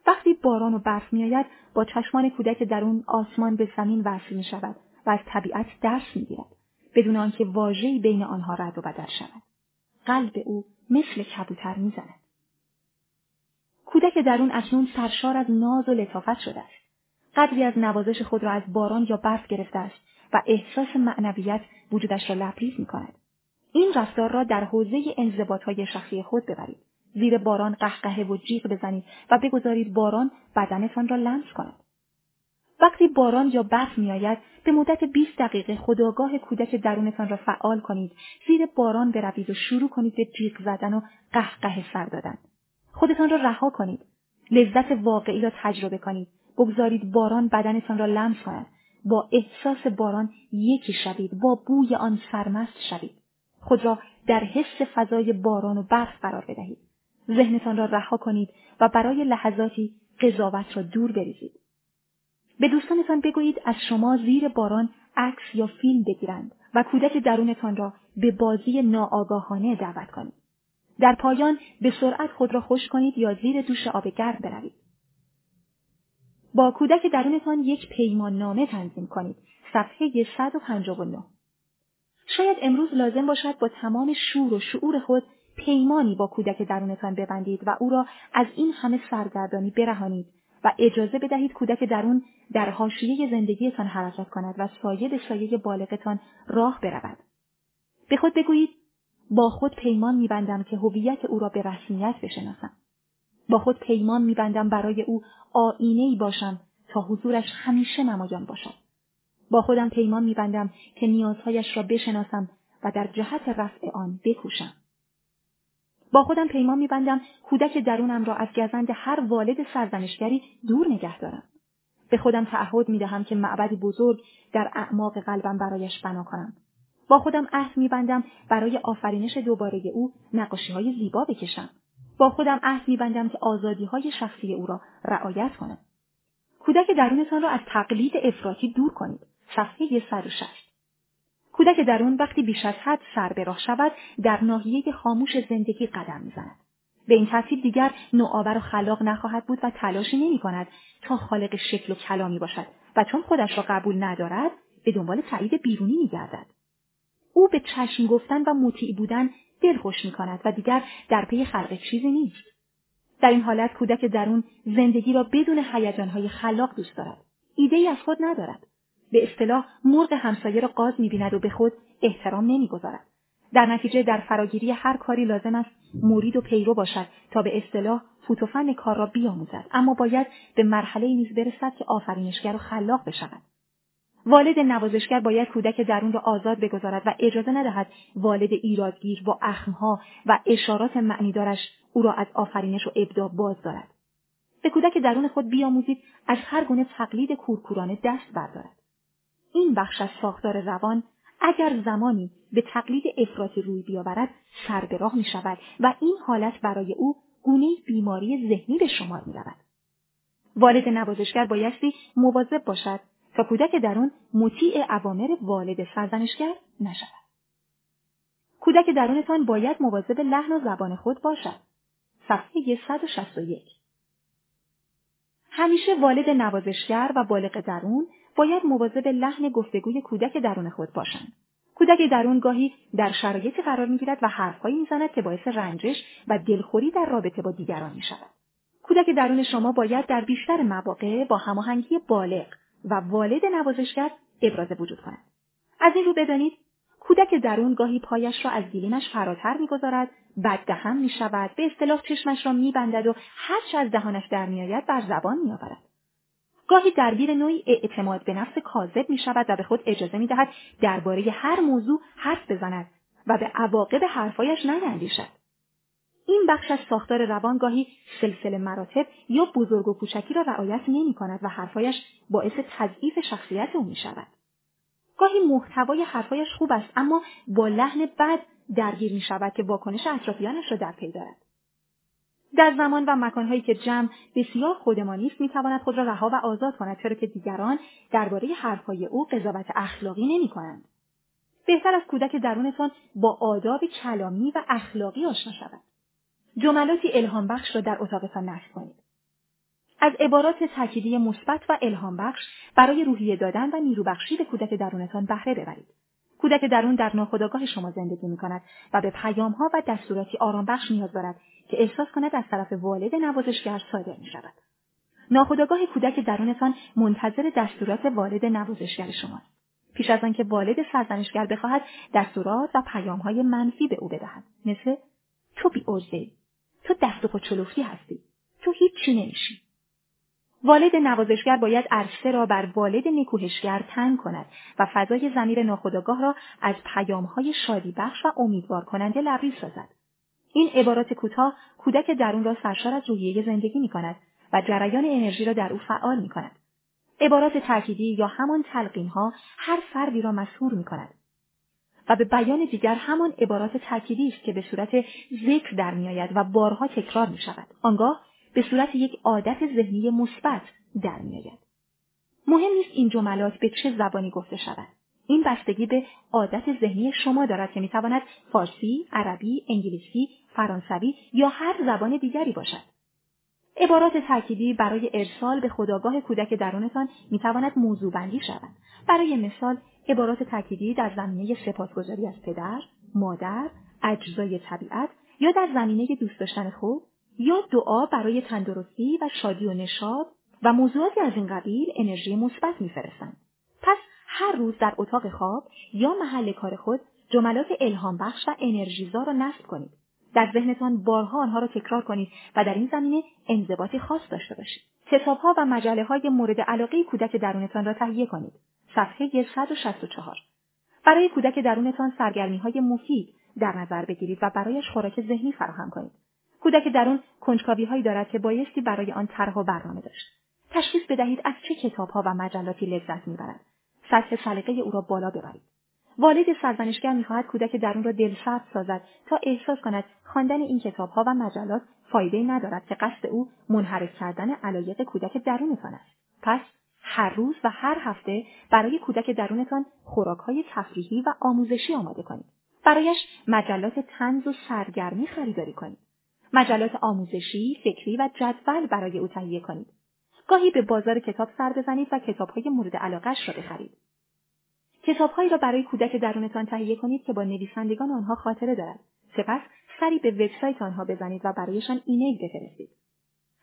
وقتی باران و برف می‌آید، با چشمان کودک درون آسمان به زمین وصل می‌شود و از طبیعت درس می‌گیرد، بدون آنکه واژه‌ای بین آنها رد و بدل شود. قلب او مثل کبوتر می‌زند. کودک درون اکنون سرشار از ناز و لطافت شده است. قدری از نوازش خود را از باران یا برف گرفته است و احساس معنویت وجودش را لبریز می‌کند. این رفتار را در حوزه انضباط‌های شخصی خود ببرید. زیر باران قهقه و جیغ بزنید و بگذارید باران بدنتان را لمس کند. وقتی باران یا برف می‌آید، به مدت بیست دقیقه خودآگاه کودک درونتان را فعال کنید. زیر باران بروید و شروع کنید به جیغ زدن و قهقه سر دادن. خودتان را رها کنید. لذت واقعی را تجربه کنید. بگذارید باران بدنتان را لمس کند. با احساس باران یکی شوید، با بوی آن سرمست شوید. خود را در حس فضای باران و برف قرار بدهید. ذهنتان را رها کنید و برای لحظاتی قضاوت را دور بریزید. به دوستانتان بگویید از شما زیر باران عکس یا فیلم بگیرند و کودک درونتان را به بازی ناآگاهانه دعوت کنید. در پایان به سرعت خود را خشک کنید یا زیر دوش آب گرم بروید. با کودک درونتان یک پیمان نامه تنظیم کنید. صفحه صد و پنجاه و نه. شاید امروز لازم باشد با تمام شور و شعور خود پیمانی با کودک درونتان ببندید و او را از این همه سرگردانی برهانید و اجازه بدهید کودک درون در حاشیه زندگیتان حرکت کند و سایه به سایه بالغتان راه برود. به خود بگویید با خود پیمان می‌بندم که هویت او را به رسمیت بشناسم. با خود پیمان می‌بندم برای او آینه‌ای باشم تا حضورش همیشه نمایان باشد. با خودم پیمان می‌بندم که نیازهایش را بشناسم و در جهت رفع آن بکوشم. با خودم پیمان می‌بندم کودک درونم را از گزند هر والد سرزنشگری دور نگه دارم. به خودم تعهد می‌دهم که معبد بزرگ در اعماق قلبم برایش بنا کنم. با خودم عهد می‌بندم برای آفرینش دوباره او نقاشی‌های زیبا بکشم. با خودم عهد می‌بندم که آزادی‌های شخصی او را رعایت کنم. کودک درونتان را از تقلید افراطی دور کنید. صفحه صد و شش. کودک درون وقتی بیش از حد سر به راه شود، در ناحیه خاموش زندگی قدم می‌زند. به این ترتیب دیگر نوآور و خلاق نخواهد بود و تلاشی نمی‌کند تا خالق شکل و کلامی باشد و چون خودش را قبول ندارد، به دنبال تایید بیرونی می‌گردد. او به چشم گفتن و مطیع بودن دلخوش می‌کند و دیگر در پی خلق چیزی نیست. در این حالت کودک درون زندگی را بدون هیجان‌های خلاق دوست دارد. ایده‌ای از خود ندارد. به اصطلاح مرغ همسایه را غاز می‌بیند و به خود احترام نمی‌گذارد. در نتیجه در فراگیری هر کاری لازم است مرید و پیرو باشد تا به اصطلاح فوت و فن کار را بیاموزد، اما باید به مرحله نیز برسد که آفرینشگر و خلاق بشود. والد نوازشگر باید کودک درون را آزاد بگذارد و اجازه ندهد والد ایرادگیر با اخمها و اشارات معنیدارش او را از آفرینش و ابداع باز دارد. به کودک درون خود بیاموزید از هر گونه تقلید کورکورانه دست بردارد. این بخش از ساختار روان اگر زمانی به تقلید افراطی روی بیاورد سر به راه می شود و این حالت برای او گونه بیماری ذهنی به شمار می رود. والد نوازشگر بایستی مواظب باشد تا کودک درون مطیع اوامر والد سرزنشگر نشود. کودک درونتان باید مواظب لحن و زبان خود باشد. صفحه صد و شصت و یک. همیشه والد نوازشگر و بالغ درون باید مواظب لحن گفتگوی کودک درون خود باشند. کودک درون گاهی در شرایطی قرار می‌گیرد و حرف‌هایی می‌زند که باعث رنجش و دلخوری در رابطه با دیگران می‌شود. کودک درون شما باید در بیشتر مواقع با هماهنگی بالغ و والد نوازشگر ابراز وجود کند. از این رو بدانید کودک درون گاهی پایش را از گیلینش فراتر می‌گذارد، بد دهن می‌شود، به اصطلاح چشمش را می‌بندد و هر چه از دهانش درمی‌آید بر زبان می‌آورد. گاهی درگیر نوعی اعتماد به نفس کاذب می شود و به خود اجازه می دهد درباره هر موضوع حرف بزند و به عواقب حرفایش نیندیشد. این بخش از ساختار روان گاهی سلسله مراتب یا بزرگ و کوچکی را رعایت نمی کند و حرفایش باعث تضعیف شخصیت او می شود. گاهی محتوای حرفایش خوب است اما با لحن بد درگیر می شود که واکنش اطرافیانش را در پی دارد. در زمان و مکان‌هایی که جمع بسیار خودمانی است می‌تواند خود را رها و آزاد کند، چرا که دیگران درباره حرف‌های او قضاوت اخلاقی نمی‌کنند. بهتر از کودک درونتان با آداب کلامی و اخلاقی آشنا شود. جملاتی الهام بخش را در اتاقتان نصب کنید. از عبارات تأکیدی مثبت و الهام بخش برای روحیه دادن و نیرو بخشی به کودک درونتان بهره ببرید. کودک درون در ناخودآگاه شما زندگی می‌کند و به پیام‌ها و دستوراتی آرامبخش نیاز دارد که احساس کند از طرف والد نوازشگر صادر می‌شود. ناخودآگاه کودک درونتان منتظر دستورات والد نوازشگر شماست. پیش از آنکه والد سرزنشگر بخواهد دستورات و پیام‌های منفی به او بدهد، مثل تو بی‌عرضه‌ای، تو دست و پا چلوفتی هستی، تو هیچ چی نمی‌شی. والد نوازشگر باید عرصه را بر والد نکوهشگر تنگ کند و فضای ضمیر ناخودآگاه را از پیام‌های شادی بخش و امیدوار کننده لبریز سازد. این عبارات کوتاه کودک درون را سرشار از روحیه زندگی می‌کند و جریان انرژی را در او فعال می‌کند. عبارات تأکیدی یا همان تلقین‌ها هر فردی را مسحور می‌کند و به بیان دیگر همان عبارات تأکیدی است که به صورت ذکر در می‌آید و بارها تکرار می‌شود. آنگاه به صورت یک عادت ذهنی مثبت در می‌آید. مهم نیست این جملات به چه زبانی گفته شود. این بستگی به عادت ذهنی شما دارد که می‌تواند فارسی، عربی، انگلیسی، فرانسوی یا هر زبان دیگری باشد. عبارات تأکیدی برای ارسال به خودآگاه کودک درونتان می‌تواند موضوع بندی شود. برای مثال، عبارات تأکیدی در زمینه سپاسگزاری از پدر، مادر، اجزای طبیعت یا در زمینه دوست داشتن خود یا دعا برای تندرستی و شادی و نشاط و موضوعاتی از این قبیل انرژی مثبت می‌فرستند. پس هر روز در اتاق خواب یا محل کار خود جملات الهام بخش و انرژیزا را نصب کنید. در ذهنتان بارها آنها را تکرار کنید و در این زمینه انضباطی خاص داشته باشید. کتاب‌ها و مجله‌های مورد علاقه کودک درونتان را تهیه کنید. صفحه صد و شصت و چهار. برای کودک درونتان سرگرمی‌های مفید در نظر بگیرید و برایش خوراک ذهنی فراهم کنید. کودک درون کنجکاوی‌هایی دارد که بایستی برای آن طرح و برنامه داشت. تشخیص بدهید از چه کتاب‌ها و مجلاتی لذت می‌برد. سطح سلیقه او را بالا ببرید. والد سرزنشگر می‌خواهد کودک درون را دلسرد سازد تا احساس کند خواندن این کتاب‌ها و مجلات فایده‌ای ندارد که قصد او منحرف کردن علایق کودک درونتان است. پس هر روز و هر هفته برای کودک درونتان خوراک‌های تفریحی و آموزشی آماده کنید. برایش مجلات طنز و سرگرمی خریداری کنید. مجلات آموزشی، فکری و جدول برای او تهیه کنید. گاهی به بازار کتاب سر بزنید و کتاب‌های مورد علاقه‌اش را بخرید. کتاب‌هایی را برای کودک درونتان تهیه کنید که با نویسندگان آنها خاطره دارد. سپس سری به وبسایت آنها بزنید و برایشان ایمیل بفرستید.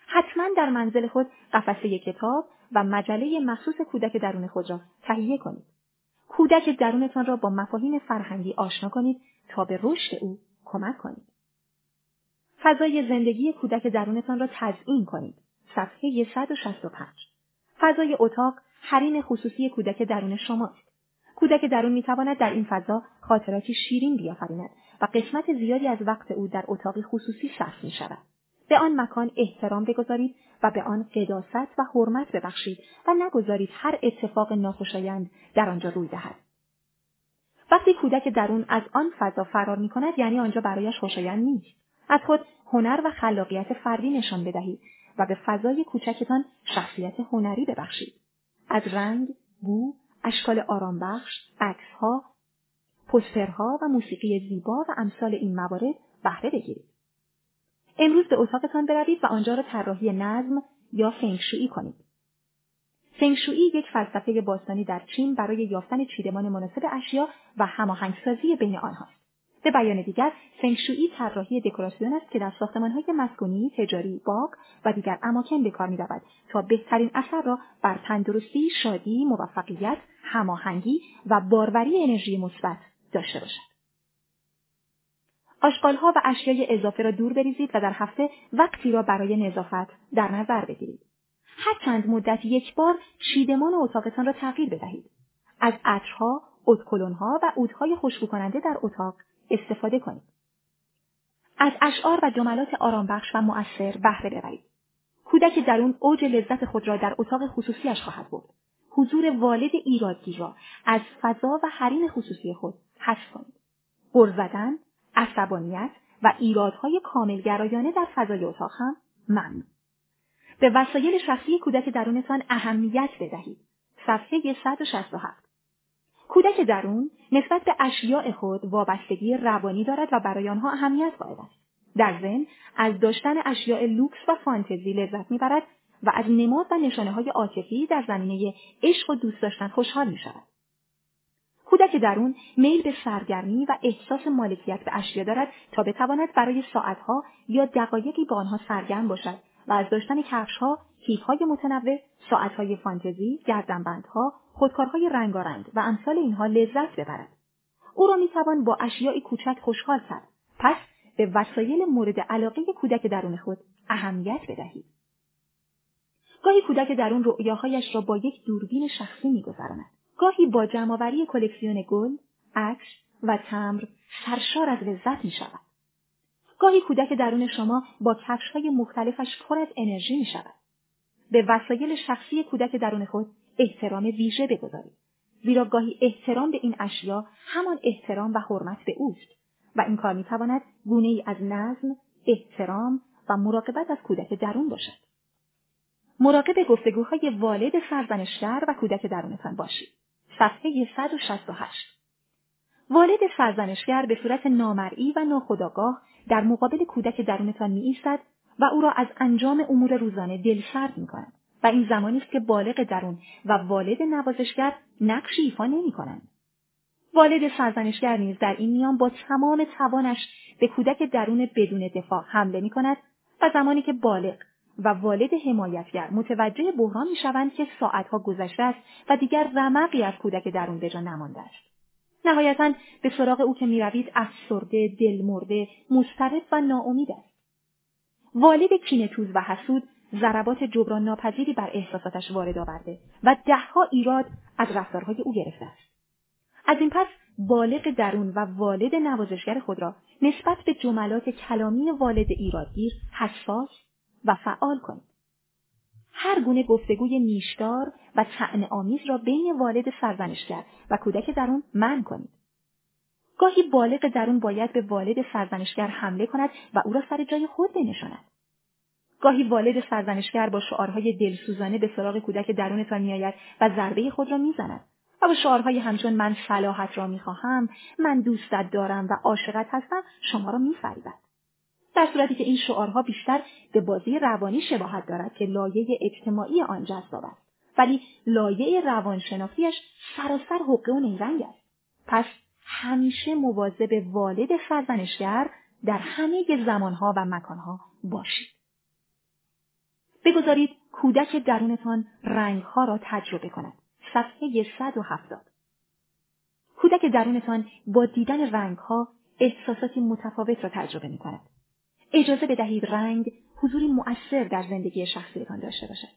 حتماً در منزل خود قفسه کتاب و مجله مخصوص کودک درون خود را تهیه کنید. کودک درونتان را با مفاهیم فرهنگی آشنا کنید تا به رشد او کمک کنید. فضای زندگی کودک درونتان را تزیین کنید. صفحه صد و شصت و پنج. فضای اتاق حریم خصوصی کودک درون شماست. کودک درون می‌تواند در این فضا خاطراتی شیرین بیافریند و قسمت زیادی از وقت او در اتاقی خصوصی صرف می‌شود. به آن مکان احترام بگذارید و به آن قداست و حرمت ببخشید و نگذارید هر اتفاق ناخوشایند در آنجا روی دهد. وقتی کودک درون از آن فضا فرار می‌کند یعنی آنجا برایش خوشایند نیست. از خود هنر و خلاقیت فردی نشان بدهید و به فضای کوچکتان شخصیت هنری ببخشید. از رنگ، بو، اشکال آرامبخش، عکس‌ها، پوسترها و موسیقی زیبا و امثال این موارد بهره بگیرید. امروز به اتاقتان بروید و آنجا را طراحی نظم یا فنگشویی کنید. فنگشویی یک فلسفه باستانی در چین برای یافتن چیدمان مناسب اشیا و هماهنگسازی بین آنهاست. به بیان دیگر، فنگشویی طراحی دکوراسیون است که در ساختمان‌های مسکونی، تجاری، باغ و دیگر اماکن به کار می‌رود تا بهترین اثر را بر تندرستی، شادی، موفقیت، هماهنگی و باروری انرژی مثبت داشته باشد. آشغال‌ها و اشیای اضافه را دور بریزید و در هفته وقتی را برای نظافت در نظر بگیرید. هر چند مدت یک بار چیدمان اتاقتان را تغییر بدهید. از عطرها، عودکلون‌ها و عودهای خوشبو کننده در اتاق استفاده کنید. از اشعار و جملات آرامبخش و مؤثر بهره ببرید. کودک درون اوج لذت خود را در اتاق خصوصیش خواهد برد. حضور والد ایرادگیرا از فضا و حریم خصوصی خود حذف کنید. غر زدن، عصبانیت و ایرادهای کاملگرایانه در فضای اتاق هم ممنوع. به وسایل شخصی کودک درونتان اهمیت بدهید. صفحه صد و شصت و هفت. کودک درون نسبت به اشیاء خود وابستگی روانی دارد و برای آنها اهمیت قائل است. در ذهن از داشتن اشیاء لوکس و فانتزی لذت میبرد و از نماد و نشانه‌های عاطفی در زمینه عشق و دوست داشتن خوشحال می‌شود. کودک درون میل به سرگرمی و احساس مالکیت به اشیاء دارد تا بتواند برای ساعت‌ها یا دقایقی با آنها سرگرم باشد و از داشتن کفش‌ها، کیف‌های متنوع، ساعت‌های فانتزی، گردنبندها، خودکارهای رنگارنگ و امثال اینها لذت ببرد. او را می‌توان با اشیاء کوچک خوشحال کرد. پس به وسایل مورد علاقه کودک درون خود اهمیت بدهید. گاهی کودک درون رؤیاهایش را با یک دوربین شخصی می‌گذراند. گاهی با جمع‌آوری کلکسیون گل، عکس و تمبر سرشار از لذت می‌شود. گاهی کودک درون شما با کفش‌های مختلفش پر از انرژی می‌شود. به وسایل شخصی کودک درون خود احترام ویژه بگذارید. زیرا گاهی احترام به این اشیا همان احترام و حرمت به اوست و این کار می‌تواند گونه‌ای از نظم، احترام و مراقبت از کودک درون باشد. مراقب گفتگوهای والد سرزنشگر و کودک درونتان باشید. صفحه صد و شصت و هشت. والد سرزنشگر به صورت نامرئی و ناخودآگاه در مقابل کودک درونتان می‌ایستد و او را از انجام امور روزانه دلسرد می‌کند و این زمانی است که بالغ درون و والد نوازشگر نقشی ایفا نمی‌کنند. والد سرزنشگر نیز در این میان با تمام توانش به کودک درون بدون دفاع حمله می‌کند و زمانی که بالغ و والد حمایتگر متوجه بحران می‌شوند که ساعت‌ها گذشته است و دیگر رمقی از کودک درون به جا نمانده است. نهایتاً به سراغ او که می‌روید افسرده، دلمرده، مضطرب و ناامید است. والد کینه‌توز و حسود ضربات جبران ناپذیری بر احساساتش وارد آورده و ده‌ها ایراد از رفتارهای او گرفته است. از این پس بالغ درون و والد نوازشگر خود را نسبت به جملات کلامی والد ایرادگیر حساس و فعال کنید. هر گونه گفتگوی نیشدار و طعنه‌آمیز را بین والد سرزنشگر و کودک درون منع کنید. گاهی بالغ درون باید به والد سرزنشگر حمله کند و او را سر جای خود بنشاند. گاهی والد سرزنشگر با شعارهای دلسوزانه به سراغ کودک درونتان میآید و ضربه خود را میزند. و با شعارهای همچون من صلاحت را میخواهم، من دوستت دارم و عاشقت هستم شما را میفریبد. در صورتی که این شعارها بیشتر به بازی روانی شباهت دارد که لایه اجتماعی آن جذاب است، ولی لایه روانشناسیش سراسر حقه و نیرنگ است. پس همیشه مواظب والد سرزنشگر در همه زمانها و مکانها باشید. بگذارید کودک درونتان رنگها را تجربه کند. صفحه صد و هفتاد. کودک درونتان با دیدن رنگها احساساتی متفاوت را تجربه می کند. اجازه بدهید رنگ حضوری مؤثر در زندگی شخصیتان داشته باشد.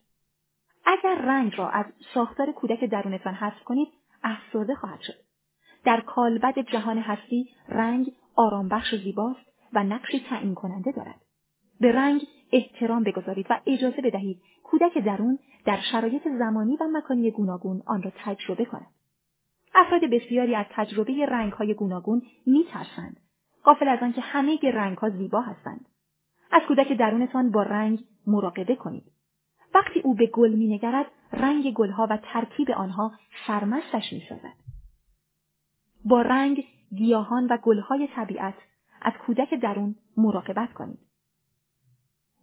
اگر رنگ را از ساختار کودک درونتان حذف کنید، افسرده خواهد شد. در کالبد جهان هستی، رنگ آرامبخش و زیباست و نقشی تعیین کننده دارد. به رنگ احترام بگذارید و اجازه بدهید کودک درون در شرایط زمانی و مکانی گوناگون آن را تجربه کند. افراد بسیاری از تجربه رنگ‌های گوناگون می‌ترسند، غافل از آنکه همه رنگ‌ها زیبا هستند. از کودک درونتان با رنگ مراقبه کنید. وقتی او به گل می‌نگرد، رنگ گل‌ها و ترکیب آنها سرمستش می‌سازد. با رنگ، گیاهان و گل‌های طبیعت از کودک درون مراقبت کنید.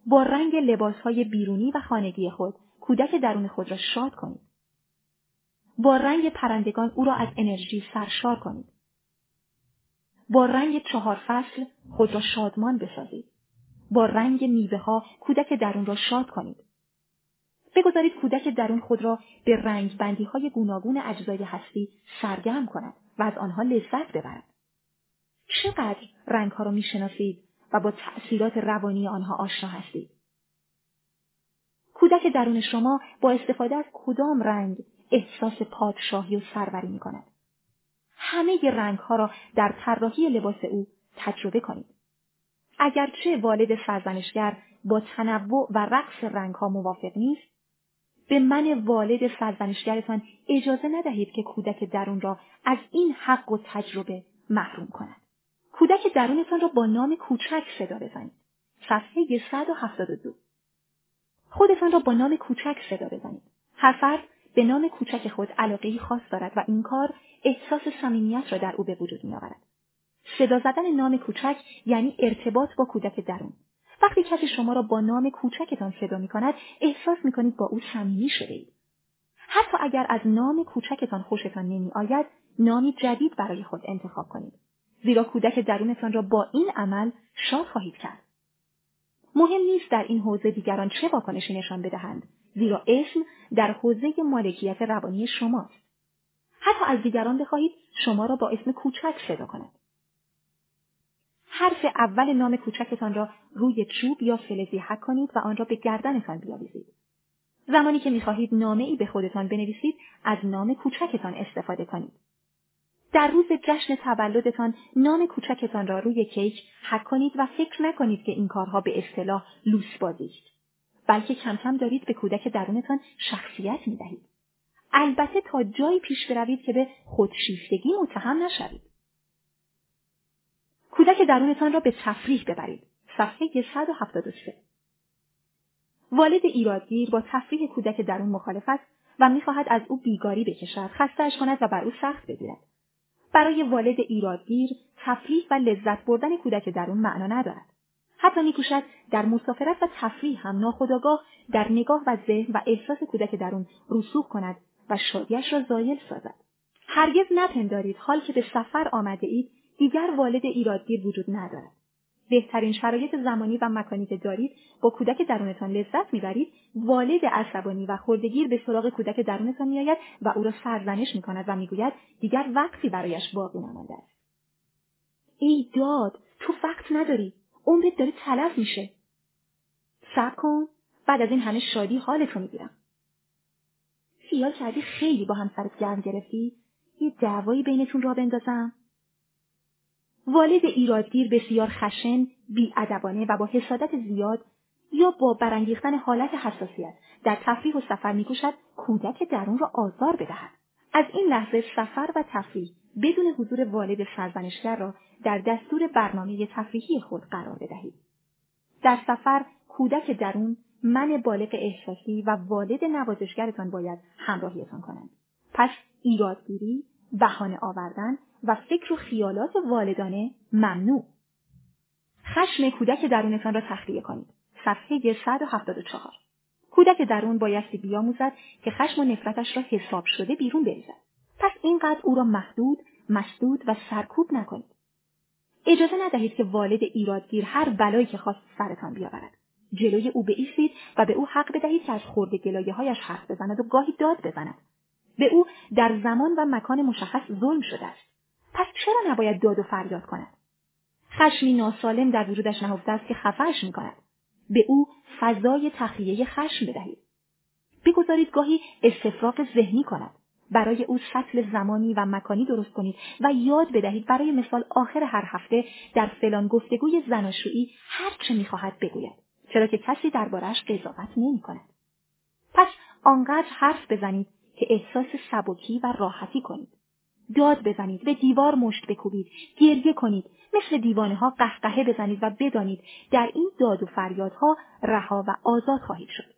با رنگ لباس‌های بیرونی و خانگی خود، کودک درون خود را شاد کنید. با رنگ پرندگان او را از انرژی سرشار کنید. با رنگ چهار فصل خود را شادمان بسازید. با رنگ میوه‌ها کودک درون را شاد کنید. بگذارید کودک درون خود را به رنگ بندی‌های گوناگون اجزای هستی سرگرم کند و از آنها لذت ببرد. چقدر رنگ‌ها را می‌شناسید و با تأثیرات روانی آنها آشنا هستید؟ کودک درون شما با استفاده از کدام رنگ احساس پادشاهی و سروری می کند؟ همه ی رنگ ها را در طراحی لباس او تجربه کنید. اگرچه والد سرزنشگر با تنوع و رقص رنگ ها موافق نیست، به من والد فرزندشگرتان اجازه ندهید که کودک درون را از این حق و تجربه محروم کند. کودک درونتان را با نام کوچک صدا بزنید. صفحه صد و هفتاد و دو. خودتان را با نام کوچک صدا بزنید. هر فرد به نام کوچک خود علاقه‌ای خاص دارد و این کار احساس صمیمیت را در او به وجود می‌آورد. صدا زدن نام کوچک یعنی ارتباط با کودک درون. وقتی کسی شما را با نام کوچکتان صدا می‌کند، احساس می‌کنید با او صمیمی شده‌اید. حتی اگر از نام کوچکتان خوشتان نمی‌آید، نامی جدید برای خود انتخاب کنید. زیرا کودک درونتان را با این عمل شاد خواهید کرد. مهم نیست در این حوزه دیگران چه واکنشی نشان بدهند، زیرا اسم در حوزه مالکیت روانی شماست. حتی از دیگران بخواهید شما را با اسم کوچک صدا کنند. حرف اول نام کوچکتان را روی چوب یا فلزی حک کنید و آن را به گردنتان بیاویزید. زمانی که می‌خواهید نامه‌ای به خودتان بنویسید، از نام کوچکتان استفاده کنید. در روز جشن تولدتان نام کوچکتان را روی کیک حک کنید و فکر نکنید که این کارها به اصطلاح لوس بازی است، بلکه کم کم دارید به کودک درونتان شخصیت می‌دهید. البته تا جایی پیش بروید که به خودشیفتگی متهم نشوید. کودک درونتان را به تفریح ببرید. صفحه صد و هفتاد و سه. والد ایرادگیر با تفریح کودک درون مخالف است و می‌خواهد از او بیگاری بکشد، خسته‌اش کند و بر او سخت بگیرد. برای والد ایرادگیر تفریح و لذت بردن کودک درون معنا ندارد. حتی می‌کوشد در مسافرت و تفریح هم ناخودآگاه در نگاه و ذهن و احساس کودک درون رسوخ کند و شادیش را زایل سازد. هرگز نپندارید حال که به سفر آمده اید دیگر والد ایرادگیر وجود ندارد. بهترین شرایط زمانی و مکانی که دارید با کودک درونتان لذت میبرید، والد عصبانی و خردگیر به سراغ کودک درونتان میآید و او را سرزنش میکند و میگوید دیگر وقتی برایش باقی نمانده است. ای داد، تو وقت نداری، عمرت داره تلف میشه. صبر کن، بعد از این همه شادی حالتو میگیرم. خیال کردی خیلی با همسرت گرم گرفتی؟ یه دعوایی بینتون را بندازم؟ والد ایرادگیر بسیار خشن، بی‌ادبانه و با حسادت زیاد یا با برانگیختن حالت حساسیت در تفریح و سفر می‌کوشد کودک درون را آزار بدهد. از این لحظه سفر و تفریح بدون حضور والد سرزنشگر را در دستور برنامه تفریحی خود قرار بدهید. در سفر کودک درون، من بالغ احساسی و والد نوازشگرتان باید همراهیتان کنند. پس ایرادگیری، بهانه آوردن و فکر و خیالات والدانه ممنوع. خشم کودک درونتان را تخلیه کنید. صفحه صد و هفتاد و چهار. کودک درون بایستی بیاموزد که خشم و نفرتش را حساب شده بیرون بریزد. پس اینقدر او را محدود، مسدود و سرکوب نکنید. اجازه ندهید که والد ایرادگیر هر بلایی که خواست سرتان بیاورد. جلوی او بایستید و به او حق بدهید که از خورد گلایه‌هایش حرف بزند و گاهی داد بزند. به او در زمان و مکان مشخص ظلم شده است. پس چرا نباید داد و فریاد کند؟ خشمی ناسالم در وجودش نهفته است که خفه‌اش می‌کند. به او فضای تخلیه خشم بدهید. بگذارید گاهی استفراغ ذهنی کند. برای او سطل زمانی و مکانی درست کنید و یاد بدهید برای مثال آخر هر هفته در فلان گفتگوی زناشویی هر چه می‌خواهد بگوید، چرا که کسی درباره‌اش قضاوت نمی‌کند. پس آنقدر حرف بزنید که احساس سبکی و راحتی کنید. داد بزنید، به دیوار مشت بکوبید، گریه کنید، مثل دیوانه‌ها قهقهه بزنید و بدانید در این داد و فریادها رها و آزاد خواهید شد.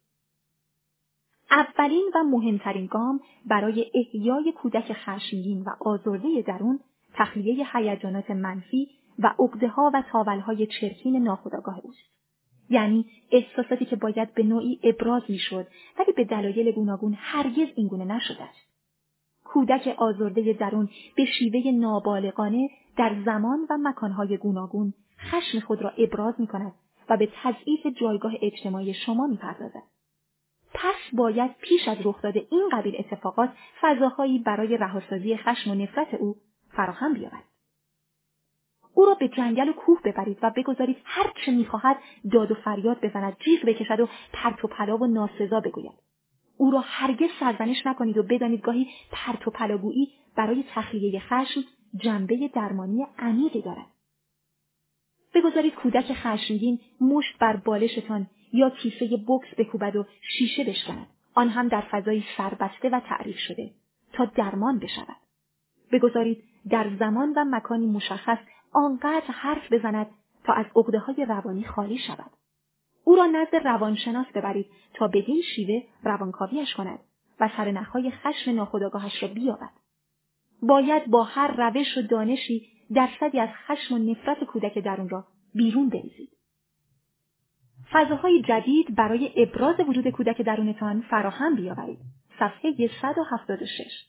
اولین و مهمترین گام برای احیای کودک خشمگین و آزرده درون، تخلیه هیجانات منفی و عقده‌ها و تاول‌های چرکین ناخودآگاه اوست. یعنی احساساتی که باید به نوعی ابراز میشد ولی به دلایل گوناگون هرگز اینگونه نشده است. کودک آزرده درون به شیوه نابالغانه در زمان و مکانهای گوناگون خشم خود را ابراز می کند و به تضعیف جایگاه اجتماعی شما می پردازد. پس باید پیش از رخداد این قبیل اتفاقات فضاهایی برای رهاسازی خشم و نفرت او فراهم بیاورد. او را به جنگل و کوه ببرید و بگذارید هر چه می‌خواهد داد و فریاد بزند، جیغ بکشد و پرت و پلا و ناسزا بگوید. او را هرگز سرزنش نکنید و بدانید گاهی پرت و پلاگویی برای تخلیه خشم جنبه درمانی عمیقی دارد. بگذارید کودک خشمگین مشت بر بالشتان یا کیسه بوکس بکوبد و شیشه بشکند آن هم در فضایی سربسته و تعریف شده تا درمان بشود. بگذارید در زمان و مکانی مشخص آنقدر حرف بزند تا از عقده‌های روانی خالی شود. او را نزد روانشناس ببرید تا بدین شیوه روانکاویش کند و سرنخ‌های خشم ناخودآگاهش را بیابد. باید با هر روش و دانشی درصدی از خشم و نفرت کودک درون را بیرون بریزید. فضاهای جدید برای ابراز وجود کودک درونتان فراهم بیاورید. صفحه صد و هفتاد و شش.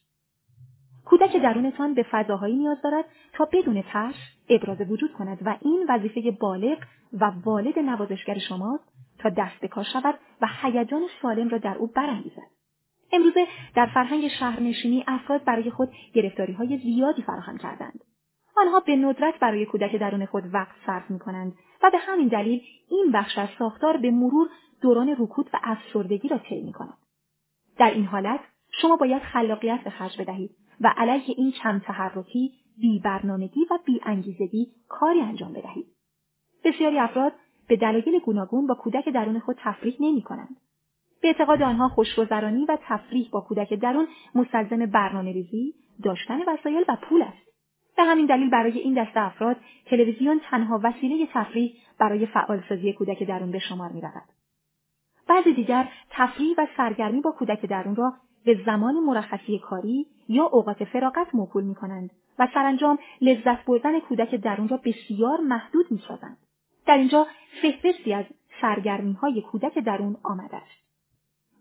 کودک درونتان به فضاهایی نیاز دارد تا بدون ترس ابراز وجود کند و این وظیفه بالغ و والد نوازشگر شماست تا دست به کار شود و هیجان سالم را در او برانگیزد. امروزه در فرهنگ شهرنشینی افراد برای خود گرفتاری‌های زیادی فراهم کردند. آنها به ندرت برای کودک درون خود وقت صرف می‌کنند و به همین دلیل این بخش از ساختار به مرور دوران رکود و افسردگی را طی می‌کند. در این حالت شما باید خلاقیت به خرج بدهید و علیه این کم تحرکی، بی‌برنامگی و بی‌انگیزگی کاری انجام بدهید. بسیاری افراد به دلایل گوناگون با کودک درون خود تفریح نمی‌کنند. به اعتقاد آنها خوش‌گذرانی و تفریح با کودک درون مستلزم برنامه‌ریزی، داشتن وسایل و پول است. به همین دلیل برای این دسته افراد تلویزیون تنها وسیله تفریح برای فعالسازی کودک درون به شمار می‌رود. بعضی دیگر تفریح و سرگرمی با کودک درون را به زمان مرخصی کاری یا اوقات فراغت موکول می‌کنند و سرانجام لذت بردن کودک درون را بسیار محدود می‌سازند. در اینجا فهرستی از سرگرمی‌های کودک درون آمده است.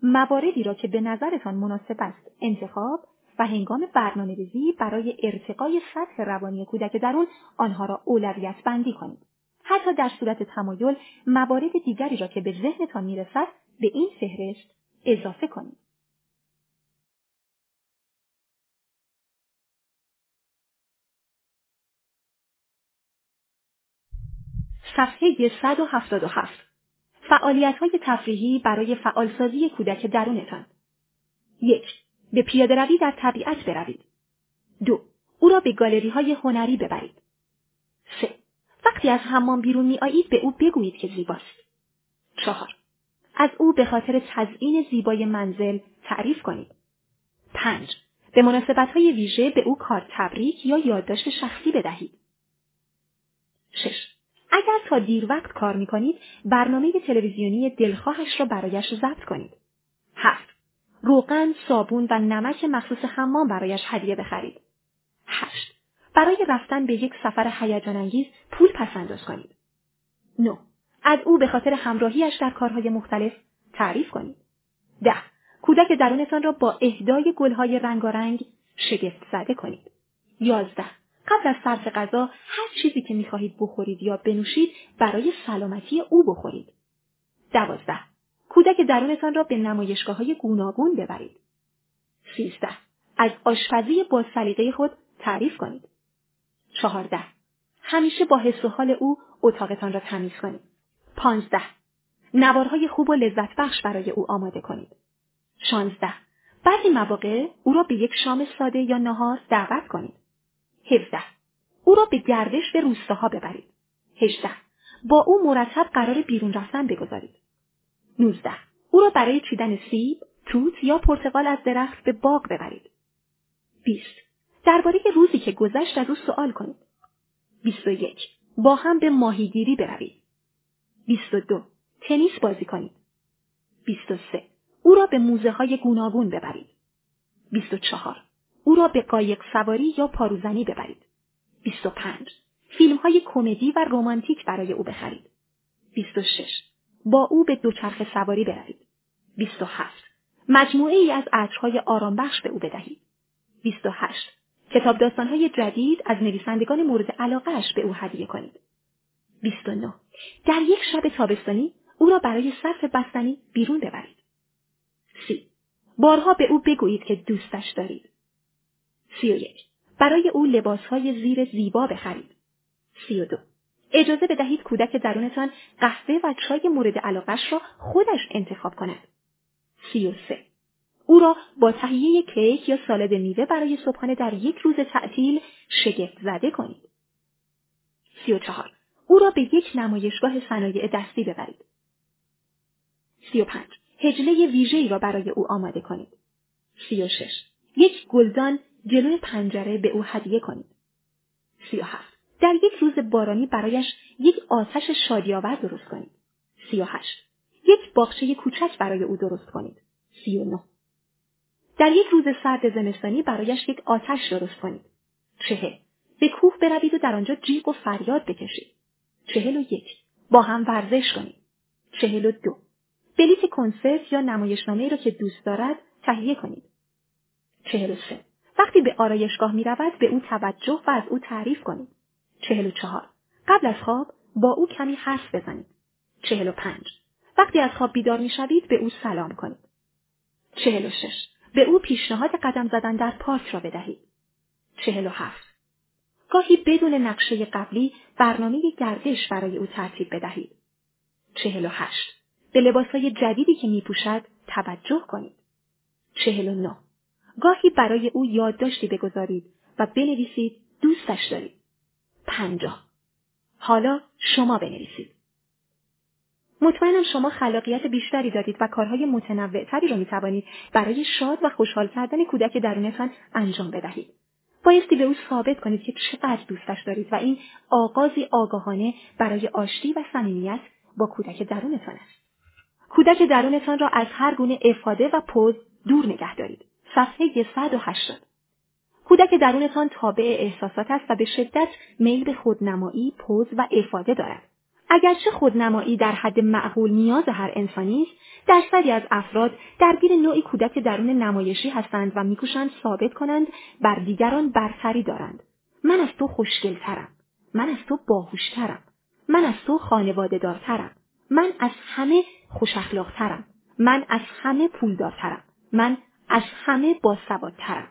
مواردی را که به نظرتان مناسب است انتخاب و هنگام برنامه‌ریزی برای ارتقای سطح روانی کودک درون آنها را اولویت بندی کنید. حتی در صورت تمایل موارد دیگری را که به ذهنتان میرسد به این فهرست اضافه کنید. صفحه صد و هفتاد و هفت. فعالیت‌های تفریحی برای فعالسازی کودک درونتان. یک. به پیاده‌روی در طبیعت بروید. دو. او را به گالری‌های هنری ببرید. سه. وقتی از حمام بیرون می‌آیید به او بگویید که زیباست. چهار. از او به خاطر تزیین زیبای منزل تعریف کنید. پنج. به مناسبت‌های ویژه به او کارت تبریک یا یادداشت شخصی بدهید. شش. اگر تا دیر وقت کار می‌کنید، برنامه تلویزیونی دلخواهش را برایش ضبط کنید. هفت. روغن، صابون و نمک مخصوص حمام برایش هدیه بخرید. هشت. برای رفتن به یک سفر هیجان‌انگیز پول پس‌انداز کنید. نه. از او به خاطر همراهیش در کارهای مختلف تعریف کنید. ده. کودک درونتان را با اهدای گل‌های رنگارنگ شگفت‌زده کنید. یازده. قبل از صرف غذا هر چیزی که می‌خواهید بخورید یا بنوشید برای سلامتی او بخورید. دوازده. کودک درونتان را به نمایشگاه‌های گوناگون ببرید. سیزده. از آشپزی با سلیقه خود تعریف کنید. چهارده. همیشه با حس و حال او اتاقتان را تمیز کنید. پانزده. نوارهای خوب و لذت بخش برای او آماده کنید. شانزده. بعضی مواقع او را به یک شام ساده یا ناهار دعوت کنید. هفده. او را به گردش به روستاها ببرید. هجده. با او مرتب قرار بیرون رفتن بگذارید. نوزده. او را برای چیدن سیب، توت یا پرتقال از درخت به باغ ببرید. بیست. درباره روزی که گذشت از او سوال کنید. بیست و یک. با هم به ماهیگیری بروید. بیست و دو. تنیس بازی کنید. بیست و سه. او را به موزه های گوناگون ببرید. بیست و چهار. او را به قایق سواری یا پاروزنی ببرید. بیست و پنج. فیلم‌های کمدی و رمانتیک برای او بخرید. بیست و شش. با او به دوچرخه سواری بروید. بیست و هفت. مجموعه‌ای از عطرهای آرامبخش به او بدهید. بیست و هشت. کتاب داستان‌های جدید از نویسندگان مورد علاقه‌اش به او هدیه کنید. بیست و نه. در یک شب تابستانی او را برای صرف بستنی بیرون ببرید. سی. بارها به او بگویید که دوستش دارید. سی و یک. برای او لباسهای زیر زیبا بخرید. سی و دو. اجازه بدهید کودک درونتان قهوه و چای مورد علاقه‌اش را خودش انتخاب کند. سی و سه. او را با تهیه کیک یا سالاد میوه برای صبحانه در یک روز تعطیل شگفت زده کنید. سی و چهار. او را به یک نمایشگاه صنایع دستی ببرید. سی و پنج. هجله ویژه‌ای را برای او آماده کنید. سی و شش. یک گلدان جلوی پنجره به او هدیه کنید. سی و هفت. در یک روز بارانی برایش یک آتش شادی‌آور درست کنید. سی و هشت. یک باغچه کوچک برای او درست کنید. سی و نه. در یک روز سرد زمستانی برایش یک آتش درست کنید. چهل. به کوه بروید و در آنجا جیغ و فریاد بکشید. چهل و یک. با هم ورزش کنید. چهل و دو. بلیت کنسرت یا نمایشنامه‌ای را که دوست دارد تهیه کنید. چهل و سه. وقتی به آرایشگاه می رود به او توجه و از او تعریف کنید. چهل و چهار. قبل از خواب با او کمی حرف بزنید. چهل و پنج. وقتی از خواب بیدار می شوید به او سلام کنید. چهل و شش. به او پیشنهاد قدم زدن در پارک را بدهید. چهل و هفت. گاهی بدون نقشه قبلی برنامه گردش برای او ترتیب بدهید. چهل و هشت. به لباسهای جدیدی که می پوشد توجه کنید. چهل و نه. گاهی برای او یادداشتی بگذارید و بنویسید دوستش دارید. پنجاه. حالا شما بنویسید. مطمئنم شما خلاقیت بیشتری دارید و کارهای متنوعتری را می توانید برای شاد و خوشحال کردن کودک درونتان انجام بدهید. بایستی به او ثابت کنید که چقدر دوستش دارید و این آغازی آگاهانه برای آشتی و صمیمیت با کودک درونتان است. کودک درونتان را از هر گونه افاده و پوز دور نگه دارید. صفحه صد و هشتاد. کودک درونتان تابع احساسات است و به شدت میل به خودنمایی، پوز و افاده دارد. اگرچه خودنمایی در حد معقول نیاز هر انسانی است، درصدی از افراد درگیر نوعی کودک درون نمایشی هستند و می‌کوشند ثابت کنند بر دیگران برتری دارند. من از تو خوشگل‌ترم. من از تو باهوش‌ترم. من از تو خانواده‌دارترم. من از همه خوش اخلاق‌ترم. من از همه پولدارترم. من از همه باسوادترم.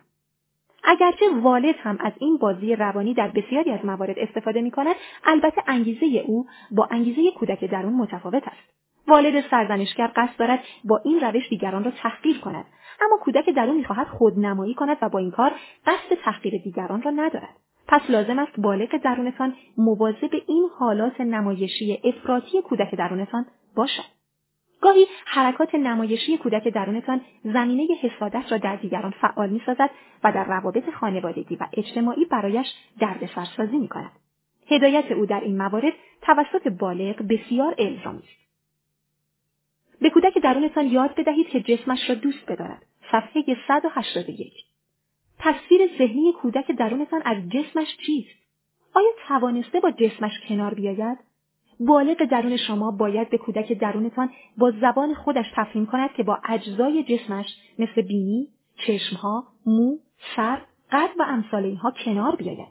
اگرچه والد هم از این بازی روانی در بسیاری از موارد استفاده می کند، البته انگیزه او با انگیزه کودک درون متفاوت است. والد سرزنشگر قصد دارد با این روش دیگران را تحقیر کند، اما کودک درون می خواهد خودنمایی کند و با این کار قصد تحقیر دیگران را ندارد. پس لازم است بالغ درونتان مواظب این حالات نمایشی افراطی کودک درونتان باشد. گاهی حرکات نمایشی کودک درونتان زمینه حسادت را در دیگران فعال می‌سازد و در روابط خانوادگی و اجتماعی برایش دردسر سازی می‌کند. هدایت او در این موارد توسط بالغ بسیار الزامی است. به کودک درونتان یاد بدهید که جسمش را دوست بدارد. صفحه صد و هشتاد و یک. تصویر ذهنی کودک درونتان از جسمش چیست؟ آیا توانسته با جسمش کنار بیاید؟ بالغ درون شما باید به کودک درونتان با زبان خودش تفهیم کند که با اجزای جسمش مثل بینی، چشمها، مو، سر، قد و امثال اینها کنار بیاید.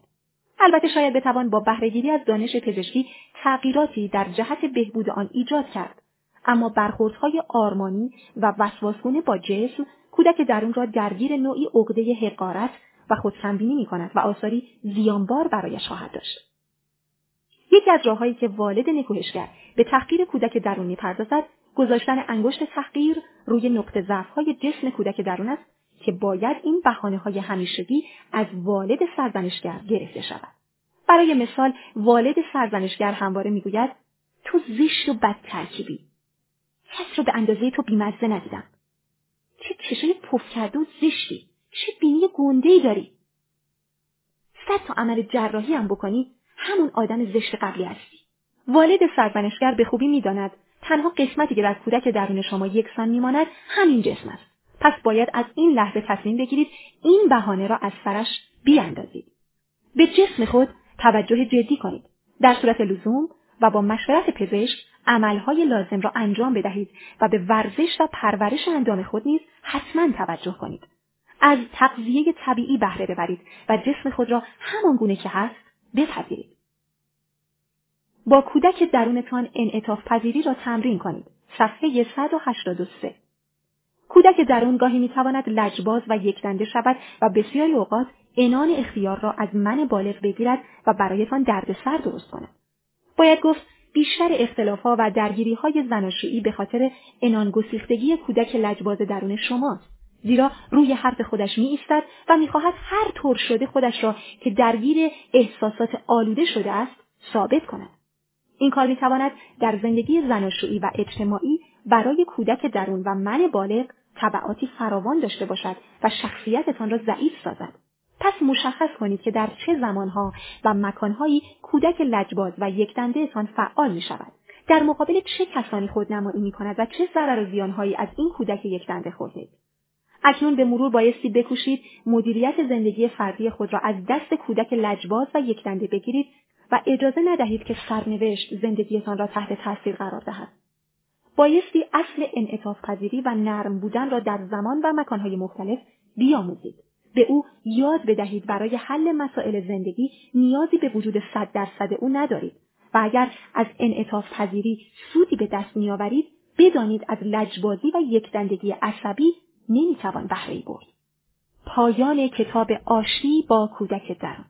البته شاید بتوان با بهره‌گیری از دانش پزشکی تغییراتی در جهت بهبود آن ایجاد کرد، اما برخوردهای آرمانی و وسواس‌گونه با جسم کودک درون را درگیر نوعی عقده حقارت و خودسنبینی می‌کند و آثاری زیانبار برایش خواهد داشت. یکی از راه‌هایی که والد نکوهشگر به تحقیر کودک درون می‌پردازد، گذاشتن انگشت تحقیر روی نقطه ضعف‌های جسم کودک درون است که باید این بهانه‌های همیشگی از والد سرزنشگر گرفته شود. برای مثال، والد سرزنشگر همواره می‌گوید: تو زشت و بدترکیبی. کس رو به اندازه تو بی‌مزه ندیدم. چه چشای پف کرده و زشتی. چه بینی گنده‌ای داری. صد تا عمل جراحی هم بکنی، همون آدم زشت قبلی هستی. والد سرزنشگر به خوبی می‌داند تنها قسمتی که در کودک درون شما یکسان می‌ماند همین جسم است. پس باید از این لحظه تصمیم بگیرید این بهانه را از سرش بیاندازید. به جسم خود توجه جدی کنید. در صورت لزوم و با مشورت پزشک عملهای لازم را انجام بدهید و به ورزش و پرورش اندام خود نیز حتماً توجه کنید. از تغذیه طبیعی بهره ببرید و جسم خود را همان گونه که هست بپذیرید. با کودک درونتان انعطاف پذیری را تمرین کنید. صفحه صد و هشتاد و سه. کودک درون گاهی میتواند لجباز و یکدنده شود و بسیاری اوقات عنان اختیار را از من بالغ بگیرد و برایتان دردسر درست کند. باید گفت بیشتر اختلاف‌ها و درگیری‌های زناشویی به خاطر عنان گسیختگی کودک لجباز درون شماست. زیرا روی حرف خودش می ایستد و می خواهد هر طور شده خودش را که درگیر احساسات آلوده شده است ثابت کند. این کار میتواند در زندگی زناشویی و اجتماعی برای کودک درون و من بالغ تبعاتی فراوان داشته باشد و شخصیتتان را ضعیف سازد. پس مشخص کنید که در چه زمانها و مکانهایی کودک لجباز و یکدنده‌تان فعال می‌شود. در مقابل چه کسانی خودنمایی می‌کند و چه ضرر و زیانهایی از این کودک یکدنده خوردید. اکنون به مرور بایستی بکوشید مدیریت زندگی فردی خود را از دست کودک لجباز و یکدنده بگیرید و اجازه ندهید که سرنوشت زندگیتان را تحت تأثیر قرار دهد. بایستی اصل انعطاف‌پذیری و نرم بودن را در زمان و مکان‌های مختلف بیاموزید. به او یاد بدهید برای حل مسائل زندگی نیازی به وجود صد درصد او ندارید و اگر از انعطاف‌پذیری سودی به دست نیاورید، بدانید از لجبازی و یکدندگی عصبی نمیتوان بهره‌ای برد. پایان کتاب آشتی با کودک درون.